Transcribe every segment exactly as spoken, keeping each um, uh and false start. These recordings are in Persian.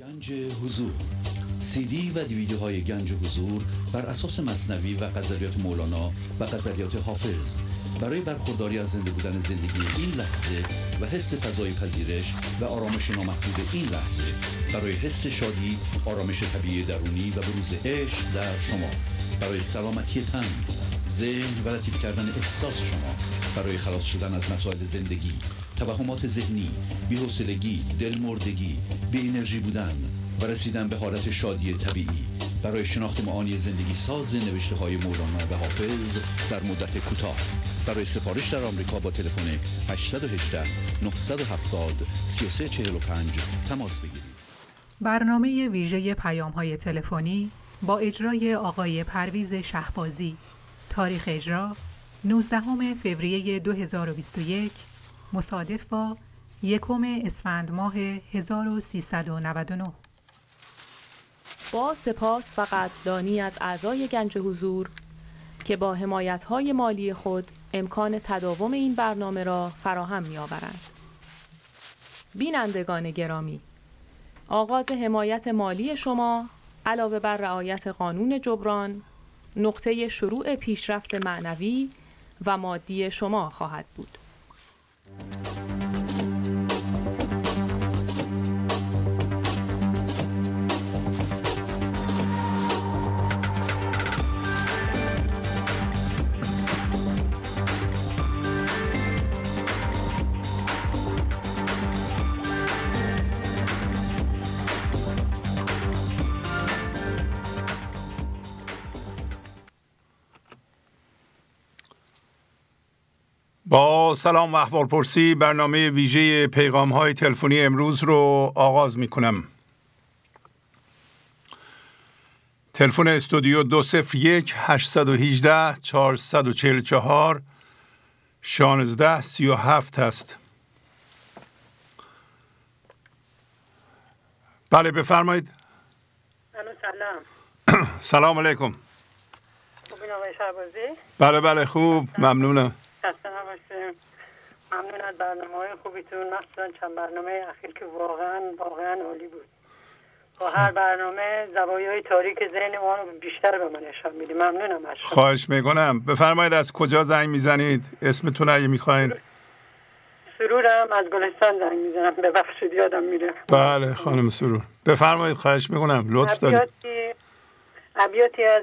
گنج حضور سی دی و دیویدیوهای گنج حضور بر اساس مثنوی و غزلیات مولانا و غزلیات حافظ برای برخورداری از زنده بودن زندگی این لحظه و حس فضای پذیرش و آرامش نامحدود این لحظه برای حس شادی، آرامش طبیعی درونی و بروز عشق در شما برای سلامتی تن، ذهن و لطیف کردن احساس شما برای خلاص شدن از مسائل زندگی توهمات ذهنی، بی‌حوصلگی، دلمردگی، بی انرژی بودن و رسیدن به حالت شادی طبیعی برای شناخت معانی زندگی ساز نوشته های مولانا و حافظ در مدت کوتاه برای سفارش در آمریکا با تلفن هشت یک هشت نه هفت صفر سه سه چهار پنج تماس بگیرید. برنامه ویژه پیام‌های تلفنی با اجرای آقای پرویز شهبازی. تاریخ اجرا نوزدهم فوریه دو هزار و بیست و یک مصادف با یکم اسفند ماه هزار و سیصد و نود و نه. با سپاس و قدردانی از اعضای گنج حضور که با حمایت‌های مالی خود امکان تداوم این برنامه را فراهم می‌آورند. بینندگان گرامی، آغاز حمایت مالی شما علاوه بر رعایت قانون جبران نقطه شروع پیشرفت معنوی و مادی شما خواهد بود. با سلام و احوال پرسی برنامه ویژه پیغام های تلفنی امروز رو آغاز می کنم. تلفن استودیو دو صفر یک هشت یک هشت چهار چهار چهار شانزده سی و هفت هست. بله بفرمایید. سلام. سلام علیکم. خوبین آقای شهبازی؟ بله بله خوب ممنونم. خسته نباشیم. ممنون از برنامه های خوبیتون. مخصوصا چند برنامه اخیر که واقعا واقعا عالی بود. با هر برنامه زوایای تاریک ذهن ما رو بیشتر به من نشون میدید. ممنونم ازش. خواهش میکنم. بفرمایید از کجا زنگ میزنید؟ اسمتون اگه میخواین. سرورم از گلستان زنگ میزنم. ببخشید یادم میره. بله خانم سرور. بفرمایید خواهش میکنم. لطف دارید. ابیاتی از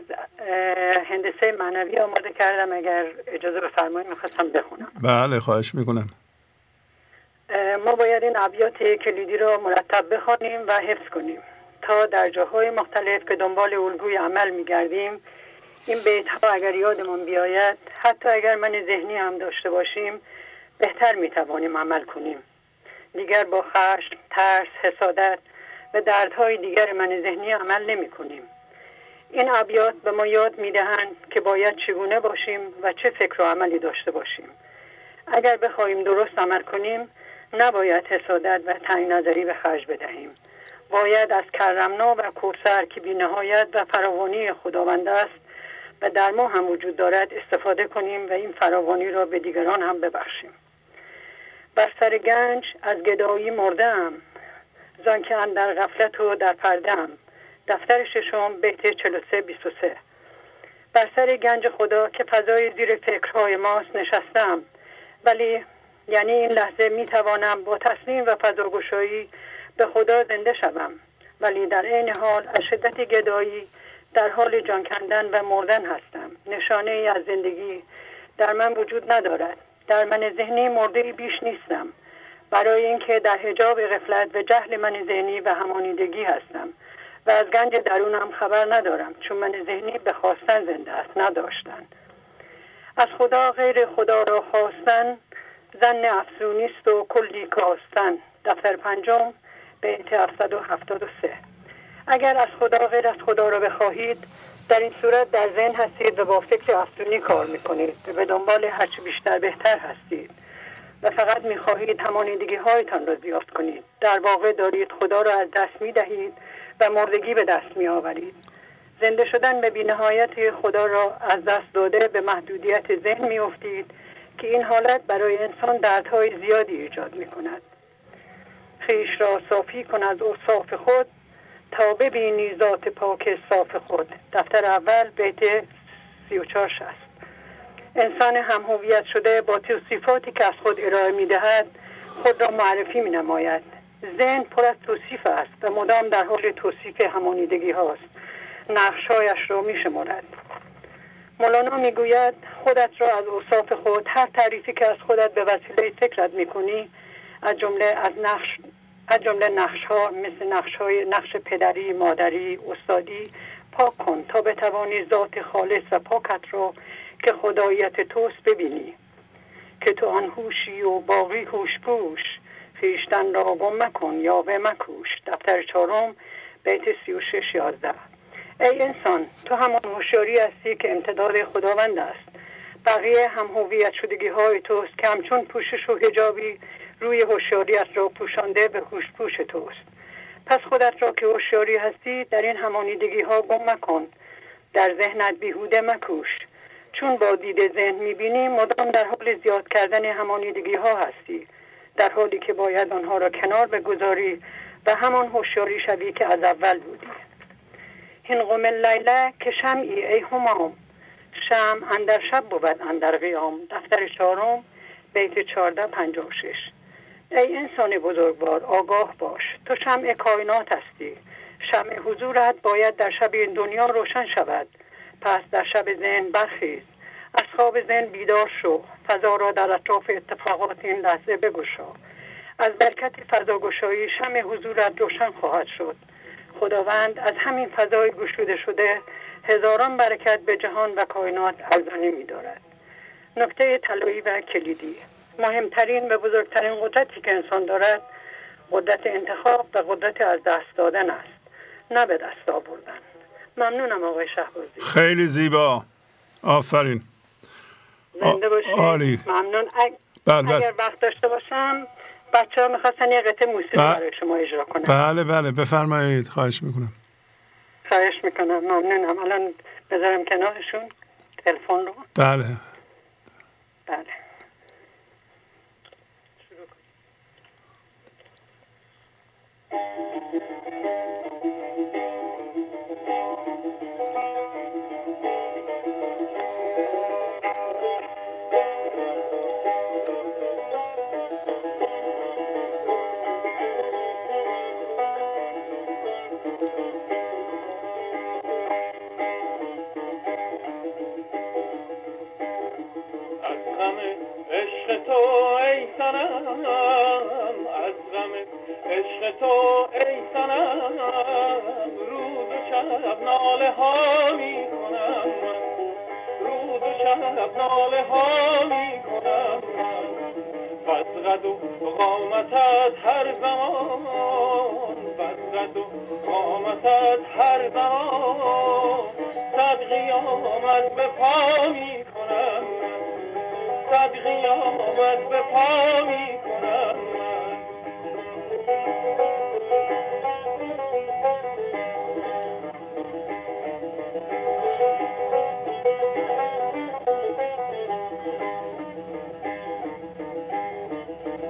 هندسه معنوی آماده کردم اگر اجازه بفرمایید می‌خواستم بخونم. بله خواهش می‌کنم. ما باید این ابیات کلیدی رو مرتب بخونیم و حفظ کنیم تا در جاهای مختلف که دنبال الگوی عمل می‌گردیم این بیت‌ها اگر یادمون بیاید حتی اگر من ذهنی هم داشته باشیم بهتر می‌توانیم عمل کنیم. دیگر با خشم، ترس، حسادت و دردهای دیگر من ذهنی عمل نمی‌کنیم. این ابیات به ما یاد میدهند که باید چگونه باشیم و چه فکر و عملی داشته باشیم. اگر بخوایم درست عمل کنیم نباید حسادت و تنگ نظری به خرج بدهیم. باید از کرمنا و کوثر که بی نهایت و فراوانی خداوند است و در ما هم وجود دارد استفاده کنیم و این فراوانی را به دیگران هم ببخشیم. بر سر گنج از گدایی مردم زان که اندر غفلت و در پردم. دفتر ششم بیت چهل و سه بیست و سه. بر سر گنج خدا که فضای زیر فکرهای ماست نشستم ولی یعنی این لحظه می توانم با تسلیم و فضاگشایی به خدا زنده شوم ولی در عین حال از شدت گدایی در حال جان کندن و مردن هستم. نشانه ای از زندگی در من وجود ندارد. در من ذهنی مرده بیش نیستم برای اینکه در حجاب غفلت و جهل من ذهنی و همانیدگی هستم و از گنج درونم خبر ندارم چون من ذهنی به خواستن زنده است نداشتن. از خدا غیر خدا را خواستن زن افزونیست و کلی کاستن. دفتر پنجم بیت هفتصد و هفتاد و سه. اگر از خدا غیر از خدا را بخواهید در این صورت در ذهن هستید و با فکر افزونی کار میکنید و به دنبال هرچی بیشتر بهتر هستید و فقط میخواهید همانیدگی هایتان را زیاد کنید. در واقع دارید خدا را از دست میدهید و مردگی به دست می آورید. زنده شدن به بینهایت خدا را از دست داده به محدودیت ذهن می افتید که این حالت برای انسان دردهای زیادی ایجاد می کند. خیش را صافی کن از اوصاف خود تا ببینی ذات پاک صاف خود. دفتر اول بیت سی و چهار شصت. انسان هم هویت شده با توصیفاتی که از خود ارائه می‌دهد خود را معرفی می‌نماید. ذهن پر از توصیف است و مدام در حال توصیف همانیدگی هاست. نقش‌هایش را می‌شمارد. مولانا میگوید خودت را از اوصاف خود، هر تعریفی که از خودت به وسیله فکرت می‌کنی، از جمله از نقش از جمله نقش‌ها مثل نقش‌های نقش پدری، مادری، استادی پاک کن تا بتوانی ذات خالص و پاکت را که خداییت توست ببینی، که تو آن هوشی و باقی هوش پوش، خویشتن را گم مکن یا به مکوش. دفتر چهارم بیت سی و شش یازده. ای انسان، تو همان هوشیاری هستی که امتداد خداوند است. بقیه هم هویت شدگی های توست که همچون پوشش و حجابی روی هوشیاریت را پوشانده به هوش پوش توست. پس خودت را که هوشیاری هستی در این همانیدگی ها گم مکن، در ذهنت بیهوده مکوش، چون با دید ذهن میبینی مدام در حال زیاد کردن همانیدگی ها هستی، در حالی که باید آنها را کنار بگذاری و همان هوشیاری شوی که از اول بودی. هنگام لیله که شمعی ای همام، شمع اندر شب بود اندر قیام. دفتر چهارم بیت چهارده پنجاه و شش. ای انسان بزرگوار، آگاه باش، تو شمع کائنات هستی. شمع حضورت باید در شب این دنیا روشن شود. پس در شب ذهن برخیز، از خواب ذهن بیدار شو، فضا را در اطراف اتفاقات این لحظه بگشا. از برکت فضاگشایی شمع حضورت روشن خواهد شد. خداوند از همین فضای گشوده شده هزاران برکت به جهان و کائنات ارزانی می‌دارد. نکته طلایی و کلیدی: مهمترین و بزرگترین قدرتی که انسان دارد قدرت انتخاب و قدرت از دست دادن است، نه به دست آوردن. ممنونم آقای شهبازی. خیلی زیبا، آفرین، زنده باشید. عالی، ممنون. اگ... بل بل. اگر وقت داشته باشم بچه ها میخواستن یه قطعه موسیقی بل... برای شما اجرا کنم. بله بله بفرمایید، خواهش میکنم. خواهش میکنم، ممنونم. الان بذارم کنارشون تلفن رو. بله بله عشق تو ای صنم، روز و شب ناله ها می کنم، روز و شب ناله ها می کنم. فضغد و قامتت هر زمان، فضغد و قامتت هر زمان، صد قیامت به پا می کنم، صد قیامت به پا می کنم.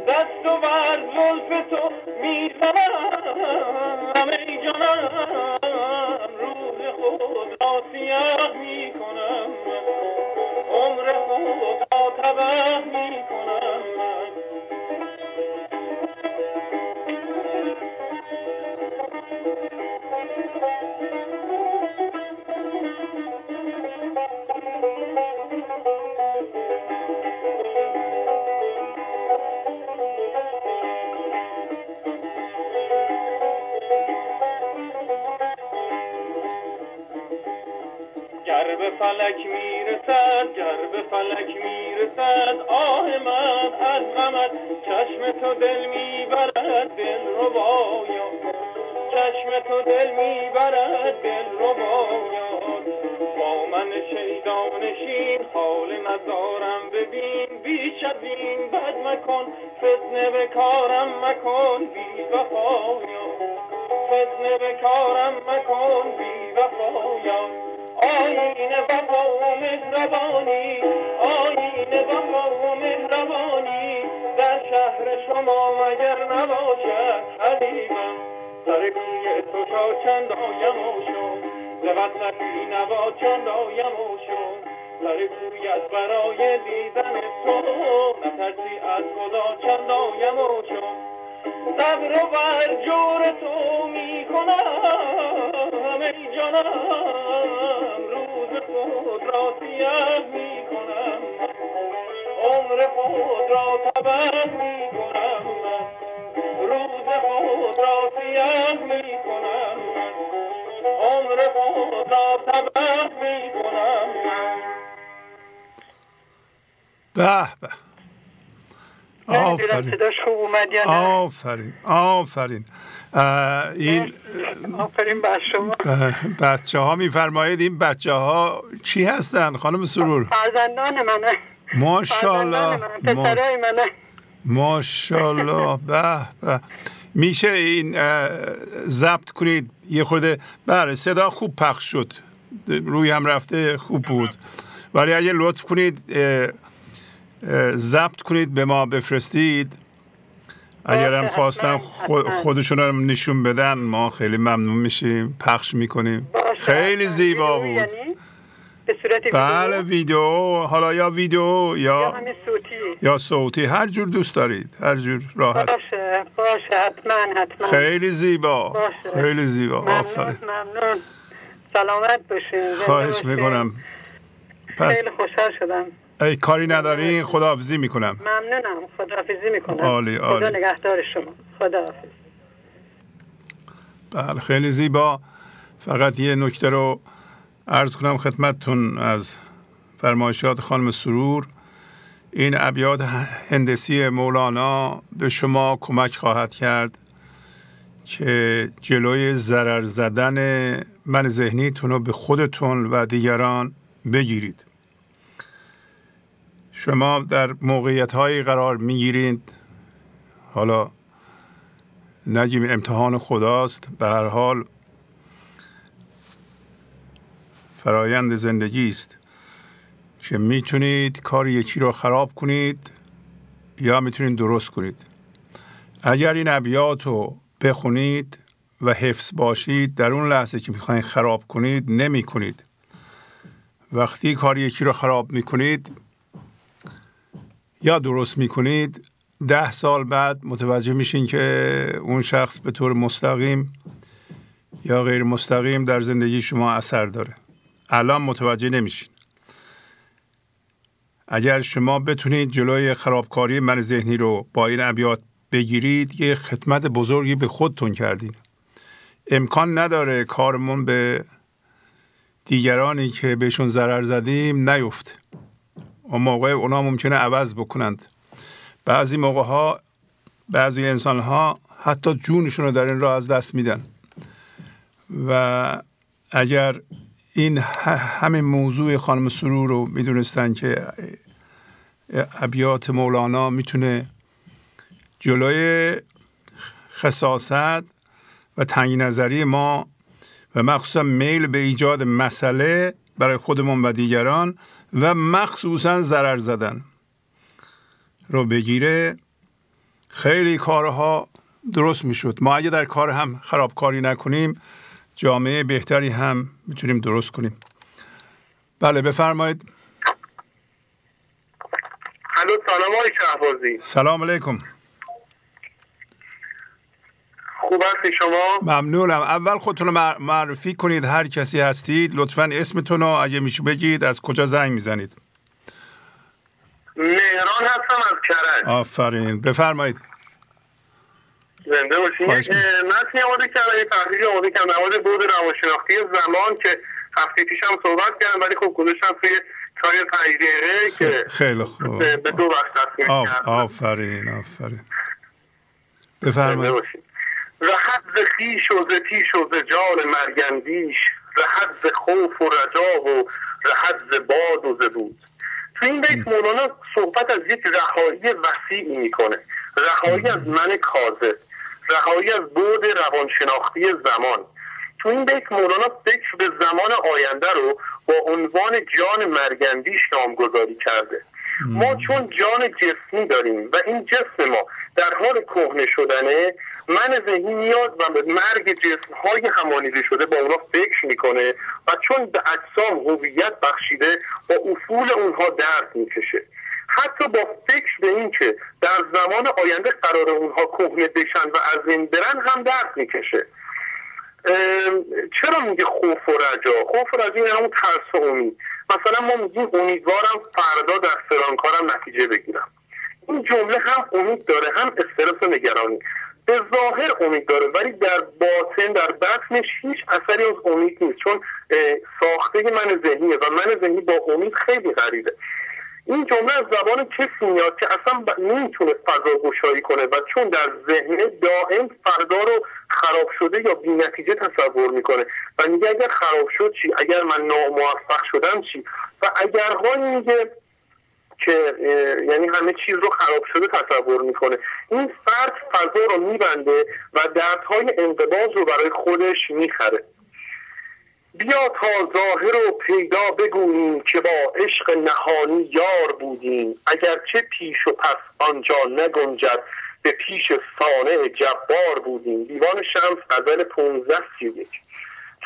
دست و بر زلف تو می زنم ای جانم، روز خود را سیاه می کنم، عمر خود را تباه می کنم. فلک میرسد، گر به فلک میرسد آه من از غمت، چشم تو دل میبرد دل رو بایا، چشم تو دل میبرد دل رو بایا. با من شیدانشین حال مزارم ببین، بیش از این بد مکن فتنه به کارم مکن بی وفایا، فتنه به کارم مکن بی وفایا. آیین وفا و مهربانی، آیین وفا و مهربانی، در شهر شما مگر نباشد حریمم، زرگوی تو تا چند آیم و شو زغطت می نوا چند آیم و شو زرگوی از برای دیدن تو نترسی از خدا چند آیم و شو صبر و بر جور تو می کنم ای جانم روز خود را سیاه می کنم عمر خود را تباه می کنم روز خود را سیاه می کنم عمر خود را تباه می کنم به به آفرین آفرین آفرین این آفرین بر شما. بچه ها میفرمایید این بچه ها چی هستن خانم سرور؟ فرزندان منه. ماشاءالله پسرای منه. ماشاءالله به به. میشه این ضبط کنید یه خورده؟ بله صدا خوب پخش شد، روی هم رفته خوب بود، ولی اگه لطف کنید ضبط کنید به ما بفرستید، اگرم خواستن خودشونو نشون بدن ما خیلی ممنون میشیم، پخش میکنیم. خیلی زیبا بود به صورت بله ویدیو، حالا یا ویدیو یا یا صوتی، هر جور دوست دارید، هر جور راحت. باشه باشه حتما حتما. خیلی زیبا باشه. خیلی زیبا آفرین. ممنون. سلامت باشین. خواهش میکنم. پس خیلی خوشحال شدم. ای کاری نداری خداحافظی میکنم. ممنونم خداحافظی میکنم. عالی عالی. خدا نگهدار شما. خداحافظ. بله خیلی زیبا. فقط یه نکته رو عرض کنم خدمتتون از فرمایشات خانم سرور. این ابیات هندسی مولانا به شما کمک خواهد کرد که جلوی ضرر زدن من ذهنیتون رو به خودتون و دیگران بگیرید. شما در موقعیت‌هایی قرار می‌گیرید، حالا نگیم امتحان خداست، به هر حال فرایند زندگی است که میتونید کار یکی رو خراب کنید یا میتونید درست کنید. اگر این ابیات رو بخونید و حفظ باشید، در اون لحظه که میخواین خراب کنید نمی کنید. وقتی کار یکی رو خراب میکنید یا درست میکنید، ده سال بعد متوجه میشین که اون شخص به طور مستقیم یا غیر مستقیم در زندگی شما اثر داره. الان متوجه نمیشین. اگر شما بتونید جلوی خرابکاری من ذهنی رو با این ابیات بگیرید، یه خدمت بزرگی به خودتون کردین. امکان نداره کارمون به دیگرانی که بهشون ضرر زدیم نیفت. اون موقع اونا ممکنه عوض بکنند. بعضی موقع ها بعضی انسان ها حتی جونشون رو در این راه از دست میدن. و اگر این همه موضوع خانم سرور رو میدونستن که ابیات مولانا میتونه جلوی خساست و تنگ نظری ما و مخصوصا میل به ایجاد مسئله برای خودمون و دیگران و مخصوصا ضرر زدن رو بگیره، خیلی کارها درست میشد. ما اگه در کار هم خرابکاری نکنیم، جامعه بهتری هم میتونیم درست کنیم. بله بفرمایید. الو سلام آقای شهبازی. سلام علیکم. خوب هستی شما؟ ممنونم. اول خودتون رو معرفی کنید، هر کسی هستید لطفاً اسمتون رو اگه میشه بگید، از کجا زنگ میزنید؟ مهران هستم از کرج. آفرین بفرمایید. زنده باشین. یک متنی آماده کردم، یک تحقیقی آماده کردم در مورد بود روانشناختی زمان که هفته پیش هم صحبت کردم، ولی خب گذاشتم توی چای پنج دقیقه که خیلی خوب به دو بخش تقسیم کردم. آفرین آفرین بفرمایید. رهد ز خویش و ز تیش و ز جان مرگ اندیش، رهد ز خوف و رجا و رهد ز باد و ز بود. تو این بیت مولانا صحبت از یک رهایی وسیعی میکنه، رهایی از من کاذب، رهایی از بعد روانشناختی زمان. تو این بیت مولانا فکر به زمان آینده رو با عنوان جان مرگندیش نامگذاری کرده. ما چون جان جسمی داریم و این جسم ما در حال کهنه شدنه، من ذهنی نیاز من به مرگ جسم‌های همانیزی شده با اونها فکر میکنه و چون به اجسام هویت بخشیده با اصول اونها درد میکشه. حتی با فکر به این که در زمان آینده قرار اونها کهنه بشن و از این برن هم درد میکشه. چرا میگه خوف و رجا؟ خوف و رجا این همون ترس و امید. مثلا ما میگیم امیدوارم فردا در فلان کارم نتیجه بگیرم. این جمله هم امید داره هم استرس و نگرانی. به ظاهر امید داره ولی در باطن در بطنش هیچ اثری از امید نیست، چون ساخته من ذهنیه و من ذهنی با امید خیلی غریبه. این جمله از زبان کسی میاد که اصلا نمیتونه فضا گشایی کنه و چون در ذهن دائم فردا رو خراب شده یا بی نتیجه تصور میکنه و میگه اگر خراب شد چی؟ اگر من ناموفق شدم چی؟ و اگر ها میگه که یعنی همه چیز رو خراب شده تصور میکنه. این فرد فضا رو میبنده و دردهای انقباض رو برای خودش میخره. بیا تا ظاهر رو پیدا بگوییم که با عشق نهانی یار بودیم، اگرچه پیش و پس آنجا نگنجد به پیش صانع جبار بودیم. دیوان شمس غزل پانزده سی و یک.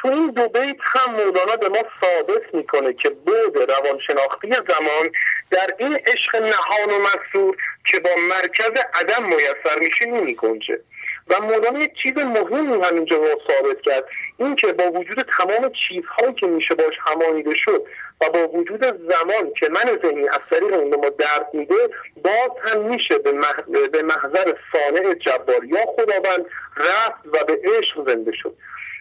تو این دو بیت هم مولانا به ما ثابت میکنه که بعد روانشناختی زمان در این عشق نهان و مسرور که با مرکز عدم میسر میشه نمیگنجه. و مولانا یک چیز مهمی هم اینجا رو ثابت کرد، این که با وجود تمام چیزهایی که میشه باش همانیده شد و با وجود زمان که من ذهنی از طریق اون ما درد میده، باز هم میشه به, مح... به محضر صانع جبار یا خداوند رفت و به عشق زنده شد.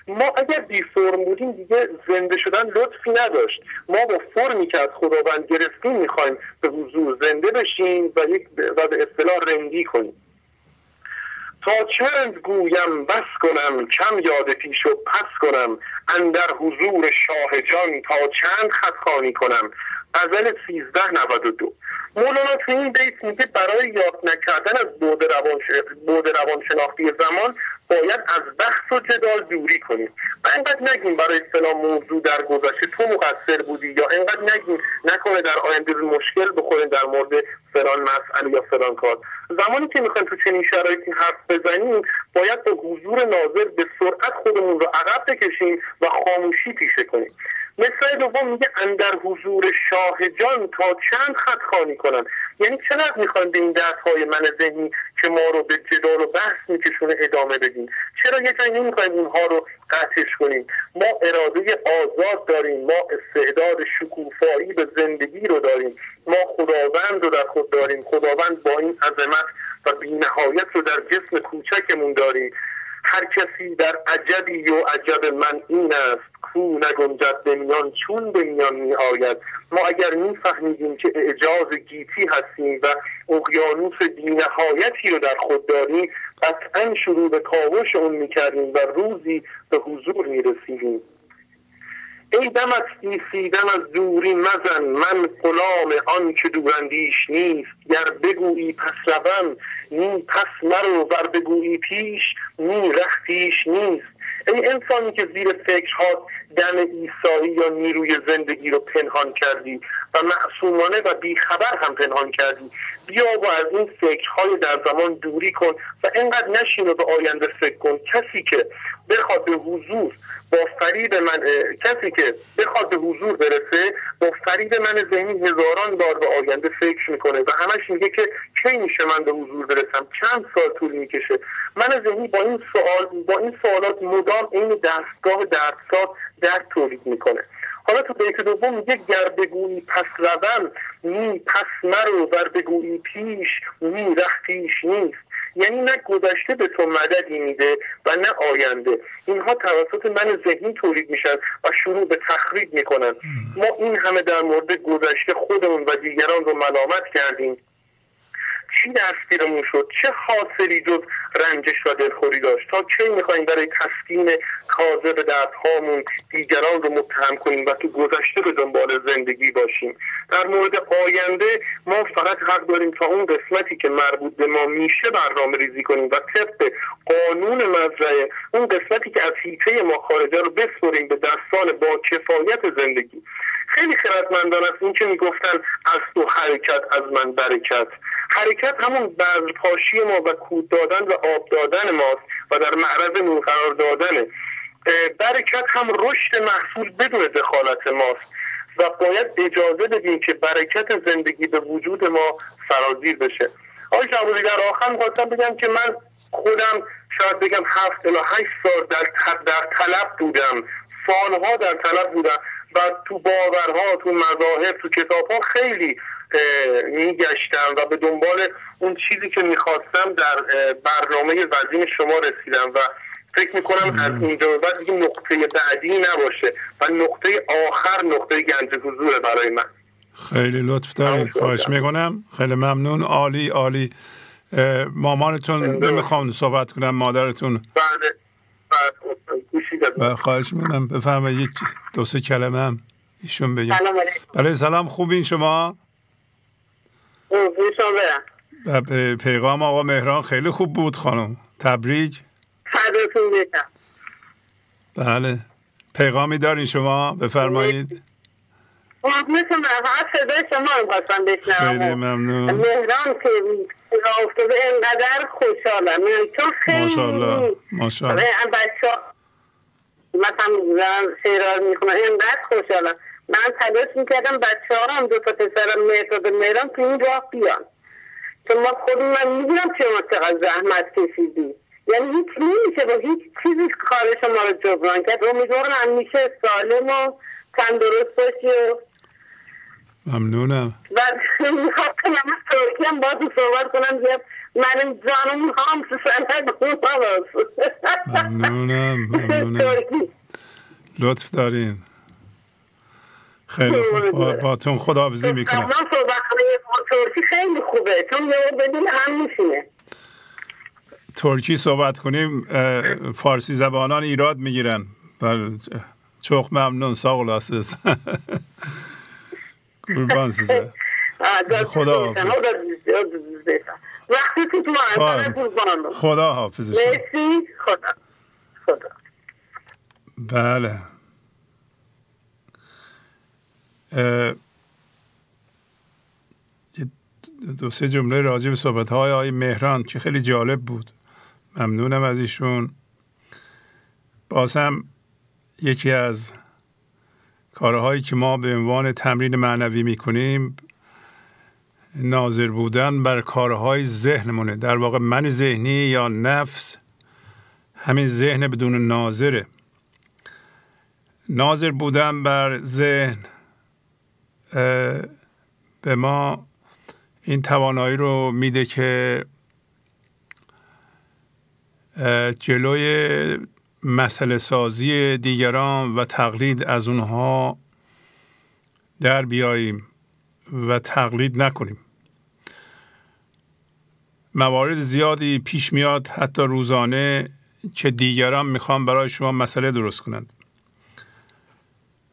ما اگر بی فرم بودیم دیگه زنده شدن لطفی نداشت. ما با فرمی که از خداوند گرفتیم میخوایم به حضور زنده بشیم و, یک... و به اصطلاح رنگی کنیم. تا چند گویم بس کنم، کم یاد پیش و پس کنم، اندر حضور شاه جان تا چند خط خوانی کنم. غزل سیزده نود و دو. مولانا تو این بیت میگه برای یاد نکردن از بعد روانشناختی روانشناختی زمان باید از بحث و جدال دوری کنیم و اینقدر نگیم برای فلان موضوع در گذشته تو مقصر بودی، یا اینقدر نگیم نکنه در آینده مشکل بخوریم در مورد فلان مسئله یا فلان کار. زمانی که میخوایم تو چنین شرایطی حرف بزنیم باید به حضور ناظر به سرعت خودمون رو عقب بکشیم و خاموشی پیشه کنیم. مثل دوم میگه اندر حضور شاه جان تا چند خط خوانی کنم، یعنی چقدر میخوایم به این دردهای من ذهنی که ما رو به جدال و بحث میکشونه ادامه بدیم؟ چرا یه جایی نمیخوایم اونها رو قطعش کنیم؟ ما اراده آزاد داریم، ما استعداد شکوفایی به زندگی رو داریم، ما خداوند رو در خود داریم، خداوند با این عظمت و بی‌نهایت رو در جسم کوچکمون داریم. هر کسی در عجبی و عجب من این است، کو نگنجد به میان چون به میان می آید. ما اگر می فهمیدیم که اعجاز گیتی هستیم و اقیانوس بی‌نهایتی رو در خود داریم، قطعا شروع به کاوش اون می کردیم و روزی به حضور می رسیدیم. ای دم از ایستیدن از دوری مزن، من غلام آن که دوراندیش نیست. گر بگویی پس روم نی پس مرو، ور بگویی پیش نی رختیش نیست. ای انسانی که زیر فکرها دم ایسایی یا نیروی زندگی رو پنهان کردی و معصومانه و بیخبر هم پنهان کردی، بیا و از این فکرهای در زمان دوری کن و اینقدر نشین و به آینده فکر کن. کسی که بخواد به حضور با فریب من کسی که بخواد به حضور برسه با فریب من ذهنی هزاران بار به آینده فکر میکنه و همش میگه که کی میشه من به حضور برسم، چند سال طول میکشه. من ذهنی با این سوال با این سوالات مدام این دستگاه دردساز درد تولید میکنه. حالا تو بیت دوم میگه گر بگویی پس روم نی پس مرو، ور بگویی پیش نی رختیش نیست. یعنی نه گذشته به تو مددی میده و نه آینده، اینها توسط من ذهنی تولید میشن و شروع به تخریب میکنن. ما این همه در مورد گذشته خودمون و دیگران رو ملامت کردیم، چی دستگیرمون شد؟ چه حاصلی جز رنجش و دلخوری داشت؟ تا چه میخواییم برای تسکین کاذب دردهامون دیگران رو متهم کنیم و تو گذشته به دنبال زندگی باشیم؟ در مورد آینده ما فقط حق داریم تا اون قسمتی که مربوط به ما میشه برنامه ریزی کنیم و طبق قانون مزرعه اون قسمتی که از حیطه ما خارجه رو بسپریم به دستان با کفایت زندگی. خیلی خردمندان است این که میگفتن از تو حرکت از من برکت. حرکت همون بزرپاشی ما و کود دادن و آب دادن ماست و در معرض نور قرار دادنه. برکت هم رشد محصول بدون دخالت ماست و باید اجازه بدیم که برکت زندگی به وجود ما سرازیر بشه. آقای شهبازی، در آخر می‌خواستم بگم که من خودم شاید بگم هفت الی هشت سال در, در طلب بودم، سالها در طلب بودم و تو باورها، تو مذاهب، تو کتابها خیلی میگشتم و به دنبال اون چیزی که میخواستم در برنامه وزین شما رسیدم و فکر میکنم از اینجا به بعد دیگه نقطه بعدی نباشه و نقطه آخر نقطه گنج حضور برای من. خیلی لطف دارید، خواهش میکنم، خیلی ممنون. عالی عالی. مامانتون نمیخوام صحبت کنم، مادرتون؟ بله بله، خواهش میکنم بفرمایید یک دو سه کلمه هم ایشون بگم. سلام علیکم. بله سلام، خوبین شما؟ خوبم. بله پیغام آقا مهران خیلی خوب بود خانم، تبریک. فداتون بشم. بله پیغامی دارین شما؟ بفرمایید. مثلا صدای شما رو خواستم بشنوم. خیلی ممنون. مهران که افتاده اینقدر خوشحالم چون خیلی ماشاءالله ماشاءالله بچه مثلا شعرها میخونم اینقدر خوشحالم. من تلاش میکردم بچه ها هم دو تا پسرم مهران و مهران تو این راه بیان، چون ما خودمون میدونم که ما چقدر زحمت کشیدی، یعنی هیچ نمیشه با هیچ چیزی کار شما رو جبران کرد. امیدوارم همیشه سالم و تندرست باشی و ممنونم. و میخواستم همه ترکی هم با تو صحبت کنم زیاد من جانم هم سنت خوبا. ممنونم ممنونم، لطف دارین، خیلی خوب. با تون خداحافظی میکنم. من صحبت ترکی خیلی خوبه چون یه بدون هم میشینه. ترکی صحبت کنیم فارسی زبانان ایراد میگیرن. بله چخ ممنون، ساق الاساس. قربان سیزه، خدا حافظ. وقتی که تو آنسان قربان خدا حافظ شما. مرسی خدا خدا. بله دو سه جمله راجع به صحبت‌های آقای مهران که خیلی جالب بود، ممنونم از ایشون. بازم یکی از کارهایی که ما به عنوان تمرین معنوی می‌کنیم ناظر بودن بر کارهای ذهنمونه. در واقع من ذهنی یا نفس همین ذهن بدون ناظره. ناظر بودن بر ذهن به ما این توانایی رو میده که جلوی مسئله سازی دیگران و تقلید از اونها در بیاییم و تقلید نکنیم. موارد زیادی پیش میاد حتی روزانه که دیگران میخوان برای شما مسئله درست کنند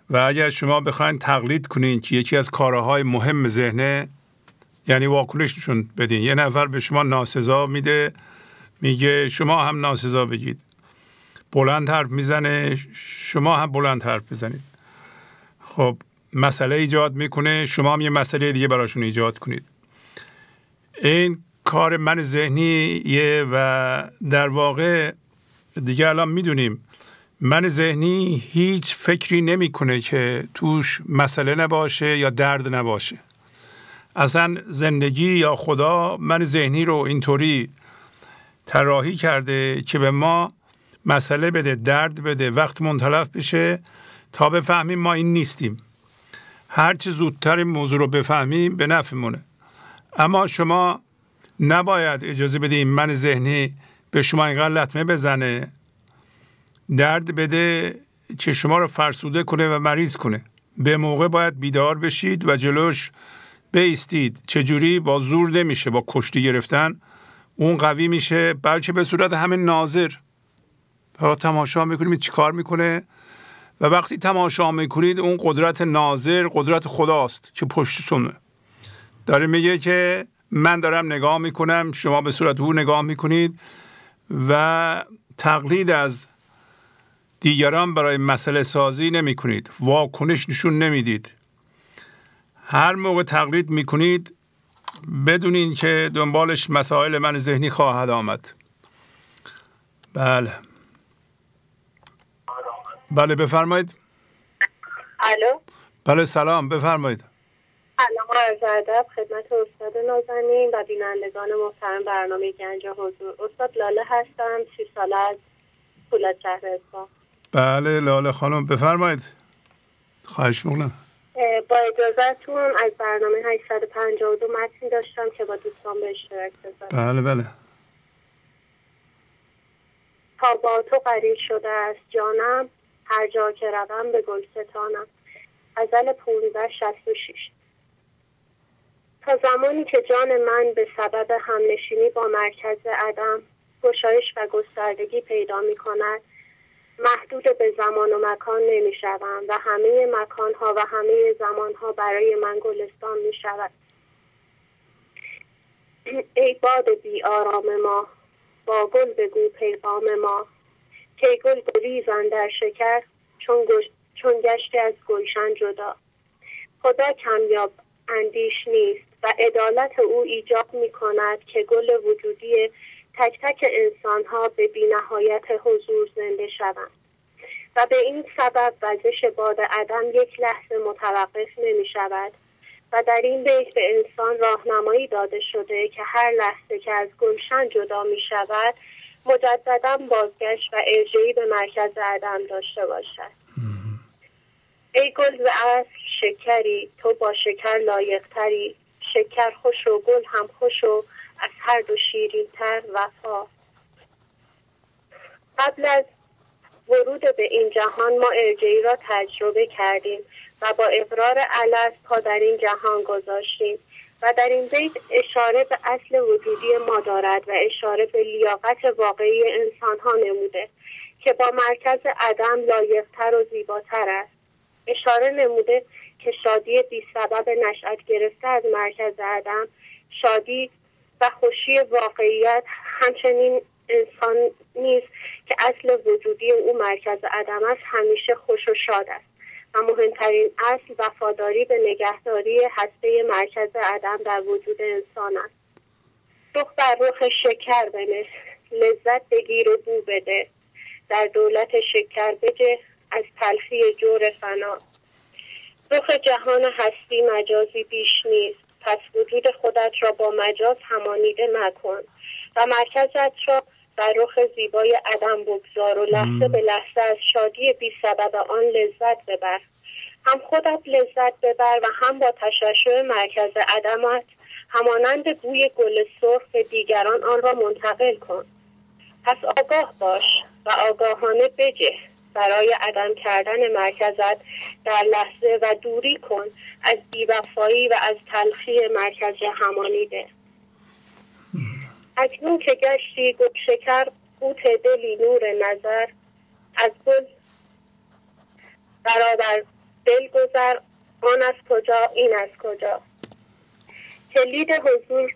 و اگر شما بخواید تقلید کنین که یکی از کارهای مهم ذهنه، یعنی واکنششون بدین. یه نفر به شما ناسزا میده میگه شما هم ناسزا بگید، بلند حرف میزنه شما هم بلند حرف بزنید، خب مسئله ایجاد میکنه، شما هم یه مسئله دیگه براشون ایجاد کنید. این کار من ذهنیه و در واقع دیگه الان میدونیم من ذهنی هیچ فکری نمیکنه که توش مسئله نباشه یا درد نباشه. اصلا زندگی یا خدا من ذهنی رو اینطوری طراحی کرده که به ما مسئله بده، درد بده، وقت منتلف بشه تا بفهمیم ما این نیستیم. هر چه زودتر این موضوع رو بفهمیم به نفعمونه. اما شما نباید اجازه بدیم من ذهنی به شما اینقدر لطمه بزنه، درد بده که شما رو فرسوده کنه و مریض کنه. به موقع باید بیدار بشید و جلوش بیستید. چجوری؟ با زور نمیشه، با کشتی گرفتن اون قوی میشه، بلکه به صورت همین ناظر و تماشا میکنیم چی کار میکنه. و وقتی تماشا میکنید اون قدرت ناظر قدرت خداست که پشتتونه داره میگه که من دارم نگاه میکنم، شما به صورت او نگاه میکنید و تقلید از دیگران برای مسئله سازی نمیکنید، واکنش نشون نمیدید. هر موقع تقلید میکنید بدون این که دنبالش مسائل من ذهنی خواهد آمد. بله بله بفرمایید. الو بله سلام بفرمایید. سلام عرض ادب خدمت استاد نازنین و بینندگان محترم برنامه گنج حضور. استاد لاله هستم، سی ساله از فولاد شهر اصفهان. بله لاله خانم بفرمایید. خواهش می‌کنم. با اجازهتون از برنامه هشتصد و پنجاه و دو متن داشتم که با دوستان به اشتراک بذارم. بله بله. تا با تو غریب شده است جانم، هر جا که روم به گلستانم. غزل پانزده شصت و شش. تا زمانی که جان من به سبب همنشینی با مرکز عدم گشایش و گستردگی پیدا می کند، محدود به زمان و مکان نمی شوم و همه مکان ها و همه زمان ها برای من گلستان می شود. ای باد بی آرام ما، با گل بگو پیغام ما، که گل گریزان در شکر چون, گش... چون گشتی از گلشن جدا. خدا کمیاب اندیش نیست و عدالت او ایجاب می کند که گل وجودی تک تک انسان ها به بی نهایت حضور زنده شوند و به این سبب وزش باد عدم یک لحظه متوقف نمی شود و در این بیت به انسان راهنمایی داده شده که هر لحظه که از گلشن جدا می شود مجددا بازگشت و ارجاعی به مرکز عدم داشته باشد. ای گل و اصل شکری، تو با شکر لایقتری، شکر خوش و گل هم خوش و از هر دو شیرین تر وفا. قبل از ورود به این جهان ما ارجعی را تجربه کردیم و با اقرار الست پا در این جهان گذاشتیم و در این بیت اشاره به اصل وجودی ما دارد و اشاره به لیاقت واقعی انسان ها نموده که با مرکز عدم لایقتر و زیباتر است. اشاره نموده که شادی بی سبب نشأت گرفته از مرکز عدم، شادی و خوشی واقعیت همچنین انسان نیست که اصل وجودی او مرکز عدم است، همیشه خوش و شاد است و مهمترین اصل وفاداری به نگهداری هسته مرکز عدم در وجود انسان است. رخ بر رخ شکر بنه، لذت بگیر و بو بده، در دولت شکر بجه، از تلخی جور فنا. رخ جهان هستی مجازی بیش نیست، پس وجود خودت را با مجاز همانیده مکن و مرکزت را بر رخ زیبای عدم بگذار و لحظه به لحظه از شادی بی سبب آن لذت ببر. هم خودت لذت ببر و هم با تشعشع مرکز عدمت همانند بوی گل سرخ به دیگران آن را منتقل کن. پس آگاه باش و آگاهانه بجه برای عدم کردن مرکزت در لحظه و دوری کن از بی‌وفایی و از تلخی مرکز همانیده. اکنون که گشتی گل شکر، قوت دلی نور نظر، از گل برابر دل گذر، آن از کجا این از کجا. کلید حضور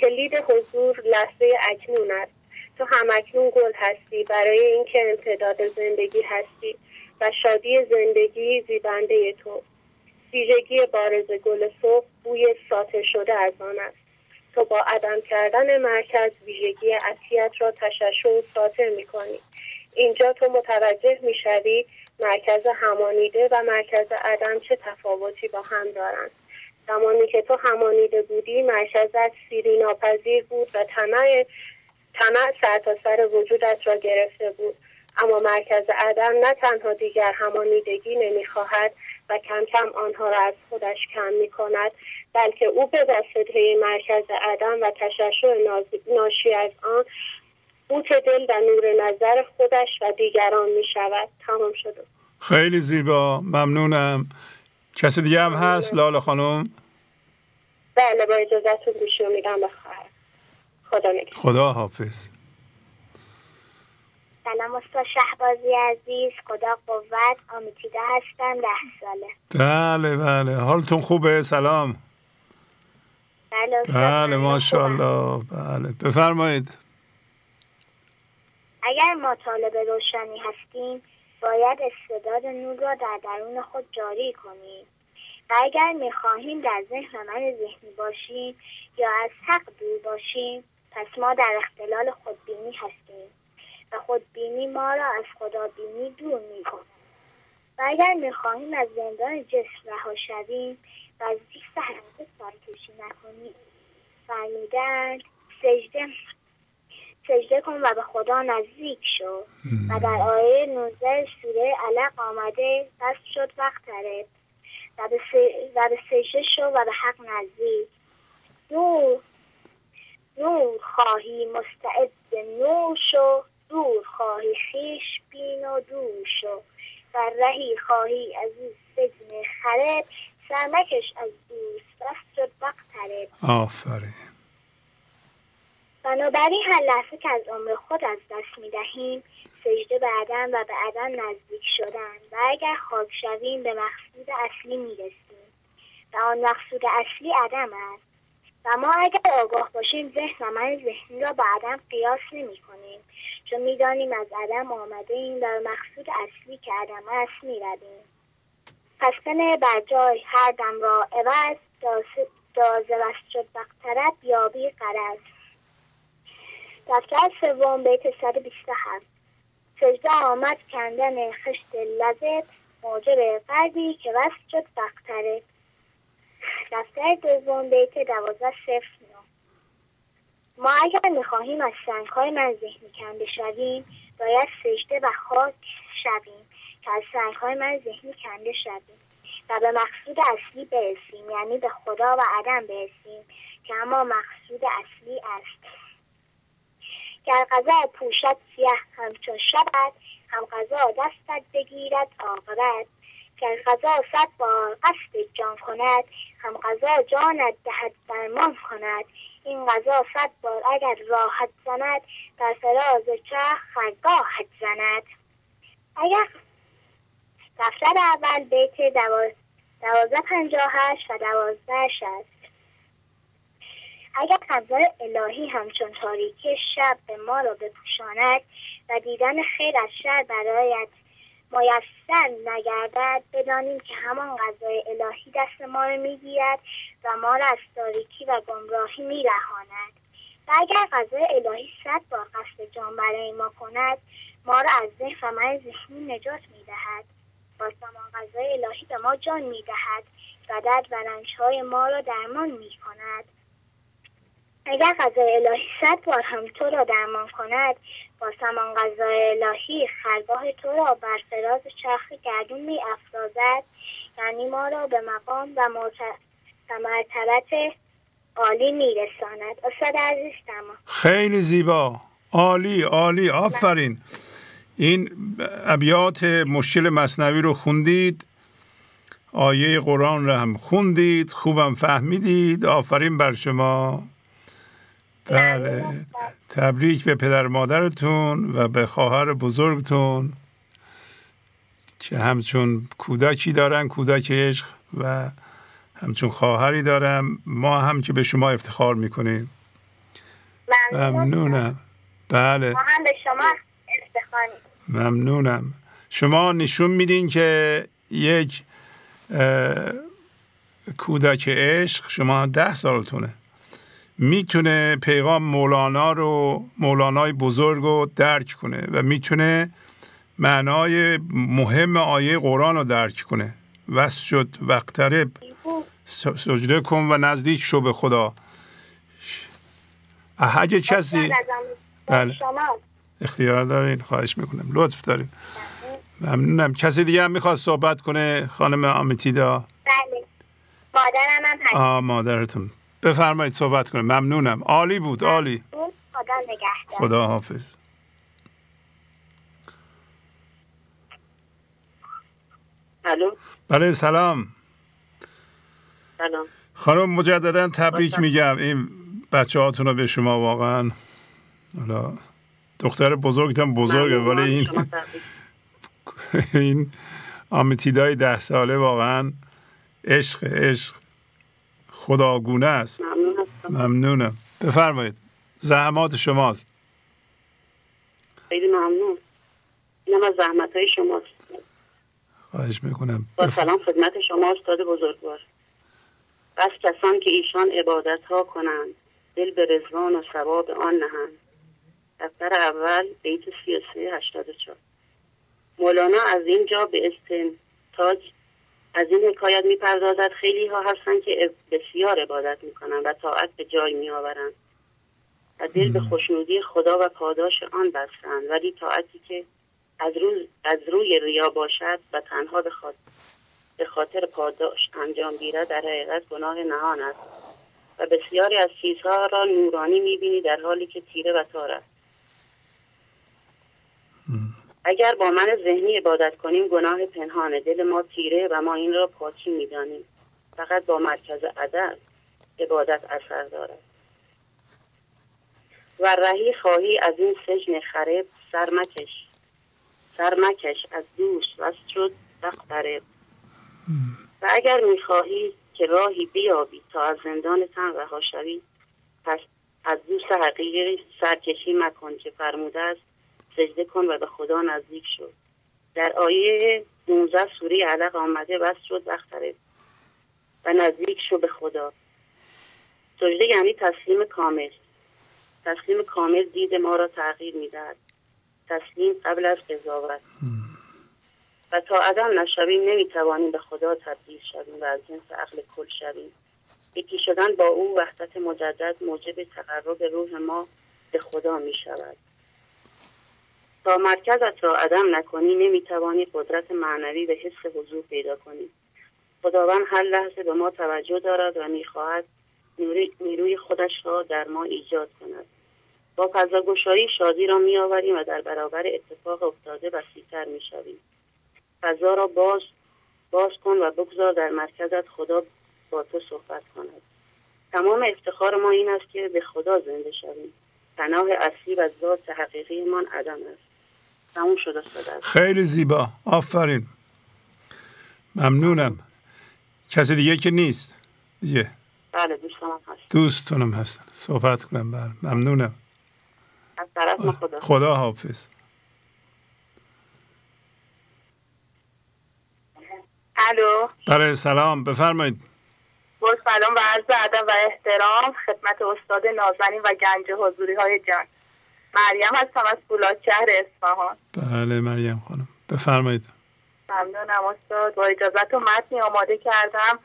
کلید حضور لحظه اکنون است. تو همکنون گل هستی برای اینکه امتداد زندگی هستی و شادی زندگی زیبنده تو. ویژگی بارز گل صبح بوی ساطع شده از آن است. تو با عدم کردن مرکز ویژگی اصلیت را تشعشع و ساطع می‌کنی. اینجا تو متوجه می‌شوی مرکز همانیده و مرکز عدم چه تفاوتی با هم دارند. زمانی که تو همانیده بودی مرکزت سیری ناپذیر بود و طمع تمام سر تا سر وجودت را گرفته بود، اما مرکز عدم نه تنها دیگر همانیدگی نمیخواهد و کم کم آنها را از خودش کم میکند، بلکه او به واسطه مرکز عدم و تشعشع ناشی از آن قوت دل و نور نظر خودش و دیگران میشود. تمام شد. خیلی زیبا، ممنونم. کسی دیگه هم هست لاله خانم؟ بله با اجازهتون گوشی رو میدم به خواهر. خدا نگهدار. خدا حافظ. سلام استاد شهبازی عزیز، خدا قوت، آمیتیده هستم، ده ساله. بله بله، حالتون خوبه؟ سلام. بله بله ماشاءالله. بله بفرمایید. اگر ما طالب روشنی هستیم باید استعداد نور را در درون خود جاری کنیم و اگر میخواهیم در ذهن من ذهنی باشیم یا از حق دور باشیم، پس ما در اختلال خودبینی هستیم و خودبینی ما را از خدابینی دور می‌کند. و اگر میخواهیم از زندان جسم رها شویم و از زیست حقیقت سرکشی نکنیم، فرمودند سجده سجده کن و به خدا نزدیک شو. و در آیه نوزده سوره علق آمده بس شد وقت طرف و به سجده, سجده شو و به حق نزدیک. نور نور خواهی مستعد نور شو، دور خواهی خیش بین و دور شو. و رهی خواهی از این سجن خراب، سرمکش از دوست بس شد وقت طرف. آفرین. بنابراین هر لحظه که از عمر خود از دست می دهیم، سجده به عدم و به عدم نزدیک شدن و اگر خاک شویم به مقصود اصلی می رسیم و آن مقصود اصلی عدم است. و ما اگر آگاه باشیم ذهن و من ذهنی را به عدم قیاس نمی کنیم، چون می دانیم از عدم آمده ایم و مقصود اصلی که عدم است می رویم. پس بنه بر جای هر دم را عوض دازه وست شد وقت طرف یابی قرض. دفتر سوم بیت صد و بیست و هفت. سجده آمد کندن خشت لذت، موجب قلبی که وست شد وقت طرف. دفتر دوم بیت دوازده صفر نه. ما اگر میخواهیم از سنگهای من ذهنی کنده شویم، باید سجده و خاک شویم که از سنگهای من ذهنی کنده شویم و به مقصود اصلی برسیم، یعنی به خدا و عدم برسیم که اما مقصود اصلی است. گر قضا پوشد سیه همچون شبت، هم قضا دستت بگیرد عاقبت. گر قضا صد بار قصد جان کند، هم قضا جانت دهد درمان کند. این قضا صد بار اگر راحت زند، در فراز چرخ خرگاهت زند. اگر دفتر اول بیت دوازده پنجاه هشت و دوازده شست. اگر ابزار الهی همچون تاریکی شب به ما را بپوشاند و دیدن خیر از شر برایت میسر نگردد، بدانیم که همان قضای الهی دست ما را میگیرد و ما را از تاریکی و گمراهی میرهاند. و اگر قضای الهی صد بار قصد جان برای ما کند، ما را از ذهن و من ذهنی نجات میدهد. باز همان قضای الهی به ما جان میدهد و درد و رنجهای ما را درمان میکند. اگر قضای الهی صد بار هم تو را درمان کند، با سمان قضای الهی خرگاه تو را بر فراز چرخ گردون می افرازد، یعنی ما را به مقام و مرتبت عالی می رساند. استاد عزیز تمام. خیلی زیبا، عالی عالی، آفرین. این ابیات مشکل مثنوی رو خوندید، آیه قرآن را هم خوندید، خوبم فهمیدید، آفرین بر شما. بله، تبریک به پدر مادرتون و به خواهر بزرگتون که همچون کودکی دارن، کودک عشق، و همچون خواهری دارم. ما هم که به شما افتخار میکنیم. ممنونم. بله، ما هم به شما افتخار میکنیم. ممنونم. شما نشون میدین که یک کودک عشق، شما ده سالتونه، میتونه پیغام مولانا رو، مولانای بزرگ رو درک کنه و میتونه معنای مهم آیه قرآن رو درک کنه. وست شد وقت طرب، سجده کن و نزدیک شو به خدا. احج کسی بله. اختیار دارین، خواهش میکنم، لطف دارین. ممنونم. کسی دیگه هم میخواد صحبت کنه؟ خانم آمیتیدا. بله، مادرم هم هست. آه، مادرتون، بفرمایید صحبت کنید. ممنونم، عالی بود، عالی. خدا نگهدار. خدا حافظ. الو. بله سلام. سلام. خانم مجددا تبریک باشا. میگم این بچه‌هاتون رو به شما واقعا. حالا دختر بزرگتم بزرگه، ولی این این آمیتیدای ده ساله واقعا عشق عشق خداگونه است. ممنونم. بفرمایید، زحمات شماست. خیلی ممنون. اینم از زحمت‌های شماست. خواهش میکنم. با سلام خدمت شما استاد بزرگوار. بس کسان که ایشان عبادت ها کنند دل به رضوان و ثواب آن نهند. دفتر اول بیت سی و سه هشتاد و چهار. مولانا از این جا به استنتاج از این حکایت میپردازد خیلی ها هستند که بسیار عبادت میکنند و طاعت به جای میآورند و دل به خوشنودی خدا و پاداش آن بستند، ولی طاعتی که از روز از روی ریا باشد و تنها به خاطر به خاطر پاداش انجام گیرد در حقیقت گناه نهان است و بسیاری از چیزها را نورانی میبینی در حالی که تیره و تار است. اگر با من ذهنی عبادت کنیم گناه پنهان، دل ما تیره و ما این را پاکی میدانیم. فقط با مرکز عدل عبادت اثر دارد. و رهی خواهی از این سجن خراب سرمکش سرمکش از دوش و شد بخبره. و اگر میخواهی که راهی بیابی تا از زندان تن رها شوی پس از دوست حقیقی سرکشی مکن که فرموده است سجده کن و به خدا نزدیک شد. در آیه نوزده سوره علق آمده بس شد بختره و نزدیک شد به خدا. سجده یعنی تسلیم کامل. تسلیم کامل دید ما را تغییر میدهد. تسلیم قبل از قضاوت. و تا آدم نشویم نمیتوانیم به خدا تبدیل شویم و از جنس عقل کل شویم. یکی شدن با او وحدت مجدد موجب تقرب روح ما به خدا میشود. تا مرکزت را عدم نکنی نمیتوانی قدرت معنوی به حس حضور پیدا کنی. خداوند هر لحظه به ما توجه دارد و میخواهد نیروی خودش را در ما ایجاد کند. با فضاگشایی شادی را میآوریم و در برابر اتفاق افتاده وسیع‌تر میشویم. فضا را باز باز کن و بگذار در مرکزت خدا با تو صحبت کند. تمام افتخار ما این است که به خدا زنده شویم. پناه اصلی و ذات حقیقی ما عدم است. تموم شد استاد. خیلی زیبا، آفرین، ممنونم. کسی دیگه که نیست دیگه؟ بله دوستانم هست. دوستانم هستن صحبت کنم. بر ممنونم از طرف ما. خدا خدا حافظ. الو بله سلام بفرمایید. با سلام و عرض ادب و احترام خدمت استاد نازنین و گنج حضوری های جان. مریم هستم از فولاد شهر اصفهان. بله مریم خانم بفرمایید. ممنونم استاد. با اجازهتون متنی آماده کردم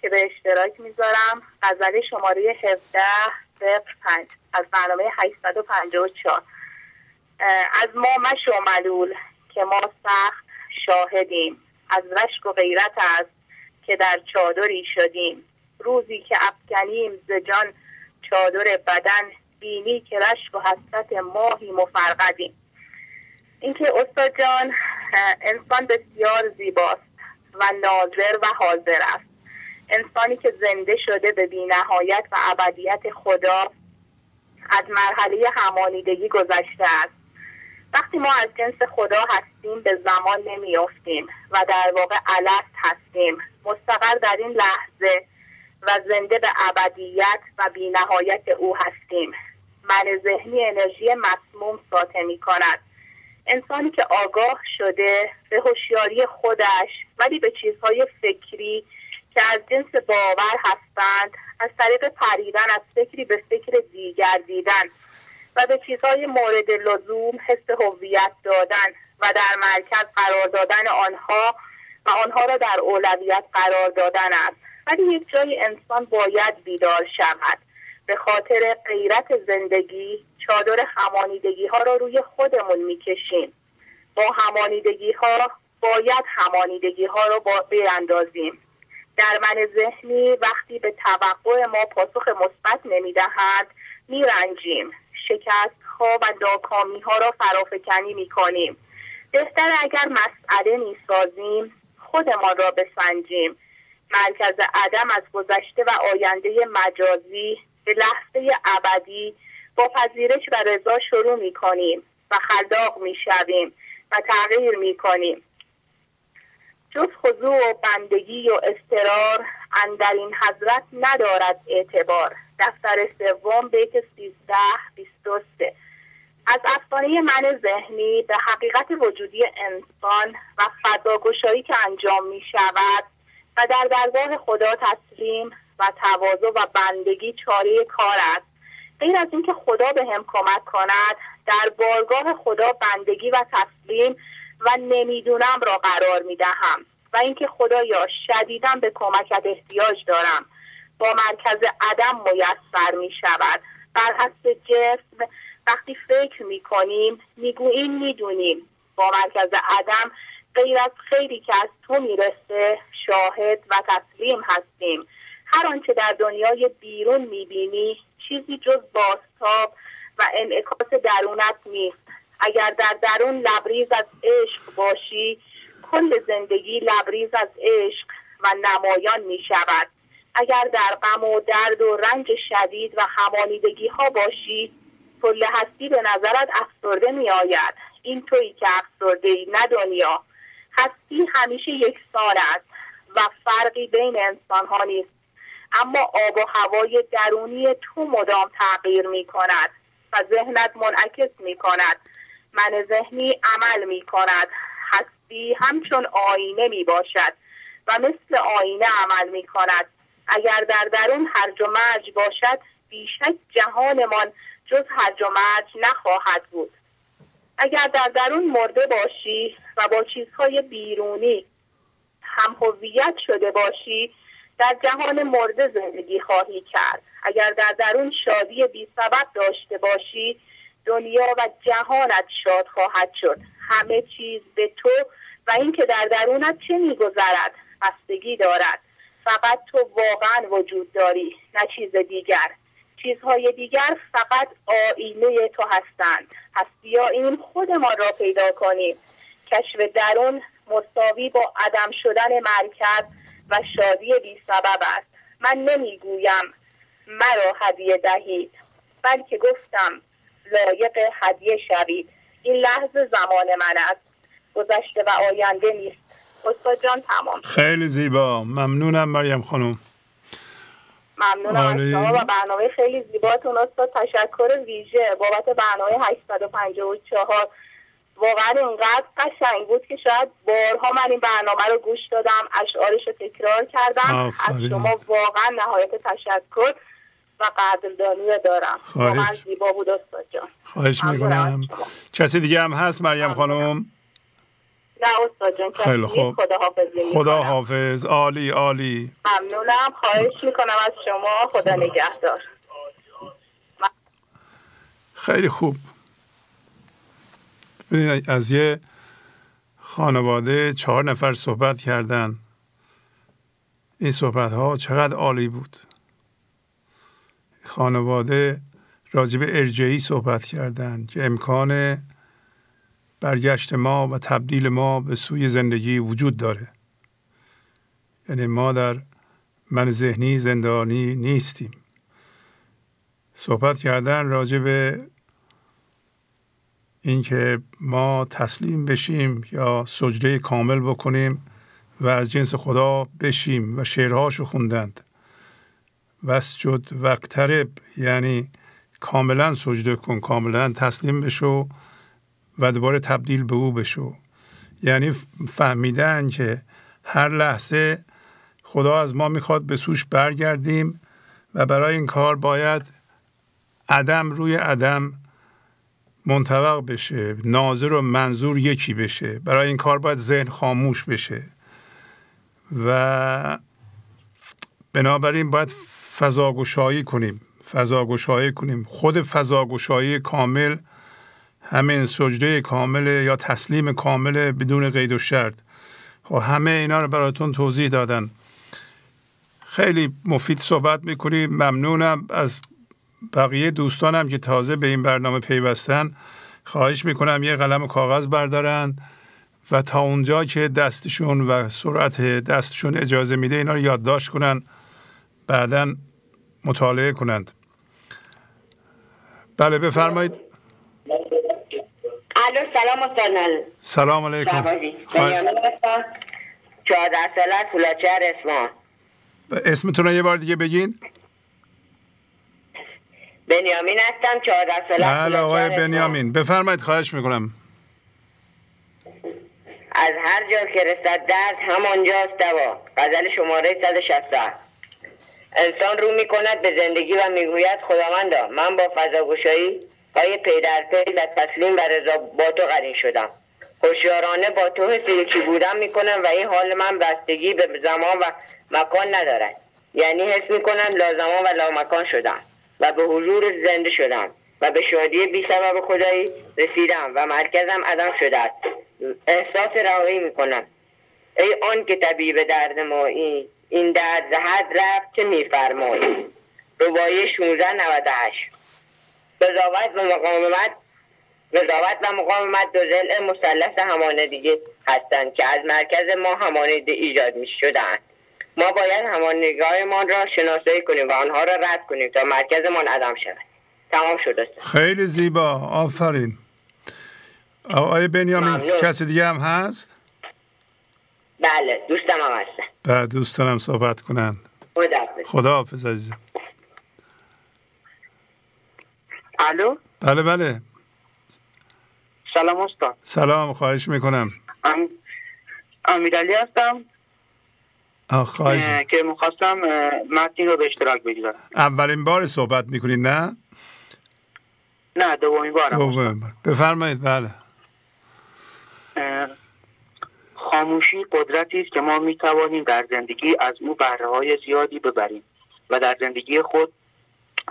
که به اشتراک میذارم. غزل شماره هفده صفر پنج از برنامه هشتصد و پنجاه و چهار. از ما مشو ملول که ما سخت شاهدیم، از رشک و غیرت است که در چادری شدیم. روزی که افکنیم ز جان چادر بدن، بینی که رشک و حسرت ماهیم و فرقدیم. این که استاد جان انسان بسیار زیباست و ناظر و حاضر است. انسانی که زنده شده به بی‌نهایت و ابدیت خدا از مرحله همانیدگی گذشته است. وقتی ما از جنس خدا هستیم به زمان نمیافتیم و در واقع الست هستیم، مستقر در این لحظه و زنده به ابدیت و بی‌نهایت او هستیم. من ذهنی انرژی مسموم ساطع می کند. انسانی که آگاه شده به هوشیاری خودش ولی به چیزهای فکری که از جنس باور هستند، از طریق پریدن از فکری به فکر دیگر دیدن و به چیزهای مورد لزوم حس هویت دادن و در مرکز قرار دادن آنها و آنها را در اولویت قرار دادن است. ولی یک جای انسان باید بیدار شود. به خاطر غیرت زندگی چادر همانیدگی ها را روی خودمون میکشیم. با همانیدگی ها باید همانیدگی ها را براندازیم. در من ذهنی وقتی به توقع ما پاسخ مثبت نمیدهند میرنجیم. شکست ها و ناکامی ها را فرافکنی میکنیم. بهتر اگر مسئله میسازیم خودمان را بسنجیم. مرکز عدم از گذشته و آینده مجازی به لحظه ابدی با پذیرش و رضا شروع میکنیم و خلاق میشویم و تغییر میکنیم. جز خضوع و بندگی و اضطرار اندر این حضرت ندارد اعتبار. دفتر سوم بیت سیزده بیست و سه. از افسانه من ذهنی به حقیقت وجودی انسان و فداگشایی که انجام می شود و در درگاه خدا تسلیم و تواضع و بندگی چاره کار است. غیر از اینکه خدا به هم کمک کند، در بارگاه خدا بندگی و تسلیم و نمیدونم را قرار می دهم و اینکه خدایا شدیداً به کمکت احتیاج دارم. با مرکز عدم میسر می شود. بر حسب جسم وقتی فکر می کنیم می گوییم می دونیم. با مرکز عدم غیر از خیری که از تو می رسه شاهد و تسلیم هستیم. هر آنچه در دنیای بیرون می بینی چیزی جز بازتاب و انعکاس درونت نیست. اگر در درون لبریز از عشق باشی، کل زندگی لبریز از عشق و نمایان می شود. اگر در غم و درد و رنج شدید و همانیدگی ها باشی، کل هستی به نظرت افسرده می آید. این تویی که افسرده ای، نه دنیا. هستی همیشه یکسان است و فرقی بین انسان ها نیست، اما آب و هوای درونی تو مدام تغییر می کند و ذهنت منعکس می کند. من ذهنی عمل می کند. هستی همچون آینه می باشد و مثل آینه عمل می کند. اگر در درون هرج و مرج باشد، بیشک جهانمان جز هرج و مرج نخواهد بود. اگر در درون مرده باشی و با چیزهای بیرونی هم هویت شده باشی، در جهان مرده زندگی خواهی کرد. اگر در درون شادی بی سبب داشته باشی، دنیا و جهانت شاد خواهد شد. همه چیز به تو و اینکه در درونت چه می‌گذرد بستگی دارد. فقط تو واقعا وجود داری، نه چیز دیگر. چیزهای دیگر فقط آینه تو هستند. پس بیا این خودمان را پیدا کنیم. کشف درون مساوی با عدم شدن مرکز و شادی بی سبب است. من نمیگویم مرا هدیه دهید، بلکه گفتم لایق هدیه شوید. این لحظه زمان من است، گذشته و آینده نیست. استاد جان تمام. خیلی زیبا، ممنونم مریم خانم. ممنونم آلی. از شما و برنامه خیلی زیباتون استاد. تشکر ویژه بابت برنامه هشتصد و پنجاه و چهار. واقعا اینقدر قشنگ بود که شاید بارها من این برنامه رو گوش دادم، اشعارش رو تکرار کردم. آفاری. از شما واقعا نهایت تشکر و قدردانی دارم. واقعا زیبا بود استاد جان. خواهش میکنم. کسی دیگه هم هست مریم خانم؟ نه استاد جان. خیلی خوب. خدا حافظ. عالی عالی. ممنونم. خواهش میکنم از شما. خدا نگهدار. خیلی خوب. از یه خانواده چهار نفر صحبت کردن. این صحبت ها چقدر عالی بود. خانواده راجب ارجعی صحبت کردن که امکان برگشت ما و تبدیل ما به سوی زندگی وجود داره. یعنی ما در من ذهنی زندانی نیستیم. صحبت کردن راجب این که ما تسلیم بشیم یا سجده کامل بکنیم و از جنس خدا بشیم و شعرهاشو خوندند. وسجد واقترب، یعنی کاملا سجده کن، کاملا تسلیم بشو و دوباره تبدیل به او بشو. یعنی فهمیدن که هر لحظه خدا از ما میخواد به سوش برگردیم و برای این کار باید عدم روی عدم منطبق بشه، ناظر و منظور یکی بشه. برای این کار باید ذهن خاموش بشه و بنابراین باید فضاگشایی کنیم فضاگشایی کنیم خود فضاگشایی کامل همین سجده کامله یا تسلیم کامله بدون قید و شرط. خب همه اینا رو براتون توضیح دادن. خیلی مفید صحبت میکنیم. ممنونم از بقیه دوستانم که تازه به این برنامه پیوستن. خواهش میکنم یه قلم و کاغذ بردارن و تا اونجا که دستشون و سرعت دستشون اجازه میده اینا رو یادداشت کنن، بعدن مطالعه کنند. بله بفرمایید. الو سلام استاد. سلام علیکم. خواهش. چهارده ساله فولاچر اسمم. اسمتون رو یه بار دیگه بگین. بنیامین هستم، چهارده ساله. بله آقای بنیامین بفرمایید، خواهش میکنم. از هر جا که رسد درد همانجاست دوا. غزل شماره صد و شصت و هفت. انسان رو میکند به زندگی و میگوید خداوندا من با فضاگشایی های پی در پی و تسلیم و رضا با تو قرین شدم، هوشیارانه با تو حس یکی بودن میکنم و این حال من بستگی به زمان و مکان ندارد، یعنی حس میکنم لازمان و لامکان شدم و به حضور زنده شدم و به شادی بی سبب خدایی رسیدم و مرکزم عدم شده است. احساس رهایی میکنم ای آن که طبیب درد ما این این درد زهد رفت که میفرمایی. ربایی شانزده نود و هشت. قضاوت و مقاومت قضاوت و مقاومت دو ضلع مثلث همانندگی هستند که از مرکز ما همانند ایجاد می شدند. ما باید همانندگی‌مان را شناسایی کنیم و آنها را رد کنیم تا مرکزمان عدم شود. تمام شده است. خیلی زیبا، آفرین. آقای بنیامین کسی دیگه هم هست؟ بله دوستم هم هستن. بله دوستان هم صحبت کنند. خداحافظ. خداحافظ عزیزم. الو. بله بله. سلام استاد. سلام، خواهش میکنم. ام... امیرعلی هستم. آه خواهش. اه... که میخواستم متن رو به اشتراک بگذارم. اولین بار صحبت میکنید نه؟ نه دومین بارم. دومین بار. بفرمایید. بله. اه... خاموشی قدرتی است که ما می توانیم در زندگی از او بهره های زیادی ببریم و در زندگی خود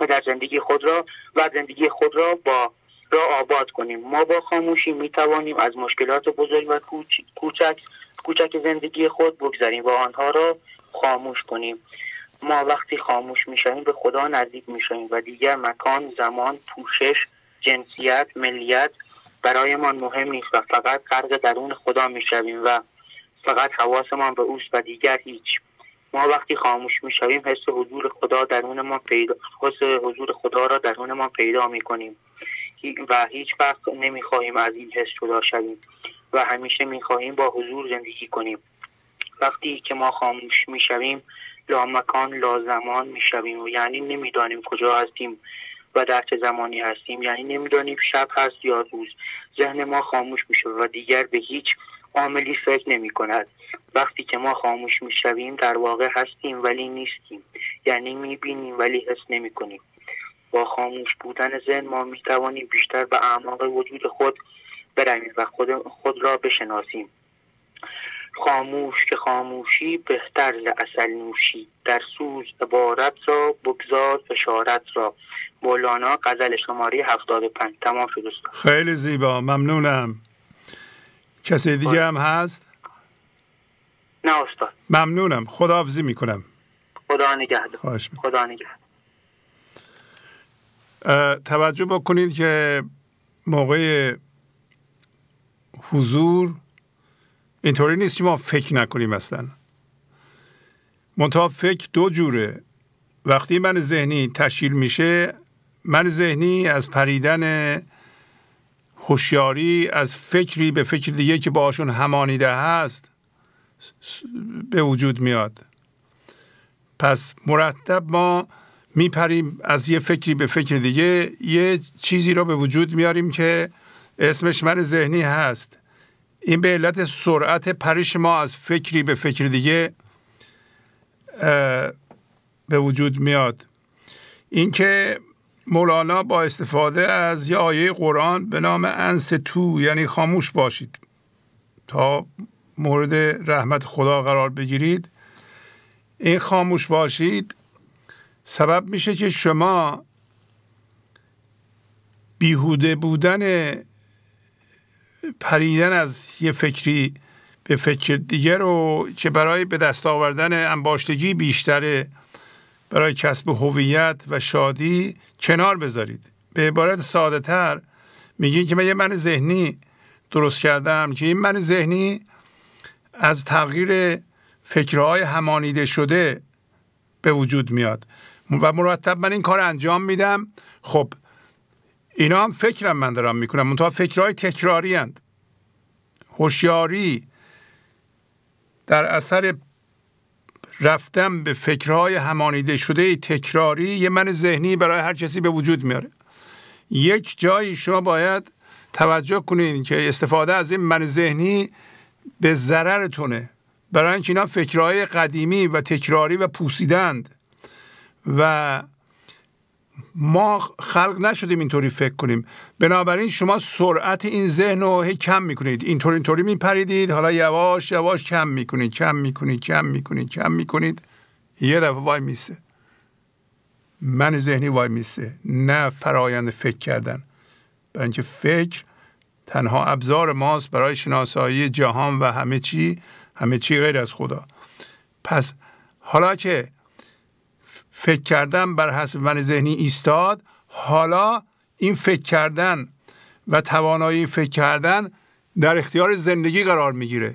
و در زندگی خود را و زندگی خود را با را آباد کنیم. ما با خاموشی می توانیم از مشکلات بزرگ و کوچک کوچک زندگی خود بگذریم و آنها را خاموش کنیم. ما وقتی خاموش می شویم به خدا نزدیک می شویم و دیگر مکان، زمان، پوشش، جنسیت، ملیت برای ما مهم نیست و فقط غرق درون خدا می شویم و فقط حواسمان به اوست و دیگر هیچ. ما وقتی خاموش می شویم حس حضور خدا درون ما پیدا حس حضور خدا را درون ما پیدا می کنیم و هیچ وقت نمی خواهیم از این حس جدا شویم و همیشه می خواهیم با حضور زندگی کنیم. وقتی که ما خاموش می شویم لا مکان لا زمان می شویم، یعنی نمی دانیم کجا هستیم و در چه زمانی هستیم، یعنی نمیدانیم شب هست یا روز. ذهن ما خاموش میشه و دیگر به هیچ عاملی فکر نمی کند. وقتی که ما خاموش میشویم در واقع هستیم ولی نیستیم، یعنی میبینیم ولی حس نمی کنیم. با خاموش بودن ذهن ما میتوانیم بیشتر به اعماق وجود خود برویم و خود, خود را بشناسیم. خاموش که خاموشی بهتر ز عسل نوشی، در سوز عبارت را بگذار اشارت را. مولانا، غزل شماره هفتاد و پنج. تمام شد است. خیلی زیبا، ممنونم. کسی دیگه هم هست؟ نه استاد. ممنونم، خداحافظی میکنم. خدا نگهدار. خواهش میکنم. خدا نگهدار. توجه بکنید که موقع حضور اینطوری نیست که ما فکر نکنیم اصلا. منتها فکر دو جوره. وقتی من ذهنی تشکیل میشه، من ذهنی از پریدن هوشیاری از فکری به فکر دیگه که باشون همانیده هست به وجود میاد. پس مرتب ما میپریم از یه فکری به فکر دیگه، یه چیزی را به وجود میاریم که اسمش من ذهنی هست. این به علت سرعت پریش ما از فکری به فکر دیگه به وجود میاد. این که مولانا با استفاده از یه آیه قرآن به نام انصتو، یعنی خاموش باشید تا مورد رحمت خدا قرار بگیرید، این خاموش باشید سبب میشه که شما بیهوده بودن پریدن از یه فکری به فکر دیگر رو که برای به دست آوردن انباشتگی بیشتره، برای کسب هویت و شادی کنار بذارید. به عبارت ساده تر میگین که من یه من ذهنی درست کردم که این من ذهنی از تغییر فکرهای همانیده شده به وجود میاد و مرتب من این کار انجام میدم. خب اینا هم فکرم من دارم میکنم، منتها فکرهای تکراری هستند. هوشیاری در اثر رفتم به فکرهای همانیده شده تکراری یه من ذهنی برای هر کسی به وجود میاره. یک جایی شما باید توجه کنین که استفاده از این من ذهنی به ضررتونه، برای اینکه اینا فکرهای قدیمی و تکراری و پوسیدند و ما خلق نشدیم اینطوری فکر کنیم. بنابراین شما سرعت این ذهن رو هی کم میکنید، اینطور اینطوری میپریدید، حالا یواش یواش کم میکنید کم میکنید کم میکنید کم میکنید یه دفعه وای میسه، من ذهنی وای میسه، نه فرایند فکر کردن. برای اینکه فکر تنها ابزار ماست برای شناسایی جهان و همه چی همه چی غیر از خدا. پس حالا که فکر کردن بر حسب من ذهنی ایستاد، حالا این فکر کردن و توانایی فکر کردن در اختیار زندگی قرار میگیره.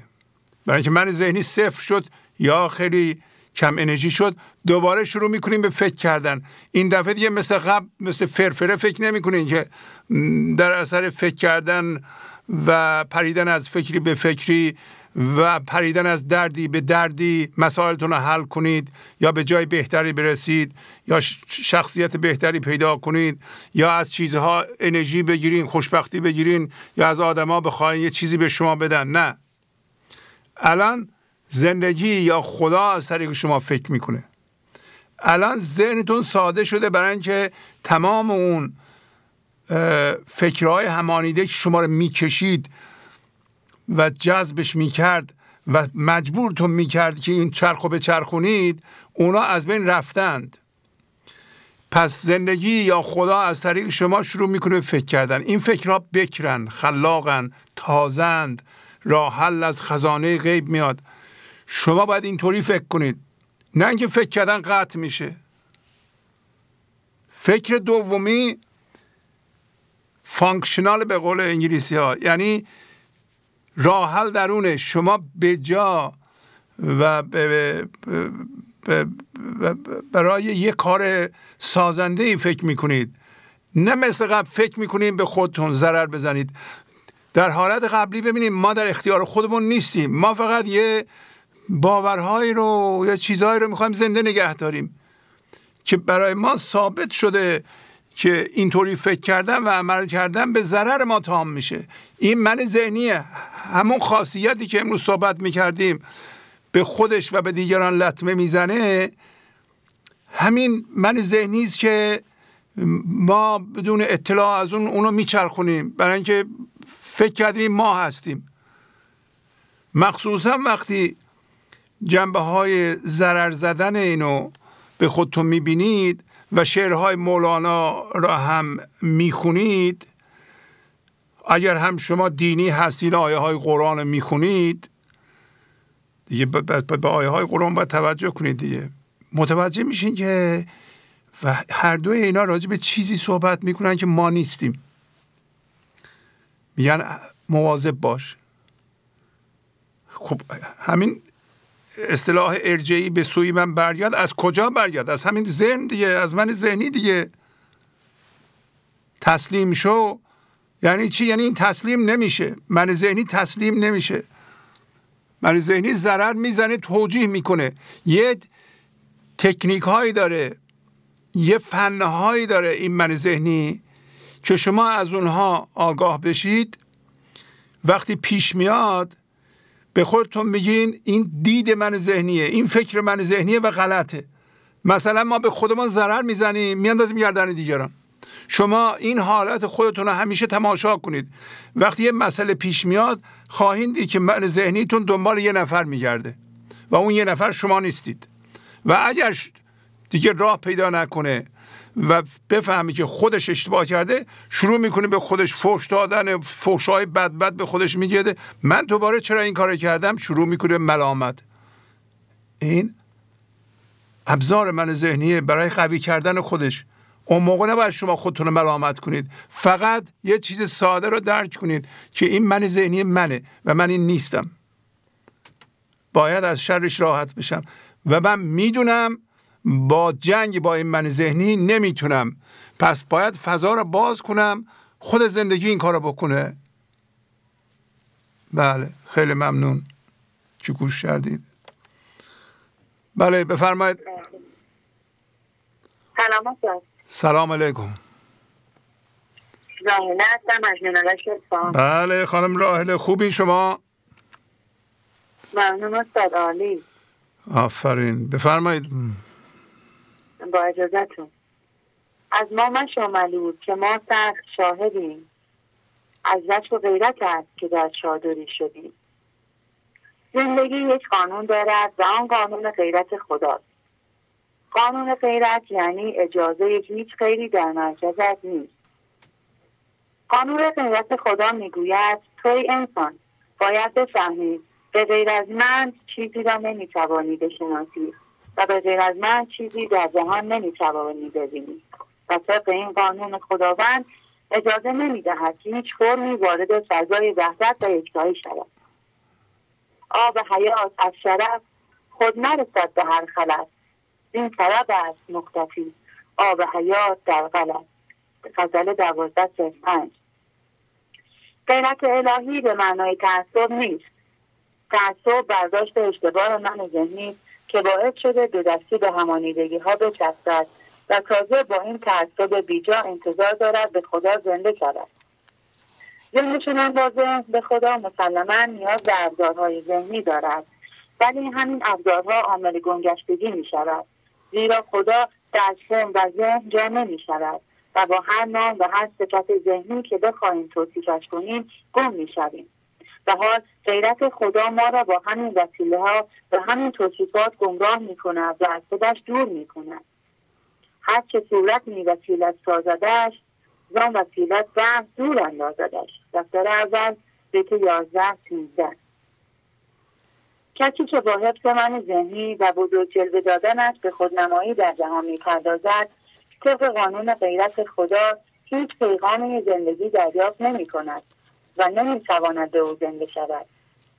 برای اینکه من ذهنی صفر شد یا خیلی کم انرژی شد، دوباره شروع میکنیم به فکر کردن. این دفعه دیگه مثل قبل مثل فرفره فکر نمیکنین که در اثر فکر کردن و پریدن از فکری به فکری و پریدن از دردی به دردی مسائلتون رو حل کنید یا به جای بهتری برسید یا شخصیت بهتری پیدا کنید یا از چیزها انرژی بگیرین، خوشبختی بگیرین یا از آدما بخواین یه چیزی به شما بدن. نه، الان زندگی یا خدا از طریق شما فکر میکنه. الان ذهنتون ساده شده برای اینکه تمام اون فکرهای همانیده که شما رو میکشید و جذبش میکرد و مجبورتون میکرد که این چرخو بچرخونید، اونا از بین رفتند. پس زندگی یا خدا از طریق شما شروع میکنه به فکر کردن. این فکرها بکرن، خلاقن، تازند، راه حل از خزانه غیب میاد. شما باید اینطوری فکر کنید، نه اینکه فکر کردن قطع میشه. فکر دومی فانکشنال به قول انگلیسی ها، یعنی راه حل درونه شما بجا و برای یک کار سازنده‌ای فکر میکنید، نه مثل قبل فکر میکنید به خودتون ضرر بزنید. در حالت قبلی ببینید ما در اختیار خودمون نیستیم، ما فقط یه باورهایی رو یا چیزهایی رو میخوایم زنده نگه داریم که برای ما ثابت شده که اینطوری فکر کردن و عمل کردن به ضرر ما تام میشه. این من ذهنیه، همون خاصیتی که امروز صحبت میکردیم به خودش و به دیگران لطمه میزنه، همین من ذهنی است که ما بدون اطلاع از اون اونو میچرخونیم، برای اینکه فکر کردیم ما هستیم. مخصوصا وقتی جنبه های ضرر زدن اینو به خودتون میبینید و شعرهای مولانا را هم میخونید، اگر هم شما دینی هستین آیه های قرآن را میخونید دیگه، به آیه های قرآن باید توجه کنید دیگه، متوجه میشین که و هر دوی اینا راجع به چیزی صحبت میکنن که ما نیستیم. میگن مواظب باش. خب همین اصطلاح ارجعی به سوی من برگرد، از کجا برگرد؟ از همین ذهن دیگه، از من ذهنی دیگه. تسلیم شو یعنی چی؟ یعنی این تسلیم نمیشه، من ذهنی تسلیم نمیشه. من ذهنی ضرر میزنه، توجیه میکنه، یه تکنیک هایی داره، یه فن هایی داره این من ذهنی که شما از اونها آگاه بشید. وقتی پیش میاد به خودتون میگین این دید من ذهنیه، این فکر من ذهنیه و غلطه. مثلا ما به خودمون ضرر میزنیم، میاندازیم گردن دیگران. شما این حالت خودتون رو همیشه تماشا کنید. وقتی یه مسئله پیش میاد خواهید دید که من ذهنیتون دنبال یه نفر میگرده و اون یه نفر شما نیستید. و اگر دیگه راه پیدا نکنه و بفهمی که خودش اشتباه کرده، شروع میکنه به خودش فحش دادن، فحش‌های بد بد به خودش میگه من دوباره چرا این کارو کردم، شروع میکنه ملامت. این ابزار من ذهنیه برای قوی کردن خودش. اون موقع نباید شما خودتون ملامت کنید، فقط یه چیز ساده رو درک کنید که این من ذهنی منه و من این نیستم، باید از شرش راحت بشم و من میدونم با جنگ با این من ذهنی نمیتونم، پس باید فضا رو باز کنم، خود زندگی این کار رو بکنه. بله، خیلی ممنون که گوش کردید. بله بفرمایید. سلام علیکم. سلام علیکم. راهله هستم از ننوشتم. بله خانم راهله خوبی شما؟ ممنون استاد عالی. آفرین بفرمایید. با اجازتون. از ما مشاملی بود که ما سخت شاهدیم از زشت و غیرت هست که در چادری شدیم. زندگی یک قانون دارد و آن قانون غیرت خداست. قانون غیرت یعنی اجازه هیچ غیری در مرکزت نیست. قانون غیرت خدا میگوید تو ای انسان باید بفهمی به غیر از من چیزی را نمیتوانی بشناسی و به غیر از من چیزی در جهان نمیتوانی ببینی. و طبق این قانون خداوند اجازه نمیدهد که هیچ فرمی وارد فضای وحدت و یکتایی شود. آب حیات از شرف خود نرسد به هر خلق. این طرف است مختفی آب حیات در قلب. غزل دوازده صفر پنج. غیرت الهی به معنای تعصب نیست. تعصب برداشت اشتباه من ذهنی که باعث شده دو دستی به همانیدگی ها بچسبد و تازه با این تعصب بیجا انتظار دارد به خدا زنده شود. ذهن شدن با ذهن به خدا مسلماً نیاز به ابزارهای ذهنی دارد، ولی همین ابزارها عامل گمگشتگی می شود، زیرا خدا در ذهن و ذهن جا نمی شود و با هر نام و هر صفت ذهنی که بخواهیم توصیفش کنیم گم می شویم. به حال غیرت خدا ما را با همین وسیله ها و همین توصیفات گمراه می کند و از خودش دور می کند. هر که صورت می وسیلت سازدش زن وسیلت و دور اندازدش. دفتر اول بیت یازده سیزده. کسی که با حفظ من ذهنی و بزرگ جلوه دادنش به خودنمایی در جهان می پردازد طبق قانون غیرت خدا هیچ پیغام زندگی دریافت نمی کند و نمی تواند به او زنده شود.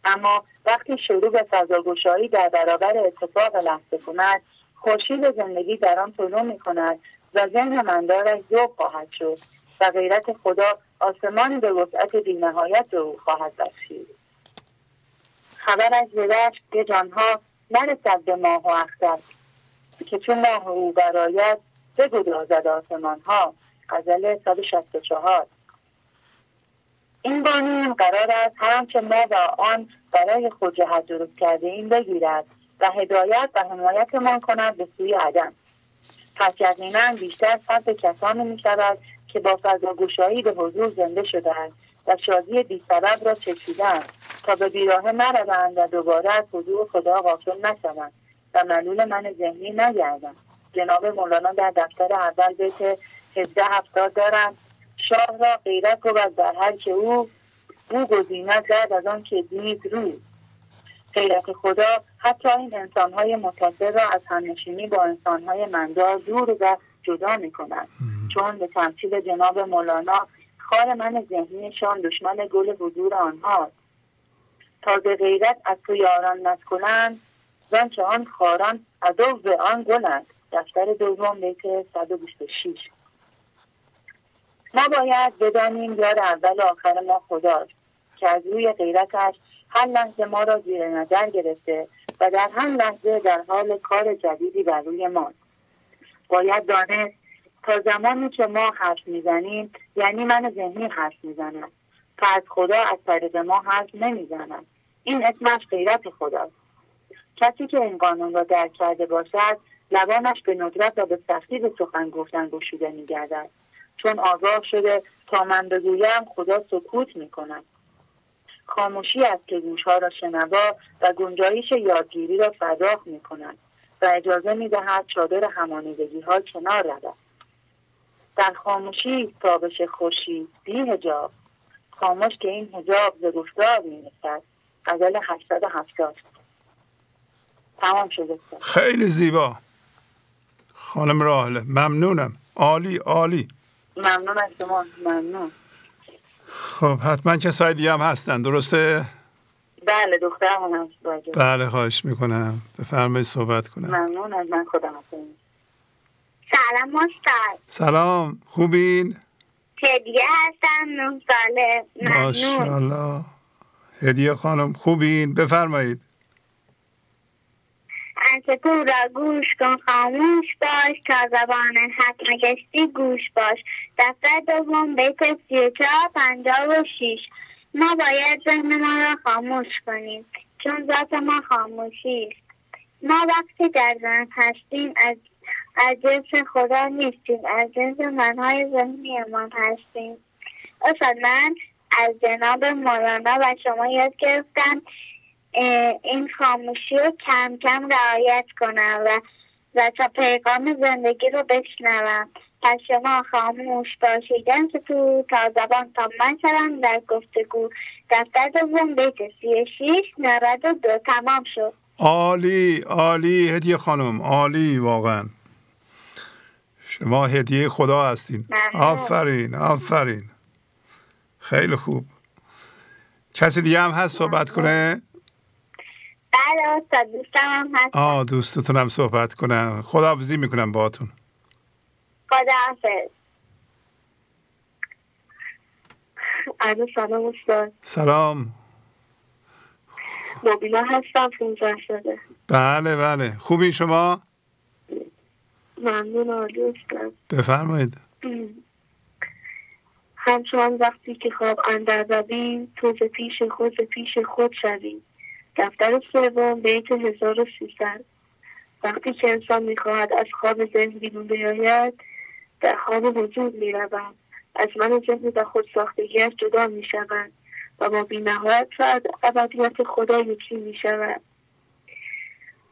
اما وقتی شروع به فضاگشایی در برابر اتفاق لحظه کند خورشید زندگی در آن طلوع می کند و ذهن مندارش ذوب خواهد شد و غیرت خدا آسمانی به وسعت بی‌نهایت به او خواهد بخشید. خبر از زشت به جانها نرسد به ماه و اختر که چون ماه او برآید بگدازد آسمانها. غزل صد و شصت و چهار. این قانون قرار است هر آنچه ما و آن برای خود جهت درست کرده این بگیرد و هدایت و حمایتمان کند به سوی عدم. پس یقینا بیشتر صرف کسانی می شود که با فضاگشایی به حضور زنده شدند و شادی بیسبب را چشیدند تا به بیراهه نروند و دوباره از حضور خدا غافل نشوند و ملول من ذهنی نگردند. جناب مولانا در دفتر اول بیت هزده هفتاد دارند: شاه را غیرت بود بر هر که او او گزینه کرد از آن که دید رو. غیرت خدا حتی این انسان‌های متاثر را از همنشینی با انسان‌های مندار دور و جدا می‌کنند، چون به تمثیل جناب مولانا خار من ذهنیشان دشمن گل حضور آنها. تازه غیرت از تو یاران نکنند زن که آن خاران عدو آن گلند. دفتر دوم بیت صد و بیست و شش. ما باید بدانیم یار اول آخر ما خداست که از روی غیرتش هر لحظه ما را زیر نظر گرفته و در هر لحظه در حال کار جدیدی بر روی ما. باید دانست تا زمانی که ما حرف میزنیم یعنی من ذهنی حرف میزنم، پس خدا از طریق ما حرف نمیزنم. این اسمش غیرت خداست. کسی که این قانون را درک کرده باشد لبانش به ندرت و به سختی به سخن گفتن گشوده می‌گردد، چون آگاه شده تا من بگویم خدا سکوت می‌کند. خاموشی است که گوش‌ها را شنوا و گنجایش یادگیری را فراخ می‌کند و اجازه می‌دهد چادر همانیدگی‌ها کنار رود. در خاموشی تابش خورشید بی‌حجاب، خاموش که این حجاب ز گفتار می‌نشست. غزل هشتصد و هفتاد. تمام شده. خیلی زیبا خانم راهله، ممنونم. عالی عالی، ممنون از شما. ممنون. خب حتما کسای دیگه هم هستن، درسته؟ بله دخترم هست. باید بله خواهش میکنم بفرمایید صحبت کنم. ممنون از من خودم هستم. سلام استاد. سلام خوبین؟ هدیه هستم نه ساله. ممنون ماشاءالله. هدیه خانم خوبین؟ بفرمایید. که تو را گوش کن خاموش باش تا زبان حق نگشتی گوش باش. دفتر دوم بیت سی و چهار پنجاه و شیش. ما باید ذهن ما را خاموش کنیم چون ذات ما خاموشی است. ما وقتی در ذهن هستیم از از جنس خدا نیستیم، از جنس منهای ذهنی ما هستیم. اصلا من از جناب مولانا و شما یاد گرفتم این خاموشی رو کم کم رعایت کنم و و تا پیغام زندگی رو بشنوم. پس شما خاموش باشیدن که تو تا زبان تا من شدم در گفتگو. دفتر دوم بیت سی و شیش نود و دو تمام شد. عالی، عالی هدیه خانم، عالی واقعا. شما هدیه خدا هستین. آفرین، آفرین. خیلی خوب. کسی دیگه هم هست صحبت کنه؟ بله استاد، دوستم هم هست. آه دوستتون هم صحبت کنم. خداحافظی میکنم باهاتون. خداحافظ. الو سلام استاد. سلام. مبینا هستم پونزده شده. بله بله. خوبی شما؟ ممنون عالی استاد. بفرمایید. همچنان وقتی که خواب اندر رویم تو ز پیش خود ز پیش خود شویم. دفتر سوم بیت هزار و سیصد. وقتی که انسان میخواهد از خواب ذهن بیرون بیاید در خواب وجود میروند، از من ذهن و خود ساختگی‌اش جدا میشوند و با بینهایت و ابدیت خدا یکی میشوند.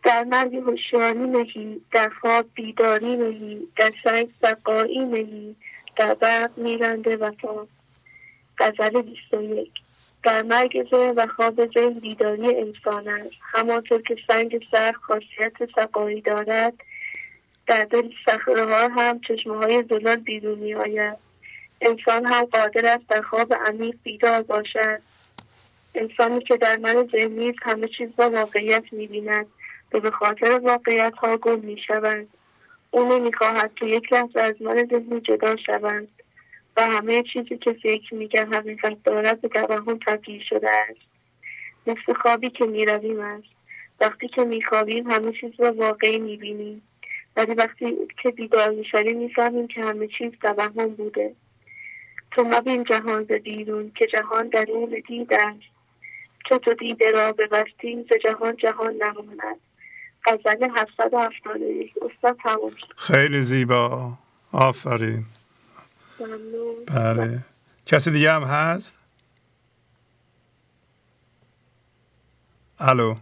در مرگ هوشیاری نهی، در خواب بیداری نهی، در سنگ بقایی نهی، در برق میرنده وفا. غزل بیست و یک. در مرگ ذهن و خواب ذهن بیداری انسان است. همانطور که سنگ سرد خاصیت سقایی دارد، در دل صخره‌ها هم چشمه‌های زلال بیرون می‌آید. انسان هم قادر است در خواب عمیق بیدار باشد. انسانی که در مرگ ذهنی همه چیز را واقعیت می‌بیند و به خاطر واقعیت‌ها گم می‌شود. او نمی‌خواهد که یک لحظه از مرگ ذهنی جدا شود و همه چیزی که فکر میگن حقیقت دارد به توهم تبدیل شده است. مثل خوابی که میرویم است. وقتی که میخوابیم همه چیز را واقعی میبینیم، ولی وقتی که بیدار میشویم میفهمیم که همه چیز توهم بوده. تو مبین جهان به بیرون که جهان درون دید است. چو تو دیده را ببستی ز جهان جهان نماند. غزل هفتصد و هفتاد و یک. استاد تمام شد. خیلی زیبا، آفرین. بله. کسی دیگه هم هست؟ الو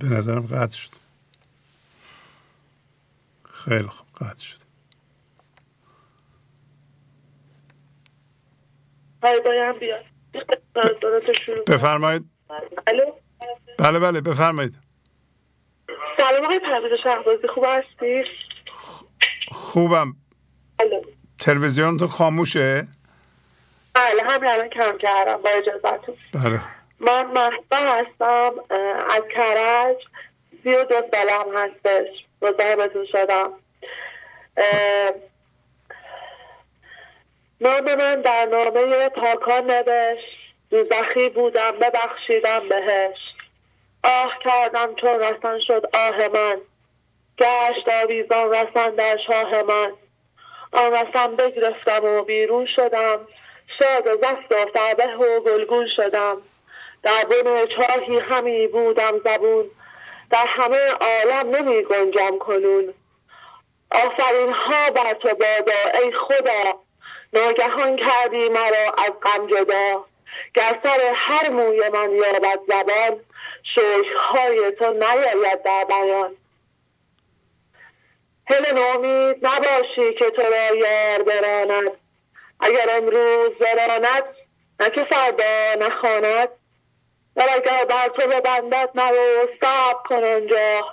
به نظرم قطع شد. خیلی خوب قطع شد. بفرمایید. بله بله بفرمایید. سلام آقای پرویز شهبازی، خوب هستی؟ خوبم. تلویزیون تو خاموشه؟ بله همین الان کم کردم با اجازهتون. بله. من مهسا هستم از کرج. سی و دو سالم هستش. مزاحمتون شدم. نام من در نامه پاکان نوشت دوزخی بودم ببخشیدم بهش. آه کردم چون رسن شد آه من، گشت آویزان رسن در شاه من. آن رسن بگرفتم و بیرون شدم، شاد و زفت و فربه و گلگون شدم. در بن چاهی همی بودم زبون، در همه عالم نمی گنجم کنون. آفرین ها بر تو بابا ای خدا، ناگهان کردی مرا از غم جدا. گر سر هر موی من یابد زبان، شکرهای تو نیاید در بیان. هله نومید نباشی که تو را یار براند، اگر امروز براند نه که فردا نخواند. و اگر بر تو ببندد مرو صبر کن آنجا،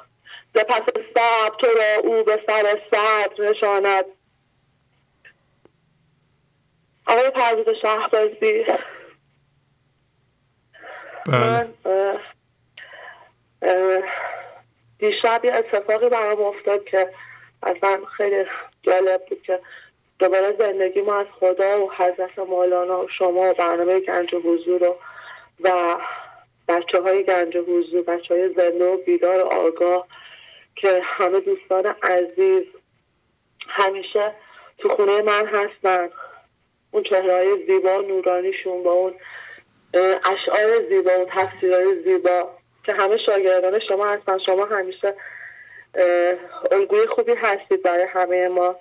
ز پس صبر تو را او به سر صبر نشاند. آقای پرویز شهبازی، من دیشب یه اتفاقی برام افتاد که اصلا خیلی جالب بود که دوباره زندگی ما از خدا و حضرت مولانا و شما و برنامه گنج حضور و و بچه های گنج حضور، بچه های زنده و بیدار و آگاه که همه دوستان عزیز همیشه تو خونه من هستن. اون چهره‌های زیبا نورانیشون با اون اشعار زیبا و تفسیرهای زیبا که همه شاگردان شما هستن، شما همیشه الگوی خوبی هستید برای همه ما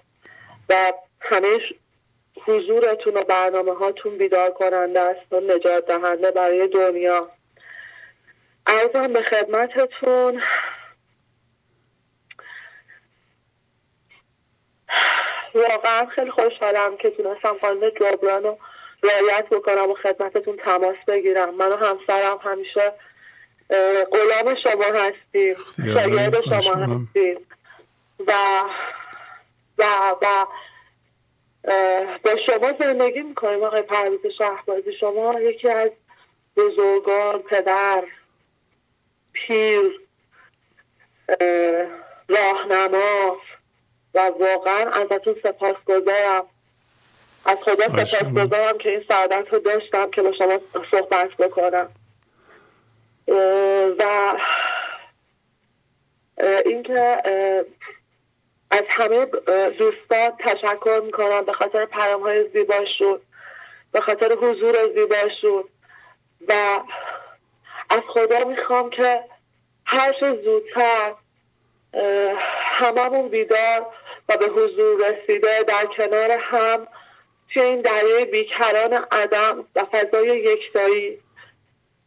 و همه حضورتون و برنامه هاتون بیدار کننده است و نجات دهنده برای دنیا. عرضم به خدمتتون واقعا خیلی خوشحالم که تونستم قانون جبران رو رعایت بکنم و خدمتتون تماس بگیرم. من و همسرم همیشه غلام شما هستیم، شاگرد شما هستیم و و و با شما زندگی میکنیم. آقای پرویز شهبازی، شما یکی از بزرگان، پدر، پیر، راهنما و واقعا ازتون سپاسگزارم. از خدا سپاسگزارم که این سعادت رو داشتم که با شما صحبت بکنم و اینکه از همه دوستان تشکر میکنم به خاطر پیام‌های زیباشون، به خاطر حضور زیباشون و از خدا میخوام که هر چه زودتر هممون بیدار و به حضور رسیده در کنار هم توی این دریای بیکران عدم و فضای یکتایی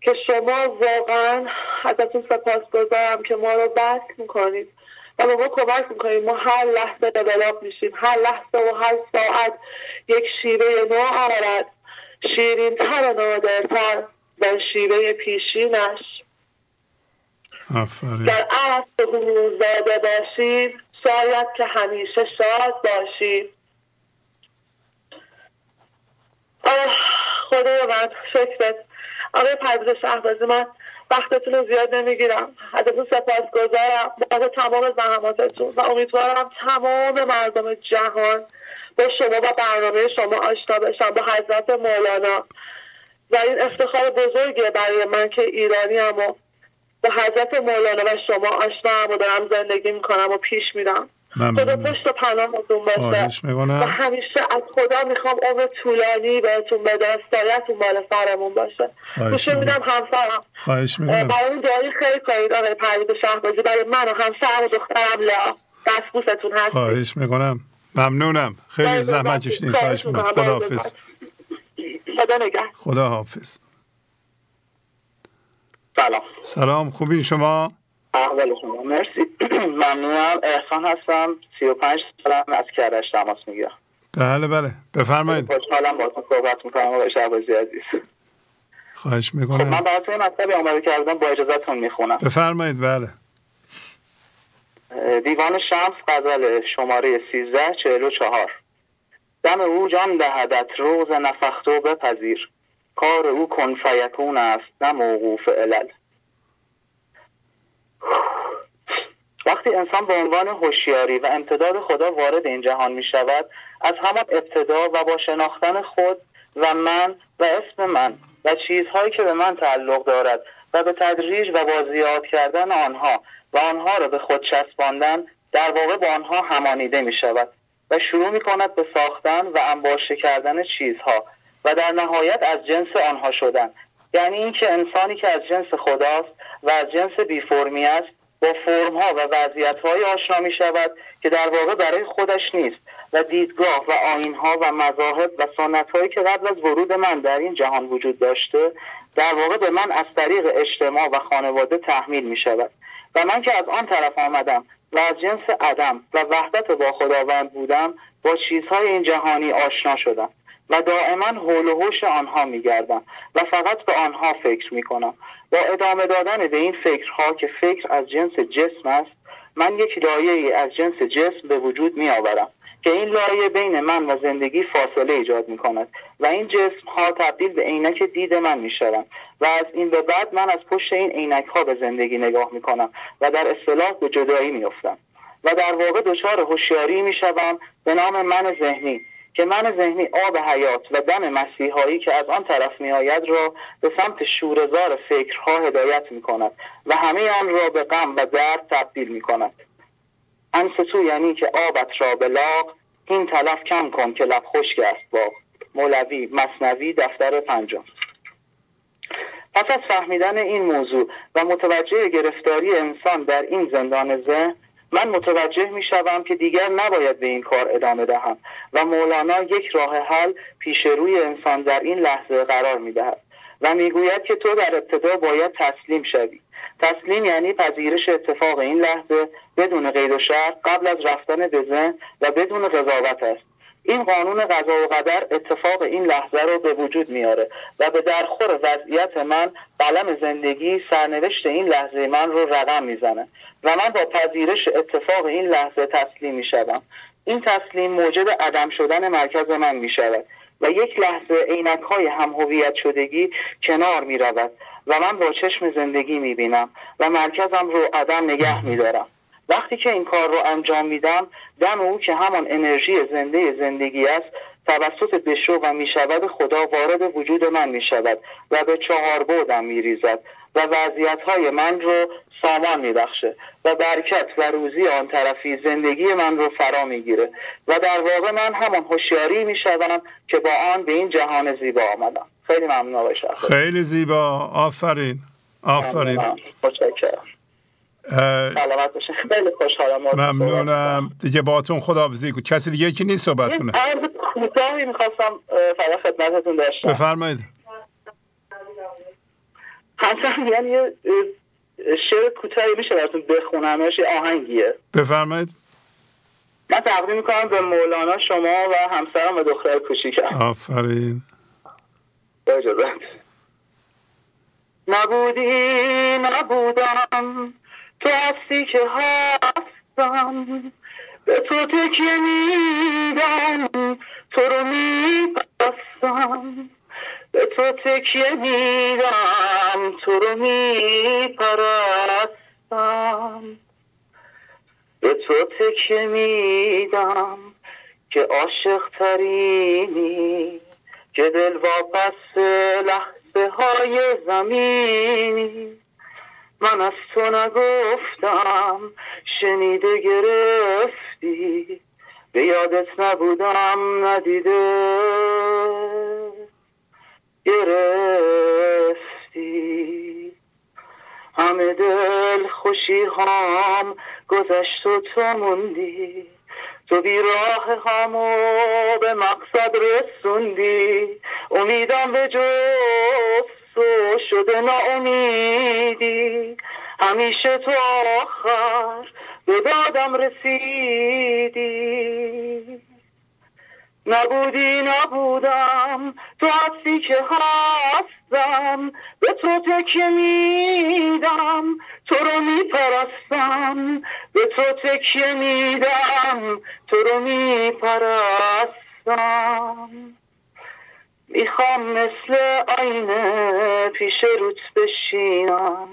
که شما واقعا ازتون سپاسگزارم که ما رو بست میکنید و ما کمک میکنید. ما هر لحظه دولاب میشیم، هر لحظه و هر ساعت یک شیوه نو آورد، شیرین تر و نادرتر و شیوه پیشینش. در عرض حضور زاده باشید، شاید که همیشه شاد باشید. آه خدای من، شکرت آقای پرویز شهبازی، من وقتتون رو زیاد نمیگیرم. ازتون سپاسگزارم بابت تمام زحماتتون و امیدوارم تمام مردم جهان با شما و برنامه شما آشنا بشن، با حضرت مولانا. و این افتخار بزرگیه برای من که ایرانیم و با حضرت مولانا و شما آشنا هم و دارم زندگی میکنم و پیش میرم. خدا پشت و پناهتون باشه و همیشه از خدا میخوام عمر طولانی بهتون بده، استایتون بالا سرمون باشه. خوش میدم همسرم، خواهش میکنم برای اون دعایی خیر کنید آقای پرویز شهبازی، برای من و همسرم و دخترم لیا. دستبوستون هستید. خواهش میکنم، ممنونم، خیلی زحمت کشیدید. خواهش میکنم، خداحافظ. خدا نگه، خداحافظ. سلام. سلام، خوبی شما؟ احوال شما؟ مرسی، ممنونم. احسان هستم، سی و پنج سالم، از کرج تماس میگیرم. بله بله، بفرمایید. خوشحالم باهاتون صحبت میکنم آقای شهبازی عزیز. خواهش میکنم. من براتون مطلبی آماده کردم، با اجازهتون میخونم. بفرمایید. بله. دیوان شمس، غزل شماره سیزده چهل و چهار. دم او جان دهدت روز نفختو بپذیر، کار او کن فیکون است نه موقوف علل. وقتی انسان به عنوان هوشیاری و امتداد خدا وارد این جهان می شود، از همان ابتدا و با شناختن خود و من و اسم من و چیزهایی که به من تعلق دارد و به تدریج و با زیاد کردن آنها و آنها را به خود چسباندن، در واقع با آنها همانیده می شود و شروع می کند به ساختن و انباشته کردن چیزها و در نهایت از جنس آنها شدن. یعنی اینکه انسانی که از جنس خداست و از جنس بی فرمی است، با فرم‌ها و وضعیت‌های آشنا می‌شود که در واقع برای خودش نیست و دیدگاه و آیین‌ها و مذاهب و سنت‌هایی که قبل از ورود من در این جهان وجود داشته، در واقع به من از طریق اجتماع و خانواده تحمیل می‌شود و من که از آن طرف آمدم و از جنس عدم و وحدت با خداوند بودم، با چیزهای این جهانی آشنا شدم و دائما حول و حوش آنها می‌گردم و فقط به آنها فکر می‌کنم. با ادامه دادن به این فکرها که فکر از جنس جسم است، من یک لایه از جنس جسم به وجود می‌آورم که این لایه بین من و زندگی فاصله ایجاد می‌کند و این جسم‌ها تبدیل به عینک دید من می‌شوند و از این به بعد من از پشت این عینک‌ها به زندگی نگاه می‌کنم و در اصطلاح به جدایی می‌افتم و در واقع دچار هوشیاری می‌شوم به نام من ذهنی که من ذهنی آب حیات و دم مسیحایی که از آن طرف می آید را به سمت شوره‌زار فکرها هدایت می کند و همه آن را به غم و درد تبدیل می کند. انستو یعنی که آبت را به لاغ، این تلف کم کن که لب خشک است باغ. مولوی، مثنوی، دفتر پنجم. پس از فهمیدن این موضوع و متوجه گرفتاری انسان در این زندان ذهن، من متوجه می شوم که دیگر نباید به این کار ادامه دهم و مولانا یک راه حل پیش روی انسان در این لحظه قرار می دهد و می گوید که تو در ابتدا باید تسلیم شوی. تسلیم یعنی پذیرش اتفاق این لحظه بدون قید و شرط قبل از رفتن به ذهن و بدون قضاوت است. این قانون قضا و قدر اتفاق این لحظه رو به وجود میاره و به درخور وضعیت من، قلم زندگی سرنوشت این لحظه من رو رقم میزنه و من با پذیرش اتفاق این لحظه تسلیم میشدم. این تسلیم موجب عدم شدن مرکز من میشود و یک لحظه عینک های همهویت شدگی کنار میرود و من با چشم زندگی میبینم و مرکزم رو عدم نگه میدارم. وقتی که این کار رو انجام میدم، دم او که همان انرژی زنده زندگی است توسط بشو و میشود خدا وارد وجود من میشود و به چهار بعدم میریزد و وضعیت‌های من رو سامان میبخشه و برکت و روزی آن طرفی زندگی من رو فرا میگیره و در واقع من همان هوشیاری میشدم که با آن به این جهان زیبا آمدم. خیلی ممنون آقای شهبازی. خیلی زیبا. آفرین آفرین متشکرم. سلامت باشین. خیلی خوشحالم. ممنونم. دیگه باهاتون خداحافظی. کسی دیگه یکی نیست صحبتونه. عرض کوتاهی می‌خواستم فقط خدمتتون داشتم. بفرمایید. خواستم یعنی شعر کوتاهی میشه براتون بخونمش، آهنگیه. بفرمایید. من تقدیم می‌کنم به مولانا شما و همسرم و دختر کوچیکم. آفرین. با اجازه‌ت. نبودی نبودم، تو هستی که هستم، به تو تکیه میدم، تو رو میپرستم، به تو تکیه میدم، تو رو میپرستم، به تو تکیه میدم که عاشق ترینی، که دل واپس لحظه های زمینی. من از تو نگفتم، شنیده گرفتی، به یادت نبودم، ندیده گرفتی. همه دل خوشی هم گذشت و تو موندی، تو بی راه همو به مقصد رسوندی. امیدم به جز تو شده ناامیدی، همیشه تو آخر به دادم رسیدی. نبودی نبودم، تو هستی که هستم، به تو تکیه میدم، تو رو میپرستم، به تو تکیه میدم، تو رو میپرستم. میخوام مثل آینه پیش روت بشینم،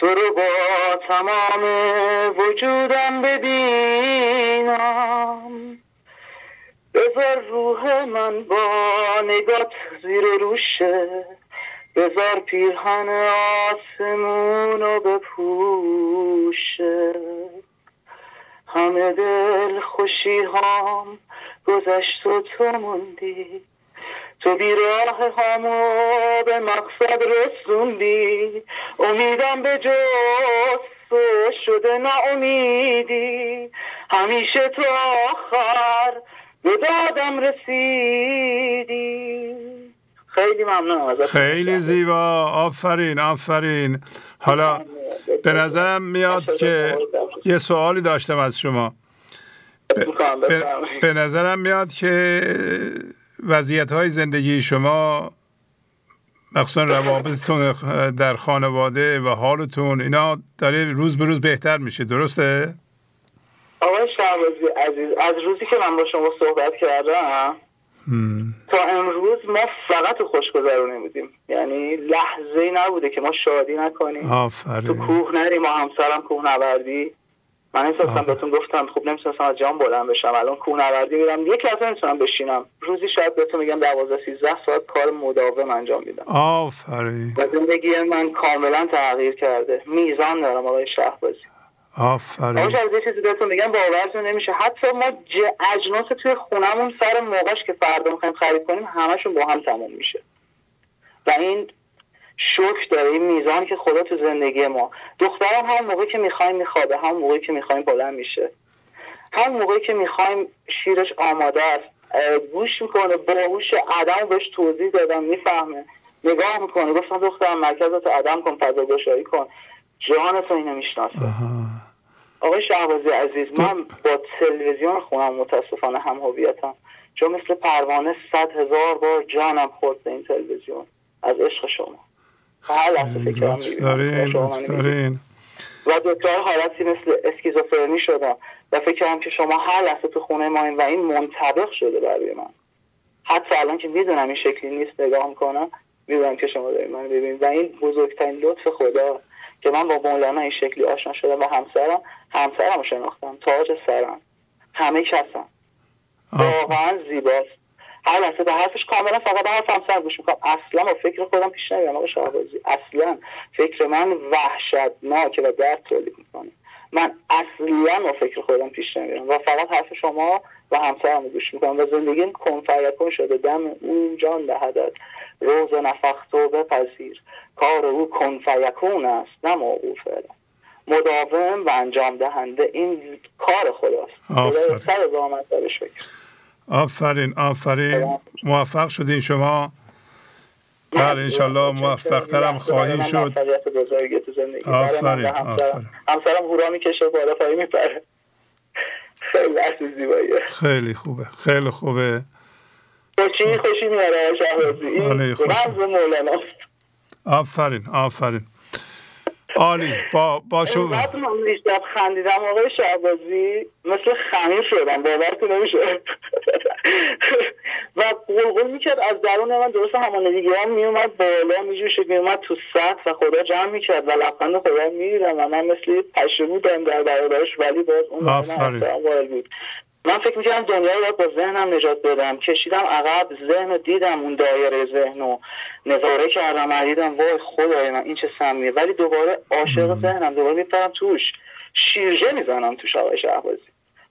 تو رو با تمام وجودم ببینم، بذار روح من با نگات زیر روشه، بذار پیرهن آسمونو بپوشه. همه دل خوشی هم گذشت و تو موندی، تو بی راه همو به مقصد رسوندی. امیدم به جز تو شده ناامیدی، همیشه تو آخر به دادم رسیدی. خیلی ممنونم. خیلی زیبا. آفرین آفرین. حالا به نظرم میاد که یه سوالی داشتم از شما. به نظرم میاد که وضعیت‌های زندگی شما، مخصوصاً روابطتون در خانواده و حالتون، اینا داره روز به روز بهتر میشه، درسته؟ آقای شهبازی عزیز، از روزی که من با شما صحبت کردم هم. تا امروز ما فقط خوشگذرونی بودیم، یعنی لحظه‌ای نبوده که ما شادی نکنیم. آفرین. تو کوه نریم، ما همسرم کوه نوردی من احساس هم بهتون گفتم خب نمیتونستم از جام بلند بشم، الان کوهنوردی میرم یک لحظه نمیتونم بشینم، روزی شاید بهتون میگم دوازده سیزده ساعت کار مداوم انجام میدم. آفرین، زندگی من کاملا تغییر کرده، میزان دارم آقای شهبازی. آفرین، اونجا یه چیزی بهتون میگم باورتون نمیشه، حتی ما اجناس توی خونمون سر موقعش که فردا میخوایم خرید کنیم همشون با هم تموم میشه. و این شوک داره، این میزان که خدا تو زندگی ما. دخترم هر موقعی که میخوایم میخوابه، هر موقعی که میخوایم بلند میشه، هر موقعی که میخوایم شیرش آماده است، گوش میکنه، باهوش، آدم بهش توضیح دادم میفهمه، نگاه میکنه، گفتم دخترم مرکزتو آدم کن، فضاگشایی کن، جهانتو اینو میشناسه. آقای شهبازی عزیز، من با تلویزیون خونم متاسفانه هم هویتم، چون مثل پروانه صد هزار بار جانم خورد به این تلویزیون از عشق شما. لطف دارین، لطف دارین. و دکتر حالتی مثل اسکیزوفرنی شدم و فکرم که شما هر لحظه تو خونه ما این و این منطبق شده برای من، حتی الان که میدونم این شکلی نیست نگاه میکنم میدونم که شما دارین من ببینید. و این بزرگترین لطف خدا که من با مولانا این شکلی آشنا شدم و همسرم همسرم رو شناختم، تاج سرم، همه کسم، واقعا زیباست. هر لحظه به حرفش کاملا فقط به حرف همسر گوش میکنم، اصلا با فکر خودم پیش نمیرم آقای شهبازی، اصلا فکر من وحشتناکه و درد تولید میکنه، من اصلا با فکر خودم پیش نمیرم و فقط حرف شما و همسرم رو گوش میکنم و زندگیم کن فیکون شده، دم اون جان دهدت روز نفخت و بپذیر، کار او کن فیکون است نه موقوف، مداوم و انجام دهنده، این کار خداست. آفرین، سر زامن سرش فکر. آفرین، آفرین، موفق شدین شما. بله انشالله موفق ترم خواهی شد. آفرین، آفرین. همسرم هورا میکشه بالا پایی میپره، خیلی عشق زیباییه، خیلی خوبه، خیلی خوبه، خوشی خوشی میاره شهبازی، رمز مولاناست. آفرین، آفرین، عالی. با با شما من بیشتر خندیدم آقای شهبازی، مثل خمیر شدم باورتون نمیشه و قلقل میکرد از درون من، درست همانندگیام میومد بالا میجوشید میومد تو سطح و خدا جمع میکرد و لبخند خدا میدیدم و من مثل پشه بودم در برابرش، ولی باز اون اصلا وارد بود. من فکر میکردم دنیا رو با ذهنم نجات بدم، کشیدم عقب ذهن، دیدم اون دایره ذهن رو نظاره کردم و دیدم وای خدای من این چه سمیه، ولی دوباره عاشق ذهنم، دوباره میپرم توش، شیرجه میزنم توش آقای شهبازی.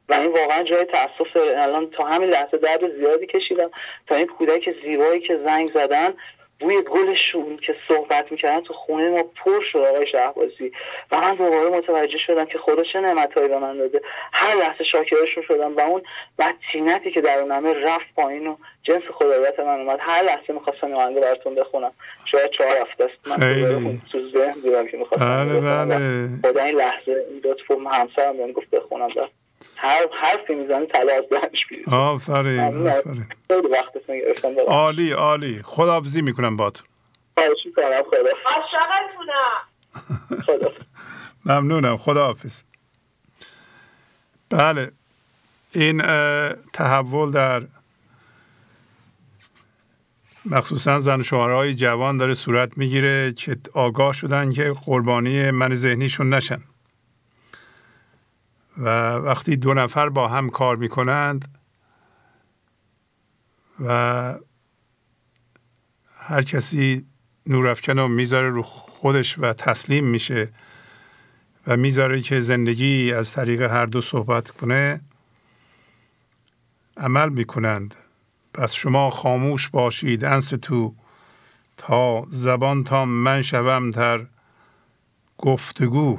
و این واقعا جای تأسف داره، الان تا همین لحظه درد زیادی کشیدم تا این کودک زیبایی که زنگ زدن، بوی گلشون که صحبت میکردن تو خونه ما پر شد آقای شهبازی و من دوباره متوجه شدم که خدا چه نعمتهایی به من داده، هر لحظه شاکرشون شدم و اون بدتینتی که درونمه رفت پایین و جنس خداییت من اومد. هر لحظه میخواستم نمانده براتون بخونم، شاید چهار هفته است من خیلی تو ذهن بودم که میخواستم خدا این لحظه این دوت فرم همسرم بهم گفت بخونم و هر حرفی میزنی طلا از دهنش بیرون. آفرین، آفرین، خیلی وقتتون گرفتم. عالی، عالی، خداحافظی میکنم باهاتون. خواهش میکنم، خدا عاشقتونم، خدا ممنونم، خداحافظ. بله این تحول در مخصوصا زن و شوهرهای جوان داره صورت میگیره که آگاه شدن که قربانی من ذهنیشون نشن و وقتی دو نفر با هم کار میکنند و هر کسی نورافکن رو میذاره رو خودش و تسلیم میشه و میذاره که زندگی از طریق هر دو صحبت کنه، عمل میکنند. پس شما خاموش باشید انستو تا زبان تا من شوم تر گفتگو.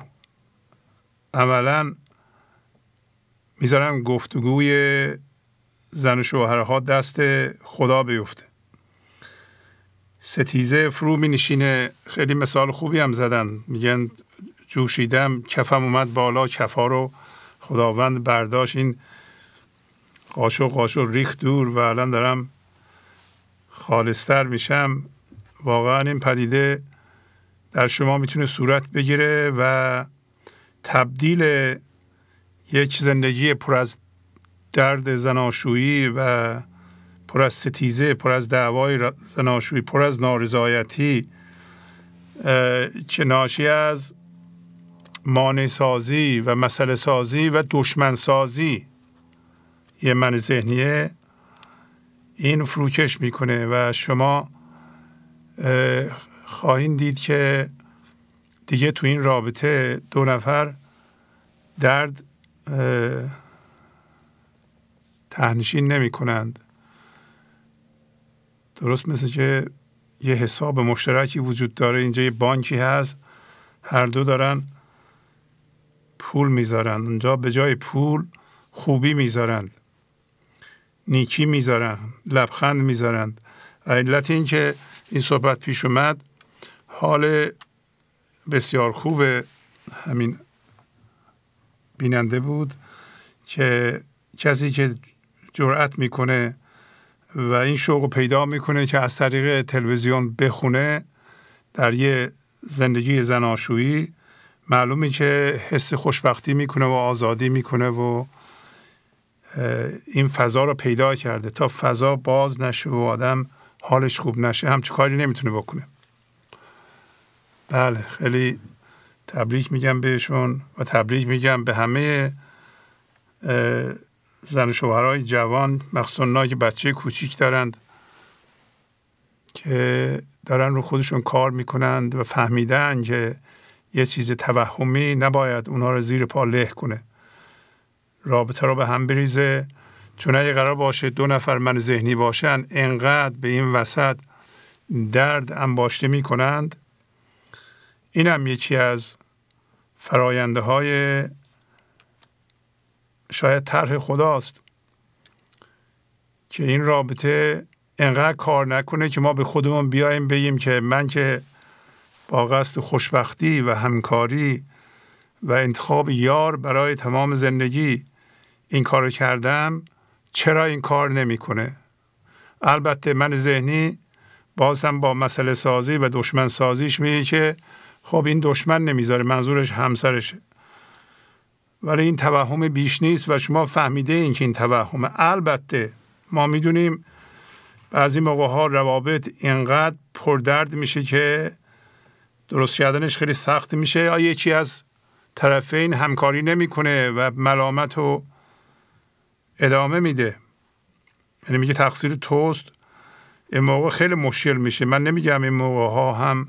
عملاً میذارن گفتگوی زن و شوهرها دست خدا بیفته، ستیزه فرو می نشینه. خیلی مثال خوبی هم زدن، میگن جوشیدم کفم اومد بالا، کفا رو خداوند برداشت، این قاشق قاشق ریخت دور و الان دارم خالصتر میشم. واقعا این پدیده در شما میتونه صورت بگیره و تبدیل یک زندگی پر از درد زناشویی و پر از ستیزه، پر از دعوای زناشویی، پر از نارضایتی که ناشی از مانع سازی و مسئله سازی و دشمن سازی یه من ذهنیه، این فروکش میکنه و شما خواهید دید که دیگه تو این رابطه دو نفر درد تهنشین نمی کنند. درست مثل که یه حساب مشترکی وجود داره، اینجا یه بانکی هست، هر دو دارن پول میذارن، اونجا به جای پول خوبی میذارند، نیکی میذارن، لبخند میذارند. علت این که این صحبت پیش اومد، حال بسیار خوب همین بیننده بود که کسی که جرأت میکنه و این شوق پیدا میکنه که از طریق تلویزیون بخونه در یه زندگی زناشویی، معلومه که حس خوشبختی میکنه و آزادی میکنه و این فضا رو پیدا کرده. تا فضا باز نشه و آدم حالش خوب نشه، همچه کاری نمیتونه بکنه. بله، خیلی تبریک میگم بهشون و تبریک میگم به همه زن و شوهرهای جوان، مخصوصاً اونایی که بچه کوچیک دارند، که دارن رو خودشون کار میکنند و فهمیدن که یه چیز توهمی نباید اونها رو زیر پا له کنه، رابطه رو به هم بریزه. چون اگه قرار باشه دو نفر من ذهنی باشن، انقدر به این وسط درد انباشته میکنند. این هم یکی از فراینده های شاید طرح خداست که این رابطه انقدر کار نکنه که ما به خودمون بیایم بگیم که من که با قصد خوشبختی و همکاری و انتخاب یار برای تمام زندگی این کارو کردم، چرا این کار نمیکنه؟ البته من ذهنی بازم با مسئله سازی و دشمن سازیش میگه که خب این دشمن نمیذاره، منظورش همسرشه. ولی این توهم بیش نیست و شما فهمیده این که این توهمه. البته ما میدونیم بعضی موقع ها روابط اینقدر پردرد میشه که درست کردنش خیلی سخت میشه. یا یکی از طرفین همکاری نمیکنه و ملامت رو ادامه میده، یعنی میگه تقصیر توست. این موقع خیلی مشکل میشه. من نمیگم این موقع ها هم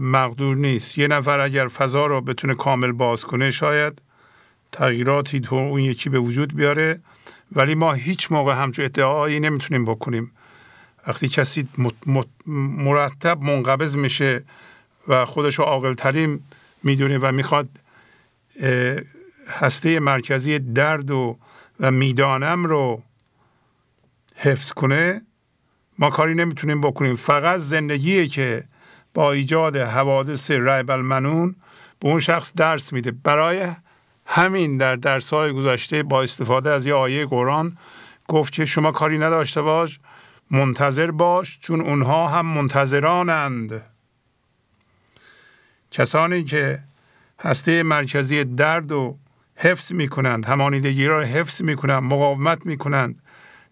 مقدور نیست، یه نفر اگر فضا رو بتونه کامل باز کنه شاید تغییراتی تو اون یکی به وجود بیاره. ولی ما هیچ موقع همچون ادعایی نمیتونیم بکنیم. وقتی کسی مرتب منقبض میشه و خودش رو عاقل ترین میدونه و میخواد هسته مرکزی درد و, و میدانم رو حفظ کنه، ما کاری نمیتونیم بکنیم. فقط زندگیه که با ایجاد حوادث ریب المنون به اون شخص درس میده. برای همین در درس‌های گذشته با استفاده از یه آیه قرآن گفت که شما کاری نداشته باش، منتظر باش، چون اونها هم منتظرانند. کسانی که هسته مرکزی درد رو حفظ میکنند، همانیدگی را حفظ میکنند، مقاومت میکنند،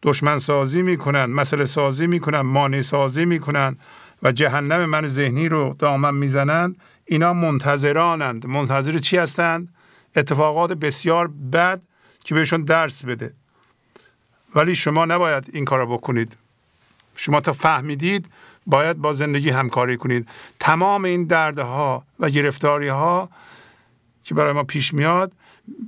دشمن سازی میکنند، مسئله سازی میکنند، مانع سازی میکنند و جهنم من ذهنی رو دامن میزنند، اینا منتظرانند. منتظر چی هستند؟ اتفاقات بسیار بد که بهشون درس بده. ولی شما نباید این کار بکنید. شما تا فهمیدید باید با زندگی همکاری کنید. تمام این دردها و گرفتاری ها که برای ما پیش میاد،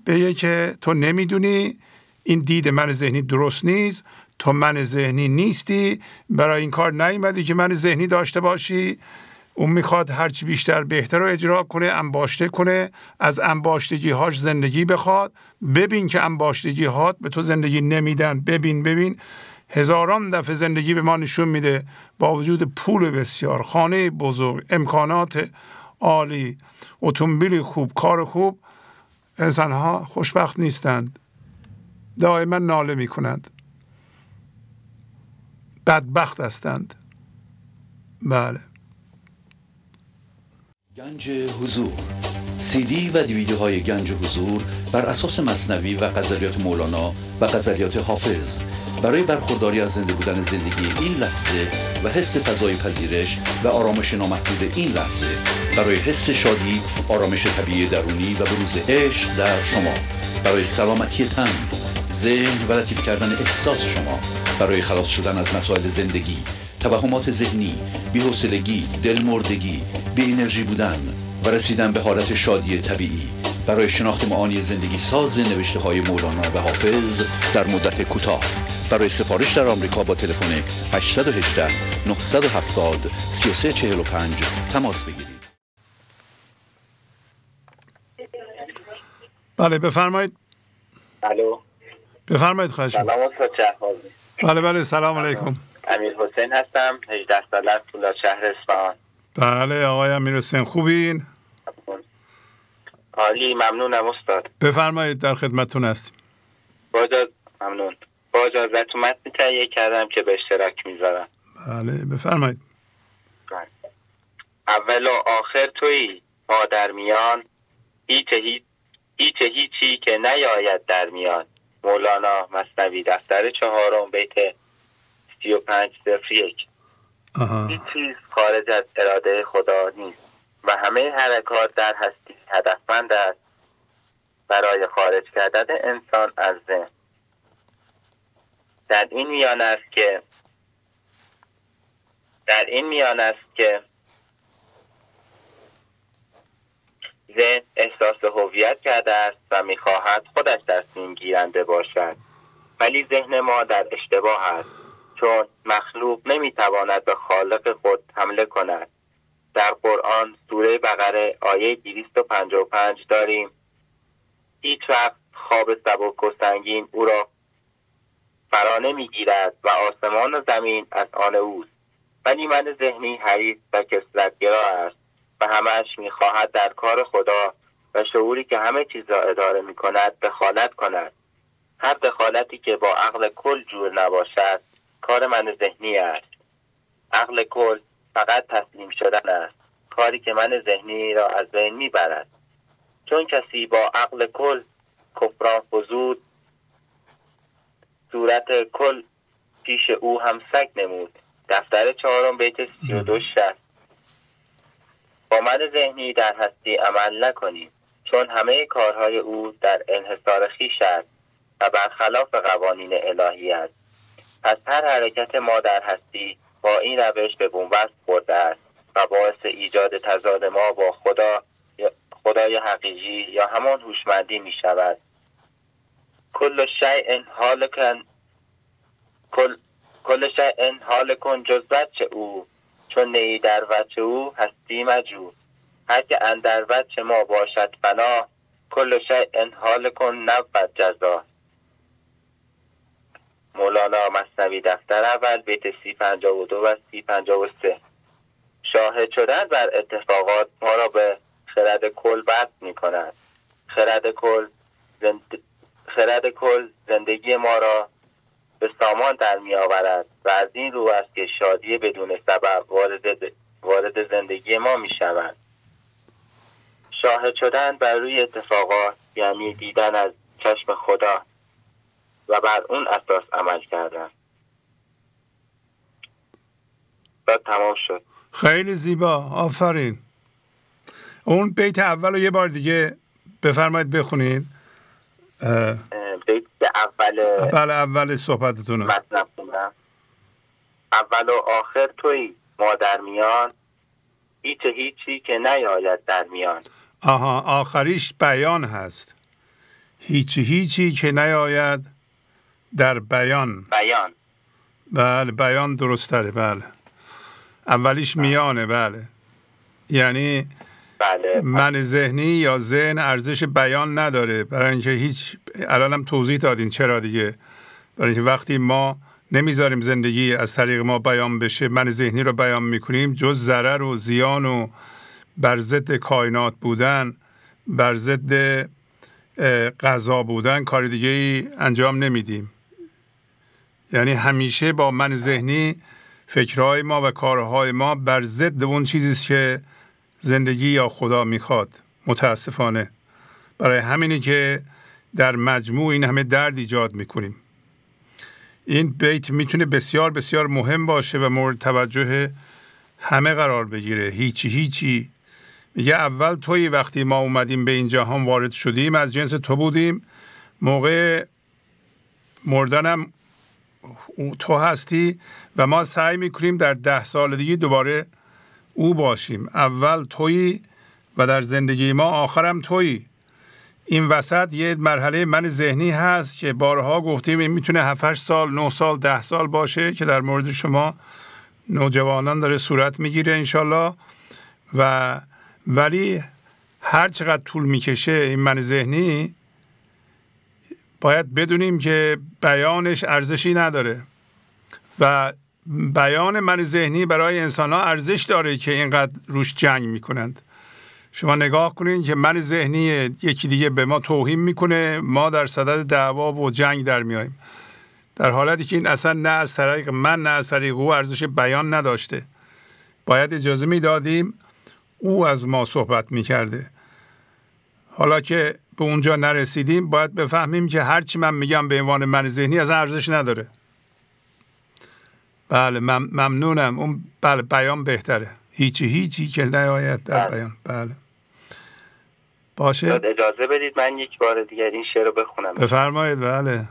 بگه که تو نمیدونی، این دید من ذهنی درست نیست، تو من ذهنی نیستی، برای این کار نیومدی که من ذهنی داشته باشی. اون میخواد هرچی بیشتر بهتر رو اجرا کنه، انباشته کنه، از انباشتگی هاش زندگی بخواد. ببین که انباشتگی هات به تو زندگی نمیدن. ببین ببین هزاران دفعه زندگی به ما نشون میده با وجود پول بسیار، خانه بزرگ، امکانات عالی، اتومبیل خوب، کار خوب، انسان ها خوشبخت نیستند، دائما ناله میکنند، بدبخت هستند. بله. گنج حضور. سیدی و دیویدیوهای گنج حضور بر اساس مثنوی و غزلیات مولانا و غزلیات حافظ برای برخورداری از زنده بودن زندگی این لحظه و حس فضای پذیرش و آرامش نامحدود این لحظه برای حس شادی، آرامش طبیعی درونی و بروز عشق در شما، برای سلامتی تن، ذهن و لطیف کردن احساس شما، برای خلاص شدن از مسائل زندگی، توهمات ذهنی، بی‌حوصلگی، دلمردگی، بی انرژی بودن و رسیدن به حالت شادی طبیعی، برای شناخت معانی زندگی ساز نوشته‌های مولانا و حافظ در مدت کوتاه، برای سفارش در آمریکا با تلفن هشت یک هشت نه هفت صفر سه سه چهار پنج تماس بگیرید. بله بفرمایید. الو. بفرمایید خواهش می‌کنم. سلام استاد شهبازی. بله بله سلام علیکم. امیر حسین هستم، هجده ساله، فولاد شهر اصفهان. بله آقای امیر حسین خوبین؟ عالی، ممنونم استاد. بفرمایید در خدمتتون هستیم. با اجازه ممنون. با اجازه متن تهیه کردم که به اشتراک میذارم. بله بفرمایید. اول و آخر تویی ما در میان، هیچ هیچ هیچ هیچی که نیاید در میان. مولانا مثنوی دفتر چهارم بیت سی و پنج صفر یک. هیچ چیز خارج از اراده خدا نیست و همه حرکات در هستی هدفمند است برای خارج کردن انسان از ذهن. در این میان است که در این میان است که ذهن احساس هویت کرده است و می‌خواهد خودش تصمیم گیرنده باشد، ولی ذهن ما در اشتباه است، چون مخلوق نمیتواند به خالق خود حمله کند. در قرآن سوره بقره آیه دویست و پنجاه و پنج داریم: هیچ وقت خواب سبک و سنگین او را فرا نمیگیرد و آسمان و زمین از آن اوست، ولی من ذهنی حریص و کسلت‌گرا است و همش میخواهد در کار خدا و شعوری که همه چیز را اداره میکند دخالت کند. هر دخالتی که با عقل کل جور نباشد کار من ذهنی است. عقل کل فقط تسلیم شدن است، کاری که من ذهنی را از بین میبرد. چون کسی با عقل کل کفران فزود، صورت کل پیش او هم سگ نمود. دفتر چهارم بیت سی و دو شصت. با من ذهنی در هستی عمل نکنید، چون همه کارهای او در انحصار خویش است و برخلاف قوانین الهی است. پس هر حرکت ما در هستی با این روش به بن‌بست خورده است و باعث ایجاد تضاد ما با خدا، خدای حقیقی یا همان هوشمندی می شود. کل شیء هالکن کل کل شیء هالکن جز وجه او، چون نی در وجه او هستی مجو. هر که اندر وجه ما باشد فنا، کل شیء هالکن نبود جزا. مولانا مثنوی دفتر اول بیت سی پنجاه و دو و سی پنجاه و سه. شاهد شدن بر اتفاقات ما را به خرد کل بست می کند. خرد کل, زند... خرد کل زندگی ما را به سامان در می آورد و از این رو است که شادی بدون سبب وارد, وارد زندگی ما می شود. شاهد شدن بر روی اتفاقات یعنی دیدن از چشم خدا و بر اون اساس عمل کردن. تا تمام شد. خیلی زیبا، آفرین. اون بیت اول رو یه بار دیگه بفرمایید بخونید. بیت اول بله اول صحبتتون رو. اول و آخر تویی ما در میان، هیچ هیچی که نیاید در میان. آها آخریش بیان هست. هیچ هیچی که نیاید در بیان. بیان بله بیان درست داره. بله اولیش بله. میانه بله یعنی بله. من ذهنی یا ذهن ارزش بیان نداره، برای اینکه هیچ الانم توضیح دادین چرا دیگه، برای اینکه وقتی ما نمیذاریم زندگی از طریق ما بیان بشه، من ذهنی رو بیان میکنیم، جز ضرر و زیان و بر ضد کائنات بودن، بر ضد قضا بودن کار دیگه ای انجام نمیدیم. یعنی همیشه با من ذهنی فکرهای ما و کارهای ما بر ضد اون چیزیست که زندگی یا خدا میخواد. متاسفانه. برای همینه که در مجموع این همه درد ایجاد میکنیم. این بیت میتونه بسیار بسیار مهم باشه و مورد توجه همه قرار بگیره. هیچی هیچی میگه اول تویی، وقتی ما اومدیم به این جهان وارد شدیم از جنس تو بودیم، موقع مردنم تو هستی و ما سعی میکنیم در ده سال دیگه دوباره او باشیم. اول تویی و در زندگی ما آخرم تویی. این وسط یه مرحله من ذهنی هست که بارها گفتیم این میتونه هفت هشت سال نه سال ده سال باشه که در مورد شما نوجوانان داره صورت میگیره انشالله. و ولی هر چقدر طول میکشه این من ذهنی، باید بدونیم که بیانش ارزشی نداره و بیان من ذهنی برای انسان‌ها ارزش داره که اینقدر روش جنگ میکنند. شما نگاه کنین که من ذهنی یکی دیگه به ما توهین میکنه، ما در صدد دعوا و جنگ در میاییم، در حالتی که این اصلا نه از طریق من نه از طریق او ارزش بیان نداشته. باید اجازه میدادیم او از ما صحبت میکرده. حالا که به اونجا نرسیدیم باید بفهمیم که هرچی من میگم به عنوان من ذهنی اصلا ارزش نداره. بله مم، ممنونم. اون بله بیان بهتره. هیچی هیچی که نیایت در بیان. بله باشه، اجازه بدید من یک بار دیگر این شعر رو بخونم. بفرمایید. بله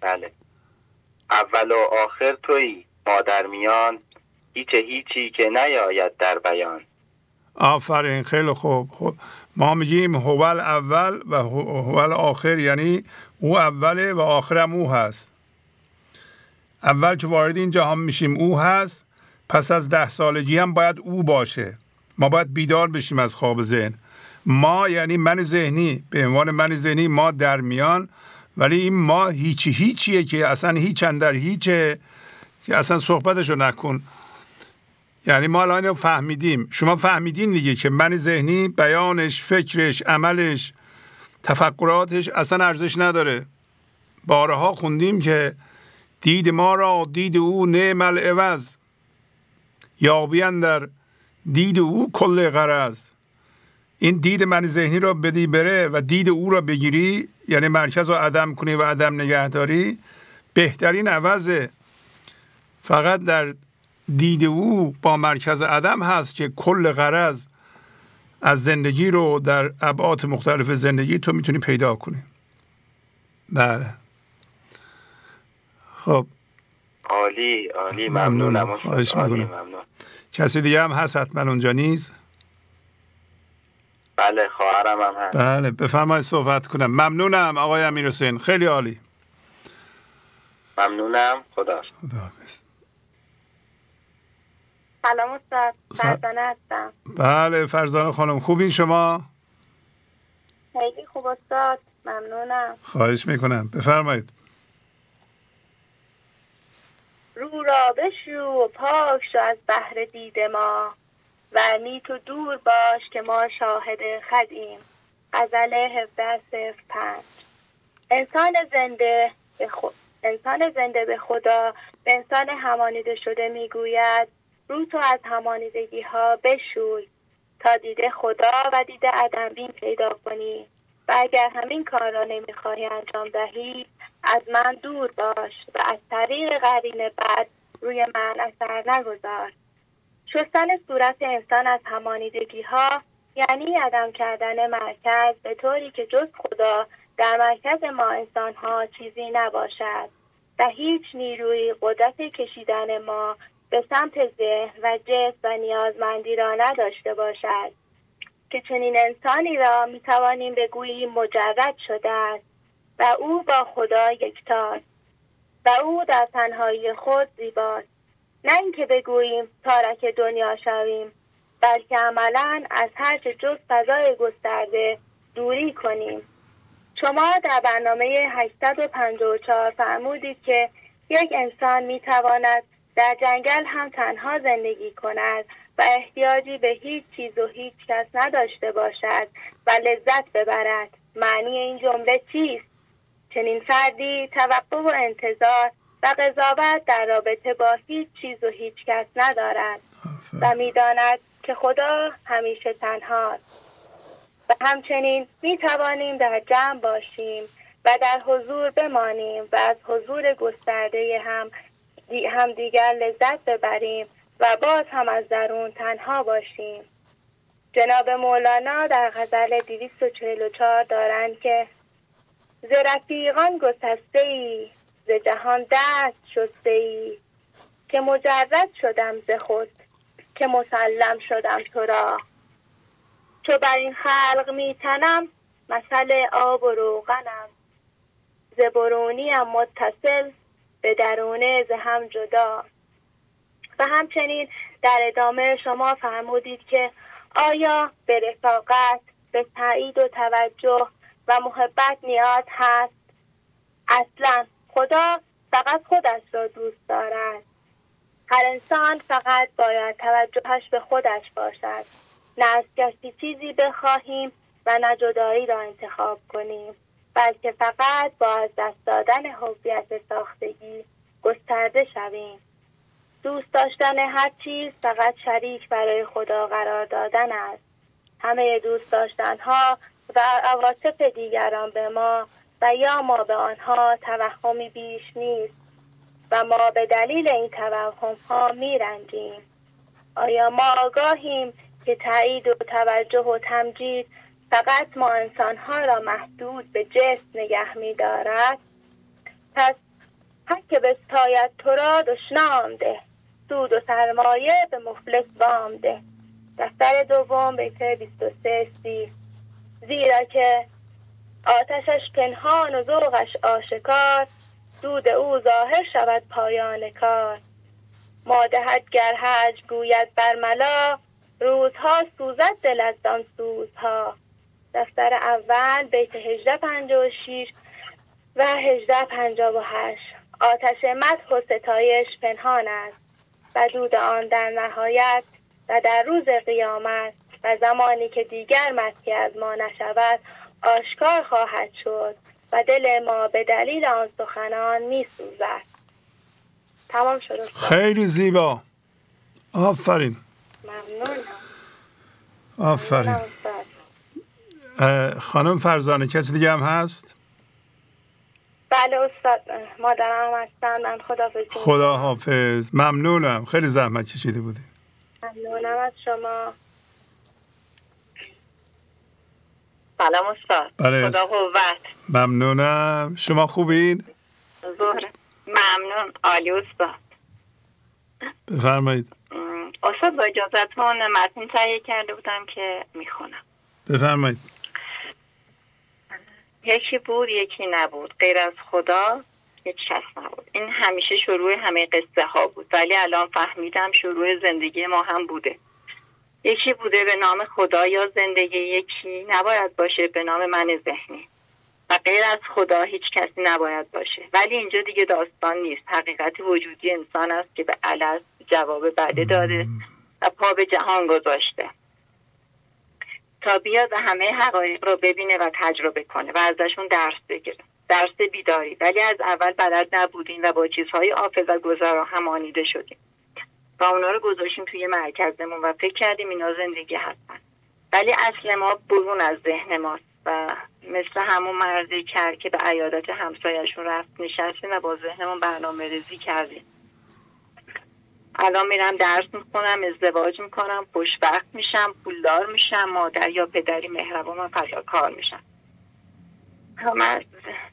بله اول و آخر تویی، ما در میان، هیچ هیچی که نیاید در بیان. آفرین، خیلی خوب. ما میگیم هو اول و هو آخر، یعنی او اوله و آخرم او هست. اول که وارد این جهان میشیم او هست، پس از ده سالگی هم باید او باشه. ما باید بیدار بشیم از خواب ذهن. ما یعنی من ذهنی، به عنوان من ذهنی ما در میان، ولی این ما هیچی هیچیه که اصلا هیچ اندر هیچه که اصلا صحبتشو نکن. یعنی ما الان فهمیدیم، شما فهمیدین دیگه که من ذهنی بیانش، فکرش، عملش، تفکراتش اصلا ارزش نداره. بارها خوندیم که دید ما را دید او نعم العوض، یابی در دید او کل غرض. این دید من ذهنی را بدی بره و دید او را بگیری، یعنی مرکز را عدم کنی و عدم نگهداری، بهترین عوضه. فقط در دید او با مرکز عدم هست که کل غرض از زندگی رو در ابعاد مختلف زندگی تو میتونی پیدا کنی. بله خب عالی عالی، ممنونم. خواهش می‌کنم. کسی دیگه هم هست حتما اونجا نیست؟ بله خواهرم هم هست. بله بفرمایید صحبت کنم. ممنونم آقای امیرحسین، خیلی عالی. ممنونم، خدا حافظ. سلام استاد، فرزانه هستم. بله فرزانه خانم، خوبین شما؟ خیلی خوب استاد، ممنونم. خواهش میکنم، بفرمایید. رو را بشو پاک شو از بحر دید ما، و نی تو دور باش که ما شاهد خدیم. غزل هفده صفر پنج. انسان زنده به خود، انسان زنده به خدا به انسان همانیده شده میگوید رو تو از همانیدگی ها بشوی تا دیده خدا و دیده عدم بین پیدا کنی، و اگر همین کار را نمیخواهی انجام دهی از من دور باش و از طریق قرین بد روی من اثر نگذار. شستن صورت انسان از همانیدگی ها یعنی عدم کردن مرکز، به طوری که جز خدا در مرکز ما انسان ها چیزی نباشد و هیچ نیروی قدرت کشیدن ما به سمت ذهن و جسم و نیازمندی را نداشته باشد، که چنین انسانی را می توانیم بگوییم مجرد شده است و او با خدا یکتاست و او در تنهایی خود زیباست. نه اینکه بگوییم تارک دنیا شویم، بلکه عملاً از هرچه جز فضای گسترده دوری کنیم. شما در برنامه هشتصد و پنجاه و چهار فرمودید که یک انسان می تواند در جنگل هم تنها زندگی کند و احتیاجی به هیچ چیز و هیچ کس نداشته باشد و لذت ببرد. معنی این جمله چیست؟ چنین فردی توقع و انتظار و قضاوت در رابطه با هیچ چیز و هیچ کس ندارد و میداند که خدا همیشه تنهاست. و همچنین می توانیم در جمع باشیم و در حضور بمانیم و از حضور گسترده هم همدیگر لذت ببریم و باز هم از درون تنها باشیم. جناب مولانا در غزل دویست و چهل و چهار دارند که ز رفیقان گسسته ای ز جهان دست شسته ای که مجرد شدم ز خود که مسلم شدم تو را چو بر این خلق میتنم مثل آب و روغنم ز برونیم متصل به درونه ز هم جدا. و همچنین در ادامه شما فرمودید که آیا به رفاقت، به تایید و توجه و محبت نیاز هست؟ اصلا خدا فقط خودش را دوست دارد. هر انسان فقط باید توجهش به خودش باشد. نه از کسی چیزی بخواهیم و نه جدایی را انتخاب کنیم، بلکه فقط با از دست دادن هویت ساختگی گسترده شویم. دوست داشتن هر چیز فقط شریک برای خدا قرار دادن است. همه دوست داشتنها و عواطف دیگران به ما و یا ما به آنها توهمی بیش نیست و ما به دلیل این توهم ها می رنجیم. آیا ما آگاهیم که تایید و توجه و تمجید فقط ما انسانها را محدود به جسم نگه می دارد؟ پس هر که بستاید تو را دشنام ده، سود و سرمایه به مفلس وام ده. دفتر دوم بیت بیست و سه سی. زیرا که آتشش پنهان و ذوقش آشکار، دود او ظاهر شود پایان کار. مادهت گر هجر گوید برملا، روزها سوزد دل از دان سوزها. دفتر اول بیت هجده پنجاه و شش و هجده پنجاه و هشت. آتش مدح و ستایش پنهان است و دود آن در نهایت و در روز قیامت و زمانی که دیگر مدحی از ما نشود آشکار خواهد شد و دل ما به دلیل آن سخنان می سوزد. تمام شد. خیلی زیبا، آفرین. ممنونم. آفرین خانم فرزانه. کسی دیگه هم هست؟ بله استاد، مادرم هستن. من خداحافظ. خداحافظ. ممنونم، خیلی زحمت کشیده بودی. ممنونم از شما. سلام استاد. بله. خدا قوت. ممنونم. شما خوبین؟ زهر. ممنون. عالی استاد. بفرمایید. استاد با اجازهتون متن تهیه کرده بودم که میخونم. بفرمایید. یکی بود یکی نبود، غیر از خدا یک شخص نبود. این همیشه شروع همه قصه ها بود، ولی الان فهمیدم شروع زندگی ما هم بوده. یکی بوده به نام خدا یا زندگی، یکی نباید باشه به نام من ذهنی، و غیر از خدا هیچ کسی نباید باشه. ولی اینجا دیگه داستان نیست، حقیقت وجودی انسان است که به الست جواب بده داده و پا به جهان گذاشته تا بیاد همه حقایق رو ببینه و تجربه کنه و ازشون درس بگیره. درس بیداری. ولی از اول بلد نبودیم و با چیزهای حافظ و گذرا همانیده شدیم و اونا رو گذاشیم توی مرکزمون و فکر کردیم اینا زندگی هستن. ولی اصل ما برون از ذهن ماست و مثل همون مردی کرد که به عیادت همسایشون رفت، نشستیم و با ذهنمون برنامه ریزی کردیم. الان میرم درس میخونم، ازدواج میکنم، خوشبخت میشم، پولدار میشم، مادر یا پدری مهربان و فداکار میشم.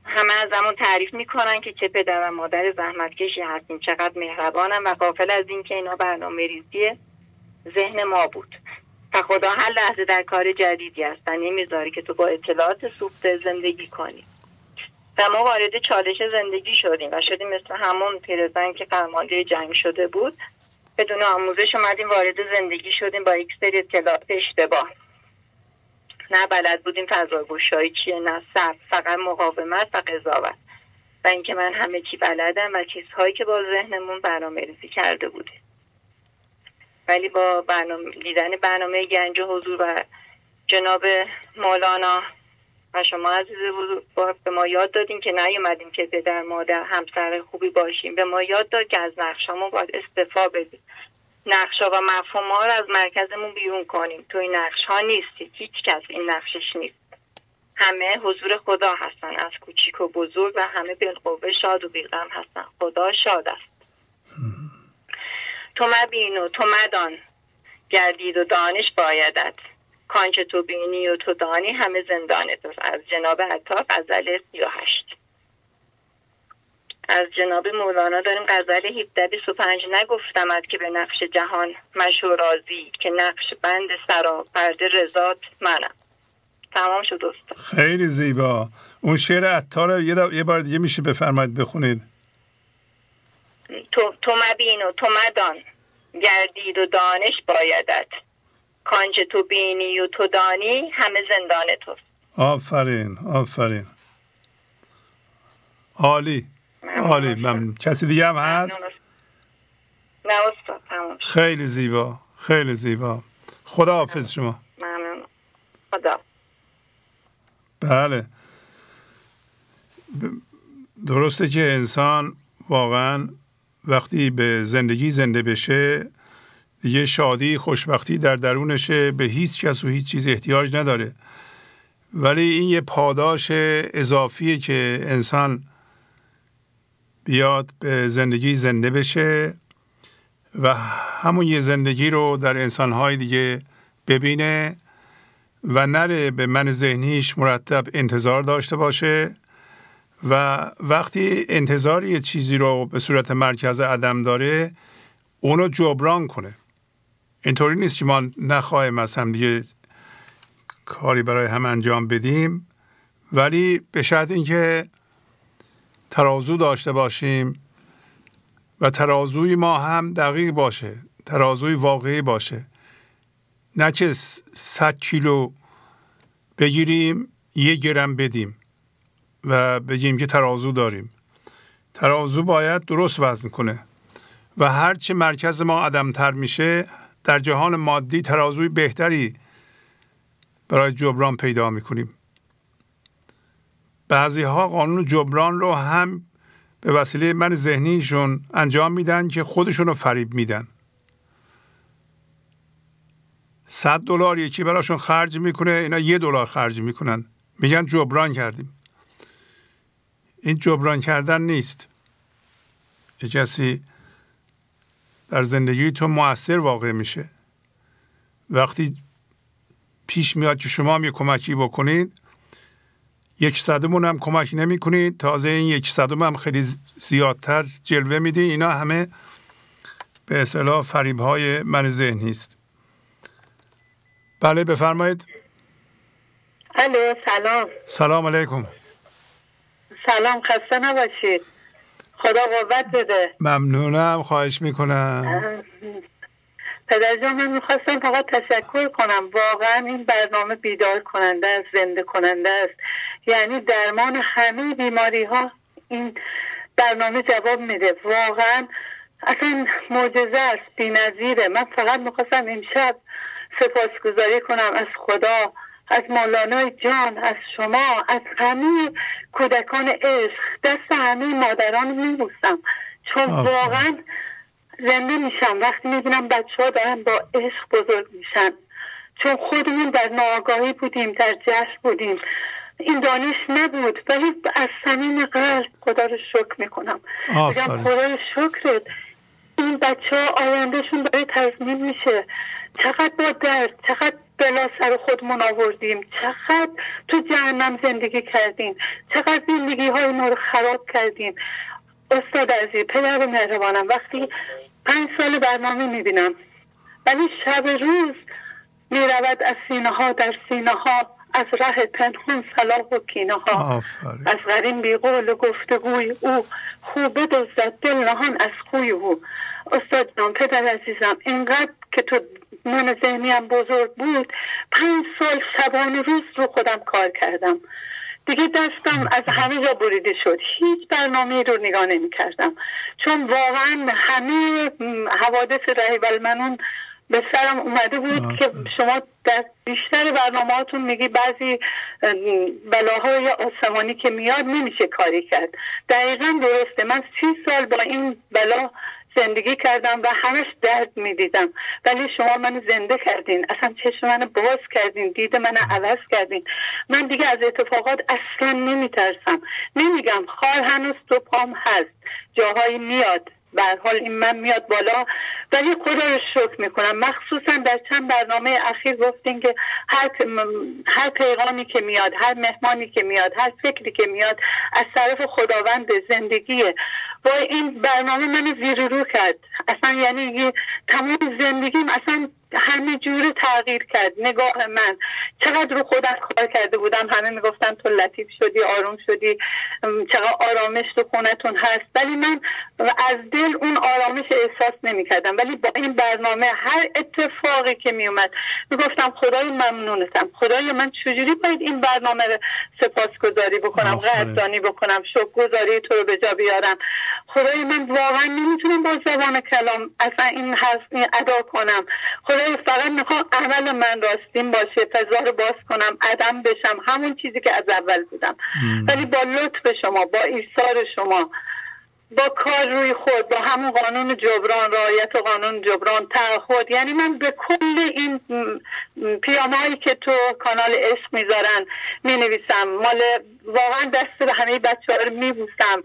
همه از همون تعریف میکنن که چه پدر و مادر زحمتکشی هستیم، چقدر مهربانم و غافل از این که اینا برنامه ریزی ذهن ما بود. و خدا هر لحظه در کار جدیدی هست و نمیذاره که تو با اطلاعات سوخته زندگی کنی. و ما وارد چالش زندگی شدیم و شدیم مثل همون پیرزن که فرمانده جنگ شده بود. بدون آموزش اومدیم وارد زندگی شدیم با یک سری اطلاعات اشتباه. نه بلد بودیم فضاگوشایی چیه، نه صبر، فقط مقاومت و قضاوت و اینکه من همه چی بلدم و چیزهایی که با ذهنمون برنامه‌ریزی کرده بودیم. ولی با برنامه دیدن برنامه گنج حضور و جناب مولانا و شما عزیز بزرگ به ما یاد دادیم که نیومدیم که پدر مادر همسر خوبی باشیم، به ما یاد داد که از نقشامون باید استعفا بدیم نقشا و مفهوم ها رو از مرکزمون بیرون کنیم. تو این نقش ها نیستی، هیچ کس این نقشش نیست. همه حضور خدا هستن، از کوچیک و بزرگ، و همه بالقوه شاد و بی‌غم هستن. خدا شاد است. تو مبین و تو مدان گردید و دانش بایدت، کانچه تو بینی و تو دانی همه زندانت است. از جناب عطاف، غزل سی و هشت. از جناب مولانا داریم غزل هفده بیست و پنج. نگفتمت که به نقش جهان مشو راضی، که نقش بند سرا پرده رضات منم. تمام شد دوست. خیلی زیبا. اون شعر عطار یه, دو... یه بار دیگه میشه بفرمایید بخونید؟ تو, تو مبین و تو مدان گردید و دانش بایدت، کانچه تو بینی و تو دانی همه زندان توست. آفرین آفرین، عالی عالی. ممنون. کسی دیگه هم هست؟ نه استاد، تمام. خیلی زیبا خیلی زیبا. خدا حافظ شما. ممنون. خدا. بله، درسته که انسان واقعا وقتی به زندگی زنده بشه دیگه شادی خوشبختی در درونشه، به هیچ کس و هیچ چیز احتیاج نداره، ولی این یه پاداش اضافیه که انسان بیاد به زندگی زنده بشه و همون یه زندگی رو در انسان‌های دیگه ببینه و نره به من ذهنیش مرتب انتظار داشته باشه. و وقتی انتظار یه چیزی رو به صورت مرکز عدم داره اونو جبران کنه. اینطوری نیست که ما نخواهیم از هم دیگه کاری برای هم انجام بدیم، ولی به شرط اینکه ترازو داشته باشیم و ترازوی ما هم دقیق باشه، ترازوی واقعی باشه، نه که صد کیلو بگیریم یک گرم بدیم و بگیم که ترازو داریم. ترازو باید درست وزن کنه و هرچی مرکز ما عدم‌تر میشه در جهان مادی ترازوی بهتری برای جبران پیدا میکنیم. بعضی ها قانون جبران رو هم به وسیله من ذهنیشون انجام میدن که خودشون رو فریب میدن. صد دلار یکی براشون خرج میکنه، اینا یه دلار خرج میکنن، میگن جبران کردیم. این جبران کردن نیست. یه کسی در زندگی تو مؤثر واقع میشه وقتی پیش میاد که شما هم یه کمکی بکنید، یک صدمون هم کمک نمی کنید، تازه این یک صدم هم خیلی زیادتر جلوه میدی. اینا همه به اصطلاح فریب های من ذهنی است. بله بفرمایید. الو سلام. سلام علیکم. سلام، خسته نباشید، خدا قوت بده. ممنونم، خواهش میکنم. پدر جان من میخواستم فقط تشکر کنم، واقعا این برنامه بیدار کننده است، زنده کننده است، یعنی درمان همه بیماری ها این برنامه جواب میده، واقعا اصلا معجزه است، بی‌نظیره. من فقط میخواستم امشب سپاسگزاری کنم از خدا، از مولانا جان، از شما، از همه کودکان عشق، دست همه مادران میبوسم، چون واقعا زنده میشم وقتی میبینم بچه ها دارن با عشق بزرگ میشن، چون خودمون در ناآگاهی بودیم، در جهل بودیم، این دانش نبود، ولی از صمیم قلب خدا رو شکر میکنم. میگم خدای شکرت، این بچه ها آیندهشون داره تضمین میشه. چقدر با درد، چقدر بلا سر خودمون آوردیم، چقدر تو جهنم زندگی کردیم، چقدر زندگی های ما رو خراب کردیم. استاد عزیز، پدر مهربانم، وقتی پنج سال برنامه میبینم ولی شب روز میرود از سینه ها در سینه ها، از ره پنهان صلاح و کینه ها، از غریم بیقول و گفتگوی او، خوبه دزد دل نهان از خوی او. استاد جان، پدر عزیزم، اینقدر که تو من ذهنیم بزرگ بود، پنج سال شبانه روز رو خودم کار کردم، دیگه دستم از همه جا بریده شد، هیچ برنامه رو نگاه نمی کردم، چون واقعا همه حوادث رهیب المنون به سرم اومده بود. آه. که شما در بیشتر برنامهاتون میگی بعضی بلاهای آسمانی که میاد نمیشه کاری کرد. دقیقا درسته، من سی سال با این بلا زندگی کردم و همش درد میدیدم، ولی شما منو زنده کردین، اصلا چشم منو باز کردین، دید منو عوض کردین. من دیگه از اتفاقات اصلا نمیترسم. نمیگم خار هنوز تو پام هست، جاهایی میاد، به هر حال این من میاد بالا، ولی خدا رو شکر میکنم. مخصوصا در چند برنامه اخیر گفتین که هر هر پیغامی که میاد، هر مهمانی که میاد، هر فکری که میاد از طرف خداوند زندگیه. و این برنامه من زیر رو کرد اصلا، یعنی تمام زندگیم اصلا همه جوره تغییر کرد. نگاه من چقدر رو خودت کار کرده بودم، همه میگفتن تو لطیف شدی، آروم شدی، چقدر آرامش تو خونتون هست، ولی من از دل اون آرامش احساس نمی کردم. ولی با این برنامه هر اتفاقی که می اومد میگفتم خدای ممنونتم، خدای من چجوری باید این برنامه رو سپاسگزاری بکنم، قدردانی بکنم، شکرگزاری تو رو به جا بیارم. خدای من واقعا نمیتونم با زبان کلام اصلا این حسنی ادا کنم. خدای فقط میخوام اول من راستین باشه، فضا رو باز کنم، عدم بشم همون چیزی که از اول بودم. ولی با لطف شما، با ایثار شما، با کار روی خود، با همون قانون جبران، رعایت قانون جبران، تعهد، یعنی من به کل این پیامهایی که تو کانال عشق میذارن مینویسم، مال واقعا دست به همه بچه‌ها رو میبوسم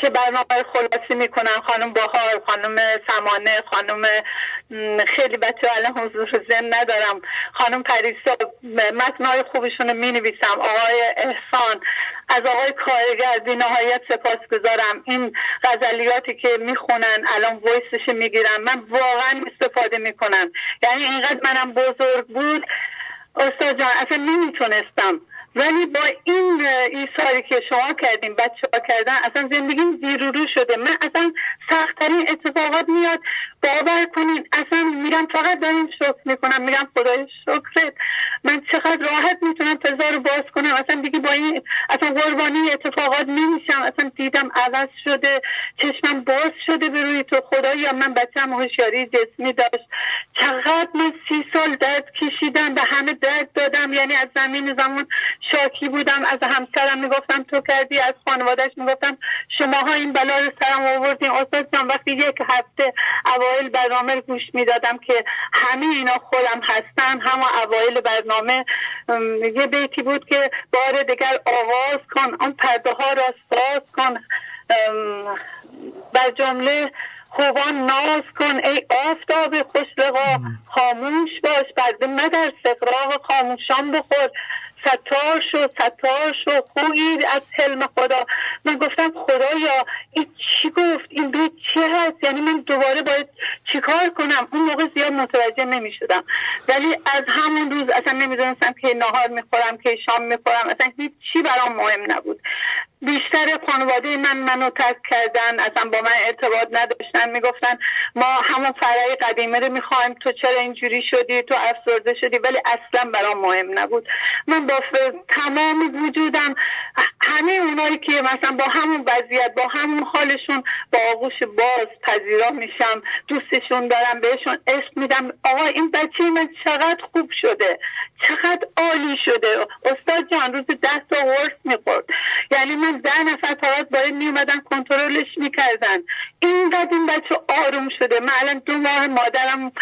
که برنامه خلاصی میکنن، خانم بهار، خانم سمانه، خانم خیلی بچه الان حضور ذهن ندارم، خانم پریسا، متنای خوبشون رو مینویسم، آقای احسان، از آقای کارگر بی نهایت سپاسگزارم. این غزلیاتی که میخونن الان وایسش میگیرم، من واقعا استفاده میکنم، یعنی اینقدر منم بزرگ بود استاد جان اصلا نمیتونستم، ولی با این ایثاری که شما کردین، بچه‌ها کردن، اصلا زندگیم زیر و رو شده. من اصلا سخت‌ترین اتفاقات میاد، باور کنین اصلا میرم فقط در این شکر میکنم، میگم خدای شکرت من چقدر راحت میتونم فضا رو باز کنم، اصلا دیگه با این اصلا قربانی اتفاقات نمیشم، اصلا دیدم عوض شده، چشمم باز شده به روی تو. خدایا من بچه‌م هوشیاری جسمی داشت، چقدر من سی سال درد کشیدم، به همه درد دادم، یعنی از زمین زمان شاکی بودم، از همسرم میگفتم تو کردی، از خانوادهش میگفتم شماها این بلا رو سرم آوردین. استاد جان وقتی یک هفته اوایل برنامه رو گوش میدادم که همه اینا خودم هستن، همه اوایل برنامه یه بیتی بود که بار دیگر آواز کن آن پرده ها را باز کن، بر جمله خوبان ناز کن، ای آفتاب خوشلقا خاموش باش، پرده مدر سقراق خاموشان بخور، ستار شو ستار شو خویی از حلم خدا. من گفتم خدایا این چی گفت، این بیت چی هست، یعنی من دوباره باید چی کار کنم؟ اون موقع زیاد متوجه نمی شدم، ولی از همون روز اصلا نمی دونستم که نهار می خورم، که شام می خورم، اصلا هیچ چی برام مهم نبود. بیشتر خانواده من منو ترک کردن، اصلا با من ارتباط نداشتن، میگفتن ما همون فرای قدیمی رو میخوایم، تو چرا اینجوری شدی، تو افسرده شدی، ولی اصلا برام مهم نبود. من با تمام وجودم همه اونایی که مثلا با همون وضعیت، با همون حالشون با آغوش باز پذیرا میشم، دوستشون دارم، بهشون عشق میدم. آقا این بچه من چقدر خوب شده، چقدر عالی شده. استاد جان روز ده تا قرص میخورد، یعنی من ده نفر پارات باید میومدن کنترلش میکردن. اینقدر این بچه آروم شده. من الان دو ماه مادرم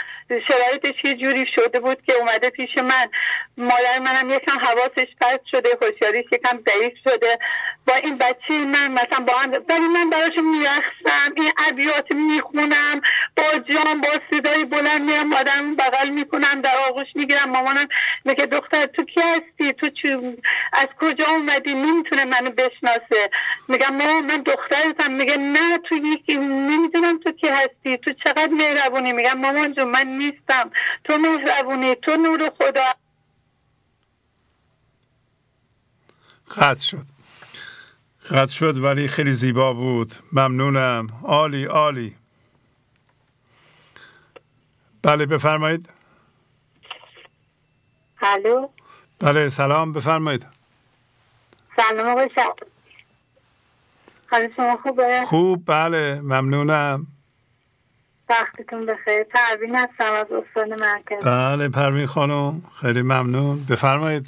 شرایطش یه جوری شده بود که اومده پیش من، مادر منم یکم حواسش پرت شده، هوشیاریش یکم ضعیف شده، با این بچه من مثلا با هم، ولی من براش میرقصم، این ابیات میخونم، با جان با صدای بلند میام مادرم بغل میکنم، در آغوش میگیرم، مامانم میگه دختر تو کی هستی، تو چی... از کجا اومدی، نمیتونه منو بشناسه. میگم مامان من دخترتم. میگه نه تو یکی نمیدونم تو کی هستی، تو چقدر مهربونی. میگم مامان جون من نیستم، تو مهربونی، تو نور خدا. قطع شد قطع شد ولی خیلی زیبا بود. ممنونم. عالی عالی. بله بفرمایید. الو. بله سلام بفرمایید. سلام آقای شهبازی. حال شما خوبه؟ خوب بله ممنونم. وقتتون بخیر. پروین هستم از استان مرکز. بله پروین خانم خیلی ممنون. بفرمایید.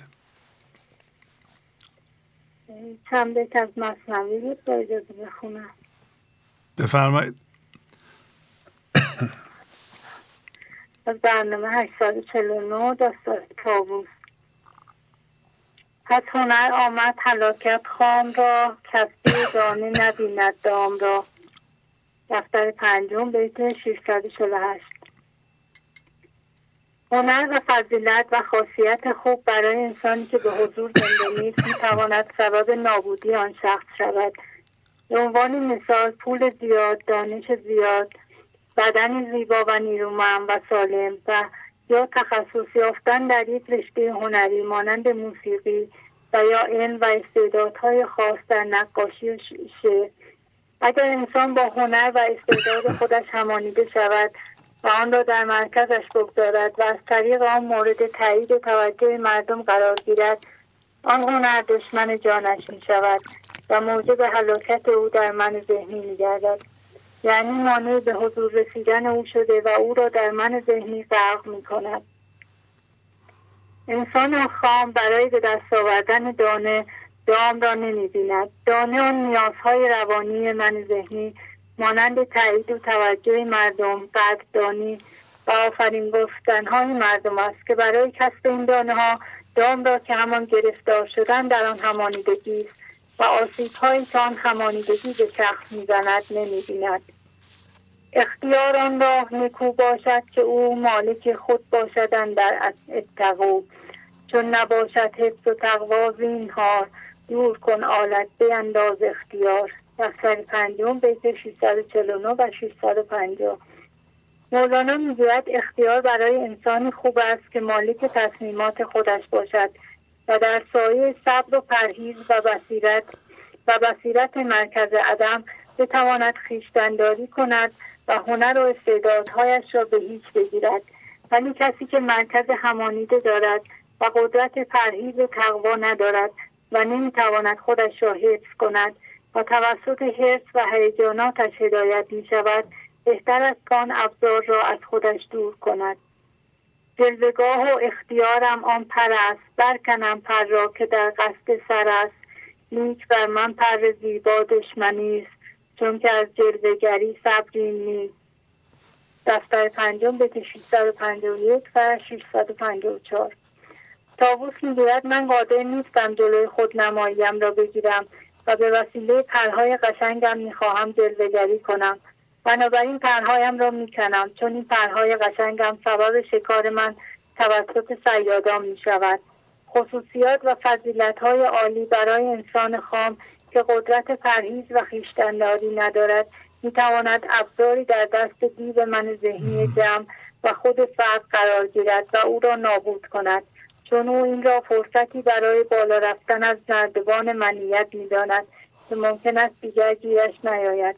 چند بیت از مصنوی بود با اجازه بخونم. بفرمایید. از برنامه هشتصد و چهل و نه داستان طاووس. پس هنر آمد هلاکت خام را، کسی دانه نبیند دام را. دفتر پنجم بیت ششصد و چهل و هشت. هنر و فضیلت و خاصیت خوب برای انسانی که به حضور زنده نیست میتواند سبب نابودی آن شخص شود. به عنوان مثال پول زیاد، دانش زیاد، بدن زیبا و نیرومند و سالم و یا تخصص یافتن در یک رشته هنری مانند موسیقی و یا علم و استعدادهای خاص در نقاشی و شعر. اگر انسان با هنر و استعداد خودش همانیده شود و آن را در مرکزش بگذارد و از طریق آن مورد تایید و توجه مردم قرار گیرد، آن هنر دشمن جانش می شود و موجب هلاکت او در من ذهنی می گردد. یعنی مانع به حضور رسیدن او شده و او را در من ذهنی غرق می کند. انسان خام برای به دست آوردن دانه دام را نمی بیند. دانه آن نیازهای روانی من ذهنی مانند تایید و توجه مردم، قدردانی و آفرین گفتنهای مردم است که برای کسب این دانه ها دام را که همان گرفتار شدن در آن همانیدگی است و آسیب‌هایی که آن همانیدگی به شخص می‌زند نمی‌بیند. اختیار آن را نیکو باشد که او مالک خود باشدن در اتقو، چون نباشد حفظ و تقوا زینهار، دور کن آلت به انداز اختیار. دفتر پنجم بیت ششصد و چهل و نه و ششصد و پنجاه. مولانا میگوید اختیار برای انسان خوب است که مالک تصمیمات خودش باشد و در سایه صبر و پرهیز و بصیرت و بصیرت مرکز عدم بتواند خویشتنداری کند و هنر و استعدادهایش را به هیچ بگیرد. ولی کسی که مرکز همانیده دارد و قدرت پرهیز و تقوا ندارد و نمیتواند خودش را حفظ کند و توسط حرص و هیجاناتش هدایت می شود، بهتر است که آن ابزار را از خودش دور کند. جلوگاه و اختیارم آن پر است، برکنم پر را که در قصد سر است. نیک بر من پر زیبا دشمنی است، چون که از جلوگری صبری نیست. دفتر پنجم بیت ششصد و پنجاه و یک و ششصد و پنجاه و چهار. طاووس میگوید من قادر نیستم جلوی خود نماییم را بگیرم و به وسیله پرهای قشنگم میخواهم جلوه‌گری کنم، بنابراین پرهایم را میکنم، چون این پرهای قشنگم سبب شکار من توسط صیادان میشود. خصوصیات و فضیلت‌های عالی برای انسان خام که قدرت پرهیز و خویشتنداری ندارد میتواند ابزاری در دست دیو من ذهنی جمع و خود فرد قرار گیرد و او را نابود کند، چون او این را فرصتی برای بالا رفتن از نردبان منیت می داند که ممکن است دیگر گیرش نیاید.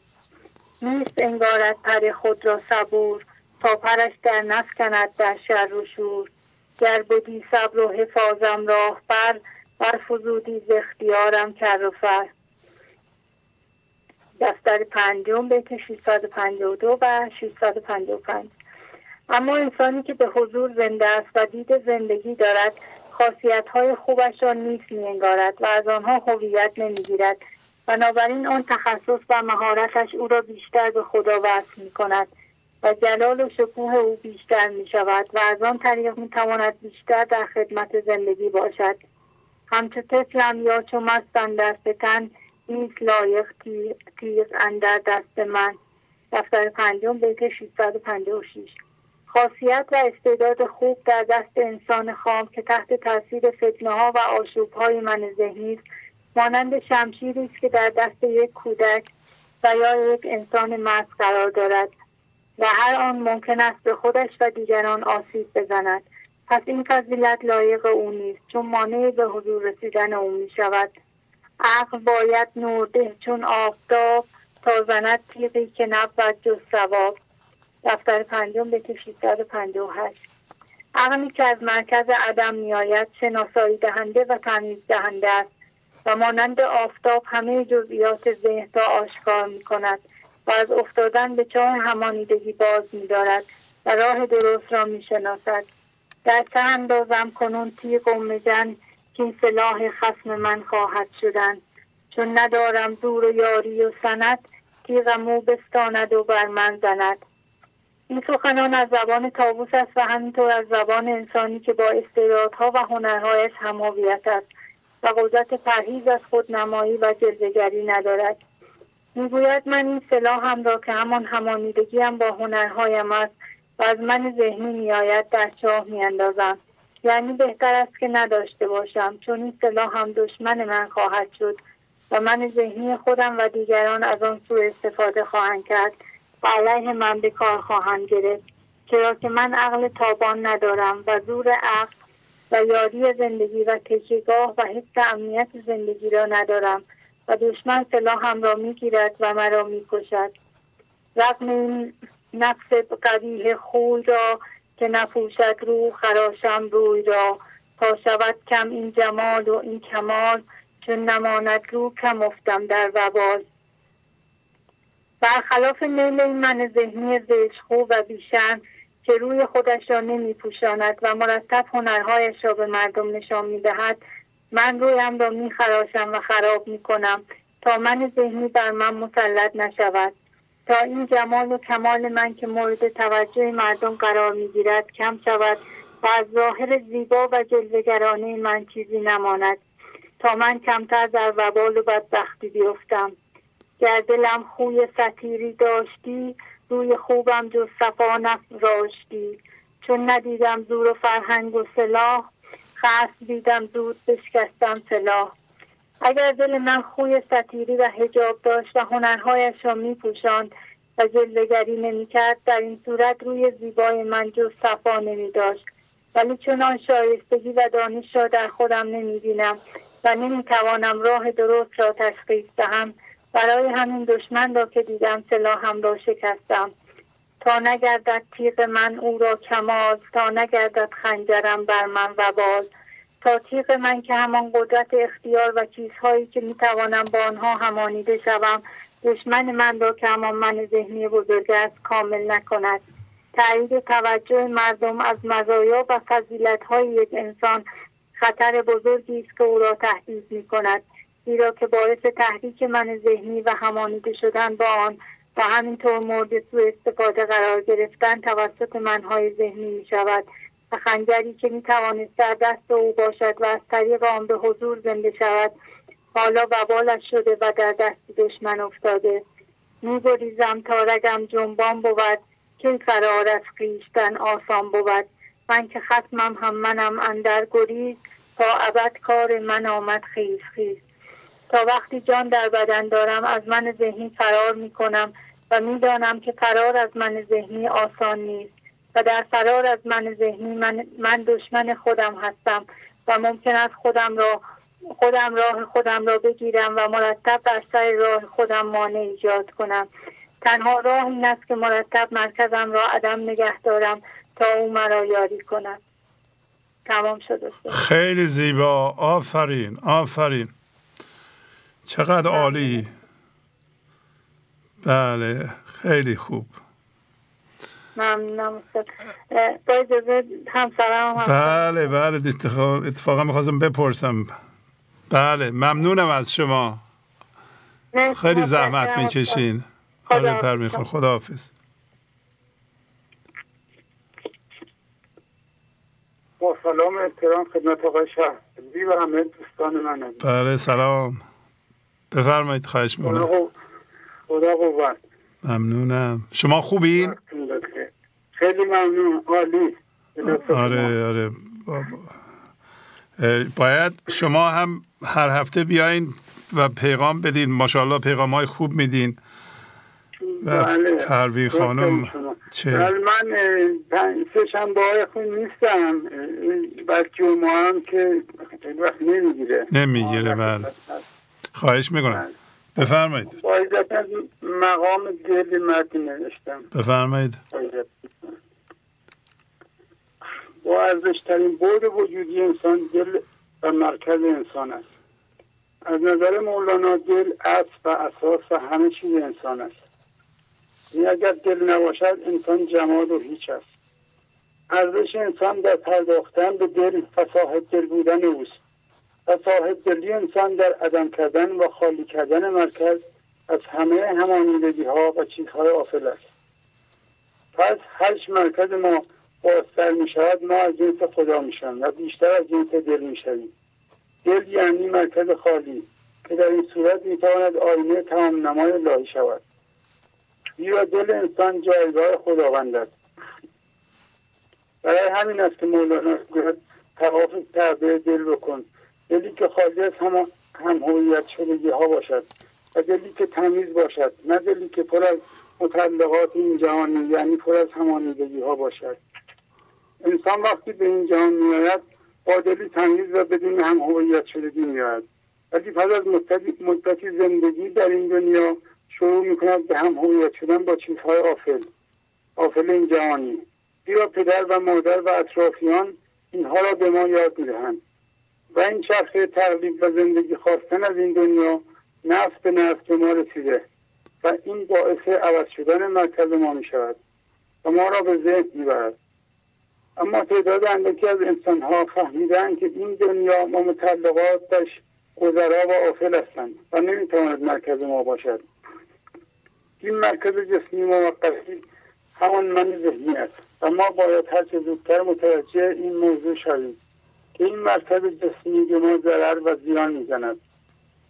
نیست انگارت پر خود را صبور، تا پرش در نفس کند در شر و شور. گر بدی صبر و حفاظم راه بر، بر فزودی ز اختیارم کر و فر. دفتر پنجم بیت ششصد و پنجاه و دو و ششصد و پنجاه و پنج. اما انسانی که به حضور زنده است و دید زندگی دارد، خاصیت‌های خوبش را نیک می‌انگارد و از آنها هویت نمی‌گیرد، بنابراین آن تخصص و مهارتش او را بیشتر به خدا وصل می‌کند و جلال و شکوه او بیشتر می‌شود و از آن طریق می‌تواند بیشتر در خدمت زندگی باشد. همچو طفلم یا چو مستم دست تن، نیست لایق تیغ اندر دست من. دفتر پنجم بیت ششصد و پنجاه و شش. خاصیت و استعداد خوب در دست انسان خام که تحت تاثیر فتنه‌ها و آشوب‌های من ذهنی مانند شمشیری است که در دست یک کودک و یا یک انسان مرد قرار دارد و هر آن ممکن است به خودش و دیگران آسیب بزند. پس این فضیلت لایق او نیست، چون مانع به حضور رسیدن او می شود. عقل باید نورده چون آفتاب، تا زند تیغی که نبود جز ثواب. دفتر پنجم بیت ششصد و پنجاه و هشت. عقلی که از مرکز عدم میآید شناسایی دهنده و تمیز دهنده است و مانند آفتاب همه جزئیات ذهن را آشکار می کند و از افتادن به چاه همانیدگی باز می دارد و راه درست را می شناسد. در چه اندازم کنون تیغ و مژن، که سلاح خصم من خواهد شدن. چون ندارم زور و یاری و سند، تیغم او بستاند و بر من زند. این سخنان از زبان طاووس است و همینطور از زبان انسانی که با استعدادها و هنرهایش هم هویت است و قدرت پرهیز از خودنمایی و جلوه‌گری ندارد. میگوید من این سلاحم را که همان همانیدگیم با هنرهایم است و از من ذهنی میآید در چاه میاندازم. یعنی بهتر است که نداشته باشم، چون این سلاح هم دشمن من خواهد شد و من ذهنی خودم و دیگران از آن سوء استفاده خواهند کرد و علیه من به کار خواهند گرفت، چرا که من عقل تابان ندارم و زور عقل و یاری زندگی و تکیه‌گاه و حس امنیت زندگی را ندارم و دشمن سلاحم را میگیرد و مرا میکشد. رغم این نفس قبیح خوی را که نپوشد رو خراشم روی را، تا شود کم این جمال و این کمال، چون نماند رو کم افتم در وبال. برخلاف میل این من ذهنی زشخو و بیشن که روی خودش را نمی پوشاند و مرتب هنرهایش را به مردم نشان می دهد، من رویم را می خراشم و خراب می کنم تا من ذهنی بر من مسلط نشود، تا این جمال و کمال من که مورد توجه مردم قرار میگیرد کم شود و از ظاهر زیبا و جلوه‌گرانه من چیزی نماند، تا من کمتر در وبال و بدبختی بیفتم. گر دلم خوی ستیری داشتی، روی خوبم جز صفا نفراشتی. چون ندیدم زور و فرهنگ و سلاح، خصم دیدم زود بشکستم سلاح. اگر دل من خوی ستیری و حجاب داشت و هنرهایش را می پوشاند و جلوه‌گری نمی کرد، در این صورت روی زیبای من جز صفا نمی داشت، ولی چنان شایستگی و دانش را در خودم نمی بینم و نمی توانم راه درست را تشخیص دهم، برای همین دشمن را که دیدم سلاحم را شکستم. تا نگردد تیغ من او را کمال، تا نگردد خنجرم بر من وبال. تا تیغ من که همان قدرت اختیار و چیزهایی که میتوانم با آنها همانیده شوم، دشمن من را که همان من ذهنی بزرگ است کامل نکند. تأیید توجه مردم از مزایا و فضیلت‌های یک انسان خطر بزرگی است که او را تهدید می‌کند، زیرا که باعث تحریک من ذهنی و همانیده شدن با آن و همینطور مورد سوء استفاده قرار گرفتن توسط منهای ذهنی می‌شود. و خنجری که می توانست در دست او باشد و از طریق آن به حضور زنده شود، حالا وبالش شده و در دست دشمن افتاده. می گریزم تا رگم جنبان بود، که فرار از خویشتن آسان بود. من که خصمم هم منم اندر گریز، تا ابد کار من آمد خیز خیز. تا وقتی جان در بدن دارم از من ذهنی فرار می کنم و می دانم که فرار از من ذهنی آسان نیست و در فرار از من ذهنی من, من دشمن خودم هستم و ممکن است خودم را خودم راه خودم را بگیرم و مرتب بر سر راه خودم مانع ایجاد کنم. تنها راه این است که مرتب مرکزم را عدم نگه دارم تا او مرا یاری کند. تمام شد. خیلی زیبا، آفرین آفرین، چقدر عالی. بله خیلی خوب، ممنونم استاد. باید همسرم هم بله بله اتفاقا میخواستم بپرسم. بله ممنونم از شما، خیلی زحمت میکشین. آره پر میخور. خداحافظ. با سلام احترام خدمت آقای شهبازی و همه دوستان من. بله سلام، بفرمایید. خواهش میکنم. خدا قوت. ممنونم. شما خوبین؟ خیلی ممنون. عالی. آره آره بابا. باید شما هم هر هفته بیاین و پیغام بدین. ماشاءالله پیغام‌های خوب میدین. بله. پرویز خانم چه؟ من سه شنبه‌های خوب نیستم. بلکه جمعه هم که خیلی وقت نمیگیره. نمیگیره بله. خواهش میکنم. بفرمایید. باید از مقام دل متن نوشتم. بفرمایید. با ارزشترین بود وجودی انسان دل و مرکز انسان است. از نظر مولانا دل اصل و اساس همه چیز انسان است. اگر دل نباشد انسان جماد و هیچ است. ارزش انسان در پرداختن به دل و صاحب دل بودن اوست. و صاحب دلی انسان در عدم کردن و خالی کردن مرکز از همه همانیدگی ها و چیزهای آفل است. پس هر چه مرکز ما بازتر می شود ما از جنس خدا می شویم و بیشتر از جنس دل می شویم. دل یعنی مرکز خالی که در این صورت می تواند آینه تمام نمای الهی شود. زیرا دل انسان جایگاه خداوند است. برای همین است که مولانا گوید طواف تعبیر دل بکن، دلی که خالی از هم هم هویت شدگی ها باشد و دلی که تمیز باشد، نه دلی که پر از متعلقات این جهانی یعنی پر از همانیدگی ها باشد. انسان وقتی به این جهان می آید با دلی تمیز و بدون هم هویت شدگی می آید، ولی پس از مدتی زندگی در این دنیا شروع می کند به هم هویت شدن با چیزهای آفل آفل این جهانی. زیرا پدر و مادر و اطرافیان اینها را به ما یاد می دهند و این چرخه تقلید و زندگی خواستن از این دنیا نفس به نفس به ما رسیده و این باعث عوض شدن مرکز ما می شود و ما را به ذهن می برد. اما تعداد اندکی از انسان ها فهمیدند که این دنیا و متعلقاتش گذرا و آفل هستند و نمی تواند مرکز ما باشد. این مرکز جسمی موقتی همان من ذهنی است و ما باید هرچه زودتر متوجه این موضوع شویم که این مرکز جسمی به ما ضرر و زیان می زند.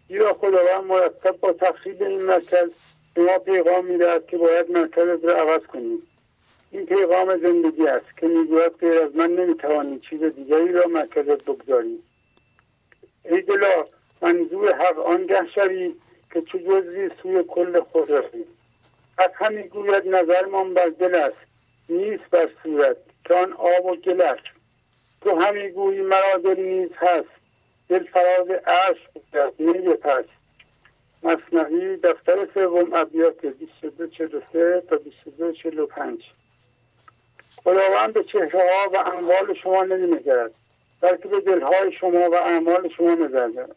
زیرا خداوند مرتب با تخریب این مرکز به ما پیغام می دهد که باید مرکز را عوض کنیم. این پیغام زندگی است که می گوید غیر از من نمی توانی چیز دیگری را مرکزت بگذاری. ای دلا منظور حق آنگه شوی که چه جزوی سوی کل خود روی. حق همی گوید نظر من بر دل است نیست بر صورت که آن آب و گل است. تو همی گویی مرا دل نیز هست دل فراز عشق نیه پس. مصنوی دفتر سوم ابیات بیست و دو چهل و سه تا بیست و دو چهل و پنج. خداوند به چهره ها و اموال شما نمی نگرد بلکه به دلهای شما و اعمال شما نظر دارد.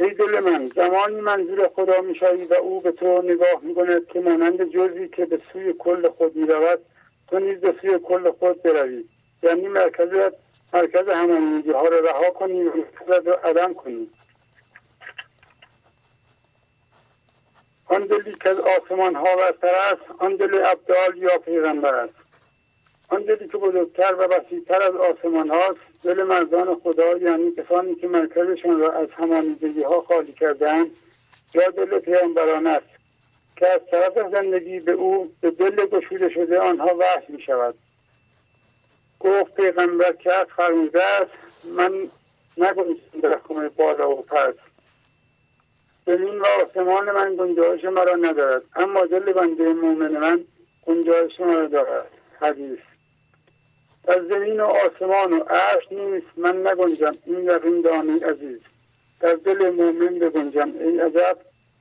ای دل من زمانی منظور خدا می شوی و او به تو نگاه می کند که مانند جزوی که به سوی کل خود می رود تو نیز به سوی کل خود بروی، یعنی مرکزت مرکز همانیدگی ها را رها کنی و مرکزت را عدم کنی. آن دلی که از آسمان ها برتر است آن دل ابدال یا پیغمبر است. آن دلی که بزرگتر و وسیع‌تر از آسمان هاست دل مردان خدا، یعنی کسانی که مرکزشان را از همانیدگی ها خالی کرده‌اند، یا دل پیامبران است که از طرف زندگی به او به دل گشوده شده آنها وحی می شود. گفت پیغمبر که فرموده است من نگریستم در خم بالا و پس، زمین و آسمان من گنجایش مرا ندارد اما دل بنده مومن من گنجایش مرا دارد. حدیث. از زمین و آسمان و عرش نیست من نگنجم این یقین دانی عزیز، در دل مومن بگنجم ای عجب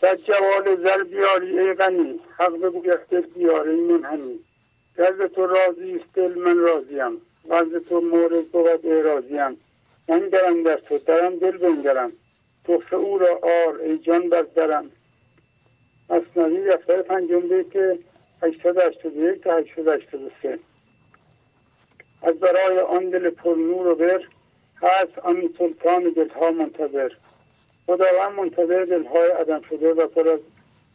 صد جوال زر بیاری ای غنی حق بگو گفت بیاری من همی. گرد تو راضی است دل من راضیم وز تو مورد بود ای راضیم. من درم در تو درم دل بنگرم تخفه او را آر ای جان بردرم. مصنوی دفتر پنجم بیت هشتصد و هشتاد و یک تا هشتصد و هشتاد و سه. از برای آن دل پر نور و بر هست آن سلطان دلها منتظر. خداوند منتظر دلهای عدم شده و پر از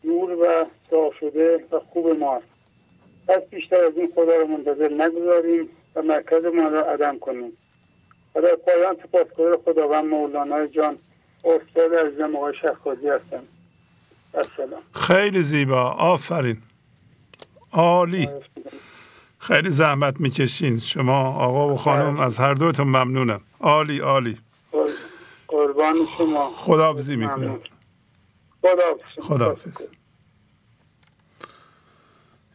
نور و صاف شده و خوب ماست. پس بیشتر از این خدا را منتظر نگذاریم و مرکز ما را عدم کنیم. و در پایان سپاسگزار خداوند مولانا جان استاد عزیزم آقای شهبازی هستم. السلام. خیلی زیبا، آفرین، عالی، خیلی زحمت میکشین شما آقا و خانم، از هر دوتون ممنونم. عالی عالی، قربان شما، خداحافظی میکنم. خداحافظ.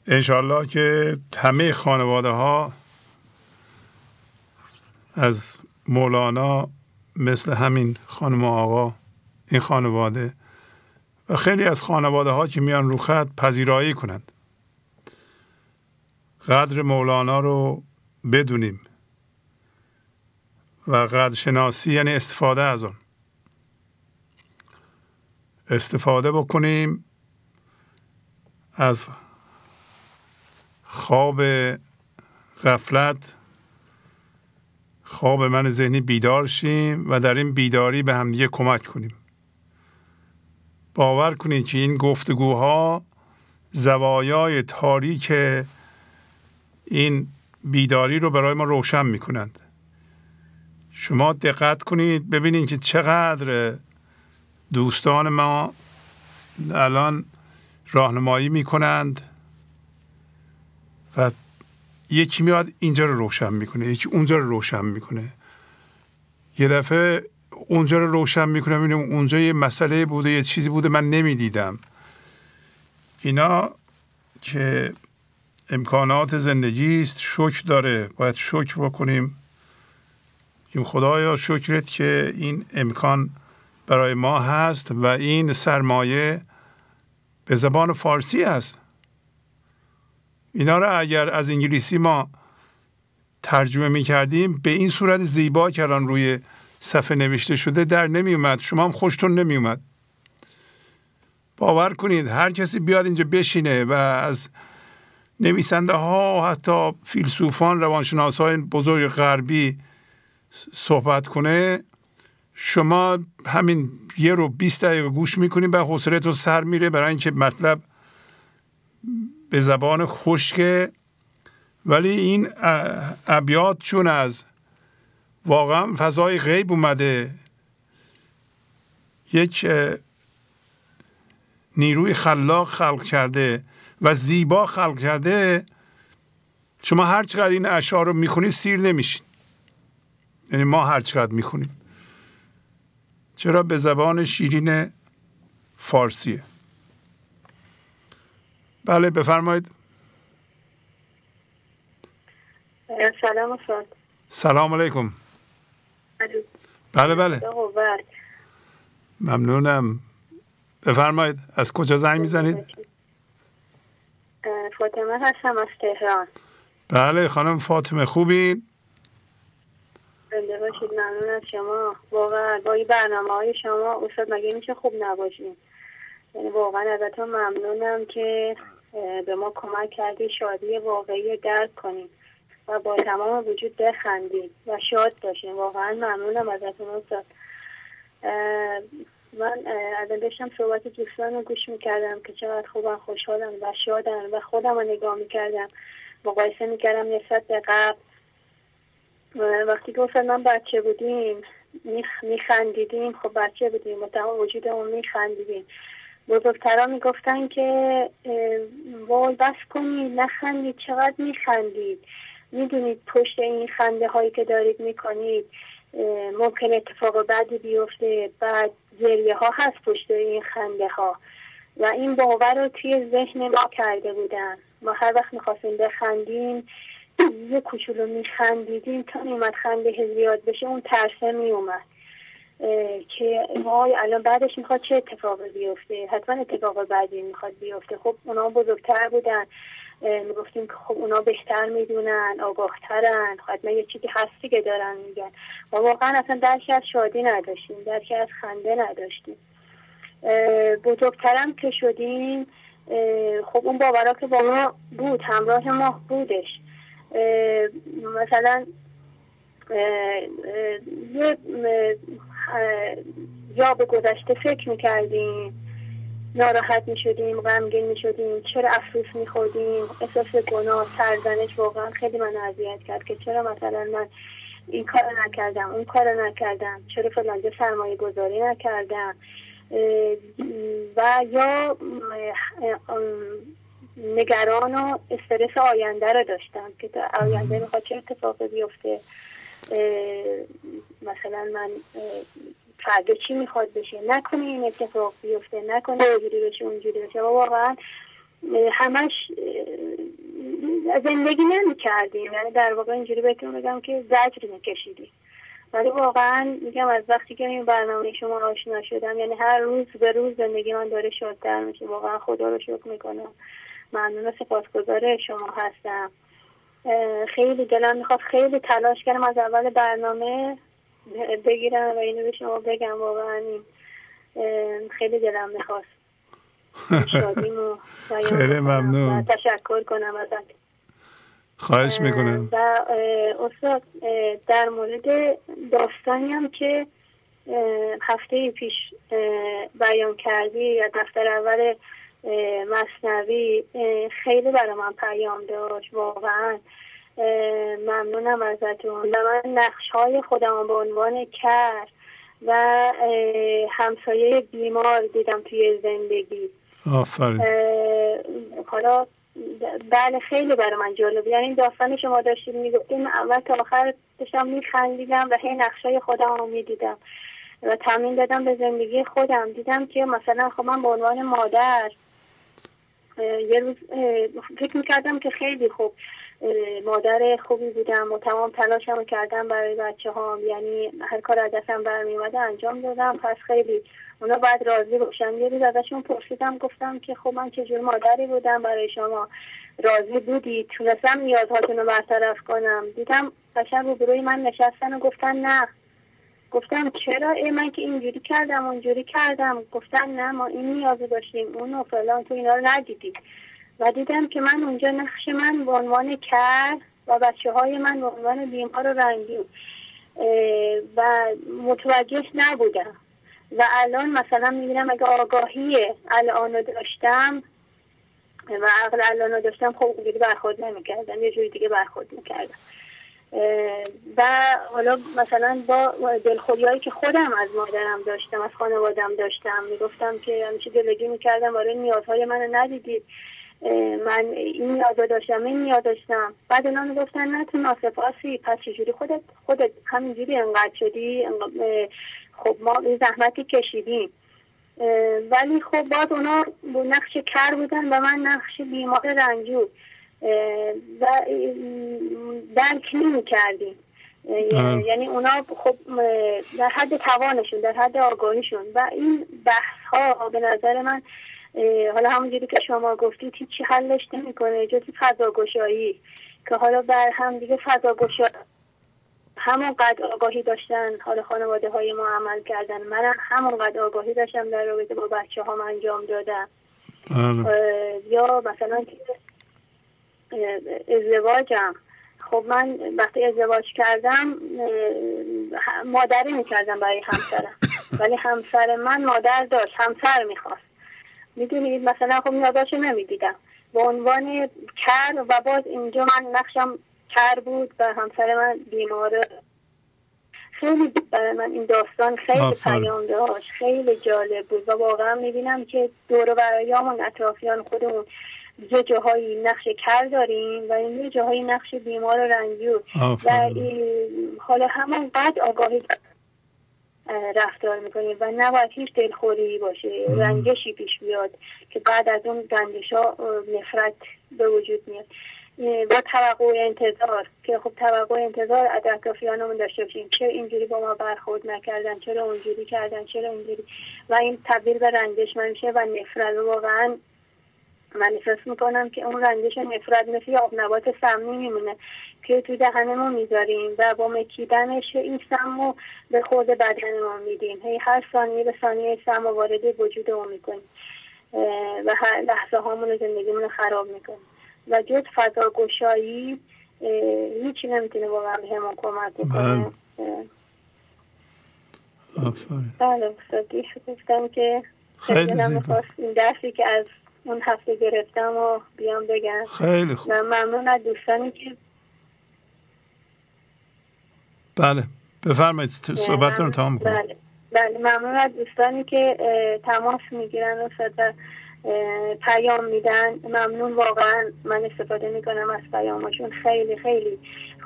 انشالله که همه خانواده ها از مولانا مثل همین خانم و آقا این خانواده و خیلی از خانواده ها که میان رو خط پذیرایی کنند، قدر مولانا رو بدونیم و قدرشناسی یعنی استفاده از آن استفاده بکنیم از خواب غفلت خواب من ذهنی بیدار شیم و در این بیداری به همدیگه کمک کنیم باور کنید که این گفتگوها زوایای تاریک این بیداری رو برای ما روشن می کنند شما دقت کنید ببینید که چقدر دوستان ما الان راهنمایی می کنند و یکی میاد اینجا رو روشن میکنه یکی اونجا رو روشن میکنه یه دفعه اونجا رو روشن میکنه میبینم اونجا یه مسئله بوده یه چیزی بوده من نمیدیدم اینا که امکانات زندگی است شکر داره باید شکر بکنیم خدایا شکرت که این امکان برای ما هست و این سرمایه به زبان فارسی است اینا را اگر از انگلیسی ما ترجمه می کردیم به این صورت زیبا که الان روی صفحه نوشته شده در نمی اومد شما هم خوشتون نمی اومد باور کنید هر کسی بیاد اینجا بشینه و از نویسنده ها حتی فیلسوفان روانشناس های بزرگ غربی صحبت کنه شما همین یه رو بیست دقیقه گوش می کنید و حوصله‌تون سر میره برای اینکه مطلب به زبان خشک ولی این ابیات چون از واقعا فضای غیب اومده یک نیروی خلاق خلق کرده و زیبا خلق کرده شما هر چقدر این اشعار رو میخونید سیر نمیشین یعنی ما هر چقدر میخونیم چرا به زبان شیرین فارسیه بله بفرمایید سلام استاد سلام علیکم علیکم بله بله ممنونم بفرمایید از کجا زنگ میزنید فاطمه هستم از تهران بله خانم فاطمه خوبین بنده باشید ممنون از شما واقعا با این برنامه‌های شما استاد مگه میشه خوب نباشید یعنی واقعا ازتون ممنونم که به ما کمک کردید شادی واقعی رو درک کنیم و با تمام وجود بخندید و شاد باشیم واقعا ممنونم ازتون استاد من الان داشتم صحبت دوستان رو گوش میکردم که چقدر خوبم خوشحالم و شادم و خودم رو نگاه میکردم مقایسه میکردم نسبت به قبل وقتی که اصلا من بچه بودیم میخندیدیم خب بچه بودیم و تمام وجودمون میخندیدیم بزرگترها میگفتن که وای بس کنید نخندید چقدر میخندید میدونید پشت این خنده هایی که دارید میکنید ممکن اتفاق بعدی بیفته بعد ذریه ها هست پشت این خنده ها و این باور رو توی ذهن ما کرده بودن ما هر وقت میخواستیم بخندیم یه کوچولو میخندیدیم تا میومد خنده زیاد بشه اون ترسه میومد که وای الان بعدش میخواد چه اتفاقی بیفته حتما اتفاق بعدی میخواد بیفته خب اونا بزرگتر بودن میگفتیم که خب اونا بهتر میدونن آگاهترن حتما یه چیزی هستی که دارن میگن ما واقعا اصلا درکی از شادی نداشتیم درکی از خنده نداشتیم بزرگترم که شدیم خب اون باورا که با ما بود همراه ما بودش مثلا یه یا به گذشته فکر میکردیم ناراحت میشدیم غمگین میشدیم چرا افسوس میخوردیم احساس گناه سرزنش واقعا خیلی من اذیت کرد که چرا مثلا من این کار نکردم اون کار نکردم چرا فلان جا سرمایه گذاری نکردم و یا نگران و استرس آینده را داشتم که آینده میخواد چه اتفاقی بیفته مثلا من فردا چی میخواد بشه نکنه این اتفاق بیفته نکنه اینجوری بشه اونجوری بشه و واقعا همش زندگی نمیکردیم یعنی در واقع اینجوری بهتون بگم که زجر میکشیدیم ولی واقعا میگم از وقتی که این برنامه شما آشنا شدم یعنی هر روز به روز زندگی من داره شادتر میشه واقعا خدا رو شکر میکنم ممنون و سپاسگزار شما هستم خیلی دلم میخواد خیلی تلاش کردم از اول برنامه بگیرم و اینو به شما بگم، واقعا خیلی دلم میخواد شادیمو خیلی ممنون تشکر کنم ازت. خواهش میکنم. و استاد در مورد داستانی هم که هفته پیش بیان کردی از دفتر اول مصنوی خیلی برای من پیام داشت، واقعا ممنونم ازتون. و من نقش‌های خودم به عنوان کر و همسایه بیمار دیدم توی زندگی. آفرین. حالا بله خیلی برای من جالب، یعنی داستان شما داشتید میگفتیم اول تا آخر داشتم میخندیدم و هی نقشای خودم رو میدیدم و تامین دادم به زندگی خودم. دیدم که مثلا خب من به عنوان مادر یه روز فکر میکردم که خیلی خوب مادر خوبی بودم و تمام تلاشم کردم برای بچه هام، یعنی هر کار از دستم برمیومده انجام دادم، پس خیلی اونا باید راضی باشن. یه روز ازشون پرسیدم گفتم که خب من چجور مادری بودم برای شما، راضی بودی؟ تونستم نیازهاتون رو برطرف کنم؟ دیدم قشنگ روبروی من نشستن و گفتن نه. گفتم چرا؟ ای من که اینجوری کردم اونجوری کردم. گفتن نه ما این نیازو داشتیم اونو فلان، تو اینا رو ندیدید. و دیدم که من اونجا نقش من به عنوان کر و بچه های من به عنوان بیمار و رنگی و متوجه نبودم. و الان مثلا میبینم اگه آگاهی الانو داشتم و عقل الانو داشتم خب اونجوری برخورد نمیکردم، یه جوری دیگه برخورد میکردم. و حالا مثلا با دلخوریایی که خودم از مادرم داشتم از خانوادم داشتم میگفتم که همیشه دلگی میکردم برای نیازهای منو ندیدید، من این نیازو داشتم این نیاز داشتم. بعد الان گفتن نه تو ناسپاسی، پس چجوری خودت خودت همینجوری انقدر شدی؟ خب ما زحمتی کشیدیم. ولی خب باز اونا نقش کر بودن و من نقش بیمار رنجور و درک نمی کردیم، یعنی اونا خب در حد توانشون در حد آگاهیشون. و این بحث ها به نظر من حالا همونجوری که شما گفتید هیچی حلش نمی کنه جز فضاگشایی، که حالا بر هم دیگه فضاگشایی همونقدر آگاهی داشتن حال خانواده های ما عمل کردن، منم همونقدر آگاهی داشتم در رابطه با بچه هام انجام دادم. یا مثلا ازدواجم، خب من وقتی ازدواج کردم مادری میکردم برای همسرم، ولی همسر من مادر داشت همسر میخواست، میدونید مثلا خب نیازاشو نمیدیدم به عنوان کر. و باز اینجا من نقشم کر بود و همسر من بیماره. خیلی برای من این داستان خیلی پیام داشت، خیلی جالب بود و واقعا میبینم که دور و برایمون اطرافیان خودمون یه جاهایی نقش کر داریم و یه جاهایی نقش بیمار و رنجور و حالا همون بعد آگاهی رفتار میکنیم و نباید هیچ دلخوری باشه ام. رنجشی پیش بیاد که بعد از اون رنجش ها نفرت به وجود میاد و توقع انتظار، که خب توقع انتظار از اطرافیانمون داشته باشیم چرا اینجوری با ما برخورد نکردن، چرا اونجوری کردن، چرا اونجوری، و این تبدیل به رنجش میشه و نفرت. واقعا من احساس میکنم که اون رنجش نفرت مثل آب نبات سمی میمونه که تو دهن ما میذاریم و با مکیدنش این سم رو به خود بدن ما میدیم، هی هر ثانیه به ثانیه سم رو وارد وجود ما میکنیم و هر لحظه هامون رو زندگیمون رو خراب میکنیم. و جز فضاگشایی هیچی نمیتونه واقعا به همون کمک بکنه. آفرین. بله صدیق گفتم که خیلی زیبا این درسی که از اون هفته گرفتم و بیام بگم. خیلی خوب. من ممنون از دوستانی که بله بفرمایید صحبتتون رو تمام کنید. بله بله ممنون از دوستانی که تماس میگیرن و صدا پیام میدن، ممنون واقعا. من استفاده میکنم از پیامشون، خیلی خیلی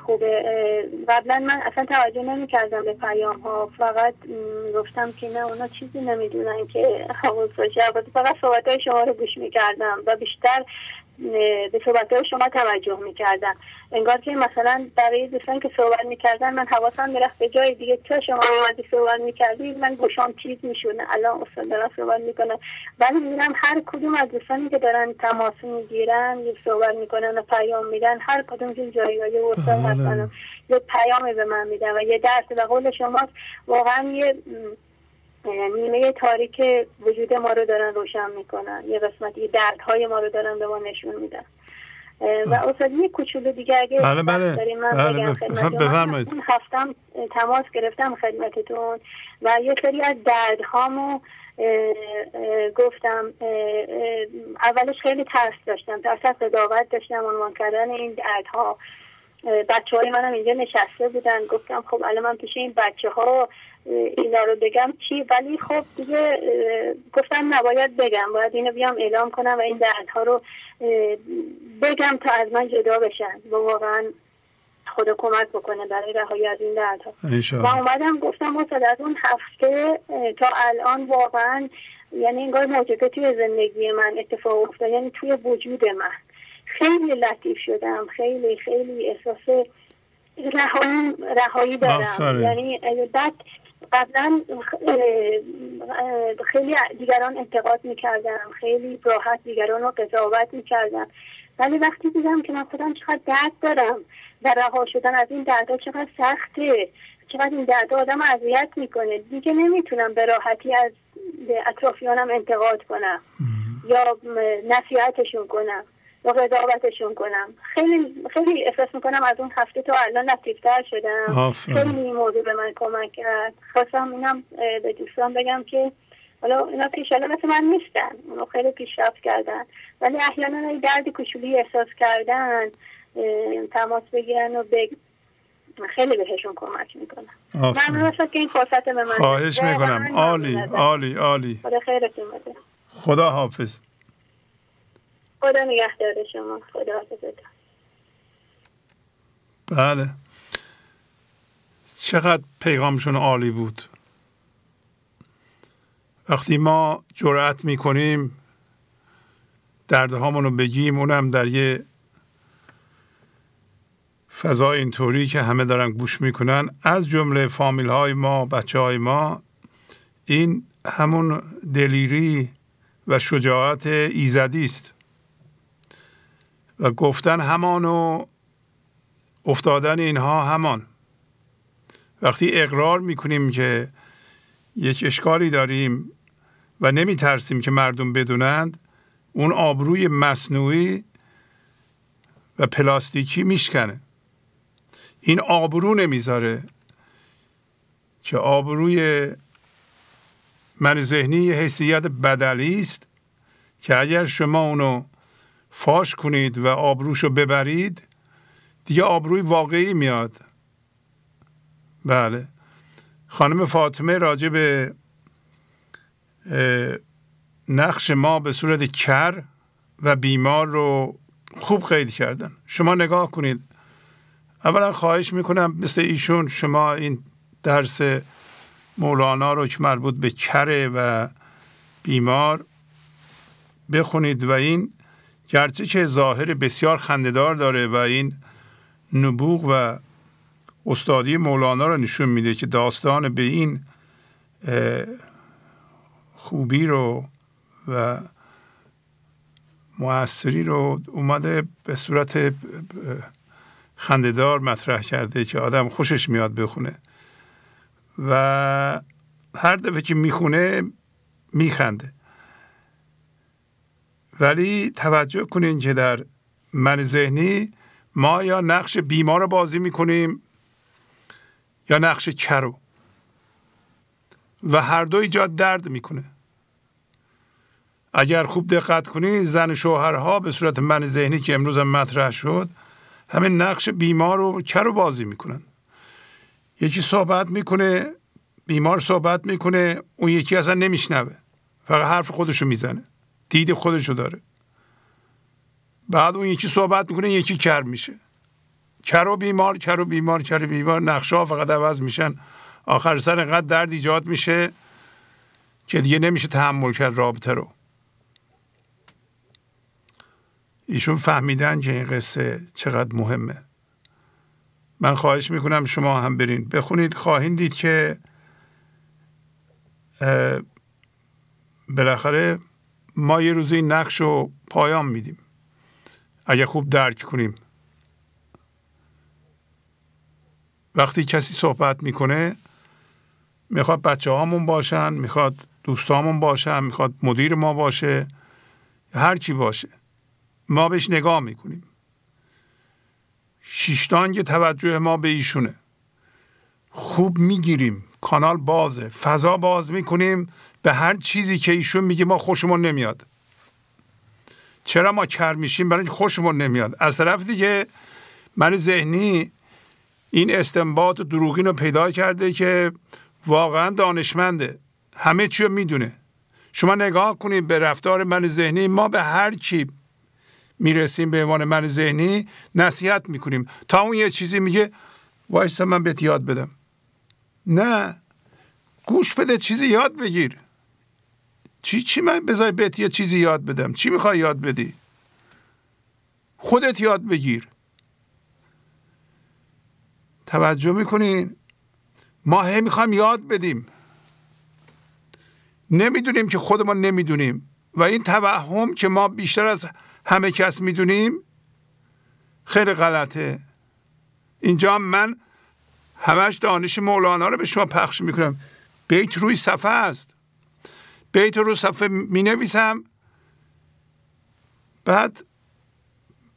خوبه. قبلا من اصلا توجه نمیکردم به پیام ها، فقط گفتم که نه اونا چیزی نمیدونن که حواسش، فقط صحبت های شما رو گوش میکردم و بیشتر به صحبتهای شما توجه میکردم، انگار که مثلا برای دوستان که صحبت میکردن من حواسم میرفت به جای دیگه. تا شما اومدی صحبت میکردید من گوشام تیز میشد. الان استاد دارن صحبت میکنن، ولی میبینم هر کدوم از دوستانی که دارن تماس میگیرن یا صحبت میکنن و پیام میدن، هر کدومشون جایگاهی استاد هستن، یه پیامی به من میدن و یه درس. و قول شما واقعا یه نیمه تاریک وجود ما رو دارن روشن میکنن، یه قسمتی دردهای ما رو دارن به ما نشون میدن. و اصلا یه کوچولو دیگه اگه بله بله. داریم من بله بفرمایید. بله. هفتم تماس گرفتم خدمتتون و یه سری از دردهامو گفتم. اولش خیلی ترس داشتم، ترس از قضاوت داشتم، عنوان کردن این دردها. بچه های منم اینجا نشسته بودن، گفتم خب الان من پیش این بچه ها اینا رو بگم چی، ولی خب دیگه گفتم نباید بگم، باید اینو بیام اعلام کنم و این دردها رو بگم تا از من جدا بشن و واقعا خدا کمک بکنه برای رهایی از این دردها. و اومدم گفتم استاد از اون هفته تا الان واقعا یعنی انگار معجزه توی زندگی من اتفاق افتاد، یعنی توی وجود من خیلی لطیف شدم، خیلی خیلی احساس رهایی رهایی دارم. آفاره. یعنی بعد قبلا خیلی دیگران انتقاد میکردم، خیلی راحت دیگران رو قضاوت میکردم، ولی وقتی دیدم که من خودم چقدر درد دارم و رها شدن از این دردها چقدر سخته، چقدر این دردها آدم اذیت میکنه، دیگه نمیتونم به راحتی از اطرافیانم انتقاد کنم یا نصیحتشون کنم و قضاوتشون کنم. خیلی خیلی احساس میکنم از اون هفته تا الان لطیف‌تر شدم. آفرین. خیلی این موضوع به من کمک کرد. خواستم اینم به دوستان بگم که حالا اینا پیشالا مثل من نیستن، اونا خیلی پیشرفت کردن، ولی احیانا این درد کوچولی احساس کردن تماس بگیرن و بگن، خیلی بهشون کمک میکنم. آفرین. ممنون که این فرصت به من دادید. خواهش میکنم. عالی عالی عالی. خدا خیرتون بده. خدا حافظ. خدا نگهدار شما. خدا حافظت. بله، چقدر پیغامشون عالی بود. وقتی ما جرأت میکنیم دردهامون رو بگیم، اونم در یه فضای اینطوری که همه دارن گوش میکنن، از جمله فامیل های ما، بچه های ما، این همون دلیری و شجاعت ایزدی است و گفتن همان و افتادن اینها همان. وقتی اقرار میکنیم که یک اشکالی داریم و نمی ترسیم که مردم بدونند، اون آبروی مصنوعی و پلاستیکی میشکنه. این آبرو نمیذاره که آبروی من ذهنی حیثیت بدلی است که اگر شما اونو فاش کنید و آبروشو ببرید، دیگه آبروی واقعی میاد. بله، خانم فاطمه راجع به نقش ما به صورت کر و بیمار رو خوب قید کردن. شما نگاه کنید، اولا خواهش میکنم مثل ایشون شما این درس مولانا رو که مربوط به کره و بیمار بخونید و این گرچه که ظاهر بسیار خنده‌دار داره و این نبوغ و استادی مولانا را نشون میده که داستان به این خوبی رو و مؤثری رو اومده به صورت خنده‌دار مطرح کرده که آدم خوشش میاد بخونه و هر دفعه که میخونه میخنده. ولی توجه کنین که در من ذهنی ما یا نقش بیمار رو بازی میکنیم یا نقش کرو و هر دو ایجاد درد میکنه. اگر خوب دقت کنین زن شوهرها به صورت من ذهنی که امروز هم مطرح شد، همین نقش بیمار رو کرو بازی میکنن. یکی صحبت میکنه، بیمار صحبت میکنه، اون یکی اصلا نمیشنوه، فقط حرف خودشو میزنه، دید خودشو داره. بعد اون یکی صحبت میکنه، یکی کر میشه. کر و بیمار، کر و بیمار، کر و بیمار، نقشا فقط عوض میشن. آخر سر انقدر درد ایجاد میشه که دیگه نمیشه تحمل کرد رابطه رو. ایشون فهمیدن که این قصه چقدر مهمه. من خواهش میکنم شما هم برین بخونید، خواهید دید که بالاخره ما یه روزی نقش رو پایان میدیم اگه خوب درک کنیم. وقتی کسی صحبت میکنه میخواد بچه هامون باشن، میخواد دوستامون باشن، میخواد مدیر ما باشه، هر چی باشه، ما بهش نگاه میکنیم. شیشتانگ توجه ما به ایشونه، خوب میگیریم، کانال بازه، فضا باز میکنیم به هر چیزی که ایشون میگه ما خوشمون نمیاد. چرا ما کر میشیم؟ برای اینکه خوشمون نمیاد. از طرف دیگه من ذهنی این استنباط دروغین رو پیدا کرده که واقعا دانشمنده، همه چی رو میدونه. شما نگاه کنید به رفتار من ذهنی، ما به هر چی میرسیم به عنوان من ذهنی نصیحت میکنیم. تا اون یه چیزی میگه وایسا من بهت یاد بدم. نه، گوش بده، چیزی یاد بگیر. چی چی من بذار بهت یه چیزی یاد بدم؟ چی میخوای یاد بدی؟ خودت یاد بگیر. توجه میکنین؟ ما هی میخوایم یاد بدیم، نمیدونیم که خودمان نمیدونیم. و این توهم که ما بیشتر از همه کس میدونیم خیلی غلطه. اینجا من همش دانش مولانا رو به شما پخش میکنم. بیت روی صفحه است، بیت روی صفحه مینویسم، بعد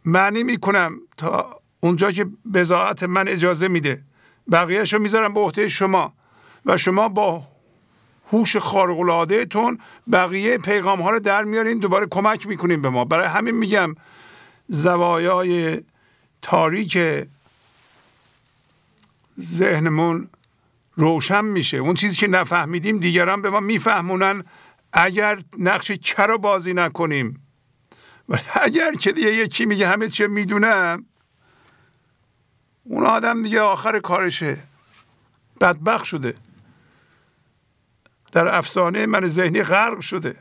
معنی میکنم تا اونجا که بضاعت من اجازه میده، بقیهشو میذارم به عهده شما و شما با هوش خارق‌العاده تون بقیه پیغام ها رو در میارین، دوباره کمک میکنین به ما. برای همین میگم زوایای تاریک ذهنمون روشن میشه. اون چیزی که نفهمیدیم دیگران به ما میفهمونن اگر نقش چرا رو بازی نکنیم. ولی اگر که دیگه یکی میگه همه چی میدونم، اون آدم دیگه آخر کارشه، بدبخت شده، در افسانه من ذهنی غرق شده.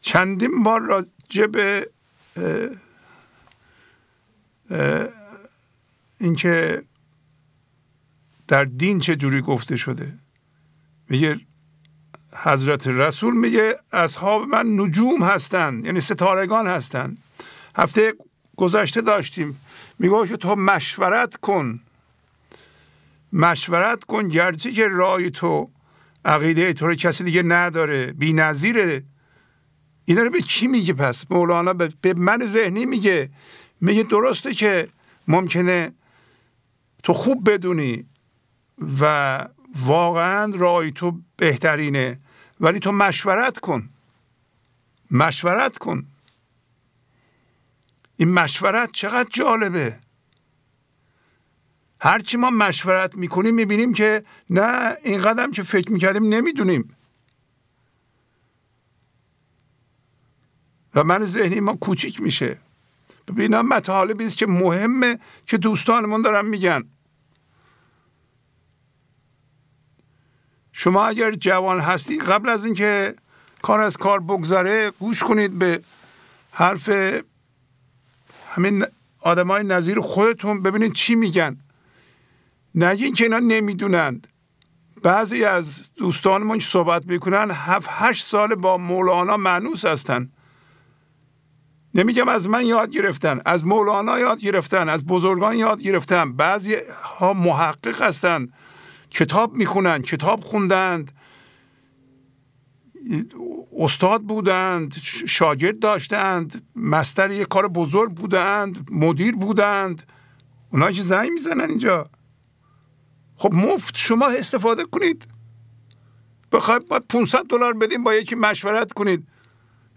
چندین بار راجع به اینکه در دین چه جوری گفته شده میگه حضرت رسول میگه اصحاب من نجوم هستند، یعنی ستارگان هستند. هفته گذشته داشتیم میگه تو مشورت کن، مشورت کن، گرچه که رای تو عقیده تو رو کسی دیگه نداره، بی نظیره. اینا رو به کی میگه پس؟ مولانا به من ذهنی میگه. میگه درسته که ممکنه تو خوب بدونی و واقعا رای تو بهترینه، ولی تو مشورت کن، مشورت کن. این مشورت چقدر جالبه. هرچی ما مشورت میکنیم میبینیم که نه، این قدم که فکر میکردیم نمیدونیم. و من ذهنی ما کوچیک میشه. ببینم مطالبی است که مهمه که دوستانمون دارن میگن. شما اگر جوان هستی قبل از اینکه کار از کار بگذره گوش کنید به حرف همین آدمای نظیر خودتون، ببینید چی میگن. نگین که اینا نمیدونند. بعضی از دوستانمون که صحبت میکنن هفت هشت سال با مولانا مانوس هستن. نمیگم از من یاد گرفتن، از مولانا یاد گرفتن، از بزرگان یاد گرفتن. بعضی ها محقق هستن، کتاب میخونن، کتاب خوندند، استاد بودند، شاگرد داشتند، مستر یک کار بزرگ بودند، مدیر بودند. اونا که زنگ میزنن اینجا، خب مفت شما استفاده کنید. بخواید با پانصد دلار بدیم با یکی مشورت کنید.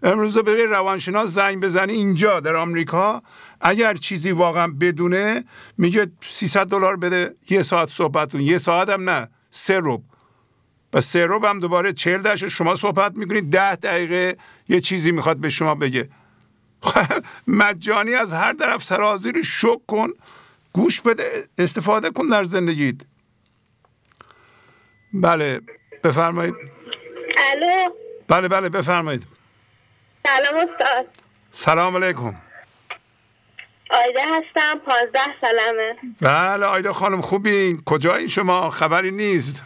امروز به روانشناس زنگ بزنی اینجا در آمریکا، اگر چیزی واقعا بدونه میگه سیصد دلار بده یه ساعت صحبت کن. یه ساعت هم نه، سه ربع. با سه ربع هم دوباره چهل دقیقه شما صحبت میکنید، ده دقیقه یه چیزی میخواد به شما بگه. مجانی از هر طرف سرازیر شوک کن، گوش بده، استفاده کن در زندگیت. بله بفرمایید. الو بله بله بفرمایید. سلام استاد. سلام علیکم. آیده هستم، پانزده سالمه. بله آیده خانم خوبی؟ کجایی شما؟ خبری نیست؟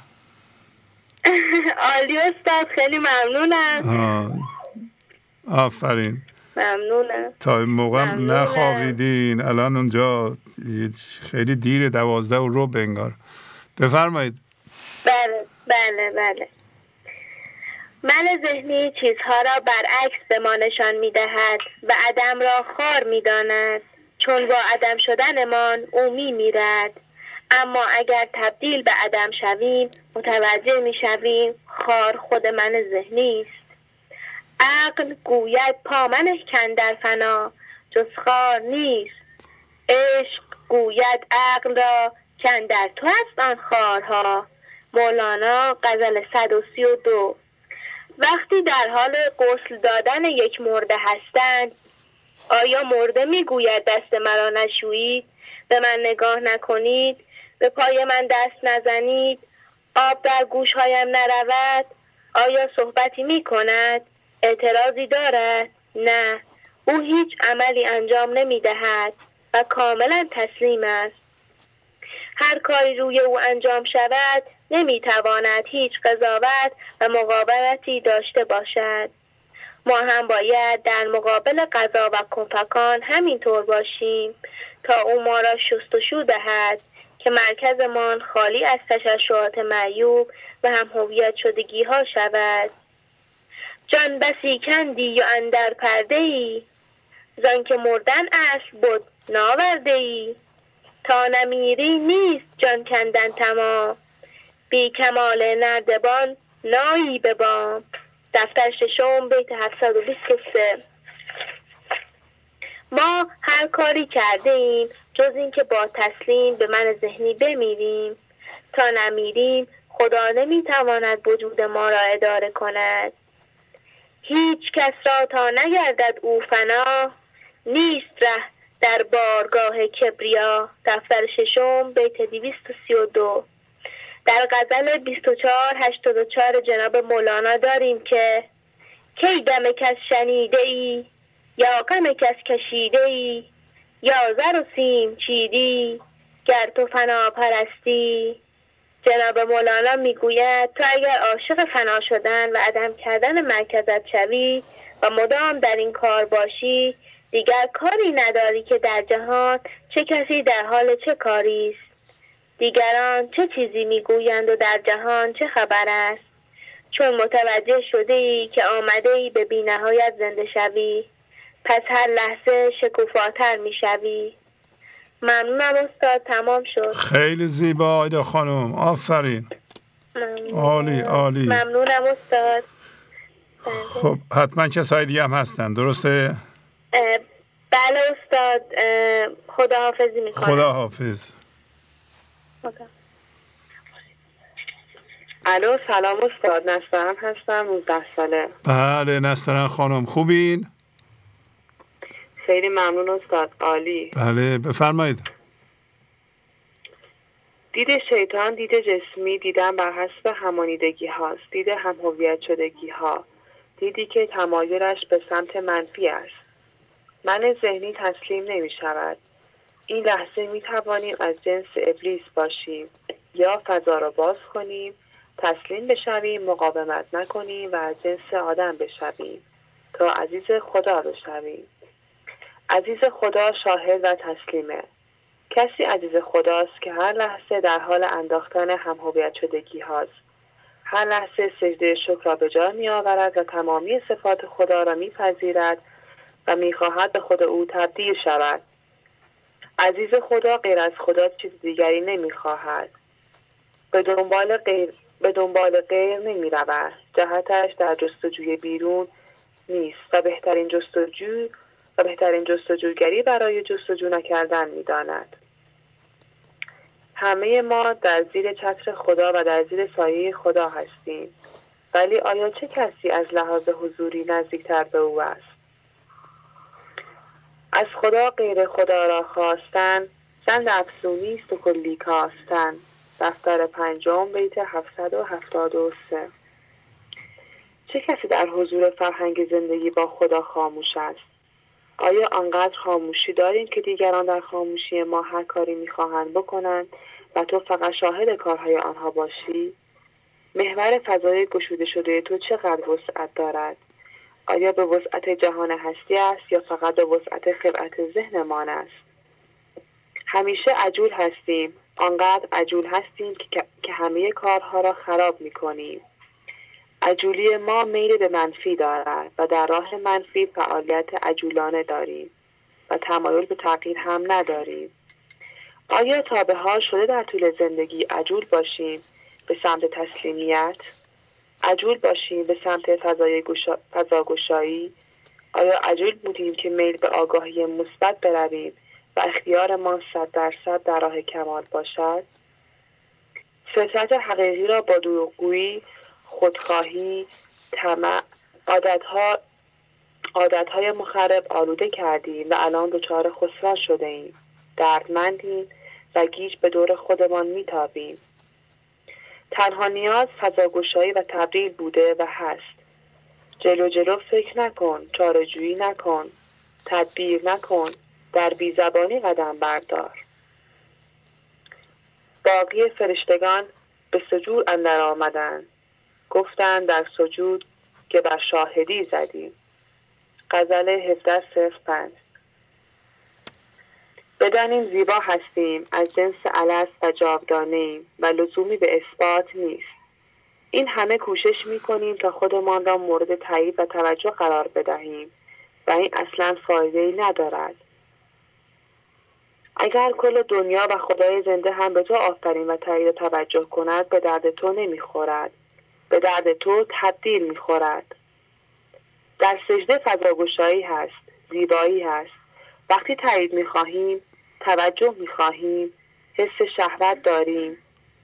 عالی استاد، خیلی ممنونم. آفرین، ممنونم. تا این موقع نخوابیدین، الان اونجا خیلی دیره، دوازده و ربع انگار. بفرمایید. بله بله بله. من ذهنی چیزها را برعکس به ما نشان می دهد و عدم را خار می داند، چون با عدم شدن ما او می میرد. اما اگر تبدیل به عدم شویم متوجه می شویم خار خود من ذهنی است. عقل گوید پا من کندر فنا، جز خار نیست. عشق گوید عقل را کندر تو است آن خارها. مولانا غزل صد و سی و دو. وقتی در حال غسل دادن یک مرده هستند، آیا مرده میگوید دست مرا نشویید، به من نگاه نکنید، به پای من دست نزنید، آب در گوشهایم نرود؟ آیا صحبتی میکند؟ اعتراضی دارد؟ نه، او هیچ عملی انجام نمیدهد و کاملا تسلیم است. هر کاری روی او انجام شود نمیتواند هیچ قضاوت و مقاومتی داشته باشد. ما هم باید در مقابل قضا و کنفکان همینطور باشیم تا او ما را شستشو دهد که مرکزمان خالی از تشعشعات معیوب و هم هویت شدگی ها شود. جان بسی کندی یا اندر پرده ای، زان که مردن اصل بود ناورده ای. تا نمیری نیست جان کندن تمام، بی کمال نردبان نایی به بام. دفتر ششم بیت هفتصد و بیست و سه. ما هر کاری کرده ایم جز این که با تسلیم به من ذهنی بمیریم. تا نمیریم خدا نمیتواند وجود ما را اداره کند. هیچ کس را تا نگردد او فنا، نیست ره در بارگاه کبریا. دفتر ششم بیت دویست و سی و دو. در غزل بیست و چهار هشتاد و چهار جناب مولانا داریم که کی دم کس شنیده ای، یا غم کس کشیده ای، یا زر و سیم چیدی، گر تو فنا پرستی. جناب مولانا میگوید تو اگر عاشق فنا شدن و عدم کردن مرکزت شوی و مدام در این کار باشی، دیگر کاری نداری که در جهان چه کسی در حال چه کاری است، دیگران چه چیزی میگویند و در جهان چه خبر است، چون متوجه شده ای که آمده ای به بی نهایت زنده شوی، پس هر لحظه شکوفاتر میشوی. ممنونم استاد، تمام شد. خیلی زیبا آیدا خانم، آفرین. ممنونم. عالی عالی، ممنونم استاد. خب حتما کسای دیگه هم هستن، درسته؟ بله استاد، خداحافظی میکنم. خداحافظ. Okay. الو سلام استاد، نسترن هستم، نوزده ساله. بله نسترن خانم خوبین؟ خیلی ممنون استاد، عالی. بله بفرمایید. دید شیطان دید جسمی دیدن بر حسب همانیدگی هاست، دید هم هویت شدگی ها، دیدی که تمایلش به سمت منفی است. من ذهنی تسلیم نمی شود. این لحظه می توانیم از جنس ابلیس باشیم، یا فضا را باز کنیم، تسلیم بشویم، مقاومت نکنیم و از جنس آدم بشویم تا عزیز خدا بشویم. عزیز خدا شاهد و تسلیمه. کسی عزیز خداست که هر لحظه در حال انداختن هم‌هویت شدگی هاست، هر لحظه سجده شکر را به جا می آورد و تمامی صفات خدا را می پذیرد و می خواهد به خود او تبدیل شود. عزیز خدا غیر از خدا چیز دیگری نمی‌خواهد. به دنبال غیر به دنبال غیر نمی‌رود. جهتش در جستجوی بیرون نیست و بهترین جستجو و بهترین جستجوگری برای جستجو نکردن می‌داند. همه ما در زیر چتر خدا و در زیر سایه خدا هستیم. ولی آیا چه کسی از لحاظ حضوری نزدیکتر به او است؟ از خدا غیر خدا را خواستن زند افسونی است و کلی کاستن. دفتر پنجم بیت هفتصد و هفتاد و سه. چه کسی در حضور فرهنگ زندگی با خدا خاموش است؟ آیا آنقدر خاموشی داریم که دیگران در خاموشی ما هر کاری می‌خواهند بکنند و تو فقط شاهد کارهای آنها باشی؟ محور فضای گشوده شده تو چقدر وسعت دارد؟ آیا به وسعت جهان هستی است یا فقط به وسعت خلقت ذهنمان است؟ همیشه عجول هستیم، آنقدر عجول هستیم که, که همه کارها را خراب می‌کنیم. عجولی ما میل به منفی دارد و در راه منفی فعالیت عجولانه داریم و تمایل به تغییر هم نداریم. آیا تا به حال شده در طول زندگی عجول باشیم به سمت تسلیمیت؟ عجول باشیم به سمت فضای گشا... فضاگشایی؟ آیا عجول بودیم که میل به آگاهی مثبت برویم و اختیار ما صد درصد در راه کمال باشد؟ فطرت حقیقی را با دروغگویی، خودخواهی، طمع، عادتها، عادتهای مخرب آلوده کردیم و الان دچار خسران شده ایم، دردمندیم و گیج به دور خودمان میتابیم. تنها نیاز فضاگشایی و تبدیل بوده و هست. جلو جلو فکر نکن، چاره‌جویی نکن، تدبیر نکن، در بیزبانی قدم بردار. باقی فرشتگان به سجود اندر آمدند. گفتند در سجود که بر شاهدی زدیم. غزل هفده صفر پنج. بدانیم زیبا هستیم، از جنس الست و جاودانه‌ایم و لزومی به اثبات نیست. این همه کوشش می‌کنیم تا خودمان را مورد تایید و توجه قرار بدهیم و این اصلاً فایده‌ای ندارد. اگر کل دنیا و خدای زنده هم به تو آفرین و تایید و توجه کند، به درد تو نمی‌خورد، به درد تو تبدیل می‌خورد. در سجده فضاگشایی هست، زیبایی هست. وقتی تایید می‌خواهیم، توجه می‌خواهیم، حس شهوت داریم،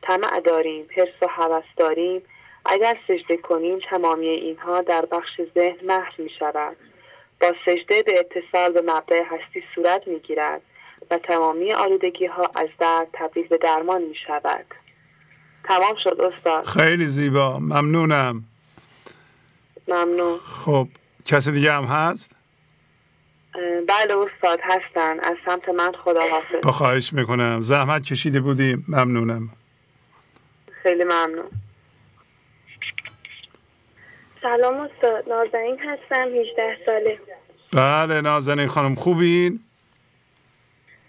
طمع داریم، حرص و هوس داریم، اگر سجده کنیم تمامی اینها در بخش ذهن محو می‌شود. با سجده به اتصال به مبدأ هستی صورت می‌گیرد و تمامی آلودگی‌ها از درد تبدیل به درمان می‌شود. تمام شد استاد. خیلی زیبا، ممنونم. ممنون. خب کسی دیگه هم هست؟ بله استاد هستن، از سمت من خداحافظ. بخواهش میکنم، زحمت کشیده بودیم، ممنونم. خیلی ممنون. سلام استاد، نازنین هستم، هجده ساله. بله نازنین خانم، خوبین؟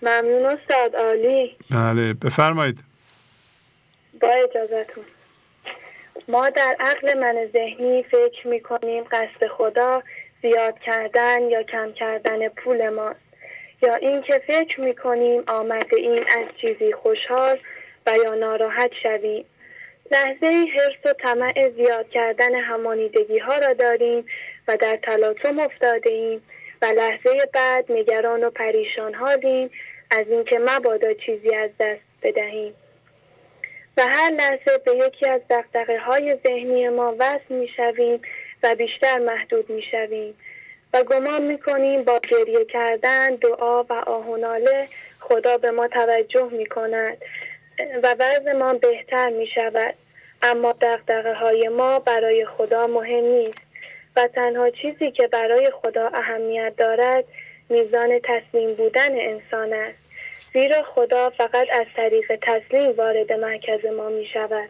ممنون استاد، عالی. بله بفرمایید. با اجازتون، ما در عقل من ذهنی فکر میکنیم قصد خدا زیاد کردن یا کم کردن پول ماست، یا اینکه فکر میکنیم آمده این از چیزی خوشحال و یا ناراحت شویم. لحظه حرص و طمع زیاد کردن همانیدگی ها را داریم و در تلاطم افتاده ایم و لحظه بعد نگران و پریشان حالیم از اینکه مبادا چیزی از دست بدهیم و هر لحظه به یکی از دغدغه‌های ذهنی ما وصل می‌شویم و بیشتر محدود می‌شویم و گمان می‌کنیم با گریه کردن، دعا و آه و ناله خدا به ما توجه می‌کند و وضع ما بهتر می‌شود، اما دغدغه‌های ما برای خدا مهم نیست و تنها چیزی که برای خدا اهمیت دارد میزان تسلیم بودن انسان است، زیرا خدا فقط از طریق تسلیم وارد مرکز ما می شود.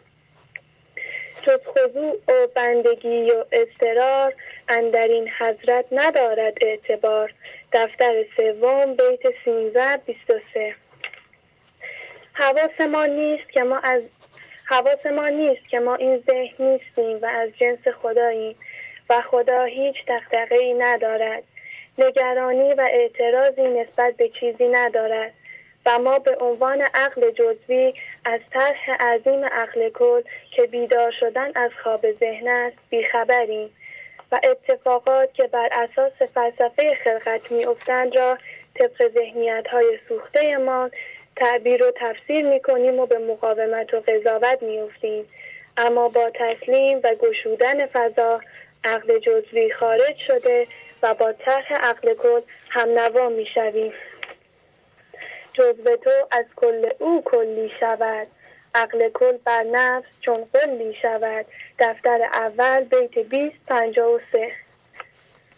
جز خضوع و بندگی و اضطرار اندرین حضرت ندارد اعتبار. دفتر سوم بیت سیزده بیست و سه. حواس ما نیست که ما از حواس ما نیست که ما این ذهن نیستیم و از جنس خداییم و خدا هیچ دغدغه‌ای ندارد. نگرانی و اعتراضی نسبت به چیزی ندارد. و ما به عنوان عقل جزوی از طرح عظیم عقل کل که بیدار شدن از خواب ذهن است بیخبریم و اتفاقات که بر اساس فلسفه خلقت می افتند را طبق ذهنیت های سوخته ما تعبیر و تفسیر می کنیم و به مقاومت و قضاوت می افتیم. اما با تسلیم و گشودن فضا عقل جزوی خارج شده و با طرح عقل کل هم نوا می شویم. جزو تو از کل او کلی شود. عقل کل بر نفس چون قل می شود. دفتر اول بیت بیست پنجاه و سه.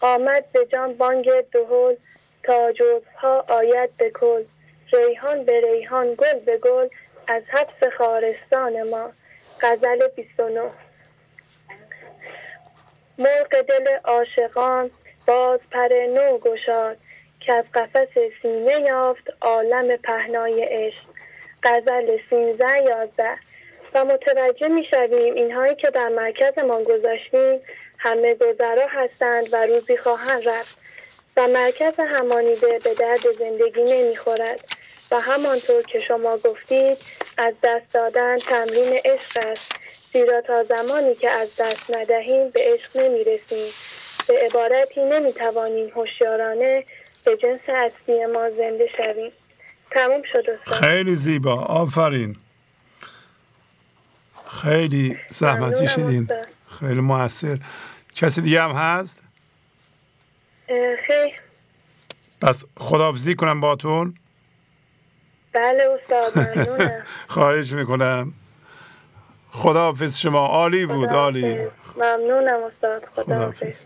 آمد به جان بانگ دهل تا جزها آید به کل. ریحان به ریحان گل به گل از حبس خارستان ما. غزل بیست و نه. مرغ دل عاشقان باز پر نو گشاد که از قفس سینه یافت عالم پهنای عشق. غزل سیزده یازده. و متوجه می شویم اینهایی که در مرکز ما گذاشتیم همه گذرا هستند و روزی خواهند رفت و مرکز همانیده به درد زندگی نمی خورد و همانطور که شما گفتید از دست دادن تمرین عشق است، زیرا تا زمانی که از دست ندهیم به عشق نمی رسیم. به عبارتی نمی توانیم هوشیارانه به جنس اصلی ما زنده شویم. تمام شد استاد. خیلی زیبا، آفرین. خیلی زحمت کشیدین، خیلی مؤثر. کسی دیگه هم هست؟ خیلی. پس خداحافظی کنم باهاتون. بله استاد، ممنونم. خواهش میکنم. خداحافظ شما. عالی بود، عالی. ممنونم استاد. خداحافظ.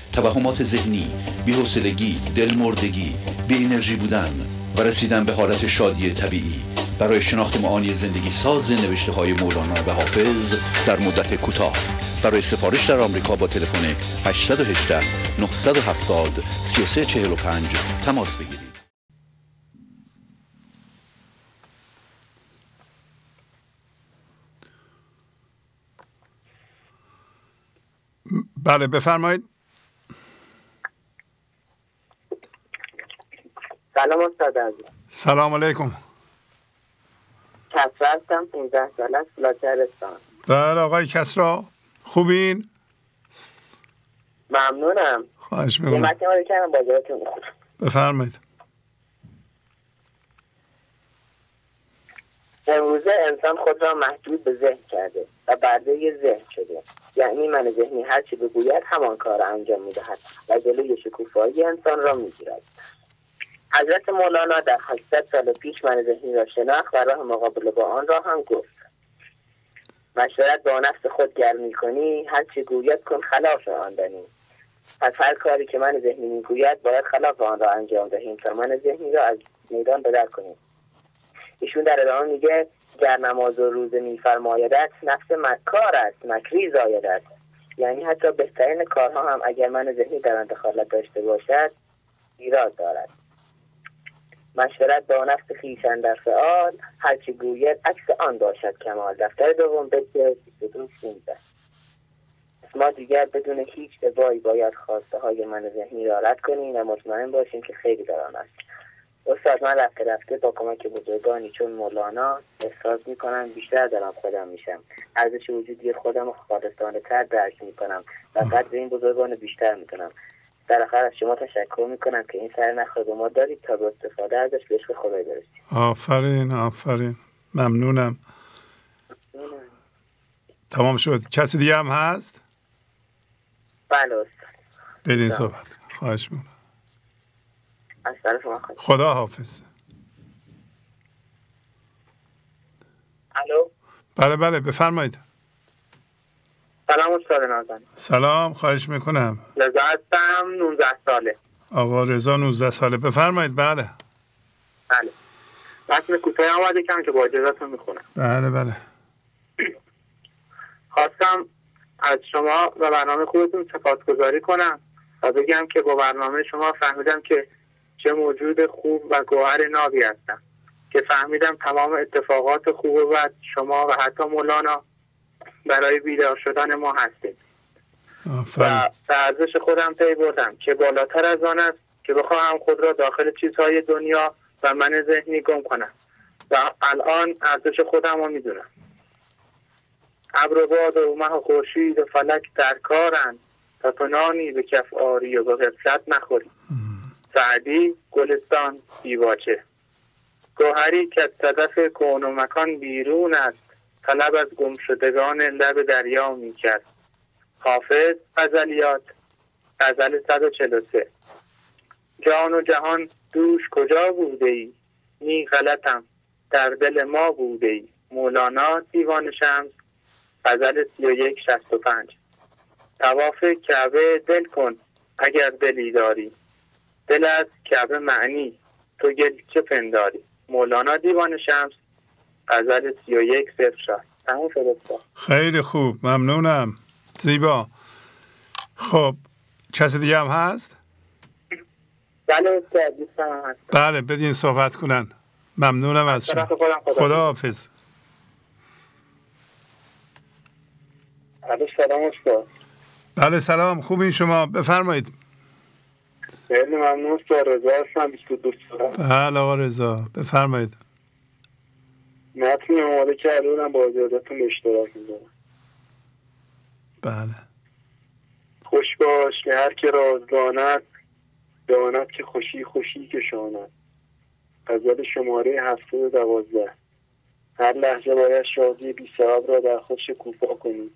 توهمات ذهنی، بی‌حوصلگی، دلمردگی، بی انرژی بودن و رسیدن به حالت شادی طبیعی، برای شناخت معانی زندگی ساز نوشته‌های مولانا و حافظ در مدت کوتاه. برای سفارش در آمریکا با تلفن هشت یک هشت نه هفت صفر سه سه چهار پنج تماس بگیرید. بله بفرمایید. سلام استاد عزیز. سلام علیکم. کسرا هستم، پانزده ساله از فلاکرستان. بله آقای کسرا خوبین؟ ممنونم. خواهش می‌کنم. نعمت ما رو کردم بازارتون بخونم. بفرمایید. امروزه انسان خود را محدود به ذهن کرده و برده ذهن شده، یعنی من ذهنی هرچی بگوید همان کار را انجام می‌دهد و جلوی شکوفایی انسان را می‌گیرد. حضرت مولانا در هشتصد سال پیش من ذهنی را شناخت و راه مقابله با آن را هم گفت. مشورت با نفس خود گرمی کنی، هرچی گوید کن خلاف آن دانی. پس هر کاری که من ذهنی میگوید باید خلاف آن را انجام دهیم تا من ذهنی را از میدان بدر کنیم. ایشون در ادامه میگه گر نماز و روزه میفرمایدت نفس مکار است مکری زایدت، یعنی حتی بهترین کارها هم اگر من ذهنی در آن دخالت داشته باشد ایراد دارد. مشورت با نفس خیشان در فعال، هرچی گوید عکس آن باشد کمال. دفتر دوم بیت بیست و دو سیزده. ما دیگر بدون هیچ ابایی باید خواسته های من ذهنی را رد کنیم و مطمئن باشیم که خیلی در آن است. استاد من رفته رفته با کمک بزرگانی چون مولانا احساس میکنم بیشتر در آن خودم میشم، ارزش وجودی خودم را خالصانه تر درک میکنم و قدر این بزرگان بیشتر میکنم. در آخر از شما تشکر میکنم که این سرنخ رو ما دارید تا به استفاده ازش به عشق خدای برسید. آفرین آفرین، ممنونم. ممنونم. تمام شد. کسی دیگه هم هست؟ بله استاد. بدین صحبت. خواهش میکنم. از طرف ما خواهش. خدا حافظ. الو. بله بله بفرمایید. سلام استاد نازنین. سلام، خواهش میکنم. رضا هستم، نوزده ساله. آقا رضا نوزده ساله، بفرمایید. بله بله متن کوتاه آماده کم که با اجازهتون میخونم. بله بله خواستم از شما و برنامه خودتون سپاسگزاری کنم و بگم که با برنامه شما فهمیدم که چه موجود خوب و گوهر نابی هستم، که فهمیدم تمام اتفاقات خوب و شما و حتی مولانا برای بیدار شدن ما هستید و به ارزش خودم پی بردم که بالاتر از آن است که بخواهم خود را داخل چیزهای دنیا و من ذهنی گم کنم و الان ارزش خودم را میدونم. ابر و باد و مه و خورشید و فلک در کارند تا پنانی به کف آری و با غفلت نخوری. سعدی گلستان دیباچه. گوهری که از صدف کون و مکان بیرون است طلب از گمشدگان لب دریا می کرد. حافظ غزلیات غزل صد و چهل و سه. جان و جهان دوش کجا بوده ای؟ نی غلطم در دل ما بوده ای. مولانا دیوان شمس غزل سی و یک شصت و پنج. طواف کعبه دل کن اگر دلی داری، دل از کعبه معنی تو گل چه پنداری. مولانا دیوان شمس غزل سی و یک صفر شد. تموم شد. خیلی خوب، ممنونم، زیبا. خب کسی دیگه هم هست؟ بله بله بدین صحبت کنن. ممنونم از شما، خدا حافظ. بله سلام، خوبین شما؟ بفرمایید. خیلی ممنون، رضا هستم، بیست و دو سالم. بله آقا رضا بفرمایید. متن اماده که الانم با زیادتون اشتراک میذارم. بله. خوش باش که هر که راز داند، داند که خوشی خوشی که شاند. غزل شماره هفتصد و دوازده. هر لحظه باید شادی بی سبب را در خود شکوفا کنید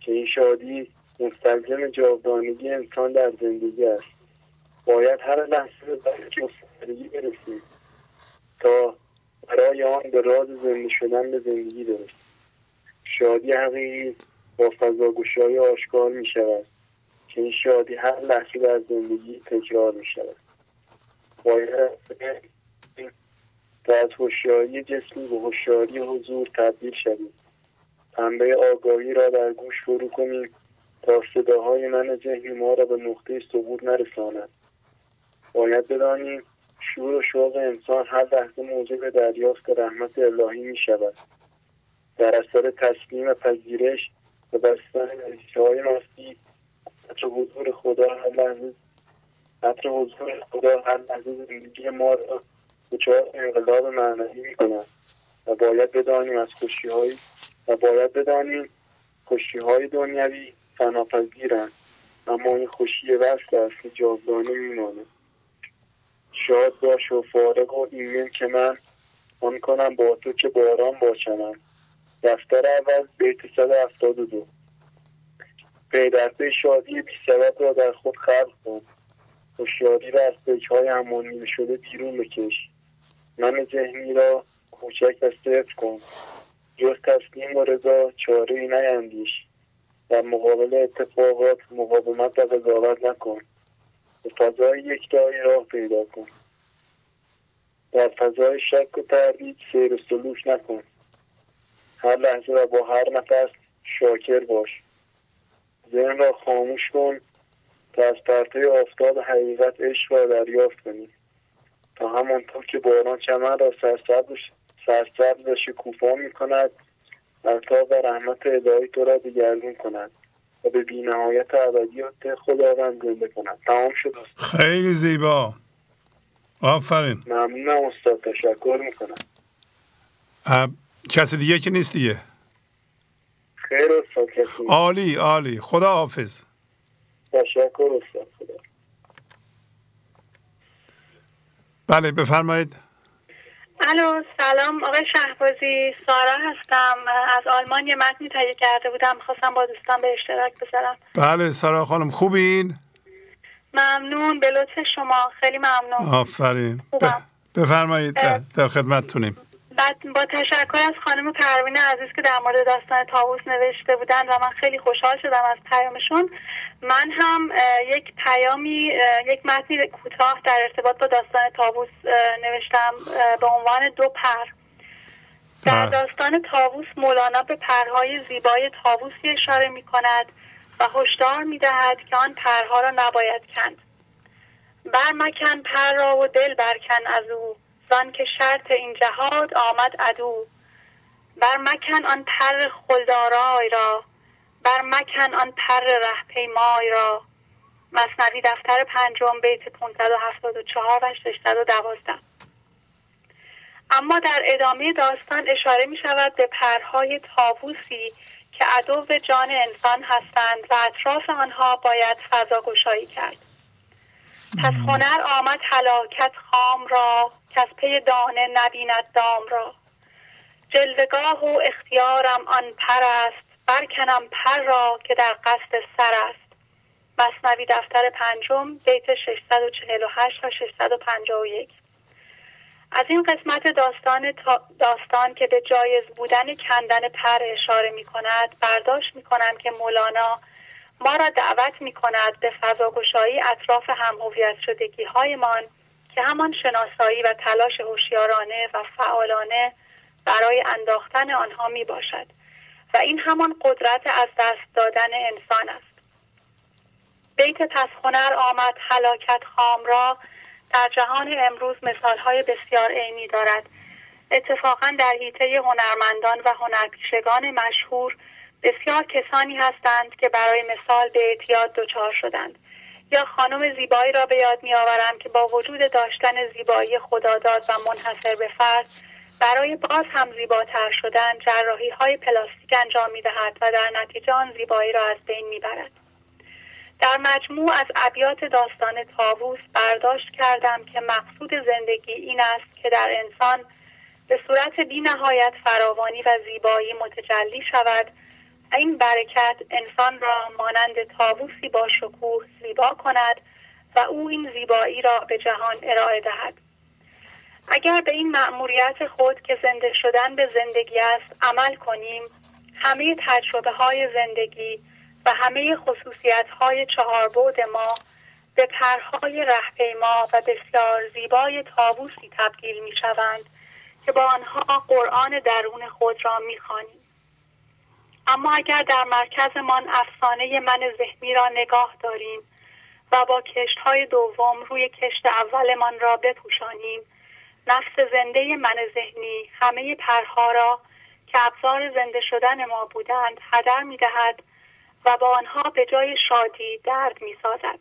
که این شادی مستلزم جاودانگی انسان در زندگی است. باید هر لحظه به مستقلی برسید تا برای آن به راز زنده شدن به زندگی برسید. شادی حقیقی با فضاگوشای آشکار می شود که این شادی هر لحظه در زندگی تکرار می شود. باید تا از هوشیاری جسمی به هوشیاری حضور تبدیل شدید. پنبه آگاهی را در گوش فرو کنید تا صداهای من ذهنی ما را به نقطه سقوط نرساند. باید بدانیم شور و شوق انسان هر لحظه موجب دریافت رحمت الهی می شود. در اثر تسلیم و پذیرش و بستن اندیشه های مستی عطر حضور خدا هر لحظه عطر حضور خدا هر لحظه زندگی ما را دچار انقلاب معنوی می کند و باید بدانیم از خوشی های و باید بدانیم خوشی های دنیوی فناپذیرند، اما این خوشی وصل است که جاودانه میماند. شاد باش و فارغ و ایمن که من آن کنم با تو که باران باشم. دفتر اول بیت صد و هفتاد و دو. پیدرپی شادی بی سبب را در خود خلق کن و شادی را از پیک‌های امانی شده بیرون بکش. من ذهنی را کوچک و صفر کن، جز تسلیم و رضا چاره‌ای نیندیش. در مقابل اتفاقات مقاومت و قضاوت نکن، به فضای یک دایی راه پیدا کن. در فضای شک و تردید سیر و سلوک نکن. هر لحظه و با هر نفس شاکر باش. ذهن را خاموش کن تا از پرتوی آفتاب حقیقت عشق را دریافت کنی، تا همانطور که باران چمن را سرسبز و شکوفا می کند عطا و رحمت الهی تو را دگرگون کند و به بی‌نهایت ابدیت خداوند زنده کند. تمام شد استاد. خیلی زیبا، آفرین، ممنونم استاد، تشکر میکنم. اب... کسی دیگه که نیست دیگه؟ خیر استاد، کسی عالی عالی، خدا حافظ. تشکر استاد، خدا. بله بفرمایید. الو سلام آقای شهبازی، سارا هستم، از آلمان یه متنی تهیه کرده بودم، خواستم با دوستان به اشتراک بذارم. بله سارا خانم، خوبین؟ ممنون، به لطف شما، خیلی ممنون. آفرین، بفرمایید در خدمتتونیم. با تشکر از خانم پروین عزیز که در مورد داستان طاووس نوشته بودن و من خیلی خوشحال شدم از پیامشون. من هم یک پیامی یک متنی کوتاه در ارتباط با داستان طاووس نوشتم به عنوان دو پر. در داستان طاووس مولانا به پرهای زیبای طاووسی اشاره می کند و هشدار می دهد که آن پرها را نباید کند. برمکن پر را و دل برکن از او، زان که شرط این جهاد آمد عدو. بر مکن آن پر خلدارای را، بر مکن آن پر رهپیمای را. مثنوی دفتر پنجم بیت پانصد و هفتاد و چهار و ششصد و دوازده. اما در ادامه داستان اشاره می شود به پرهای طاووسی که عدو جان انسان هستند و اطراف آنها باید فضا گشایی کرد. پس هنر آمد هلاکت خام را، که از پی دانه نبیند دام را. جلوگاه و اختیارم آن پر است، برکنم پر را که در قصد سر است. مثنوی دفتر پنجم بیت ششصد و چهل و هشت تا ششصد و پنجاه و یک. از این قسمت داستان داستان که به جایز بودن کندن پر اشاره می کند برداشت می کنم که مولانا ما را دعوت می کند به فضاگشایی اطراف هم‌هویت شدگی هایمان که همان شناسایی و تلاش هوشیارانه و فعالانه برای انداختن آنها می باشد و این همان قدرت از دست دادن انسان است. بیت پس هنر آمد هلاکت خام را در جهان امروز مثالهای بسیار عینی دارد. اتفاقا در حیطه هنرمندان و هنرپیشگان مشهور بسیار کسانی هستند که برای مثال به اعتیاد دچار شدند. یا خانم زیبایی را به یاد می آورم که با وجود داشتن زیبایی خداداد و منحصر به فرد برای باز هم زیباتر شدن جراحی های پلاستیک انجام می دهد و در نتیجه آن زیبایی را از بین می برد. در مجموع از ابیات داستان طاووس برداشت کردم که مقصود زندگی این است که در انسان به صورت بی نهایت فراوانی و زیبایی متجلی شود و این برکت انسان را مانند طاووسی با شکوه زیبا کند و او این زیبایی را به جهان ارائه دهد. اگر به این مأموریت خود که زنده شدن به زندگی است عمل کنیم، همه تجربه های زندگی و همه خصوصیت‌های چهاربعد ما به پرهای رهپیما و بسیار زیبای طاووسی تبدیل می‌شوند که با آنها قرآن درون خود را می‌خوانیم. اما اگر در مرکزمان افسانه من ذهنی را نگاه داریم و با کشت‌های دوم روی کشت اولمان را بپوشانیم، نفس زنده من ذهنی همه پرها را که ابزار زنده شدن ما بودند هدر می‌دهد و با آنها به جای شادی درد می سازد.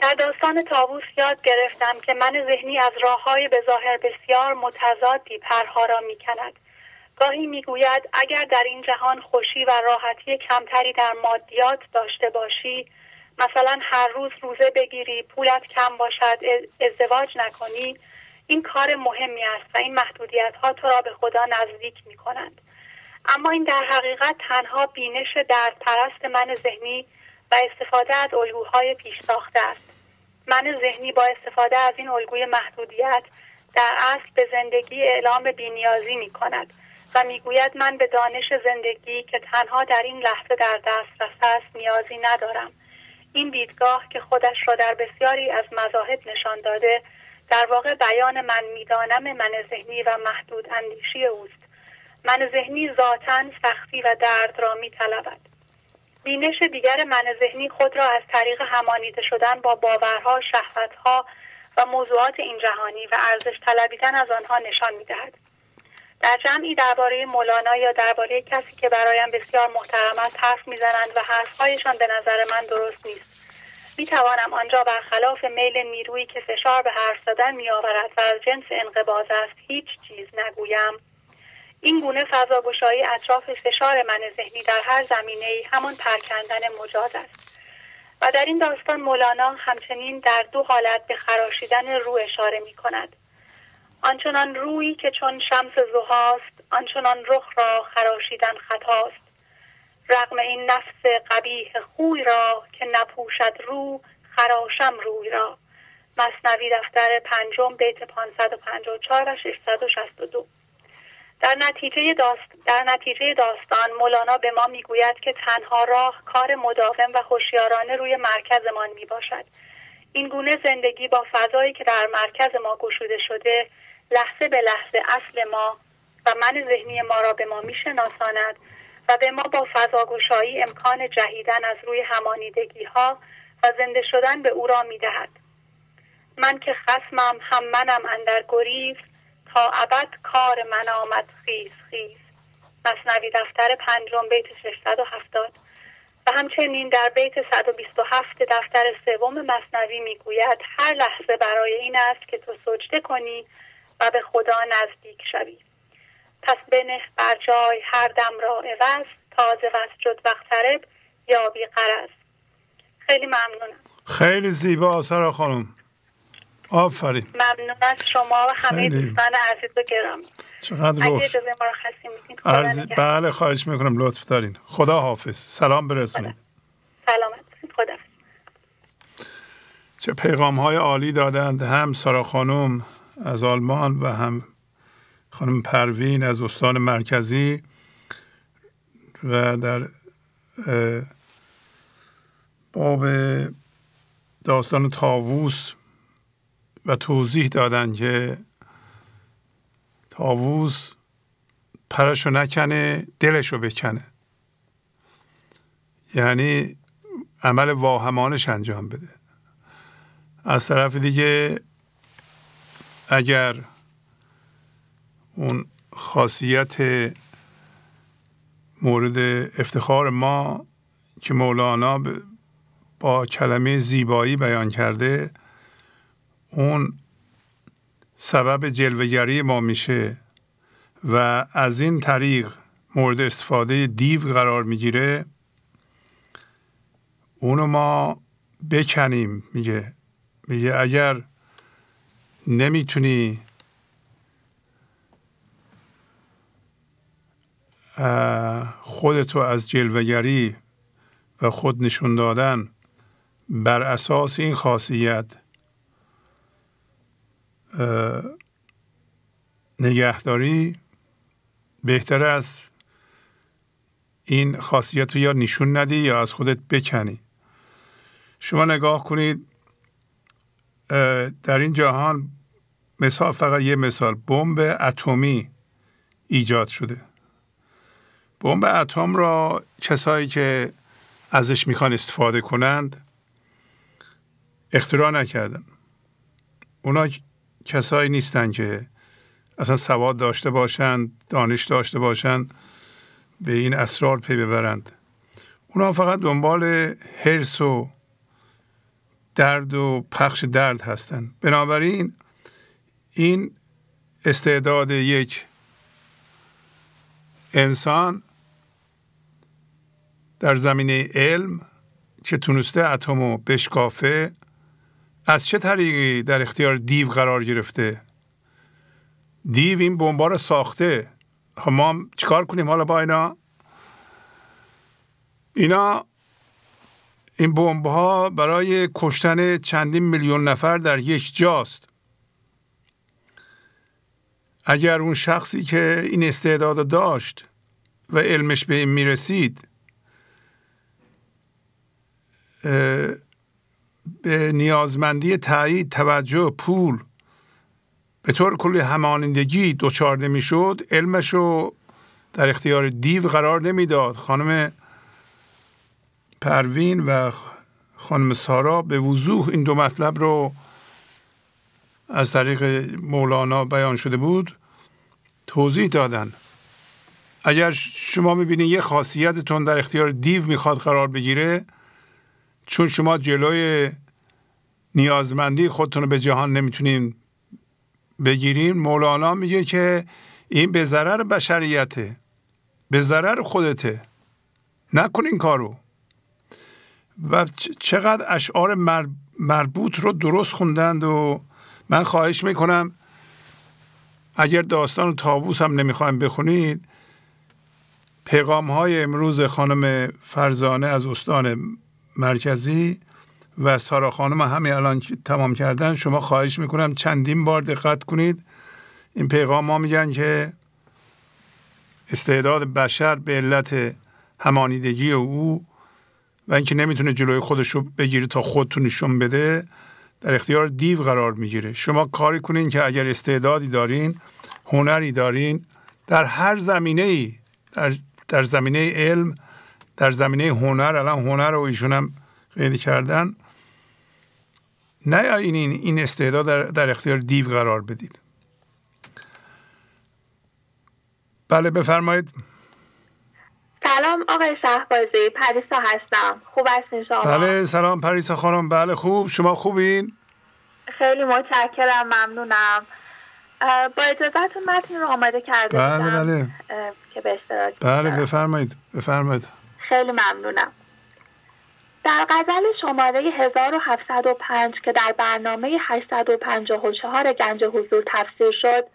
در داستان طاووس یاد گرفتم که من ذهنی از راه‌های به ظاهر بسیار متضادی پرها را می کند. گاهی می گوید اگر در این جهان خوشی و راحتی کمتری در مادیات داشته باشی، مثلا هر روز روزه بگیری، پولت کم باشد، ازدواج نکنی، این کار مهمی است و این محدودیت ها تو را به خدا نزدیک می کنند. اما این در حقیقت تنها بینش دردپرست من ذهنی و استفاده از الگوهای پیش ساخته است. من ذهنی با استفاده از این الگوی محدودیت در اصل به زندگی اعلام بی‌نیازی می کند و می گوید من به دانش زندگی که تنها در این لحظه در دسترس است نیازی ندارم. این دیدگاه که خودش را در بسیاری از مذاهب نشان داده در واقع بیان من میدانم من ذهنی و محدود اندیشی اوست. من ذهنی ذاتاً سختی و درد را می طلبد. بینش دیگر من ذهنی خود را از طریق همانیده شدن با باورها، شهوتها و موضوعات این جهانی و ارزش طلبیدن از آنها نشان می دهد. در جمعی درباره مولانا یا درباره کسی که برایم بسیار محترم است حرف می زنند و حرفهایشان به نظر من درست نیست. می توانم آنجا برخلاف میل نیرویی که فشار به حرف زدن می آورد و از جنس انقباض است هیچ چیز نگویم. این گونه فضاگشایی اطراف فشار من ذهنی در هر زمینه‌ای همان پرکندن مجاز است. و در این داستان مولانا همچنین در دو حالت به خراشیدن رو اشاره می کند. آنچنان رویی که چون شمس زهاست، آنچنان رخ را خراشیدن خطاست. رغم این نفس قبیح خوی را که نپوشد رو، خراشم روی را. مثنوی دفتر پنجم بیت پانصد و پنجاه و چهار و ششصد و شصت و دو. در نتیجه, داست... در نتیجه داستان مولانا به ما میگوید که تنها راه کار مداوم و هوشیارانه روی مرکزمان می باشد. این گونه زندگی با فضایی که در مرکز ما گشوده شده لحظه به لحظه اصل ما و من ذهنی ما را به ما می شناساند و به ما با فضاگشایی امکان جهیدن از روی همانیدگی ها و زنده شدن به او را می دهد. من که خصمم هم منم اندر گریز، تا ابد کار من آمد خیز خیز. مثنوی دفتر پنجم بیت ششصد و هفتاد. و همچنین در بیت صد و بیست و هفت دفتر سوم مثنوی میگوید هر لحظه برای این است که تو سجده کنی و به خدا نزدیک شوی. پس بنه بر جای هر دم را عوض، تازه وسجد و اخترب یا بی قرض. خیلی ممنونم. خیلی زیبا سارا خانم، آفرین. ممنون از شما و همه دوستان عزیز و گرامی. چقدر روح. اجازه مرخصی می‌کنید. عرض... بله خواهش میکنم، لطف دارین. خدا حافظ. سلام برسونید. سلامت باشید. خدا حافظ. چه پیغام‌های عالی دادند هم سارا خانم از آلمان و هم خانم پروین از استان مرکزی و در باب داستان طاووس و توضیح دادن که طاووس پرشو نکنه دلشو بکنه، یعنی عمل واهمانش انجام بده. از طرف دیگه اگر اون خاصیت مورد افتخار ما که مولانا با کلمه زیبایی بیان کرده اون سبب جلوه‌گری ما میشه و از این طریق مورد استفاده دیو قرار میگیره، اونو ما بکنیم. میگه میگه اگر نمیتونی خودتو از جلوه‌گری و خود نشون دادن بر اساس این خاصیت نگهداری، بهتر از این خاصیت رو یا نشون ندی یا از خودت بکنی. شما نگاه کنید در این جهان، مثال فقط یه مثال، بمب اتمی ایجاد شده. بمب اتم را کسایی که ازش میخوان استفاده کنند اختراع نکردن. اونا کسایی نیستن که اصلا سواد داشته باشند، دانش داشته باشند، به این اسرار پی ببرند. اونا فقط دنبال حرص و درد و پخش درد هستند. بنابراین این استعداد یک انسان در زمینه علم که تونسته اتمو بشکافه، از چه طریقی در اختیار دیو قرار گرفته؟ دیو این بمبا رو ساخته. ما چیکار کنیم حالا با اینا؟ اینا این بمب‌ها برای کشتن چندین میلیون نفر در یک جاست. اگر اون شخصی که این استعداد داشت و علمش به این میرسید به نیازمندی تایید، توجه، پول به طور کلی همانندگی دوچار نمی شد، علمش رو در اختیار دیو قرار نمی داد. خانم پروین و خانم سارا به وضوح این دو مطلب رو از طریق مولانا بیان شده بود توضیح دادن. اگر شما می بینید یه خاصیتتون در اختیار دیو می خواد قرار بگیره، چون شما جلوی نیازمندی خودتون رو به جهان نمیتونین بگیرین، مولانا میگه که این به ضرر بشریته، به ضرر خودته، نکن این کارو. و چقدر اشعار مربوط رو درست خوندند. و من خواهش میکنم اگر داستان طاووس هم نمیخوایم بخونید، پیغام های امروز خانم فرزانه از استان مرکزی و سارا خانم همین الان تمام کردن، شما خواهش میکنم چندین بار دقت کنید. این پیغام ها میگن که استعداد بشر به علت همانیدگی او و اینکه نمیتونه جلوی خودش رو بگیره تا خودتون نشون بده، در اختیار دیو قرار میگیره. شما کاری کنین که اگر استعدادی دارین، هنری دارین، در هر زمینه‌ای، در در زمینه علم، در زمینه هنر، الان هنر رو ایشون هم قید کردن، نه این این استعداد در, در اختیار دیو قرار بدید. بله بفرمایید. سلام آقای شهبازی، پریسا هستم. خوب هستین شما؟ بله سلام پریسا خانم. بله خوب، شما خوبین؟ خیلی متشکرم، ممنونم. با اجازتون متن رو آماده کرده بله بله که به اشتراک بله بفرمایید بفرمایید خیلی ممنونم. در غزل شماره هزار و هفتصد و پنج که در برنامه هشتصد و پنجاه و چهار گنج حضور تفسیر شد،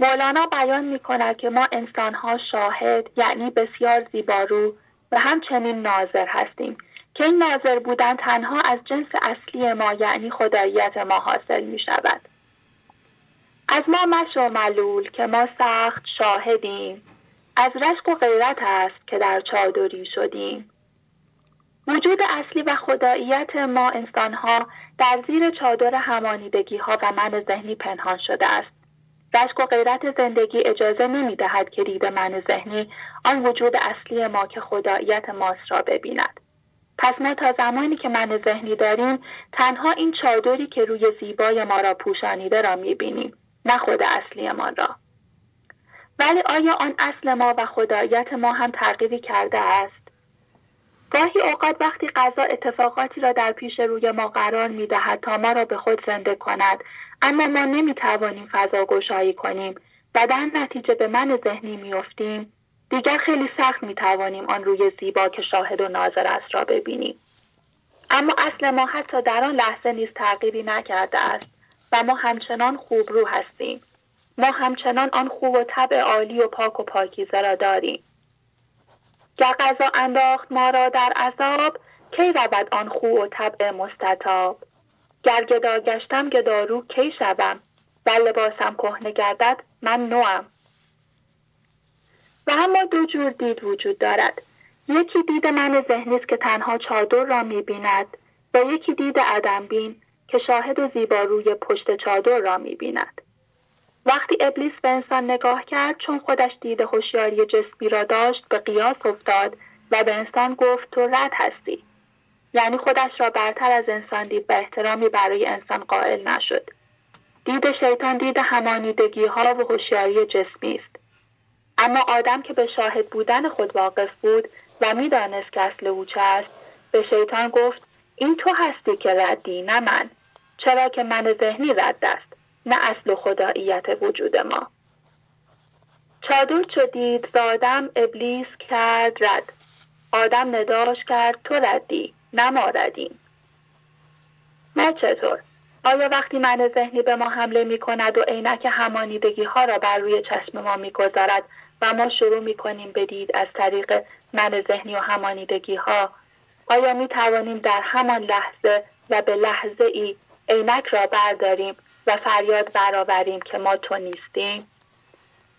مولانا بیان می کند که ما انسانها شاهد یعنی بسیار زیبارو و همچنین ناظر هستیم که این ناظر بودن تنها از جنس اصلی ما یعنی خداییت ما حاصل می شود. از ما مشو ملول که ما سخت شاهدیم، از رشک و غیرت است که در چادری شدیم. وجود اصلی و خداییت ما انسانها در زیر چادر همانیدگی ها و من ذهنی پنهان شده است. رشک و غیرت زندگی اجازه نمی دهد که دید من ذهنی آن وجود اصلی ما که خداییت ماست را ببیند. پس ما تا زمانی که من ذهنی داریم تنها این چادری که روی زیبای ما را پوشانیده را می بینیم، نه خود اصلی ما را. ولی آیا آن اصل ما و خداییت ما هم تغییری کرده است؟ گاهی اوقات وقتی قضا اتفاقاتی را در پیش روی ما قرار می دهد تا ما را به خود زنده کند، اما ما نمی توانیم فضا گشایی کنیم و در نتیجه به من ذهنی می افتیم، دیگر خیلی سخت می توانیم آن روی زیبا که شاهد و ناظر است را ببینیم. اما اصل ما حتی در آن لحظه نیز تغییری نکرده است و ما همچنان خوب رو هستیم. ما همچنان آن خوب و طبع عالی و پاک و پاکیزه را داریم. گر قضا انداخت ما را در عذاب، کی رود آن خوب و طبع مستطاب؟ گر گدا گشتم گدارو کی شوم؟ و لباسم کهنه گردد من نوام. و اما دو جور دید وجود دارد. یکی دید من ذهنی است که تنها چادر را می‌بیند و یکی دید عدم بین که شاهد و زیباروی پشت چادر را می‌بیند. وقتی ابلیس به انسان نگاه کرد، چون خودش دید هوشیاری جسمی را داشت، به قیاس افتاد و به انسان گفت تو رد هستی. یعنی خودش را برتر از انسان دید و احترامی برای انسان قائل نشد. دید شیطان دید همانیدگی ها و هوشیاری جسمی است. اما آدم که به شاهد بودن خود واقف بود و می دانست که اصل او چه است، به شیطان گفت این تو هستی که ردی نه من، چرا که من ذهنی رد است، نه اصل خداییت وجود ما. چادر چو دید آدم ابلیس کرد رد، آدم نداش کرد تو ردی نه ما ردیم. نه چطور؟ آیا وقتی من ذهنی به ما حمله می کند و عینک همانیدگی ها را بر روی چشم ما می گذارد و ما شروع می کنیم به دید از طریق من ذهنی و همانیدگی ها، آیا می توانیم در همان لحظه و به لحظه ای عینک را برداریم و فریاد برآوریم که ما تو نیستیم؟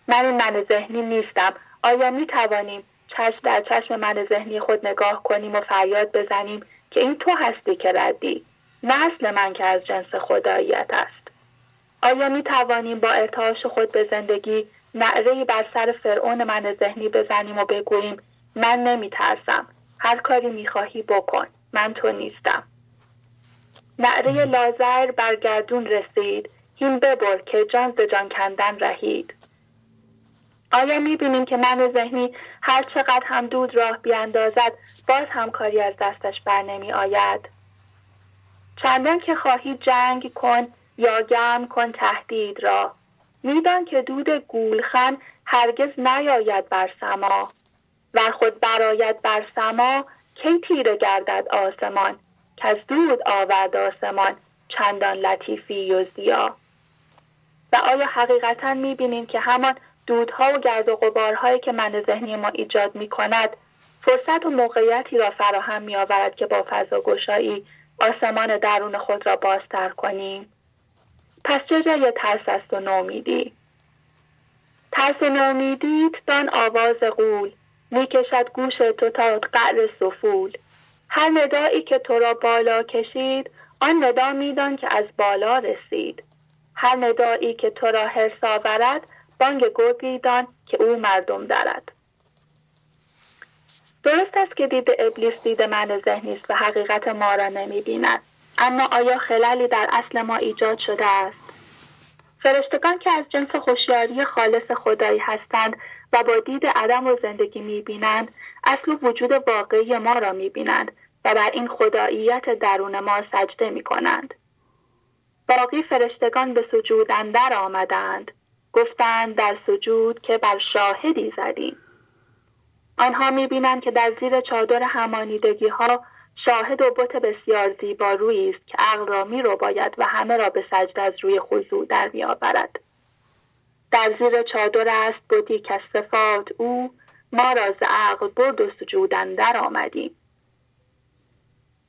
من این من ذهنی نیستم. آیا می توانیم چشم در چشم من ذهنی خود نگاه کنیم و فریاد بزنیم که این تو هستی که ردی، نه اصل من که از جنس خداییت است؟ آیا می توانیم با ارتعاش خود به زندگی نعره‌ای بر سر فرعون من ذهنی بزنیم و بگوییم من نمی ترسم، هر کاری می خواهی بکن، من تو نیستم؟ نعره لازر برگردون رسید، هین ببر که جان ز جان کندن رهید. آیا میبینیم که من ذهنی هر چقدر هم دود راه بیاندازد باز هم کاری از دستش بر نمی آید؟ چندان که خواهی جنگ کن یا گم کن تهدید را، میدان که دود گولخن هرگز نیاید بر سما. و خود براید بر سما کی تیره گردد آسمان، از دود آورد آسمان چندان لطیفی و زیا. و آیا حقیقتاً می‌بینیم که همان دودها و گرد و غبارهایی که من ذهنی ما ایجاد می‌کند فرصت و موقعیتی را فراهم می‌آورد که با فضاگشایی آسمان درون خود را بازتر کنیم؟ پس چه جای ترس است و نومیدی؟ ترس و نومیدیت دان آواز غول، می‌کشد گوش تو تا قعر سفول. هر ندایی که تو را بالا کشید، آن ندا میدان که از بالا رسید. هر ندایی که تو را حرص آورد، بانگ گرگی دان که او مردم درد. درست است که دید ابلیس دید من ذهنی است و حقیقت ما را نمی بیند. اما آیا خلالی در اصل ما ایجاد شده است؟ فرشتگان که از جنس هوشیاری خالص خدایی هستند و با دید عدم و زندگی می بینند، اصل وجود واقعی ما را می بینند و بر این خداییت درون ما سجده می کنند. باقی فرشتگان به سجود اندر آمدند، گفتند در سجود که بر شاهدی زدیم. آنها می‌بینند که در زیر چادر همانیدگی‌ها شاهد و بت بسیار زیبا رویی است که عقل را می‌رباید و همه را به سجده از روی خضوع در می‌آورد. در زیر چادر است بتی که صفات او ما را ز عقل برد و سجود اندر آمدیم.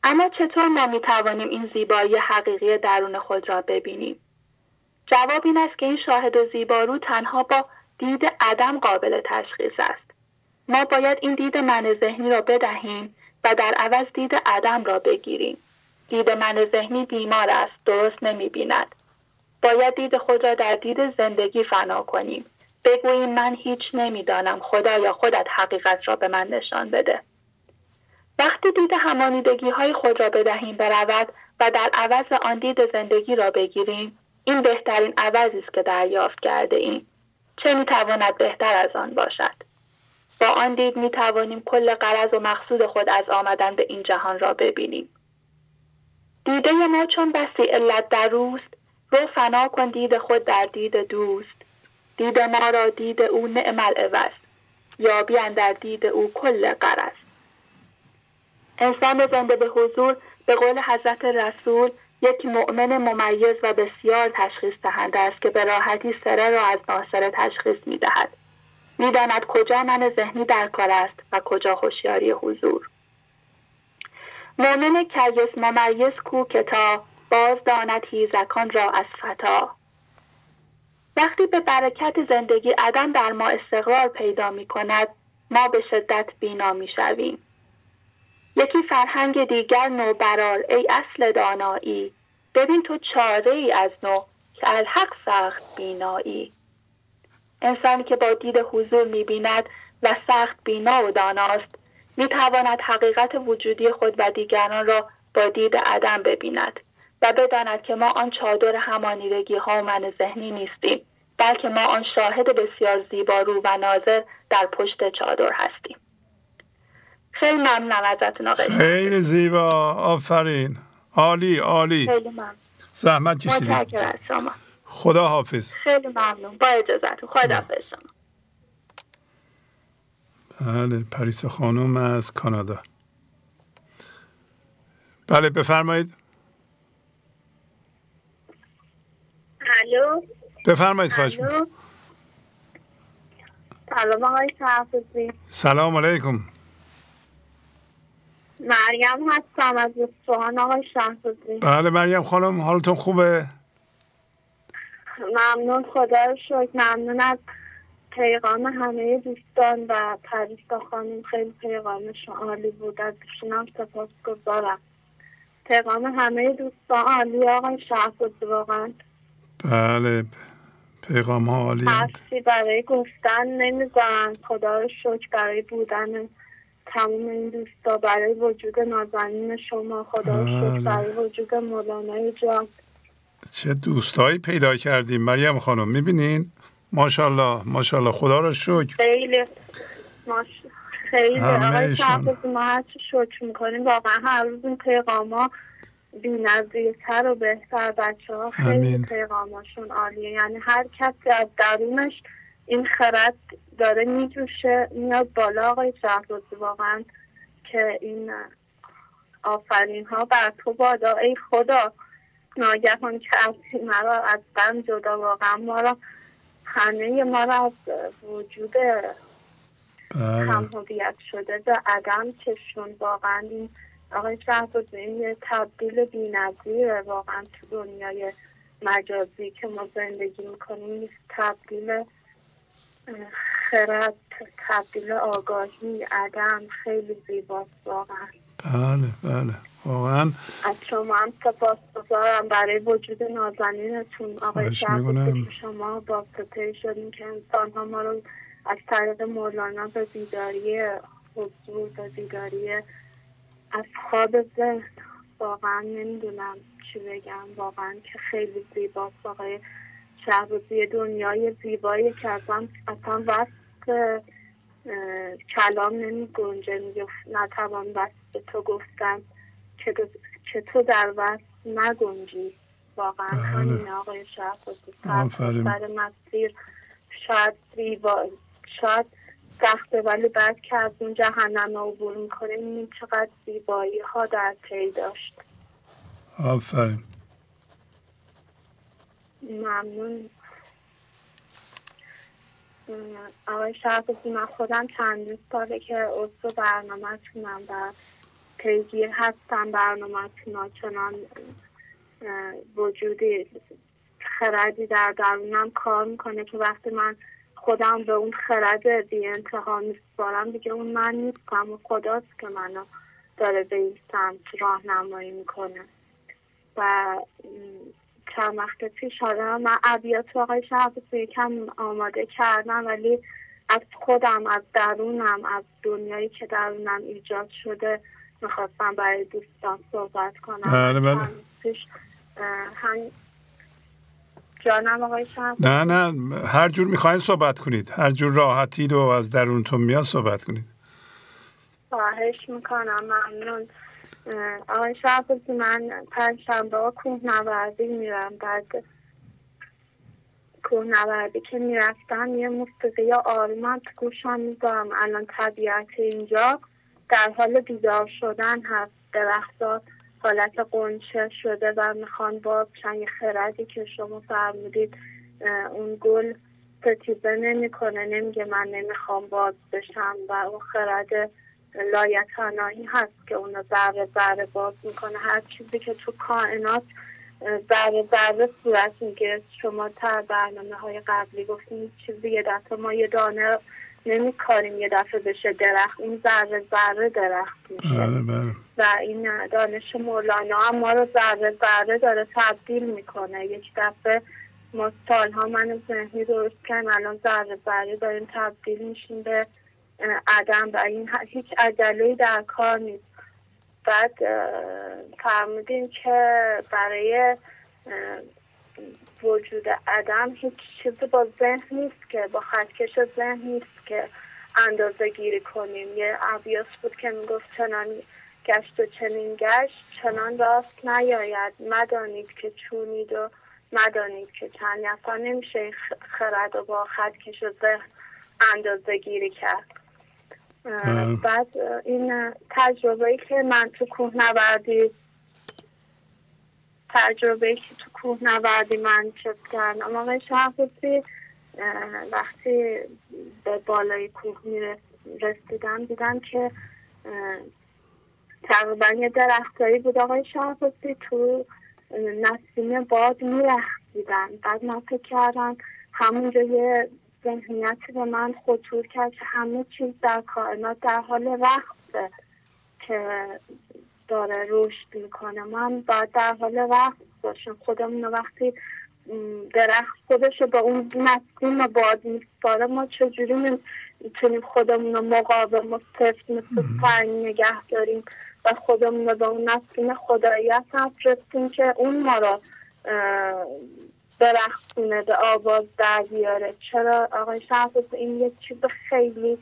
اما چطور ما می‌توانیم این زیبایی حقیقی درون خود را ببینیم؟ جواب این است که این شاهد و زیبارو تنها با دید عدم قابل تشخیص است. ما باید این دید من ذهنی را بدهیم و در عوض دید عدم را بگیریم. دید من ذهنی بیمار است، درست نمی بیند. باید دید خود را در دید زندگی فنا کنیم. بگوییم من هیچ نمی دانم، خدایا خودت حقیقت را به من نشان بده. وقتی دید همانیدگی های خود را بدهیم برود و در عوض آن دید زندگی را بگیریم، این بهترین عوضی است که دریافت کرده ایم. چه می تواند بهتر از آن باشد؟ با آن دید می توانیم کل غرض و مقصود خود از آمدن به این جهان را ببینیم. دیده ما چون بسی علت در اوست، رو فنا کن دید خود در دید دوست. دید ما را دید او نعم العوض، یابی اندر دید او کل غرض. انسان زنده به حضور به قول حضرت رسول یک مؤمن ممیز و بسیار تشخیص دهنده است که به راحتی سره را از ناصره تشخیص می دهد. می داند کجا من ذهنی در کار است و کجا هوشیاری حضور. مؤمن کیس ممیز کو که تا باز داند هیزکان را از فتا. وقتی به برکت زندگی عدم در ما استقرار پیدا می کند، ما به شدت بینا می شویم. یکی فرهنگ دیگر نو برار ای اصل دانایی، ببین تو چاره ای از نو که الحق سخت بینایی. انسانی که با دید حضور می‌بیند و سخت بینا و داناست، می‌تواند حقیقت وجودی خود و دیگران را با دید عدم ببیند و بداند که ما آن چادر همانیدگی ها و من ذهنی نیستیم، بلکه ما آن شاهد بسیار زیبارو و ناظر در پشت چادر هستیم. خیلی ممنونم ازتون آقای. خیلی زیبا، آفرین، عالی عالی، خیلی ممنون، زحمت کشیدید، متشکرم از شما، خدا حافظ. خیلی ممنون، با اجازهتون خدا حافظ شما. بله، پریسا خانم از کانادا. بله بفرمایید. الو بفرمایید خواهش می‌کنم. سلام آقای حافظی. سلام علیکم. مریم هستم از اصفهان آقای شهبازی. بله مریم خانم، حالتون خوبه؟ ممنون، خدا رو شکر. ممنون از پیغام همه دوستان و پریسا خانم، خیلی پیغامش عالی بود، از ایشونم سپاسگزارم. پیغام همه دوستان عالی آقای شهبازی واقعا. بله پیغام ها عالی هست، حرفی برای گفتن نمی‌ذارن. خدا رو شکر برای بودن تمام این دوستا، برای وجود نازنین شما، خدا شکر برای وجود مولانا جان. چه دوستایی پیدا کردیم مریم خانم، میبینین؟ ماشاءالله ماشاءالله، خدا را شکر. خیلی ماش... خیلی آقای شهبازی، ما هرچی شکر میکنیم واقعا، هر روز این پیغام ها بی‌نظیرتر و بهتر. بچه ها خیلی پیغاماشون عالیه، یعنی هر کسی از درونش این خرد داره میجوشه میاد بالا آقای شهبازی واقعا، که این آفرین ها بر تو بادا ای خدا، ناگهان کردی مرا از بند جدا، واقعا ما را همه ما را از وجود هم‌هویت شده به عدم کشون. واقعا این آقای شهبازی این تبدیل بی‌نظیره واقعا تو دنیای مجازی که ما زندگی میکنیم، تبدیل خرد، تبدیل آگاهی عدم، خیلی زیباست واقعا. بله بله واقعا از شما هم سپاسگزارم برای وجود نازنینتون آقای شهبازی، شما واسطه‌ای شدین که انسان‌ها ما رو از طریق مولانا به بیداری حضور، به بیداری از خواب ذهن، واقعا نمیدونم چی بگم، واقعا که خیلی زیباست آقای شهبازی. دنیای زیبایی که اصلا اصلا وصف کلام نمی گنجه، نتوان وصف تو گفتم که, که تو در وصف نگنجی واقعا. همین آقای شهبازی، سر مسیر شاید ریوای شاید سخته ولی بعد که از اون جهنم عبور میکنه میبینیم چقدر زیبایی ها در پی داشت. آفرین. ممنون. آقای شهبازی، من خودم چند ساله که عضو برنامه‌تونم و پیگیر هستم برنامه‌تون، آنچنان وجودی خردی در درونم کار میکنه که وقتی من خودم به اون خرد بی انتها میسپارم دیگه اون من نیستم و خداست که منو داره به این سمت راهنمایی میکنه. و چند وقت پیش آدم من ابیات آقای شهبازی یکم آماده کردم، ولی از خودم، از درونم، از دنیایی که درونم ایجاد شده میخواستم برای دوستان صحبت کنم. بله بله. هم جانم آقای شهبازی. نه نه، هر جور میخواین صحبت کنید، هر جور راحتید و از درونتون میاد صحبت کنید. خواهش میکنم. ممنون. آقای شهبازی، من پنجشنبه ها کوهنوردی میرم. بعد کوهنوردی که میرفتم یه موسیقی آروم تو گوشم میذارم. الان طبیعت اینجا در حال بیدار شدن هست، درخت‌ها حالت قنچه شده و میخوان باز شن. یه خردی که شما فرمودید، اون گل ستیزه نمی کنه، نمیگه من نمیخوام باز بشم، و اون خرد لایتناهی هست که اونو ذره ذره باز میکنه. هر چیزی که تو کائنات ذره ذره صورت میگه. شما تا برنامه های قبلی گفتیم چیزی یه دفعه ما یه دانه نمی کاریم یه دفعه بشه درخت، این ذره ذره درخت میشه. و این دانش مولانا هم ما رو ذره ذره داره تبدیل میکنه. یک دفعه ما سالها من ذهنی درست کنم، الان ذره ذره داریم تبدیل میشیم به عدم و این هیچ عجله‌ای در کار نیست. بعد فرمودیم که برای وجود عدم هیچ چیزی با ذهن نیست، که با خطکش ذهن نیست که اندازه گیری کنیم. یه ابیات بود که میگفت چنان گشت و چنین گشت چنان راست نیاید، مدانید که چونید و مدانید که چند. اصلا نمیشه خرد و با خطکش ذهن اندازه گیری کرد. بعد این تجربه‌ای که من تو کوهنوردی تجربه‌ای که تو کوهنوردی من چیز کردم، آقای شهبازی، وقتی به بالای کوه میرسیدم دیدم که تقریبا یه درختایی بود آقای شهبازی، تو نسیم باد میرخصیدن. بعد من فکر کردم همونجا یه ذهنیتی به من خطور کرد که همه چیز در کائنات در حال رقصه که داره رشد میکنه. من باید در حال رقص باشم. خودمون وقتی درخت خودشو به اون نسیم باد میسپاره، ما چجوری میتونیم خودمون رو مقاوم و سفت مثل سنگ نگه داریم و خودمون رو به اون نسیم خداییت نفرستیم که اون ما رو درختونه به آواز در بیاره؟ چرا آقای شهبازی، این یک چیز خیلی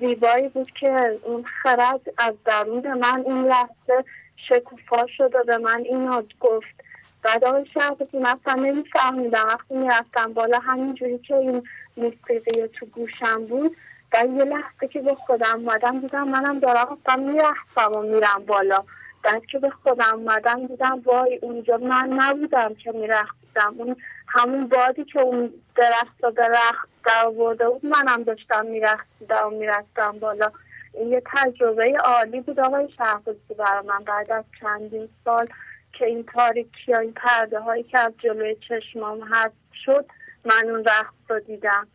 زیبایی بود که اون خرد از درون من این لحظه شکوفا شد و به من اینو گفت. بعد آقای شهبازی، من اصلا نمی‌فهمیدم. وقتی میرفتم بالا همینجوری که این موسیقی تو گوشم بود و یه لحظه که به خودم اومدم دیدم منم دارم اصلا میرفتم و میرم بالا. بعد که به خودم اومدم دیدم وای، اونجا من نبودم که میرختم، اون همون بادی که اون درخت و درخت در ورده اون منم داشتم میرختم میرختم بالا. این یه تجربه عالی بود آقای شهبازی برای من، بعد از چندین سال که این تاریکی ها، این پرده هایی که از جلوی چشمام حذف شد، من اون رخت رو دیدم.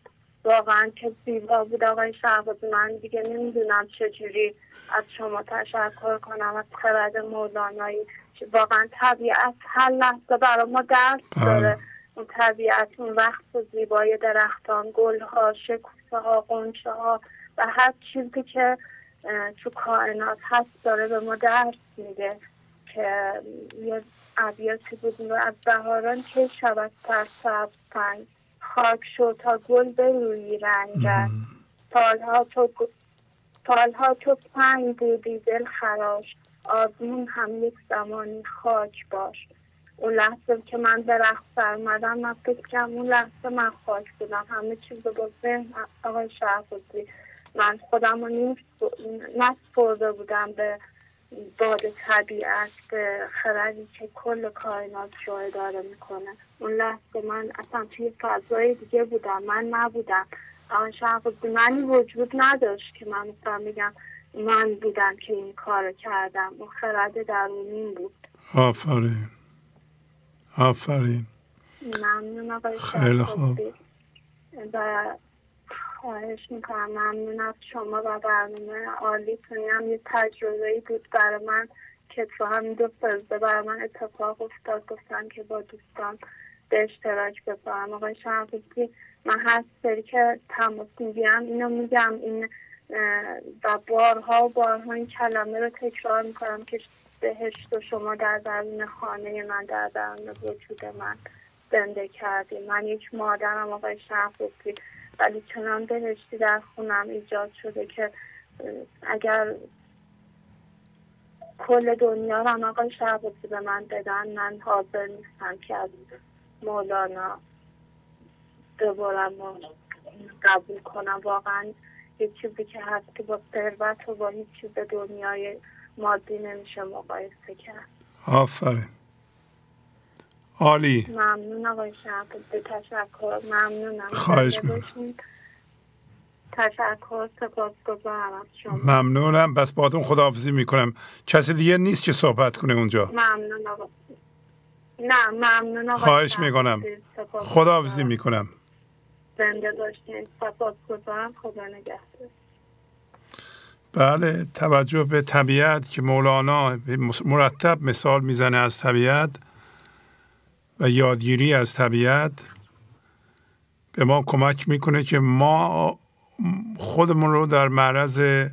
واقعا که زیبا بود آقای شهبازی. من دیگه نمیدونم چجوری از شما تشکر کنم، از خرد مولانایی. واقعا طبیعت هر لحظه برای ما درس داره. اون طبیعت، اون وقت زیبای درختان، گلها، شکوفه ها، غنچه ها و هر چیزی که تو کائنات هست داره به ما درس میده. که یه ابیاتی بود: از بهاران که شود تر سبز پنگ، خاک شو تا گل برویی رنگت، پالها تو پالها تو پنگ بودی دل خراش، آزمون هم یک زمانی خاک باش. اون لحظه که من به رقص درآمدم، من فکر کردم اون لحظه من خاک بودم، همه چیز رو با ذهن آقای شهبازی، من خودم رو نسپرده بودم به باد طبیعت، به خردی که کل کائنات رو اداره میکنه. اون لحظه من اصلا توی فضای دیگه بودم، من نبودم. آقای شهبازی منی وجود نداشت که من مثلا میگم من بودم که این کار کردم. اون خرد درونیم بود. آفرین آفرین، ممنون آقای شهبازی. خیلی خوب، و خواهش میکنم، ممنون از شما و برنامه عالیتون. هم یه تجربه‌ای بود برای من که تو همین دو فرزه برای من اتفاق افتاد، گفتم که با دوستان به اشتراک بذارم. آقای شهبازی من هر سری که تماس میگیرم اینو میگم، این و بارها و بارها این کلمه رو تکرار میکنم که بهشت و شما در درون خانه من، در درون وجود من زنده کردی. من یک مادرم آقای شهبازی، ولی چنان بهشتی در خونم ایجاد شده که اگر کل دنیا رو آقای شهبازی به من بدن، من حاضر نیستم که از مولانا دوبارم قبول کنم. واقعا یک چیزی که هست که با ثروت و با هیچ چیز دنیای مادی نمیشه مقایسه کرد. آفرین، عالی، ممنون آقای شهبازی. تشکر، ممنونم. خواهش میکنم، تشکر، سپاسگزارم از شما. ممنونم. بس باهاتون خداحافظی میکنم. کسی دیگه نیست که صحبت کنه اونجا؟ ممنون آقا، نه ممنون آقا، خواهش میکنم، خداحافظی میکنم. زنده باشین، سپاسگزارم، خدا نگهدار. بله، توجه به طبیعت که مولانا مرتب مثال میزنه از طبیعت و یادگیری از طبیعت به ما کمک میکنه که ما خودمون رو در معرض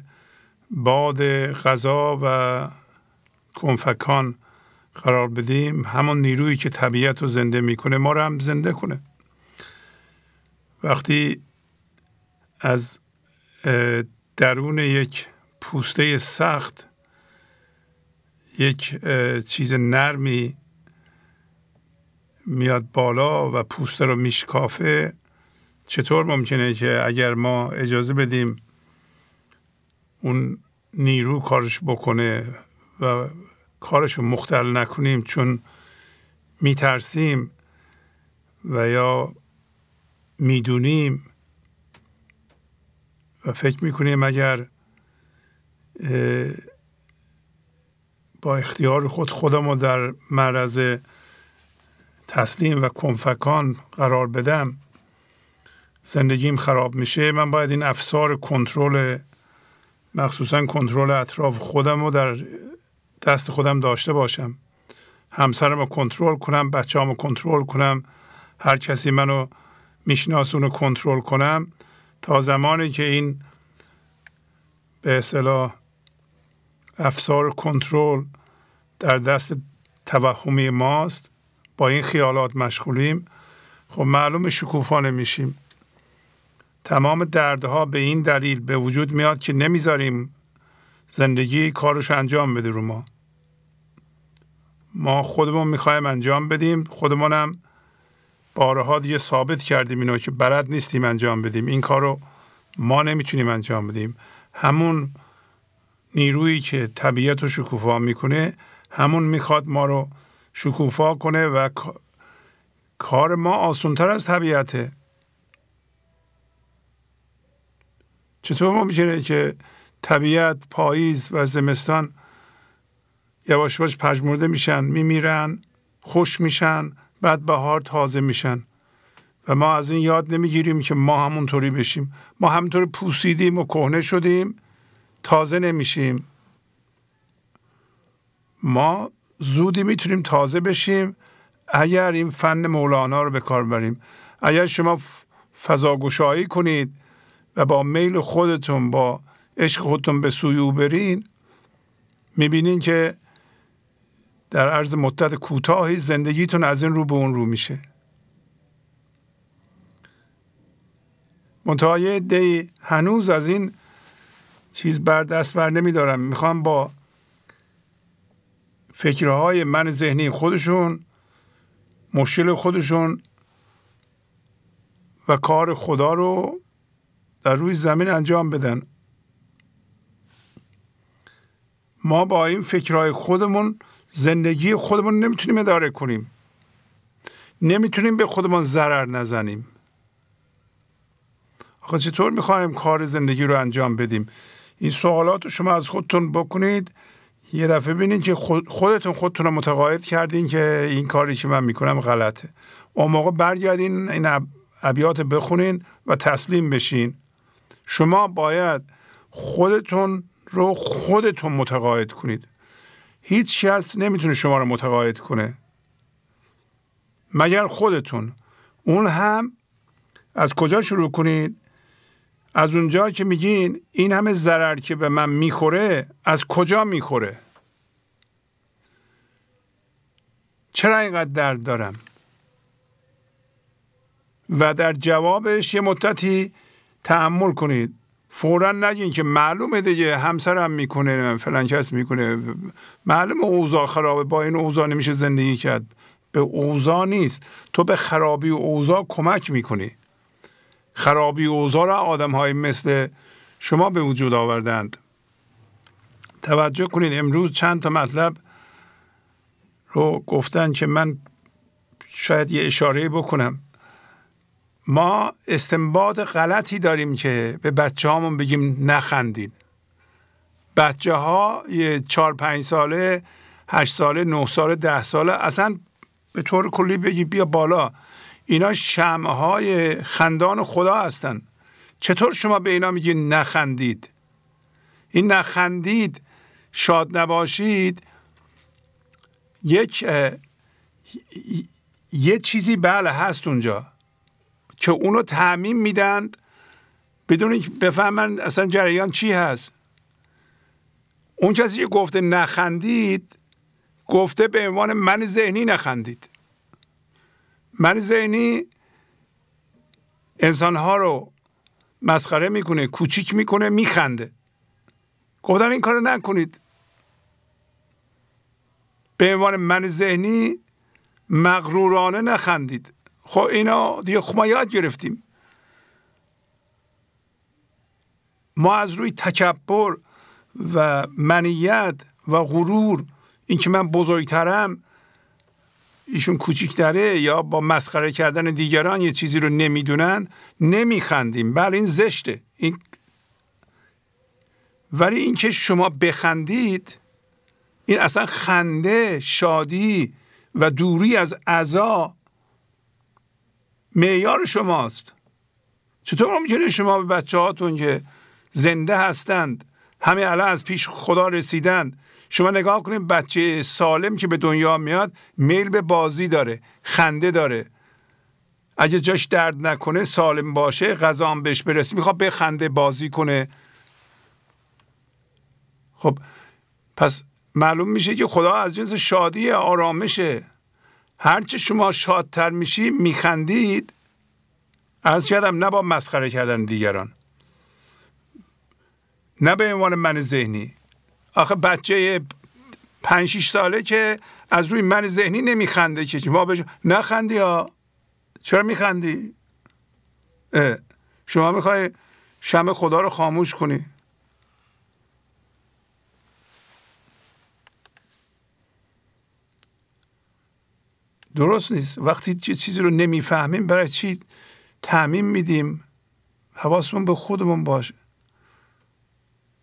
باد غذا و کنفکان قرار بدیم. همون نیرویی که طبیعت رو زنده میکنه ما رو هم زنده کنه. وقتی از درون یک پوسته سخت یک چیز نرمی میاد بالا و پوسته رو میشکافه، چطور ممکنه که اگر ما اجازه بدیم اون نیرو کارش بکنه و کارش رو مختل نکنیم چون میترسیم و یا میدونیم و فکر میکنیم اگر با اختیار خود خودم رو در معرض تسلیم و کنفکان قرار بدم زندگیم خراب میشه. من باید این افسار کنترل، مخصوصا کنترل اطراف خودم رو در دست خودم داشته باشم، همسرم رو کنترل کنم، بچه‌ام رو کنترل کنم، هر کسی منو میشناسه اون رو کنترل کنم، تا زمانی که این به اصطلاح افسار کنترل در دست توهمی ماست، با این خیالات مشغولیم، خب معلوم شکوفا نمیشیم. تمام دردها به این دلیل به وجود میاد که نمیذاریم زندگی کارش انجام بده رو ما. ما خودمون میخوایم انجام بدیم، خودمونم بارها دیگه ثابت کردیم اینو که بلد نیستیم انجام بدیم، این کارو ما نمیتونیم انجام بدیم. همون نیرویی که طبیعت رو شکوفا میکنه، همون میخواد ما رو شکوفا کنه و کار ما آسان‌تر از طبیعته. چطور ممکنه که طبیعت پاییز و زمستان یواش یواش پژمرده میشن، میمیرن، خوش میشن، بعد بهار تازه میشن و ما از این یاد نمیگیریم که ما همونطوری بشیم. ما همونطور پوسیدیم و کهنه شدیم، تازه نمیشیم. ما زودی میتونیم تازه بشیم اگر این فن مولانا رو به کار بریم. اگر شما فضاگشایی کنید و با میل خودتون، با عشق خودتون به سوی او برین، میبینین که در عرض مدت کوتاهی زندگیتون از این رو به اون رو میشه. منتهای دی هنوز از این چیز بر دست بر نمیدارم، میخوام با فکرهای من ذهنی خودشون مشکل خودشون و کار خدا رو در روی زمین انجام بدن. ما با این فکرهای خودمون زندگی خودمون نمیتونیم اداره کنیم، نمیتونیم به خودمون ضرر نزنیم. آخه چطور میخوایم کار زندگی رو انجام بدیم؟ این سوالات رو شما از خودتون بکنید، یه دفعه ببینید که خود خودتون خودتون رو متقاعد کردین که این کاری که من میکنم غلطه. اون موقع برگردین این ابیات بخونین و تسلیم بشین. شما باید خودتون رو خودتون متقاعد کنید. هیچ کس نمیتونه شما رو متقاعد کنه مگر خودتون. اون هم از کجا شروع کنید؟ از اونجا که میگین این همه ضرر که به من میخوره از کجا میخوره؟ چرا اینقدر درد دارم؟ و در جوابش یه مدتی تأمل کنید. فوراً نگین که معلومه دیگه، همسرم میکنه، فلان کس میکنه، معلومه اوضاع خرابه، با این اوضاع نمیشه زندگی کرد. به اوضاع نیست، تو به خرابی اوضاع کمک میکنی. خرابی اوضاع را آدم های مثل شما به وجود آوردند. توجه کنید امروز چند تا مطلب رو گفتن که من شاید یه اشاره بکنم. ما استنباط غلطی داریم که به بچه هامون بگیم نخندید. بچه ها یه چار پنج ساله، هشت ساله، نه ساله، ده ساله، اصلا به طور کلی بگی بیا بالا، اینا شمع‌های خندان خدا هستن. چطور شما به اینا میگین نخندید؟ این نخندید، شاد نباشید، یک یه چیزی بله هست اونجا که اونو تعمیم میدند بدون اینکه بفهمن اصلا جریان چی هست. اون کسی که گفته نخندید گفته به عنوان من ذهنی نخندید. من ذهنی انسانها رو مسخره میکنه، کوچیک میکنه، میخنده. گفتن این کارو نکنید. به عنوان من ذهنی مغرورانه نخندید. خب اینا دیگه ما یاد گرفتیم. ما از روی تکبر و منیت و غرور، این که من بزرگترم ایشون کوچیک‌تره، یا با مسخره کردن دیگران یه چیزی رو نمیدونن، نمیخندیم. بله این زشته. این... ولی این که شما بخندید، این اصلا خنده، شادی و دوری از عزا معیار شماست. چطور ممکنه شما به بچه هاتون که زنده هستند، همه الان از پیش خدا رسیدند، شما نگاه کنید بچه سالم که به دنیا میاد میل به بازی داره، خنده داره، اگه جاش درد نکنه، سالم باشه، غذام بهش برسه، میخواد به خنده بازی کنه. خب پس معلوم میشه که خدا از جنس شادی، آرامشه. هرچه شما شادتر میشی، میخندید، عرض کردم، نه با مسخره کردن دیگران، نه به عنوان من ذهنی. آخه بچه پنج شیش ساله که از روی من ذهنی نمیخنده که ما بهش نخندی ها. چرا میخندی؟ شما میخوای شمع خدا رو خاموش کنی. درست نیست. وقتی چیزی رو نمیفهمیم برای چی تعمیم میدیم؟ حواسمون به خودمون باشه.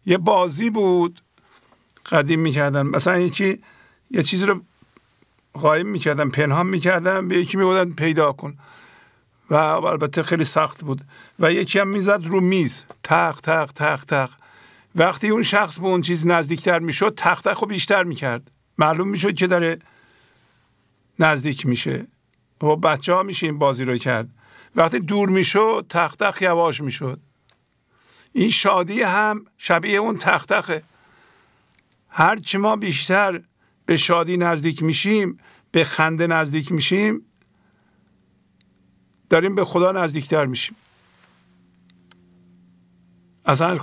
یه بازی بود قدیم میکردن، مثلا یکی یه چیزی رو غایب میکردن، پنهان میکردن، به یکی میگفتن پیدا کن، و البته خیلی سخت بود، و یکی هم میزد رو میز، تق تق تق تق. وقتی اون شخص به اون چیز نزدیکتر میشد، تق تق رو بیشتر میکرد، معلوم میشد که داره نزدیک میشه. و بچه ها میشه این بازی رو کرد. وقتی دور میشد، تق تق یواش میشد. این شادی هم شبیه اون تق تقه. هر چی ما بیشتر به شادی نزدیک میشیم، به خنده نزدیک میشیم، داریم به خدا نزدیکتر میشیم. اصلا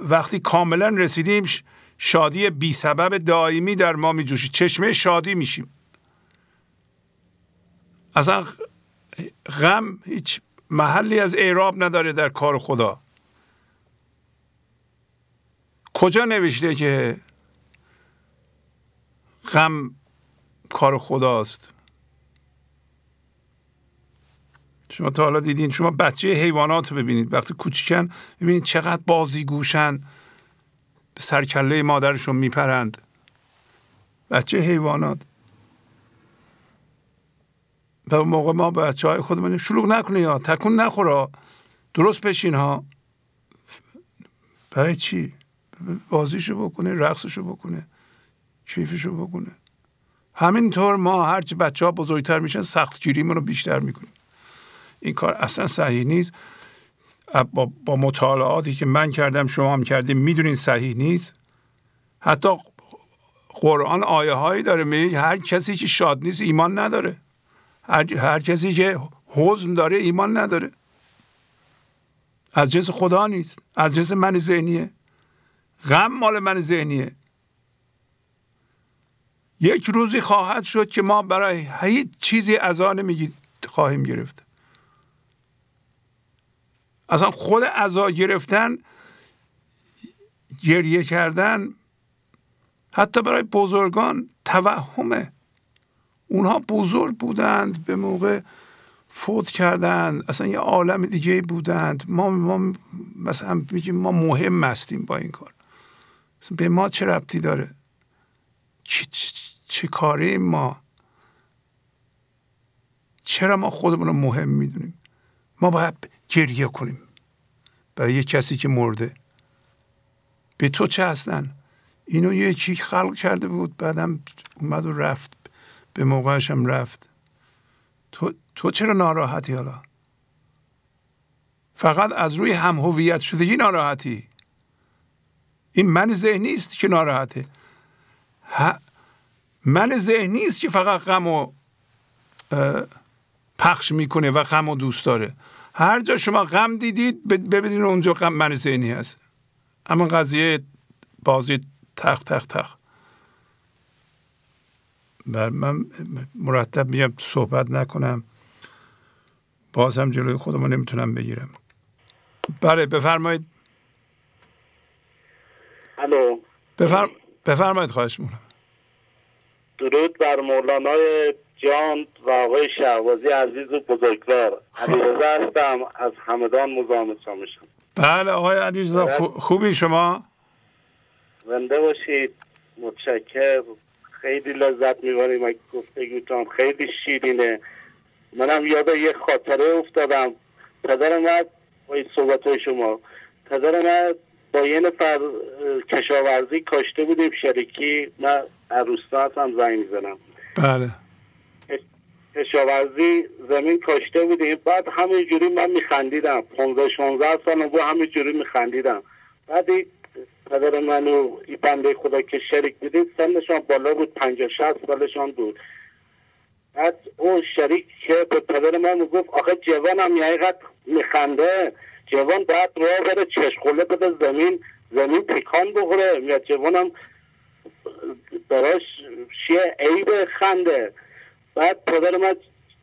وقتی کاملا رسیدیم، شادی بی سبب دائمی در ما میجوشید، چشمه شادی میشیم. اصلا غم هیچ محلی از اعراب نداره در کار خدا. کجا نوشته که غم کار خداست؟ شما تا حالا دیدین؟ شما بچه حیوانات رو ببینید وقتی کوچیکن، ببینید چقدر بازیگوشن، به سرکله مادرشون میپرند. بچه حیوانات. در موقع ما به بچه های خودمونیم شلوغ نکنه، یا تکون نخورا، درست بشین ها. برای چی؟ بازیشو بکنه، رقصشو بکنه، کیفشو بکنه. همینطور ما هرچی بچه ها بزرگتر میشن سختگیریمون رو بیشتر میکنیم. این کار اصلا صحیح نیست. با, با مطالعاتی که من کردم شما هم کردیم میدونین صحیح نیست. حتی قرآن آیه هایی داره میگه هر کسی که شاد نیست ایمان نداره، هر, هر کسی که حزن داره ایمان نداره. از جنس خدا نیست، از جنس من ذهنیه. غم مال من ذهنیه. یک روزی خواهد شد که ما برای هیچ چیزی عزا نمیگی خواهیم گرفت. اصلا خود عزا گرفتن، گریه کردن حتی برای بزرگان توهمه. اونها بزرگ بودند، به موقع فوت کردند، اصلا یه عالم دیگه بودند. ما ما مثلا میگیم ما مهم هستیم با این کار. اصلا به ما چه ربطی داره؟ چه, چه،, چه کاری ما؟ چرا ما خودمون رو مهم میدونیم؟ ما باید گریه کنیم برای یه کسی که مرده. به تو چه هستن؟ اینو یکی خلق کرده بود، بعدم اومد و رفت، به موقعش هم رفت. تو, تو چرا ناراحتی حالا؟ فقط از روی هم هویت شدگی ناراحتی. این من ذهنی است که ناراحته. من ذهنی است که فقط غمو پخش میکنه و غمو دوست داره. هر جا شما غم دیدید ببینید اونجا غم من ذهنی هست. اما قضیه بازی تخت تخت تخت بر من مرتب میگم صحبت نکنم، بازم جلوی خودم رو نمیتونم بگیرم. بله بفرمایید. الو بفرم... بفرمایید خواهش می‌کنم. درود بر مولانای جان و آقای شهبازی عزیز و بزرگوار. علیرضا هستم از همدان مزاحم شما میشم. بله آقای علیرضا خوبی شما؟ زنده باشید، متشکرم. خیلی لذت می‌بریم از گفتگوتون، خیلی شیرینه. منم یاد یه خاطره افتادم. پدر من با صحبت‌های شما، پدر من با یه نفر کشاورزی کاشته بودیم شریکی. من عروستا هم زنگ می‌زنم. بله. کشاورزی زمین کاشته بودیم، بعد همینجوری من می‌خندیدم. پانزده شانزده سال بود همینجوری می‌خندیدم. بعد پدر من و این بنده خدا که شریک بودید سنشان بالا بود، پنجاه شصت سالشان بود. بعد اون شریک که به پدر من گفت آخه جوان هم یقیقت میخنده، جوان باید راه بره چشخوله بده زمین، زمین پیکان بخوره، یا جوان هم براش شیه عیب خنده. بعد پدر من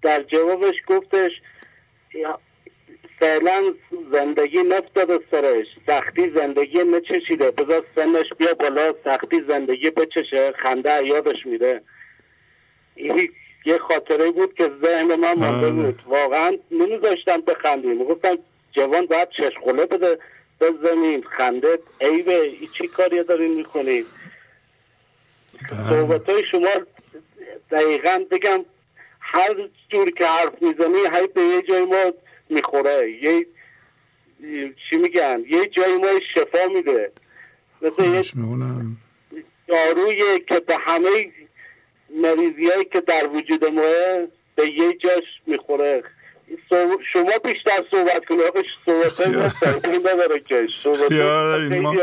در جوابش گفتش فعلا زندگی نفتاده سرش، سختی زندگی نچشیده، بذار سنش بیا بالا سختی زندگی بچشه، خنده یادش میده. این یه خاطره بود که ذهن من مونده بود، واقعا نمیذاشتم بخندیم. میگفتم جوان باید چشخوله بده به زمین، خنده عیبه، ای چی کاری دارین میکنید. صحبتای شما دقیقا بگم هر جور که حرف میزنی هی به یه جای ما میخوره، یه چی میگن یه جایی ما شفا میده، مثل یه دارویی که به همه مریضیایی که در وجود ما به یه جاش میخوره. شما بیشتر صحبت کنید، اختیار دارید. ما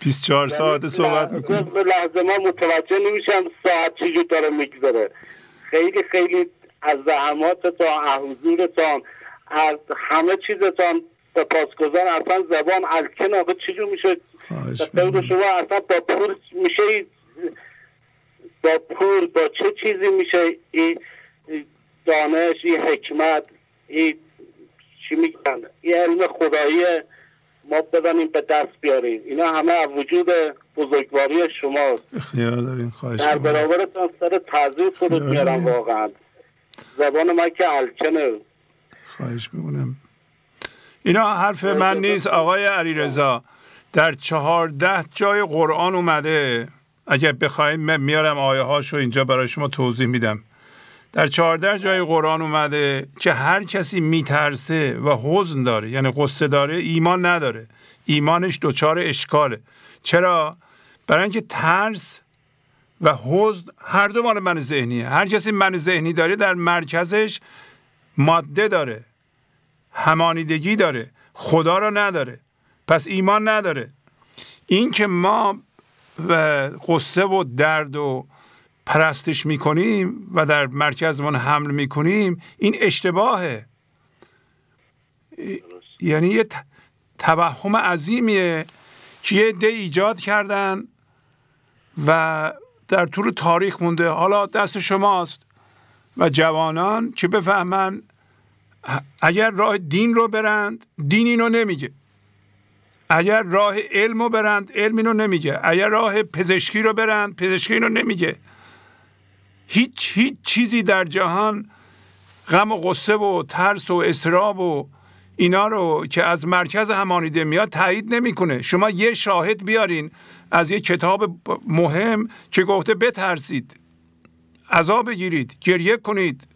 بیست و چهار ساعت صحبت میکنیم، لحظه ما متوجه نمیشم ساعت چیجور داره میگذاره. خیلی خیلی از زحماتتان، از حضورتان، از همه چیزتان سپاسگزارم. اصلا زبان الکن آقا چیجور میشه به شما؟ اصلا با پول میشه، با پول با چه چیزی میشه دانش، این حکمت، این چی میگن، این علم خدایی ما بدانیم به دست بیاریم. اینا همه از وجود بزرگواری شماست. اختیار دارین، خواهش می‌کنم. در برابرتان سر تعظیم فرود میارم واقعا. زبان من که الکنه. خواهش می‌کنم. اینا حرف من نیست آقای علیرضا. در چهارده جای قرآن اومده. اگر بخواید من میارم آیه هاشو اینجا برای شما توضیح میدم. در چهارده جای قرآن اومده که هر کسی میترسه و حزن داره، یعنی قصه داره، ایمان نداره، ایمانش دچار اشکاله. چرا؟ برای اینکه ترس و حزن هر دو مال من ذهنیه. هر کسی من ذهنی داره در مرکزش ماده داره، همانیدگی داره، خدا رو نداره، پس ایمان نداره. این که ما و قصه و درد و پرستش میکنیم و در مرکزمون حمل میکنیم، این اشتباهه. یعنی یه توهم عظیمیه که یه عده ایجاد کردن و در طول تاریخ مونده. حالا دست شماست و جوانان که بفهمن اگر راه دین رو برند، دین اینو نمیگه. اگر راه علم رو برند، علم اینو نمیگه. اگر راه پزشکی رو برند، پزشکی اینو نمیگه. هیچ هیچ چیزی در جهان غم و غصه و ترس و اضطراب و اینا رو که از مرکز همانیده میاد تایید نمیکنه. شما یه شاهد بیارین از یه کتاب مهم که گفته بترسید، عذاب بگیرید، گریه کنید،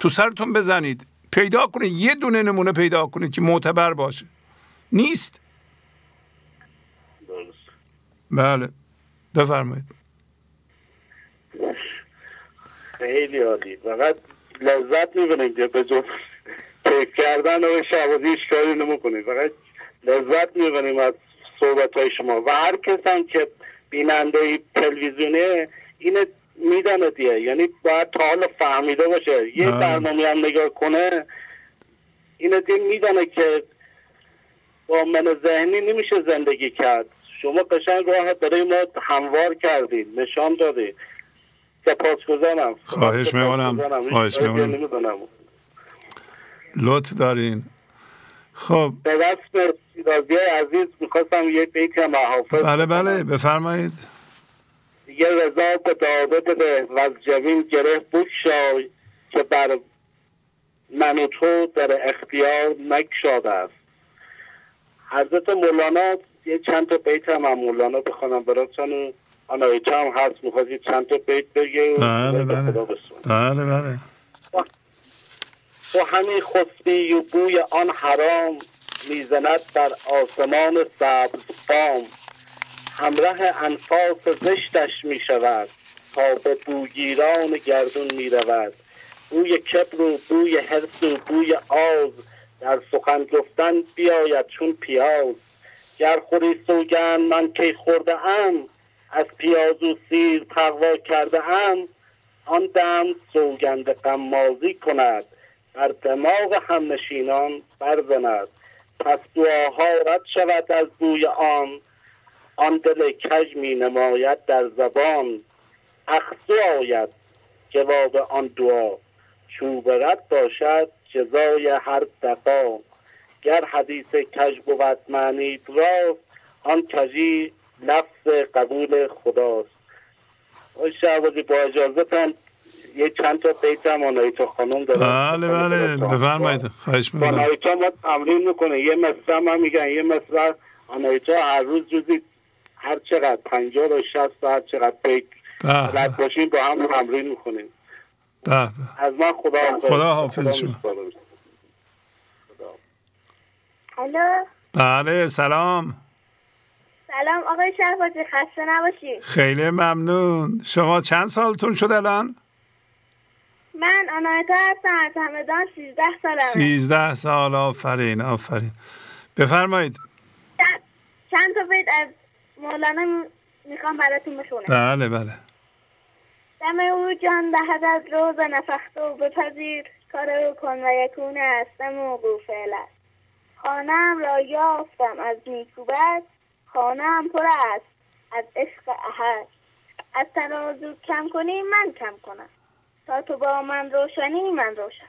تو سرتون بزنید. پیدا کنید، یه دونه نمونه پیدا کنید که معتبر باشه. نیست. بله بفرمایید. خیلی عالی. فقط لذت میبریم که به جز فکر کردن و شهبازی اشکالی نمیکنیم. فقط لذت میبریم از صحبت های شما و هر کسان که بیننده تلویزیونه اینه میدانه دیگه. یعنی باید تا حالا فهمیده باشه. یه برنامه هم نگاه کنه اینه دیگه میدانه که با من ذهنی نمیشه زندگی کرد. شما قشنگ راه برای ما هموار کردید، نشان دادید. سپاسگزارم. خواهش می‌کنم. خواهش می‌کنم. لطف دارین. خب. به دست شیرازی عزیز می‌خواستم یه بیت از حافظ. بله بله بفرمایید. یه رضا به دعوت به وزجوین گره بکشای که بر من و تو در اختیار نکشاده است. حضرت مولانا یه چند تا بیت هم از مولانا بخونم براتون. آنایتا هم هست میخواد چند تا بیت بگه. بله بله بله بله. و همین خسبی و بوی آن حرام میزند در آسمان سبز فام، همراه انفاس زشتش میشود تا به بوگیران گردون میرود. بوی کبر و بوی حرص و بوی آز در سخن گفتن بیاید چون پیاز. گر خوری سوگند من کی خورده ام، از پیاز و سیر تقوا کرده ام. آن دم سوگند قمازی کند، بر دماغ هم نشینان برزند. پس دعاها رد شود از بوی آن، آن دل کج می نماید در زبان. اخسو آید جواب آن دعا، چوب رد باشد جزای هر دقا. گر حدیث کج بود معنی راست، آن کجی لفظ قبول خداست. آی شهبازی با اجازتم یه چند تا بیتم آنایتا خانم دارم. بله بله بفرمایید. خواهش می‌کنم. آنایتا ما تمرین میکنه. یه مصرم هم میگن، یه مصرم آنایتا هر روز روزی هر چقدر پنجاه تا شصت تا هر چقدر بیت رد باشیم با هم تمرین میکنیم. از من خدا حافظ. خدا حافظ شما. الو. بله سلام. سلام آقای شهبازی، خسته نباشید. خیلی ممنون. شما چند سالتون شد الان؟ من آنایتا هستم از همدان. سیزده سالمه. سیزده سال. آفرین آفرین. بفرمایید. چند تا بیت از مولانا میخوام براتون بخونم. بله بله. دم او جان دهد از روز نفخت و بپذیر، کار او کن و یکونه هستم و بوفعل است. خانم را یافتم از نیکوبت، خانم پر است از عشق احد. از ترازو کم کنی من کم کنم، تا تو با من روشنی من روشن،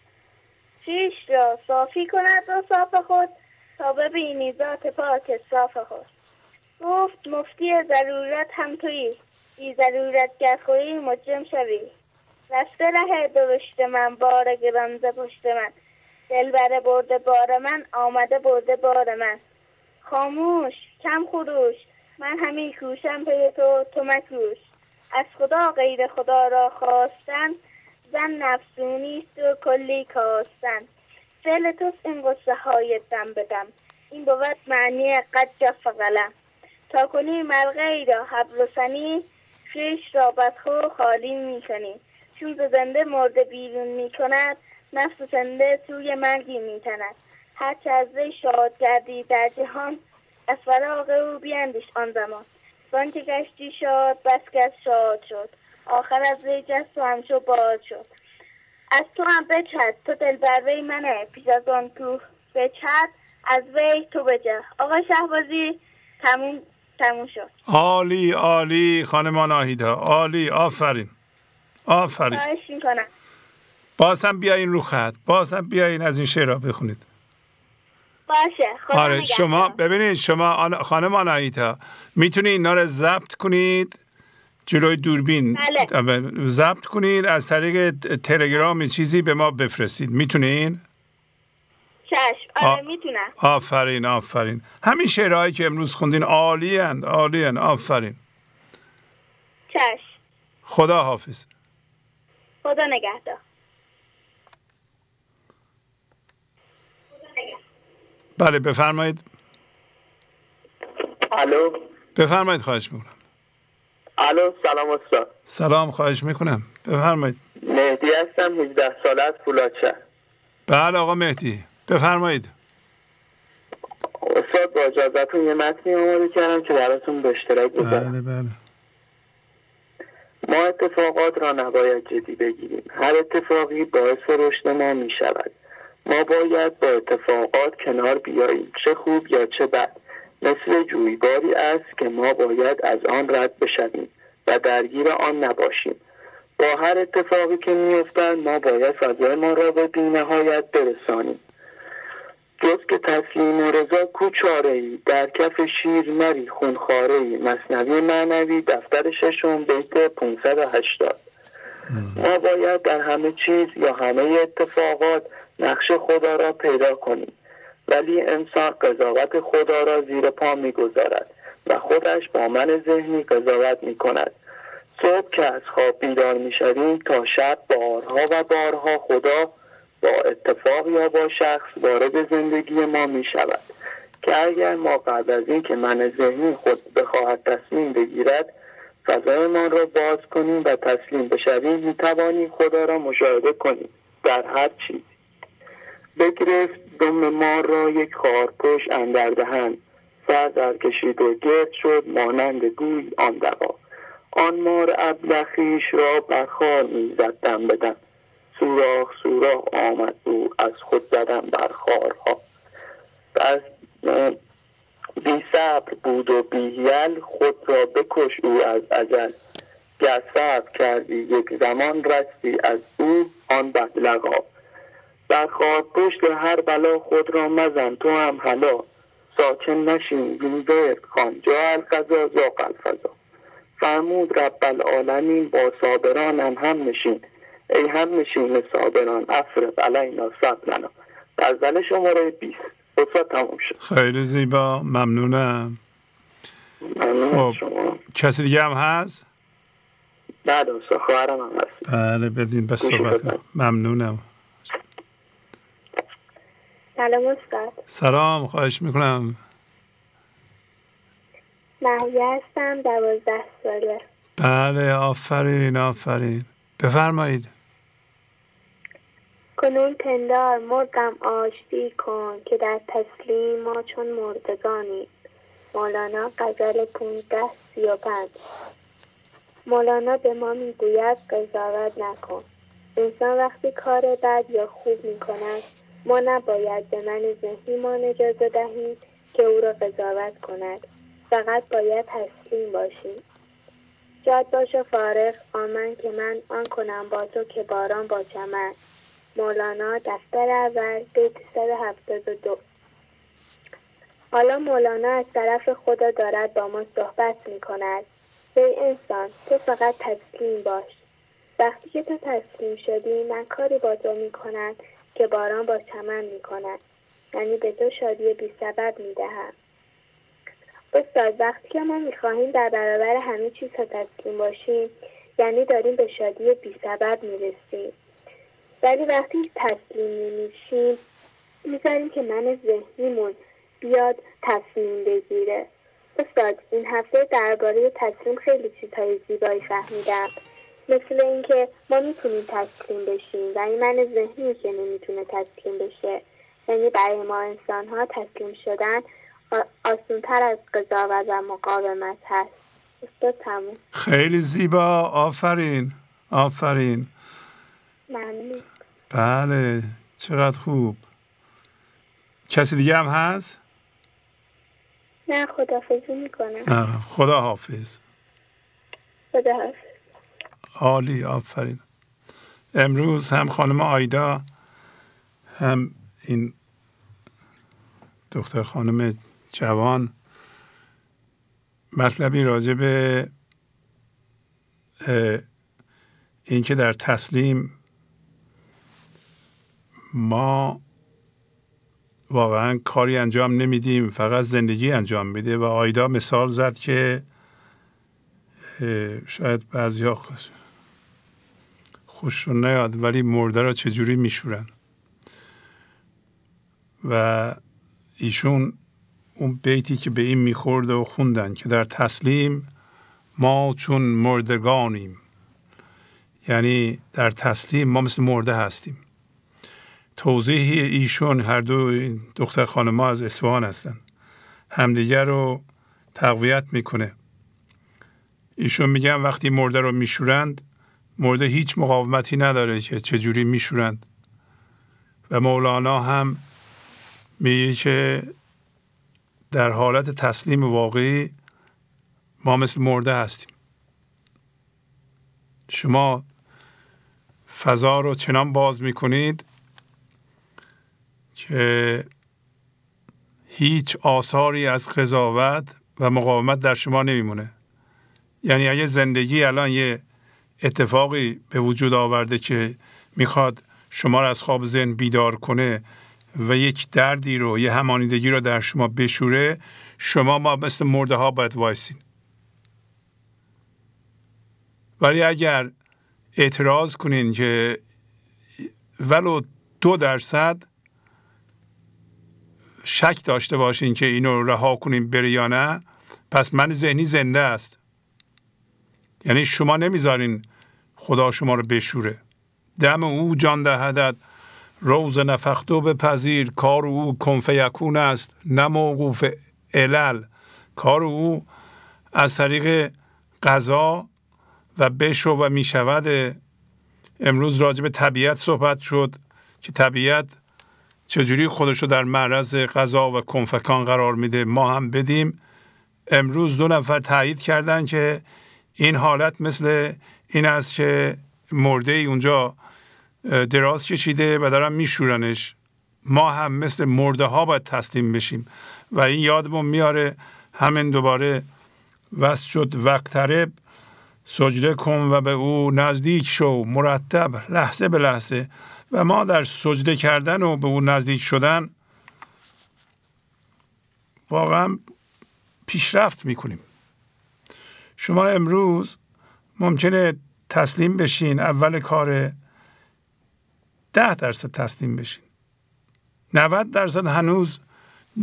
چیش را صافی کند را صاف خود، تا ببینی ذات پاک صاف خود. گفت مفتی ضرورت هم تویی، بی ضرورت گرخویی مجرم شوی. رفته ره درشت من، بار گرمزه پشت من، دل بره برده بار من، آمده برده بار من. خاموش کم خروش، من همی کوشم پی تو تو مکوش. از خدا غیر خدا را خواستن، زن نفسونیست و کلی کاستن. فعل توست این قصه های دم بدم، این بود معنی قد جف قلم. تا کنی مرغی را حبل و سنی، خیش را بدخو خالی می کنی. چون زنده مرده بیرون می کند، نفس زنده سوی مرگی می تند. هرچه از وی شاد گردی در جهان، از فراغ او بیندیش آن زمان. زان که گشتی شاد بس کس شاد شد، آخر از وی جست و همچو باد شد. از تو هم بچد تو دل بر وی منه، پیش از آن تو بچد از وی تو بجه. آقا شهبازی تموم تموم شد. عالی عالی خانمان آهیده، عالی، آفرین آفرین. خواهش میکنم. بازم بیاین رو خط، بازم بیاین از این شعر را بخونید. باشه. آره شما ببینید، شما خانم آنایتا میتونید اینا رو ضبط کنید جلوی دوربین، بله. ضبط کنید از طریق تلگرام چیزی به ما بفرستید، میتونین؟ چشم، آره میتونم. آفرین آفرین. همین شعرهایی که امروز خوندین عالی اند، عالی اند، آفرین. چشم. خدا حافظ. خدا نگهدار. بله بفرمایید. الو بفرمایید، خواهش میکنم. الو سلام استاد. سلام، خواهش میکنم، بفرمایید. مهدی هستم، هجده ساله از فولادشهر. بله آقا مهدی بفرمایید. استاد با اجازهتون یه متنی آماده کردم که براتون به اشتراک بذارم. بله بله. ما اتفاقات را نباید جدی بگیریم، هر اتفاقی باعث رشد ما می شود. ما باید با اتفاقات کنار بیاییم، چه خوب یا چه بد. مثل جویباری است که ما باید از آن رد بشویم و درگیر آن نباشیم. با هر اتفاقی که می‌افتد ما باید فضای ما را به بی‌نهایت برسانیم. جز که تسلیم و رضا کوچاره‌ای، در کف شیر نری خونخواره‌ای. مثنوی معنوی دفتر ششم بیت پانصد و هشتاد. ما باید در همه چیز یا همه اتفاقات نقش خدا را پیدا کنیم، ولی انسان قضاوت خدا را زیر پا می‌گذارد و خودش با من ذهنی قضاوت می‌کند. صبح که از خواب بیدار می‌شویم تا شب بارها و بارها خدا با اتفاق یا با شخص وارد زندگی ما می‌شود که اگر ما قبل از این که من ذهنی خود بخواهد تصمیم بگیرد فضای ما را باز کنیم و تسلیم بشویم، می‌توانیم خدا را مشاهده کنیم در هر چیز. بگرفت دم ما را یک خارپوش اندر دهن، سر در کشید و گرد شد مانند گوی آن دوا. آن مار ابلخیش را برخار می زدم بدم، سوراخ سوراخ آمد او از خود زدم برخارها. بس بی صبر بود و بی حیل، خود را بکش او از اجل. گر صبر کردی یک زمان رستی از او آن بدلقا. در خارپشت هر بلا خود را مزن تو هم حلا، ساکن نشین وینورد خان جا القضا زاق الفضا. فرمود رب العالمین با صابران هم هم نشین، ای هم نشین صابران افرق علینا صبرنا. غزل شماره بیست. قصه تموم شد. خیلی زیبا، ممنونم. ممنون. خب کسی دیگه هم هست؟ نه دوستا، خوهرم هم هست. بله بدین به صحبت. ممنونم. سلام استاد. سلام، خواهش میکنم. مهیه هستم، دوازده ساله. بله آفرین آفرین، بفرمایید. کنون پندار مردم آشتی کن، که در تسلیم ما چون مردگانیم. مولانا، غزل پانزده سی و پنج. مولانا به ما میگوید قضاوت نکن. انسان وقتی کار بد یا خوب میکند ما نباید به من ذهنی ما اجازه دهیم که او را قضاوت کند، فقط باید تسلیم باشیم. شاد باش و فارغ آمن که من آن کنم با تو که باران با چمن. مولانا دفتر اول بیت صد و هفتاد و دو. حالا مولانا از طرف خدا دارد با ما صحبت می کند. ای انسان، تو فقط تسلیم باش. وقتی که تو تسلیم شدی من کاری با تو می کند که باران با چمن می کند. یعنی به تو شادی بی سبب می دهم. استاد، وقتی که ما می خواهیم در برابر همه چیز ها تسلیم باشیم یعنی داریم به شادی بی سبب می رسیم. ولی وقتی تسلیم می میشیم می ذاریم که من ذهنیمون بیاد تصمیم بگیره. استاد، این هفته درباره تصمیم خیلی چیزهای زیبایی فهمیدم، مثل اینکه ما میتونیم تسلیم بشیم و این من ذهنی که نمیتونه تسلیم بشه. یعنی برای ما انسان ها تسلیم شدن آسان‌تر از قضاوت و مقاومت هست. استاد تموم. خیلی زیبا، آفرین آفرین. ممنون. بله چقدر خوب. کسی دیگه هم هست؟ نه، خداحافظی میکنم. خداحافظ. خداحافظ. عالی، آفرین. امروز هم خانم آیدا هم این دختر خانم جوان مطلبی راجع به این که در تسلیم ما واقعا کاری انجام نمیدیم، فقط زندگی انجام میده. و آیدا مثال زد که شاید بعضیا خوششون نیاد ولی مرده را چجوری میشورن. و ایشون اون بیتی که به این میخورد و خوندن که در تسلیم ما چون مردگانیم، یعنی در تسلیم ما مثل مرده هستیم. توضیح ایشون، هر دو دختر خانم‌ها از اصفهان هستن، همدیگر رو تقویت میکنه. ایشون میگن وقتی مرده رو میشورند مرده هیچ مقاومتی نداره که چجوری میشورند. و مولانا هم میگه که در حالت تسلیم واقعی ما مثل مرده هستیم. شما فضا رو چنان باز میکنید که هیچ آثاری از قضاوت و مقاومت در شما نمیمونه. یعنی اگه زندگی الان یه اتفاقی به وجود آورده که میخواد شما رو از خواب ذهن بیدار کنه و یک دردی رو، یه همانیدگی رو در شما بشوره، شما ما مثل مرده ها باید وایسین. ولی اگر اعتراض کنین که ولو دو درصد شک داشته باشین که اینو رها کنین بره یا نه، پس من ذهنی زنده است. یعنی شما نمیذارین خدا شما رو بشوره. دم او جان دهدت روز نفختو بپذیر، کار او کنفیکون است نه موقوف علل. کار او از طریق قضا و بشو و میشود. امروز راجع به طبیعت صحبت شد که طبیعت چجوری خودشو در معرض قضا و کنفکان قرار میده، ما هم بدیم. امروز دو نفر تایید کردن که این حالت مثل این است که مرده ای اونجا دراز کشیده و دارن میشورنش. ما هم مثل مرده ها باید تسلیم بشیم. و این یادمون میاره همین دوباره وست شد وقترب، سجده کن و به او نزدیک شو، مرتب لحظه به لحظه. و ما در سجده کردن و به او نزدیک شدن واقعا پیشرفت میکنیم. شما امروز ممکنه تسلیم بشین، اول کار ده درصد تسلیم بشین، نود درصد هنوز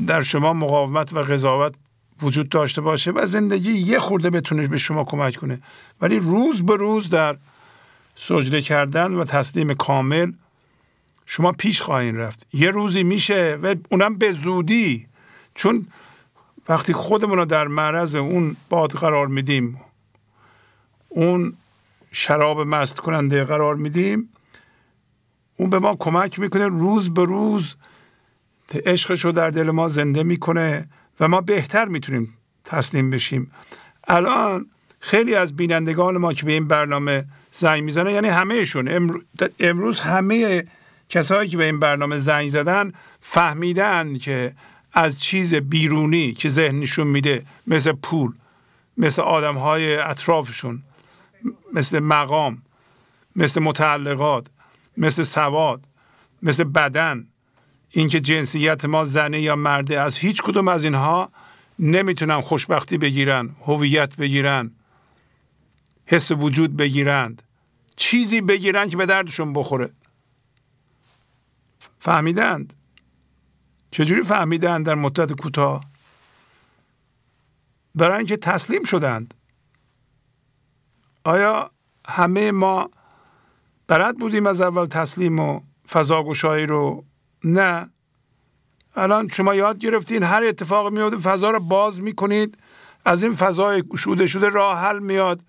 در شما مقاومت و قضاوت وجود داشته باشه و زندگی یه خورده بتونه به شما کمک کنه. ولی روز به روز در سجده کردن و تسلیم کامل شما پیش خواهید رفت. یه روزی میشه و اونم به زودی، چون وقتی خودمون رو در معرض اون باد قرار میدیم، اون شراب مست کننده قرار میدیم، اون به ما کمک میکنه. روز به روز عشقش رو در دل ما زنده میکنه و ما بهتر میتونیم تسلیم بشیم. الان خیلی از بینندگان ما که به این برنامه زنگ میزنن، یعنی همهشون، امروز همه کسایی که به این برنامه زنگ زدن فهمیدن که از چیز بیرونی که ذهنشون میده، مثل پول، مثل آدمهای اطرافشون، مثل مقام، مثل متعلقات، مثل سواد، مثل بدن، اینکه جنسیت ما زنه یا مرده، از هیچ کدوم از اینها نمیتونن خوشبختی بگیرن، هویت بگیرن، حس وجود بگیرند، چیزی بگیرن که به دردشون بخوره. فهمیدند. چجوری فهمیدند؟ در مدت کوتاه، برای اینکه تسلیم شدند. آیا همه ما بلد بودیم از اول تسلیم و فضاگشایی رو؟ نه. الان شما یاد گرفتین هر اتفاق میاد فضا رو باز میکنید، از این فضای گشوده شده راه حل میاد،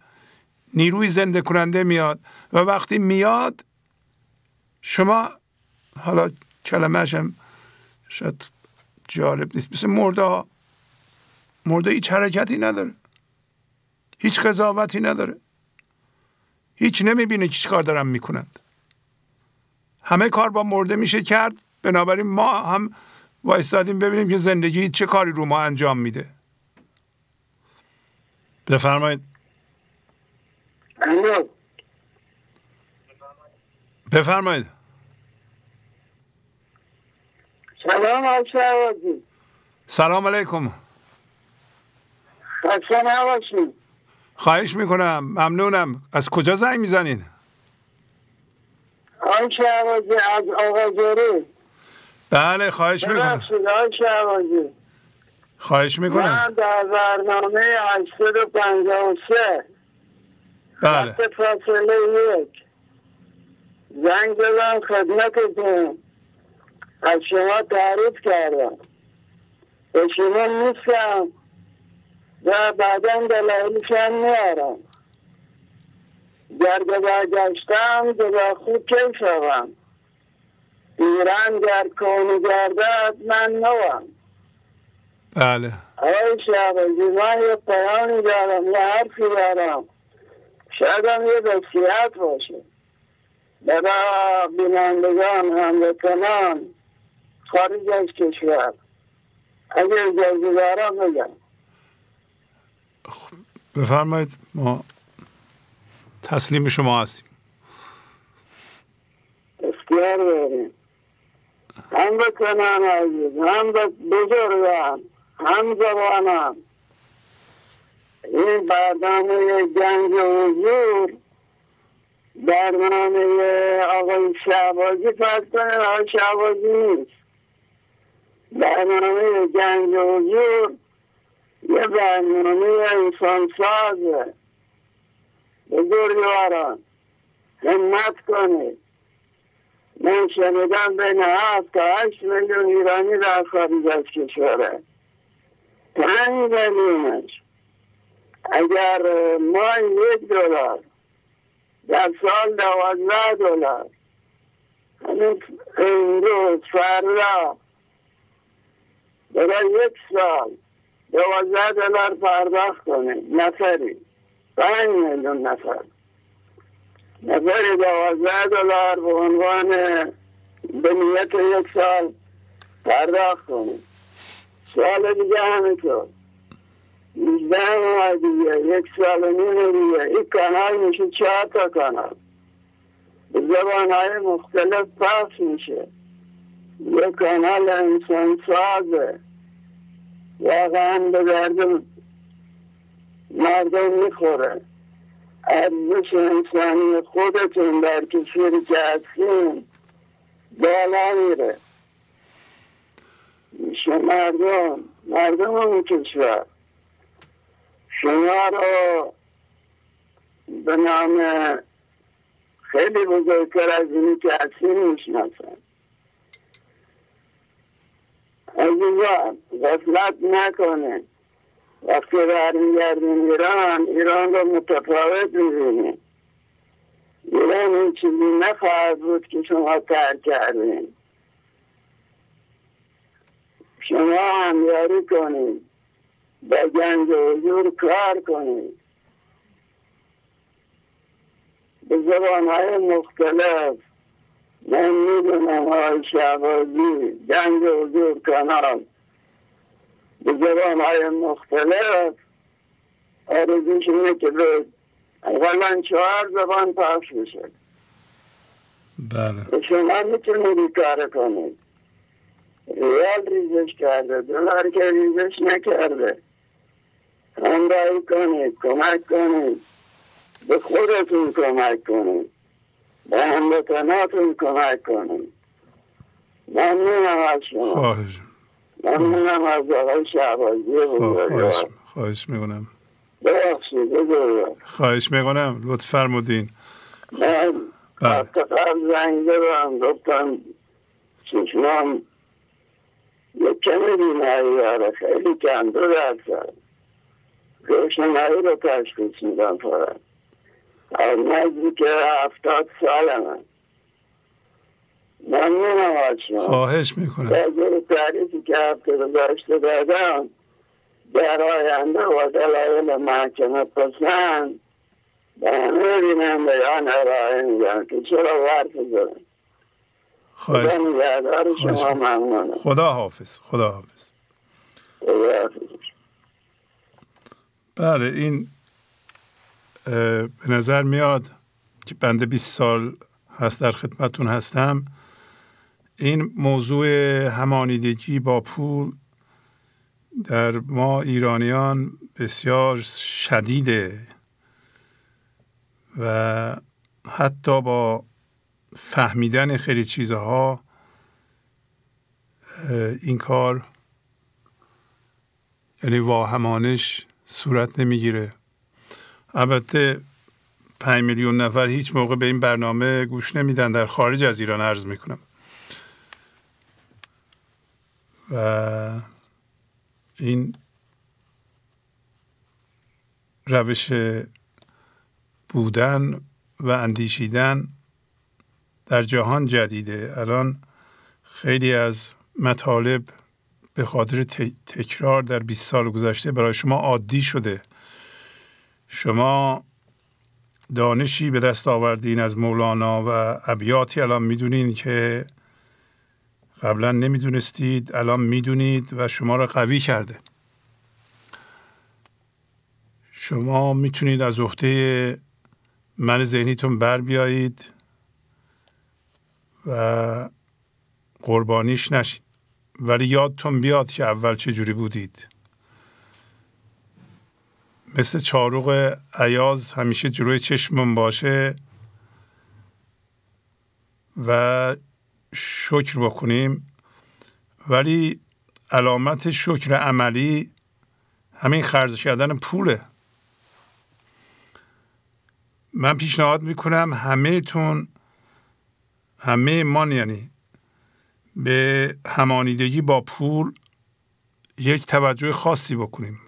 نیروی زنده کننده میاد، و وقتی میاد شما، حالا کلمه‌اش هم شاید جالب نیست، مثل مرده. مرده هیچ حرکتی نداره، هیچ قضاوتی نداره، هیچ نمیبینه چی کار دارن میکنند. همه کار با مرده میشه کرد. بنابراین ما هم وایستادیم ببینیم که زندگی چه کاری رو ما انجام میده. بفرمایید. بفرمایید. سلام علیکم. سلام علیکم. خسته نباشید. خواهش میکنم. ممنونم. از کجا زنگ میزنید؟ آن شهبازی، از آقاجوری. بله، خواهش میکنم. آن شهبازی، خواهش میکنم. من در برنامه هشتصد و پنجاه و سه بله وقت فاصله یک زنگ دادم خدمتتون، از شما تعریف کردم، به شما نیستم و بعدا دلایلشم میارم. گرد برگشتم دوبار خوب کیف شدم. ایران گر کون گردد من نوام. بله آی شهبازی، من یه پیامی دارم، یه حرفی دارم، شاید هم یه بسیحت باشه برای بینندگان هموطنان خارج از کشور، اگه اجازه دارم بگم. بفرمایید، ما تسلیم شما هستیم. اختیار داریم. هم به کنان عزیز، هم به بزرگان، هم زبانان، این برنامه گنج حضور، برنامه آقای شهبازی، فرض کنید آقای شهبازی نیست، برنامه گنج حضور یه برنامه انسانسازه. بزرگواران، همت کنید. من شنیدم بین هفت تا هشت میلیون ایرانی در خارج از کشوره، پنج میلیونش اگر ما یک دلار در سال دوازده دلار همین امروز فردا برای یک سال دوازده دلار پرداخت کنید، نفری پنج میلیون نفر نفر دوازده دلار به عنوان به نیت یک سال پرداخت کنید، سال دیگه همینطور، نوزده ماه دیگه، یک سال و نیم دیگه، این کانال میشه چهار تا کانال، به زبانهای مختلف پخش میشه. یک کانال انسانسازه، واقعا به درد مردم میخوره. ارزش انسانی خودتون در کشوری که هستین بالا میره، میشه مردم مردم اون کشور شما رو به نام خیلی بزرگتر از اینی که هستین میشناسن. عزیزان، غفلت نکنه. وقتی برمیگردیم ایران، ایران رو متفاوت می‌بینیم. ایران این چیزی نخواهد بود که شما ترک کردیم. شما همیاری کنید، به گنج حضور کار کنید، زبان های مختلف من میدونم های شهبازی گنج حضور کنم به زبان های مختلف آرزوش اینه که به اولا چهار زبان پخش بشه. بله شما میتونید کار کنید. ریال ریزش کرده، دلار که ریزش نکرده، همراهی کنید، کمک کنید، به خودتون کمک کنید، به هموطناتون کمک کنید. ممنونم از شما. خواهش ممنونم از آقای شهبازی بزرگوار. خواهش میکنم. ببخشید بزرگوار. خواهش میکنم، لطف فرمودین. من اتفاق زنگ دارم گفتم چشمام یک کمی بینایی داره، خیلی کم دو درصد روشنایی رو تشخیص میدم فقط. از نزدیک هفتاد سالمه. ممنونم از شما. خواهش میکنم. در زیر تعریفی که هفته گذشته دادم در آینده و دلایل محکمه پسند به همه بینندگان ارائه میدم که چرا ورطه زدن. خواهش میکنم. خدا حافظ. خدا حافظ. خدا حافظ. بله این به نظر میاد که بنده بیست سال هست در خدمتون هستم. این موضوع همانیدگی با پول در ما ایرانیان بسیار شدیده و حتی با فهمیدن خیلی چیزها این کار یعنی واهمانش صورت نمیگیره. البته پنج میلیون نفر هیچ موقع به این برنامه گوش نمیدن در خارج از ایران، عرض میکنم. و این روش بودن و اندیشیدن در جهان جدیده. الان خیلی از مطالب به خاطر تکرار در بیست سال گذشته برای شما عادی شده. شما دانشی به دست آوردین از مولانا و ابیاتی الان میدونین که قبلا نمیدونستید، الان میدونید و شما را قوی کرده. شما میتونید از عهده من ذهنیتون بر بیایید و قربانیش نشید، ولی یادتون بیاد که اول چجوری بودید. مثل چاروق ایاز همیشه جلوی چشمم باشه و شکر بکنیم، ولی علامت شکر عملی همین خرج کردن پوله. من پیشنهاد میکنم همه تون همه من یعنی به همانیدگی با پول یک توجه خاصی بکنیم.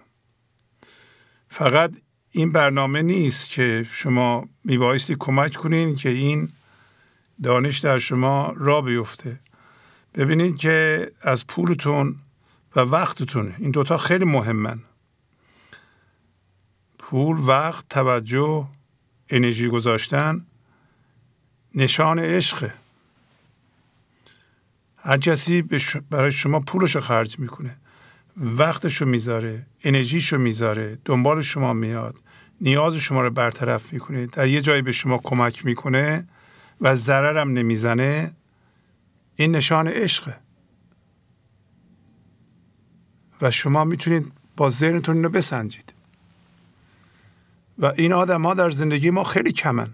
فقط این برنامه نیست که شما میبایستی کمک کنین که این دانش در شما را بیفته. ببینید که از پولتون و وقتتون، این دوتا خیلی مهمن. پول، وقت، توجه، انرژی گذاشتن نشان عشقه. هر کسی برای شما پولشو خرج میکنه، وقتشو میذاره، انرژیشو میذاره، دنبال شما میاد، نیاز شما رو برطرف میکنه، در یه جایی به شما کمک میکنه و ضررم نمیزنه. این نشان عشقه و شما میتونید با ذهنتون اینو بسنجید. و این آدم‌ها در زندگی ما خیلی کمن.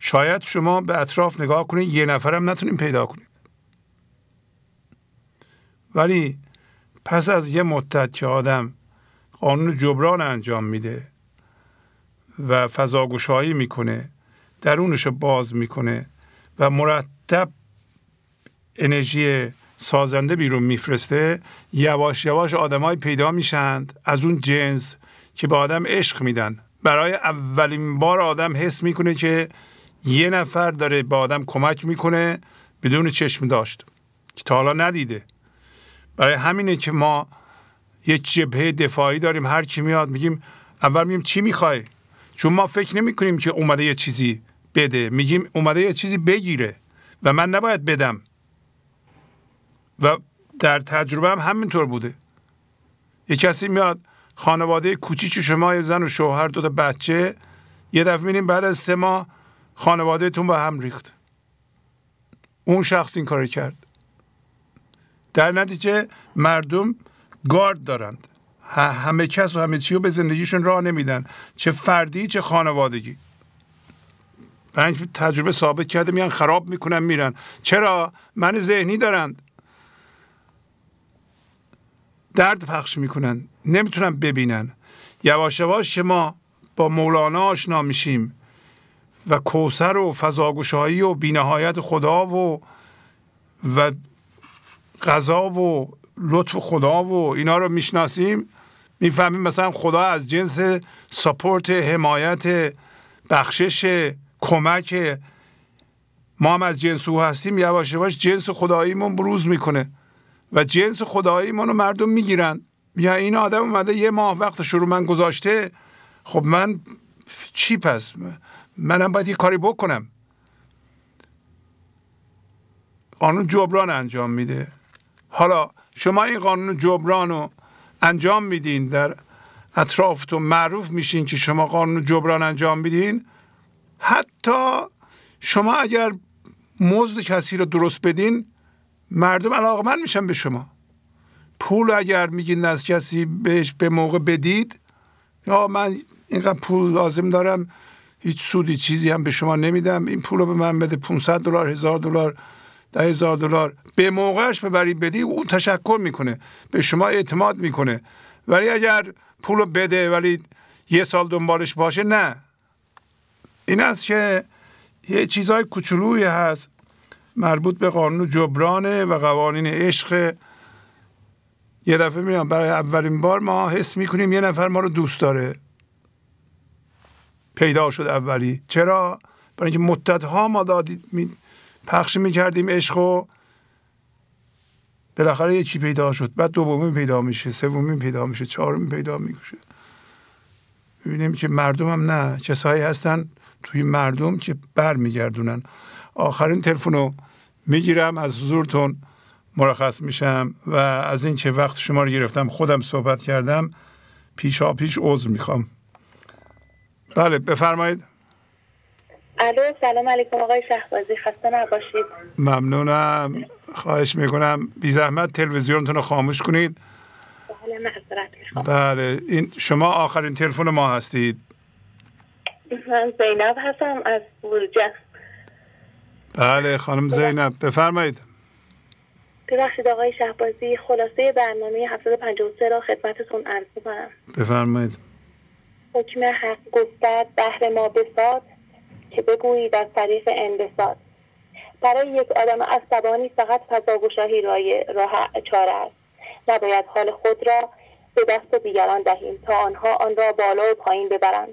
شاید شما به اطراف نگاه کنید یه نفرم نتونید پیدا کنید، ولی پس از یه مدت که آدم قانون جبران انجام میده و فضاگشایی میکنه، درونشو باز میکنه و مرتب انرژی سازنده بیرون میفرسته، یواش یواش آدمای پیدا میشند از اون جنس که به آدم عشق میدن. برای اولین بار آدم حس میکنه که یه نفر داره به آدم کمک میکنه بدون چشم داشت که تا حالا ندیده. برای همینه که ما یه جبهه دفاعی داریم. هر کی میاد میگیم اول میگیم چی میخوای، چون ما فکر نمی کنیم که اومده یه چیزی بده، میگیم اومده یه چیزی بگیره و من نباید بدم. و در تجربه هم همینطور بوده. یه کسی میاد خانواده کوچیک شما، یه زن و شوهر، دو تا بچه، یه دفعه میبینیم بعد از سه ماه خانوادهتون به هم ریخت. اون شخص این کارو کرد. در نتیجه مردم گارد دارند. همه کس و همه چیو به زندگیشون راه نمیدن، چه فردی چه خانوادگی. من تجربه ثابت کرده میان خراب میکنن میرن. چرا؟ من ذهنی دارند، درد پخش میکنن، نمیتونن ببینن. یواش یواش ما با مولانا آشنا میشیم و کوثر و فضاگشایی و بی‌نهایت خدا و و قضا و لطف خدا و اینا رو میشناسیم، میفهمیم مثلا خدا از جنس ساپورت، حمایت، بخشش، کمک. ما هم از جنس او هستیم. یواش یواش جنس خداییمون بروز میکنه و جنس خداییمون رو مردم میگیرن. یا این آدم اومده یه ماه وقت شروع من گذاشته، خب من چی پس؟ منم باید یه کاری بکنم. قانون جبران انجام میده. حالا شما این قانون جبران رو انجام میدین، در اطرافتون معروف میشین که شما قانون جبران انجام میدین. حتی شما اگر مزد کسی رو درست بدین، مردم علاقمند میشن به شما. پول اگر میگین از کسی بهش به موقع بدید، یا من اینقدر پول لازم دارم، هیچ سودی چیزی هم به شما نمیدم، این پول رو به من بده، پانصد دلار، هزار دلار، ده هزار دلار، به موقعش ببری بدی، اون تشکر میکنه، به شما اعتماد میکنه. ولی اگر پول رو بده ولی یه سال دنبالش باشه، نه. این است که یه چیزای کوچولویی هست مربوط به قانون جبرانه و قوانین عشق. یه دفعه میام برای اولین بار ما حس میکنیم یه نفر ما رو دوست داره. پیدا شد اولی. چرا؟ برای اینکه مدت‌ها ما دادید می پخش میکردیم عشقو، بالاخره یه چی پیدا شد، بعد دومی پیدا میشه، سومی پیدا میشه، چهارمی پیدا میشه. میبینیم که مردم هم نه، کسایی هستن توی مردم که بر میگردونن. آخرین تلفنو میگیرم، از حضورتون مرخص میشم و از این که وقت شما رو گرفتم، خودم صحبت کردم، پیشا پیش عذر میخوام. بله بفرمایید. الو، سلام علیکم آقای شهبازی، خسته نباشید. ممنونم، خواهش میکنم. بی زحمت تلویزیونتون رو خاموش کنید. بله معذرت میخوام. بله این شما آخرین تلفن ما هستید. من زینب هستم از بورجه. بله خانم زینب بفرمایید. ببخشید آقای شهبازی، خلاصه برنامه هفتصد و پنجاه و سه را خدمتتون عرض میکنم. بفرمایید. حکم حق گسترد بهر ما بساد، که بگویید از طریق اندساد. برای یک آدم عصبانی فقط فضاگشایی راه چاره است. نباید حال خود را به دست دیگران دهیم تا آنها آن را بالا و پایین ببرند.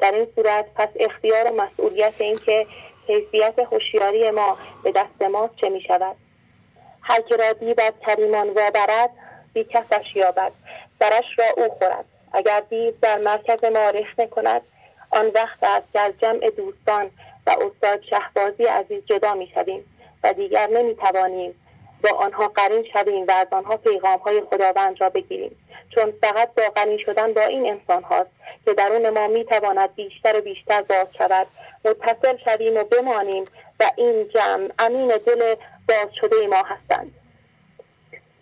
در این صورت پس اختیار و مسئولیت این که حیثیت هوشیاری ما به دست ماست چه می شود؟ هر که را دیو از کریمان وابرد، بی کسش یابد، سرش را او خورد. اگر دیو در مرکز ما رخنه کند، آن وقت است که از جمع دوستان و استاد شهبازی عزیز جدا می شویم و دیگر نمی توانیم با آنها قرین شویم و از آنها پیغام های خداوند را بگیریم، چون فقط با قرین شدن با این انسان هاست که درون ما می تواند بیشتر و بیشتر باز شود، متصل شویم و بمانیم و این جمع امین دل باز شده ما هستند.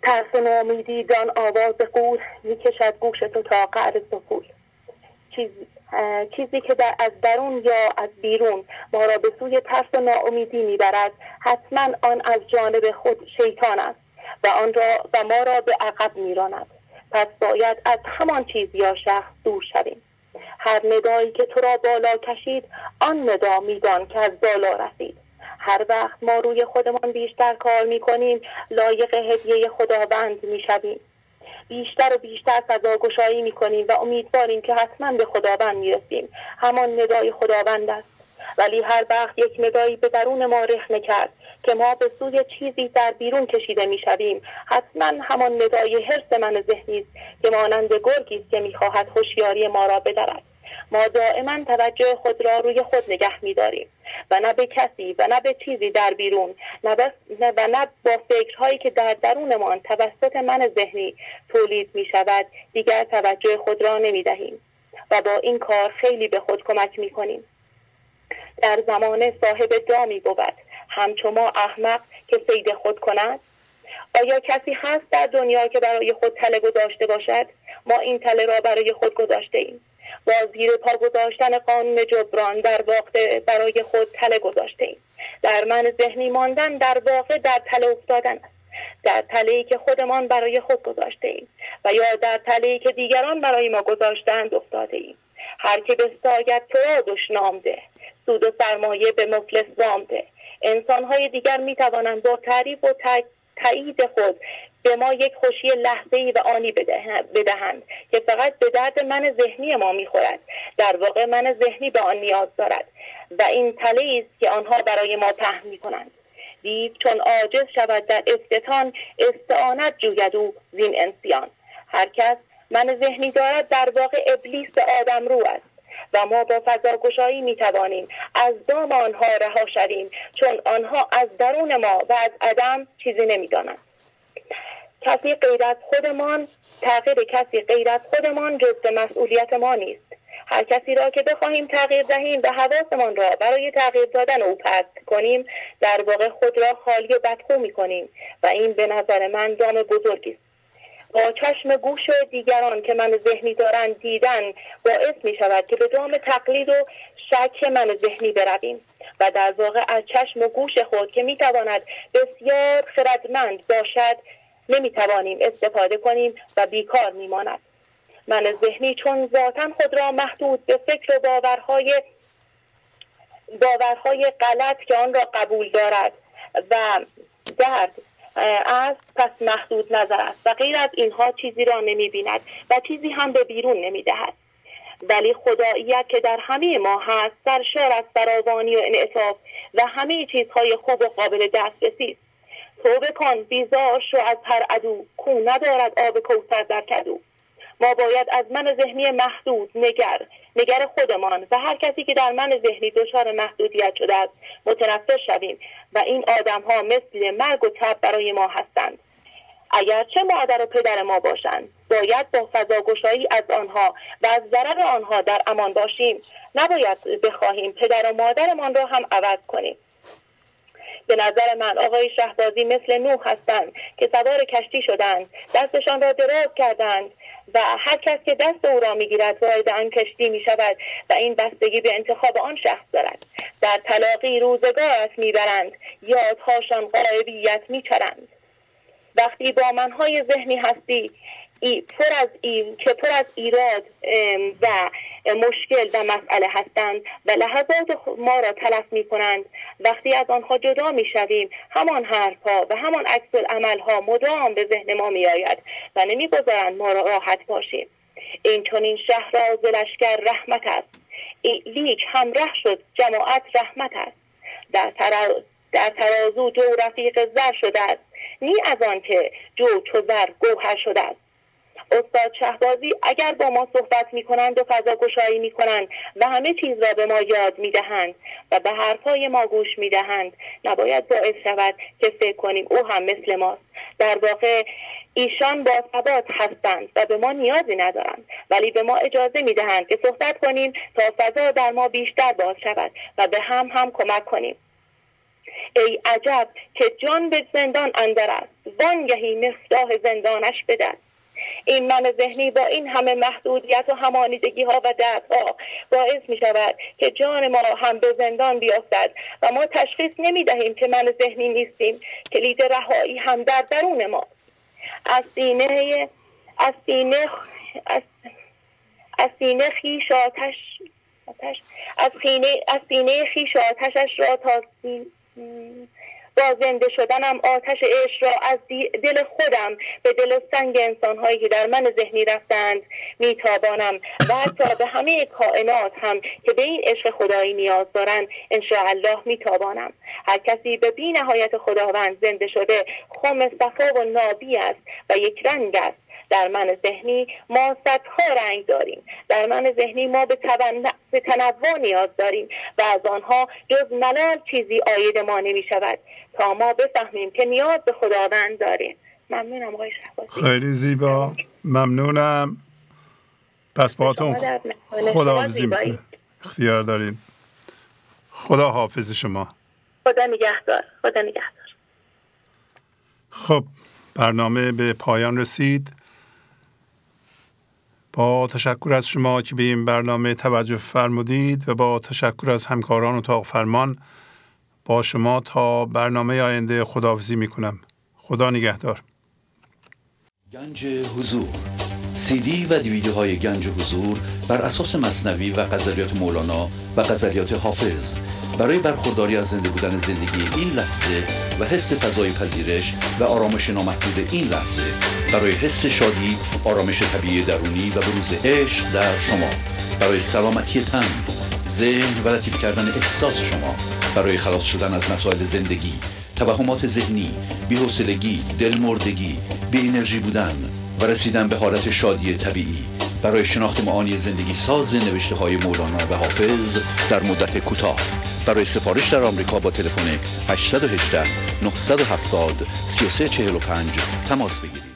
ترس نامیدی دان آواز قول، می کشد گوش تو تا قعر سکول. چیز چیزی که در از درون یا از بیرون ما را به سوی ترس و ناامیدی میبرد، حتما آن از جانب خود شیطان است و آن را و ما را به عقب میراند. پس باید از همان چیز یا شخص دور شویم. هر ندایی که تو را بالا کشید، آن ندا میدان که از بالا رسید. هر وقت ما روی خودمان بیشتر کار میکنیم، لایق هدیه خداوند میشویم. بیشتر و بیشتر فضاگشایی میکنیم و امیدواریم که حتما به خداوند میرسیم. همان ندای خداوند است. ولی هر وقت یک ندایی به درون ما رخنه کرد که ما به سوی چیزی در بیرون کشیده میشویم، حتما همان ندای حرص من ذهنی است که مانند گرگی است که میخواهد هوشیاری ما را بدرد. ما دائما توجه خود را روی خود نگه میداریم و نه به کسی و نه به چیزی در بیرون و نه با فکرهایی که در درونمان توسط من ذهنی تولید می شود دیگر توجه خود را نمی دهیم و با این کار خیلی به خود کمک می کنیم. در زمان صاحب دامی بود همچو ما احمق که صید خود کند. آیا کسی هست در دنیا که برای خود تله گذاشته باشد؟ ما این تله را برای خود گذاشته ایم. با زیر پا گذاشتن قانون جبران در واقع برای خود تله گذاشته ایم. در من ذهنی ماندن در واقع در تله افتادن است. در تله‌ای که خودمان برای خود گذاشته ایم و یا در تله‌ای که دیگران برای ما گذاشتند افتاده ایم. هر که به ساید تو را دشنام ده، سود و سرمایه به مفلس وام ده. انسان‌های دیگر می‌توانند با تعریف و تک تایید خود به ما یک خوشی لحظه‌ای و آنی بدهند که فقط به درد من ذهنی ما می‌خورد. در واقع من ذهنی به آن نیاز دارد و این تله‌ای است که آنها برای ما پهن می‌کنند. دیو چون عاجز شود در استتان، استعانت جوید او زین انسیان. هر کس من ذهنی دارد در واقع ابلیس آدم رو است و ما با فضاگشایی میتوانیم از دام آنها رها شویم، چون آنها از درون ما و از عدم چیزی نمیدانند. کسی غیر از خودمان، تغییر کسی غیر از خودمان جز مسئولیت ما نیست. هر کسی را که بخواهیم تغییر دهیم و حواسمان را برای تغییر دادن او پرت کنیم، در واقع خود را خالی و بدخو می‌کنیم و این به نظر من دام بزرگی است. با چشم گوش دیگران که من ذهنی دارند دیدن باعث می شود که به دام تقلید و شک من ذهنی برویم و در واقع از چشم و گوش خود که می تواند بسیار خردمند باشد نمی توانیم استفاده کنیم و بیکار می ماند. من ذهنی چون ذاتاً خود را محدود به فکر و باورهای باورهای غلط که آن را قبول دارد و درد از پس محدود نظر است و غیر از اینها چیزی را نمی بیند و چیزی هم به بیرون نمی دهد. ولی خداییت که در همه ما هست سرشار از فراوانی و انعطاف و همه چیزهای خوب و قابل دسترسی است. توبه کن، بیزار شو از هر عدو، کو ندارد آب کوثر در کدو. ما باید از من ذهنی محدود نگر نگر خودمان و هر کسی که در من ذهنی دچار محدودیت شده است متنفر شویم و این آدم‌ها مثل مرگ و تب برای ما هستند. اگرچه مادر و پدر ما باشند باید با فضاگشایی از آنها و از ضرر آنها در امان باشیم. نباید بخواهیم پدر و مادرمان را هم عوض کنیم. به نظر من آقای شهبازی مثل نوح هستند که سوار کشتی شدند، دستشان را دراز کردند و هر کس که دست او را میگیرد وارد آن کشتی می شود و این بستگی به انتخاب آن شخص دارد. در تلاقی روزگارت میبرند، یادهاشان غایبیت میچرند. وقتی با منهای ذهنی هستی ای پر از این که پر از ایراد و مشکل و مسئله هستند و لحظات ما را تلف می کنند، وقتی از آنها جدا می شویم همان حرف ها و همان عکس العمل ها مدام به ذهن ما می آید و نمی گذارند ما را راحت باشیم. این چون این شهر را زلشگر رحمت است، لیک همراه شد جماعت رحمت است. در, تر... در ترازو جو رفیق زر شده است، نی از آن که جو چو زر گوهر شده است. استاد شهبازی اگر با ما صحبت می کنند و فضا گشایی می کنند و همه چیز را به ما یاد می دهند و به حرفای ما گوش می دهند، نباید باعث شود که فکر کنیم او هم مثل ماست. در واقع ایشان با ثبات هستند و به ما نیازی ندارند، ولی به ما اجازه می دهند که صحبت کنیم تا فضا در ما بیشتر باز شود و به هم هم کمک کنیم. ای عجب که جان به زندان اندر است، وانگهی مفتاح زندانش به دست. این من ذهنی با این همه محدودیت و همانیدگی ها و دردها باعث می شود که جان ما هم به زندان بیافتد و ما تشخیص نمی دهیم که من ذهنی نیستیم. کلید رهایی هم در درون ما. از سینه از سینه از, از سینه خیش آتش آتش از سینه از سینه خیش آتشش را تا سین با زنده شدنم آتش عشق را از دل خودم به دل سنگ انسان‌هایی که در من ذهنی رفتند میتابانم و حتی به همه کائنات هم که به این عشق خدایی نیاز دارند انشاءالله میتابانم. هر کسی به بی نهایت خداوند زنده شده خم صفا و نابی است و یک رنگ است. در من ذهنی ما صدها رنگ داریم، در من ذهنی ما به تنوع نیاز داریم و از آنها جز ملال چیزی عاید ما نمی شود تا ما بفهمیم که نیاز به خداوند داریم. ممنونم آقای شهبازی. خیلی زیبا، ممنونم. پس باهاتون خداحافظی میکنه، اختیار دارین. خدا حافظ شما. خدا نگهدار. خدا نگهدار. خب برنامه به پایان رسید. با تشکر از شما که به این برنامه توجه فرمودید و با تشکر از همکاران اتاق فرمان، با شما تا برنامه آینده خداحافظی میکنم. خدا نگهدار. گنج حضور، سی دی و دیویدیوهای گنج حضور بر اساس مثنوی و غزلیات مولانا و غزلیات حافظ برای برخورداری از زنده بودن زندگی این لحظه و حس فضای پذیرش و آرامش نامحدود این لحظه، برای حس شادی، آرامش طبیعی درونی و بروز عشق در شما، برای سلامتی تن، ذهن و لطیف کردن احساس شما، برای خلاص شدن از مسائل زندگی، توهمات ذهنی، بی‌حوصلگی، دلمردگی، بی انرژی بودن و رسیدن به حالت شادی طبیعی، برای شناخت معانی زندگی ساز نوشته‌های مولانا و حافظ در مدت کوتاه، برای سفارش در آمریکا با تلفن هشت یک هشت نه هفت صفر سه سه چهار پنج تماس بگیرید.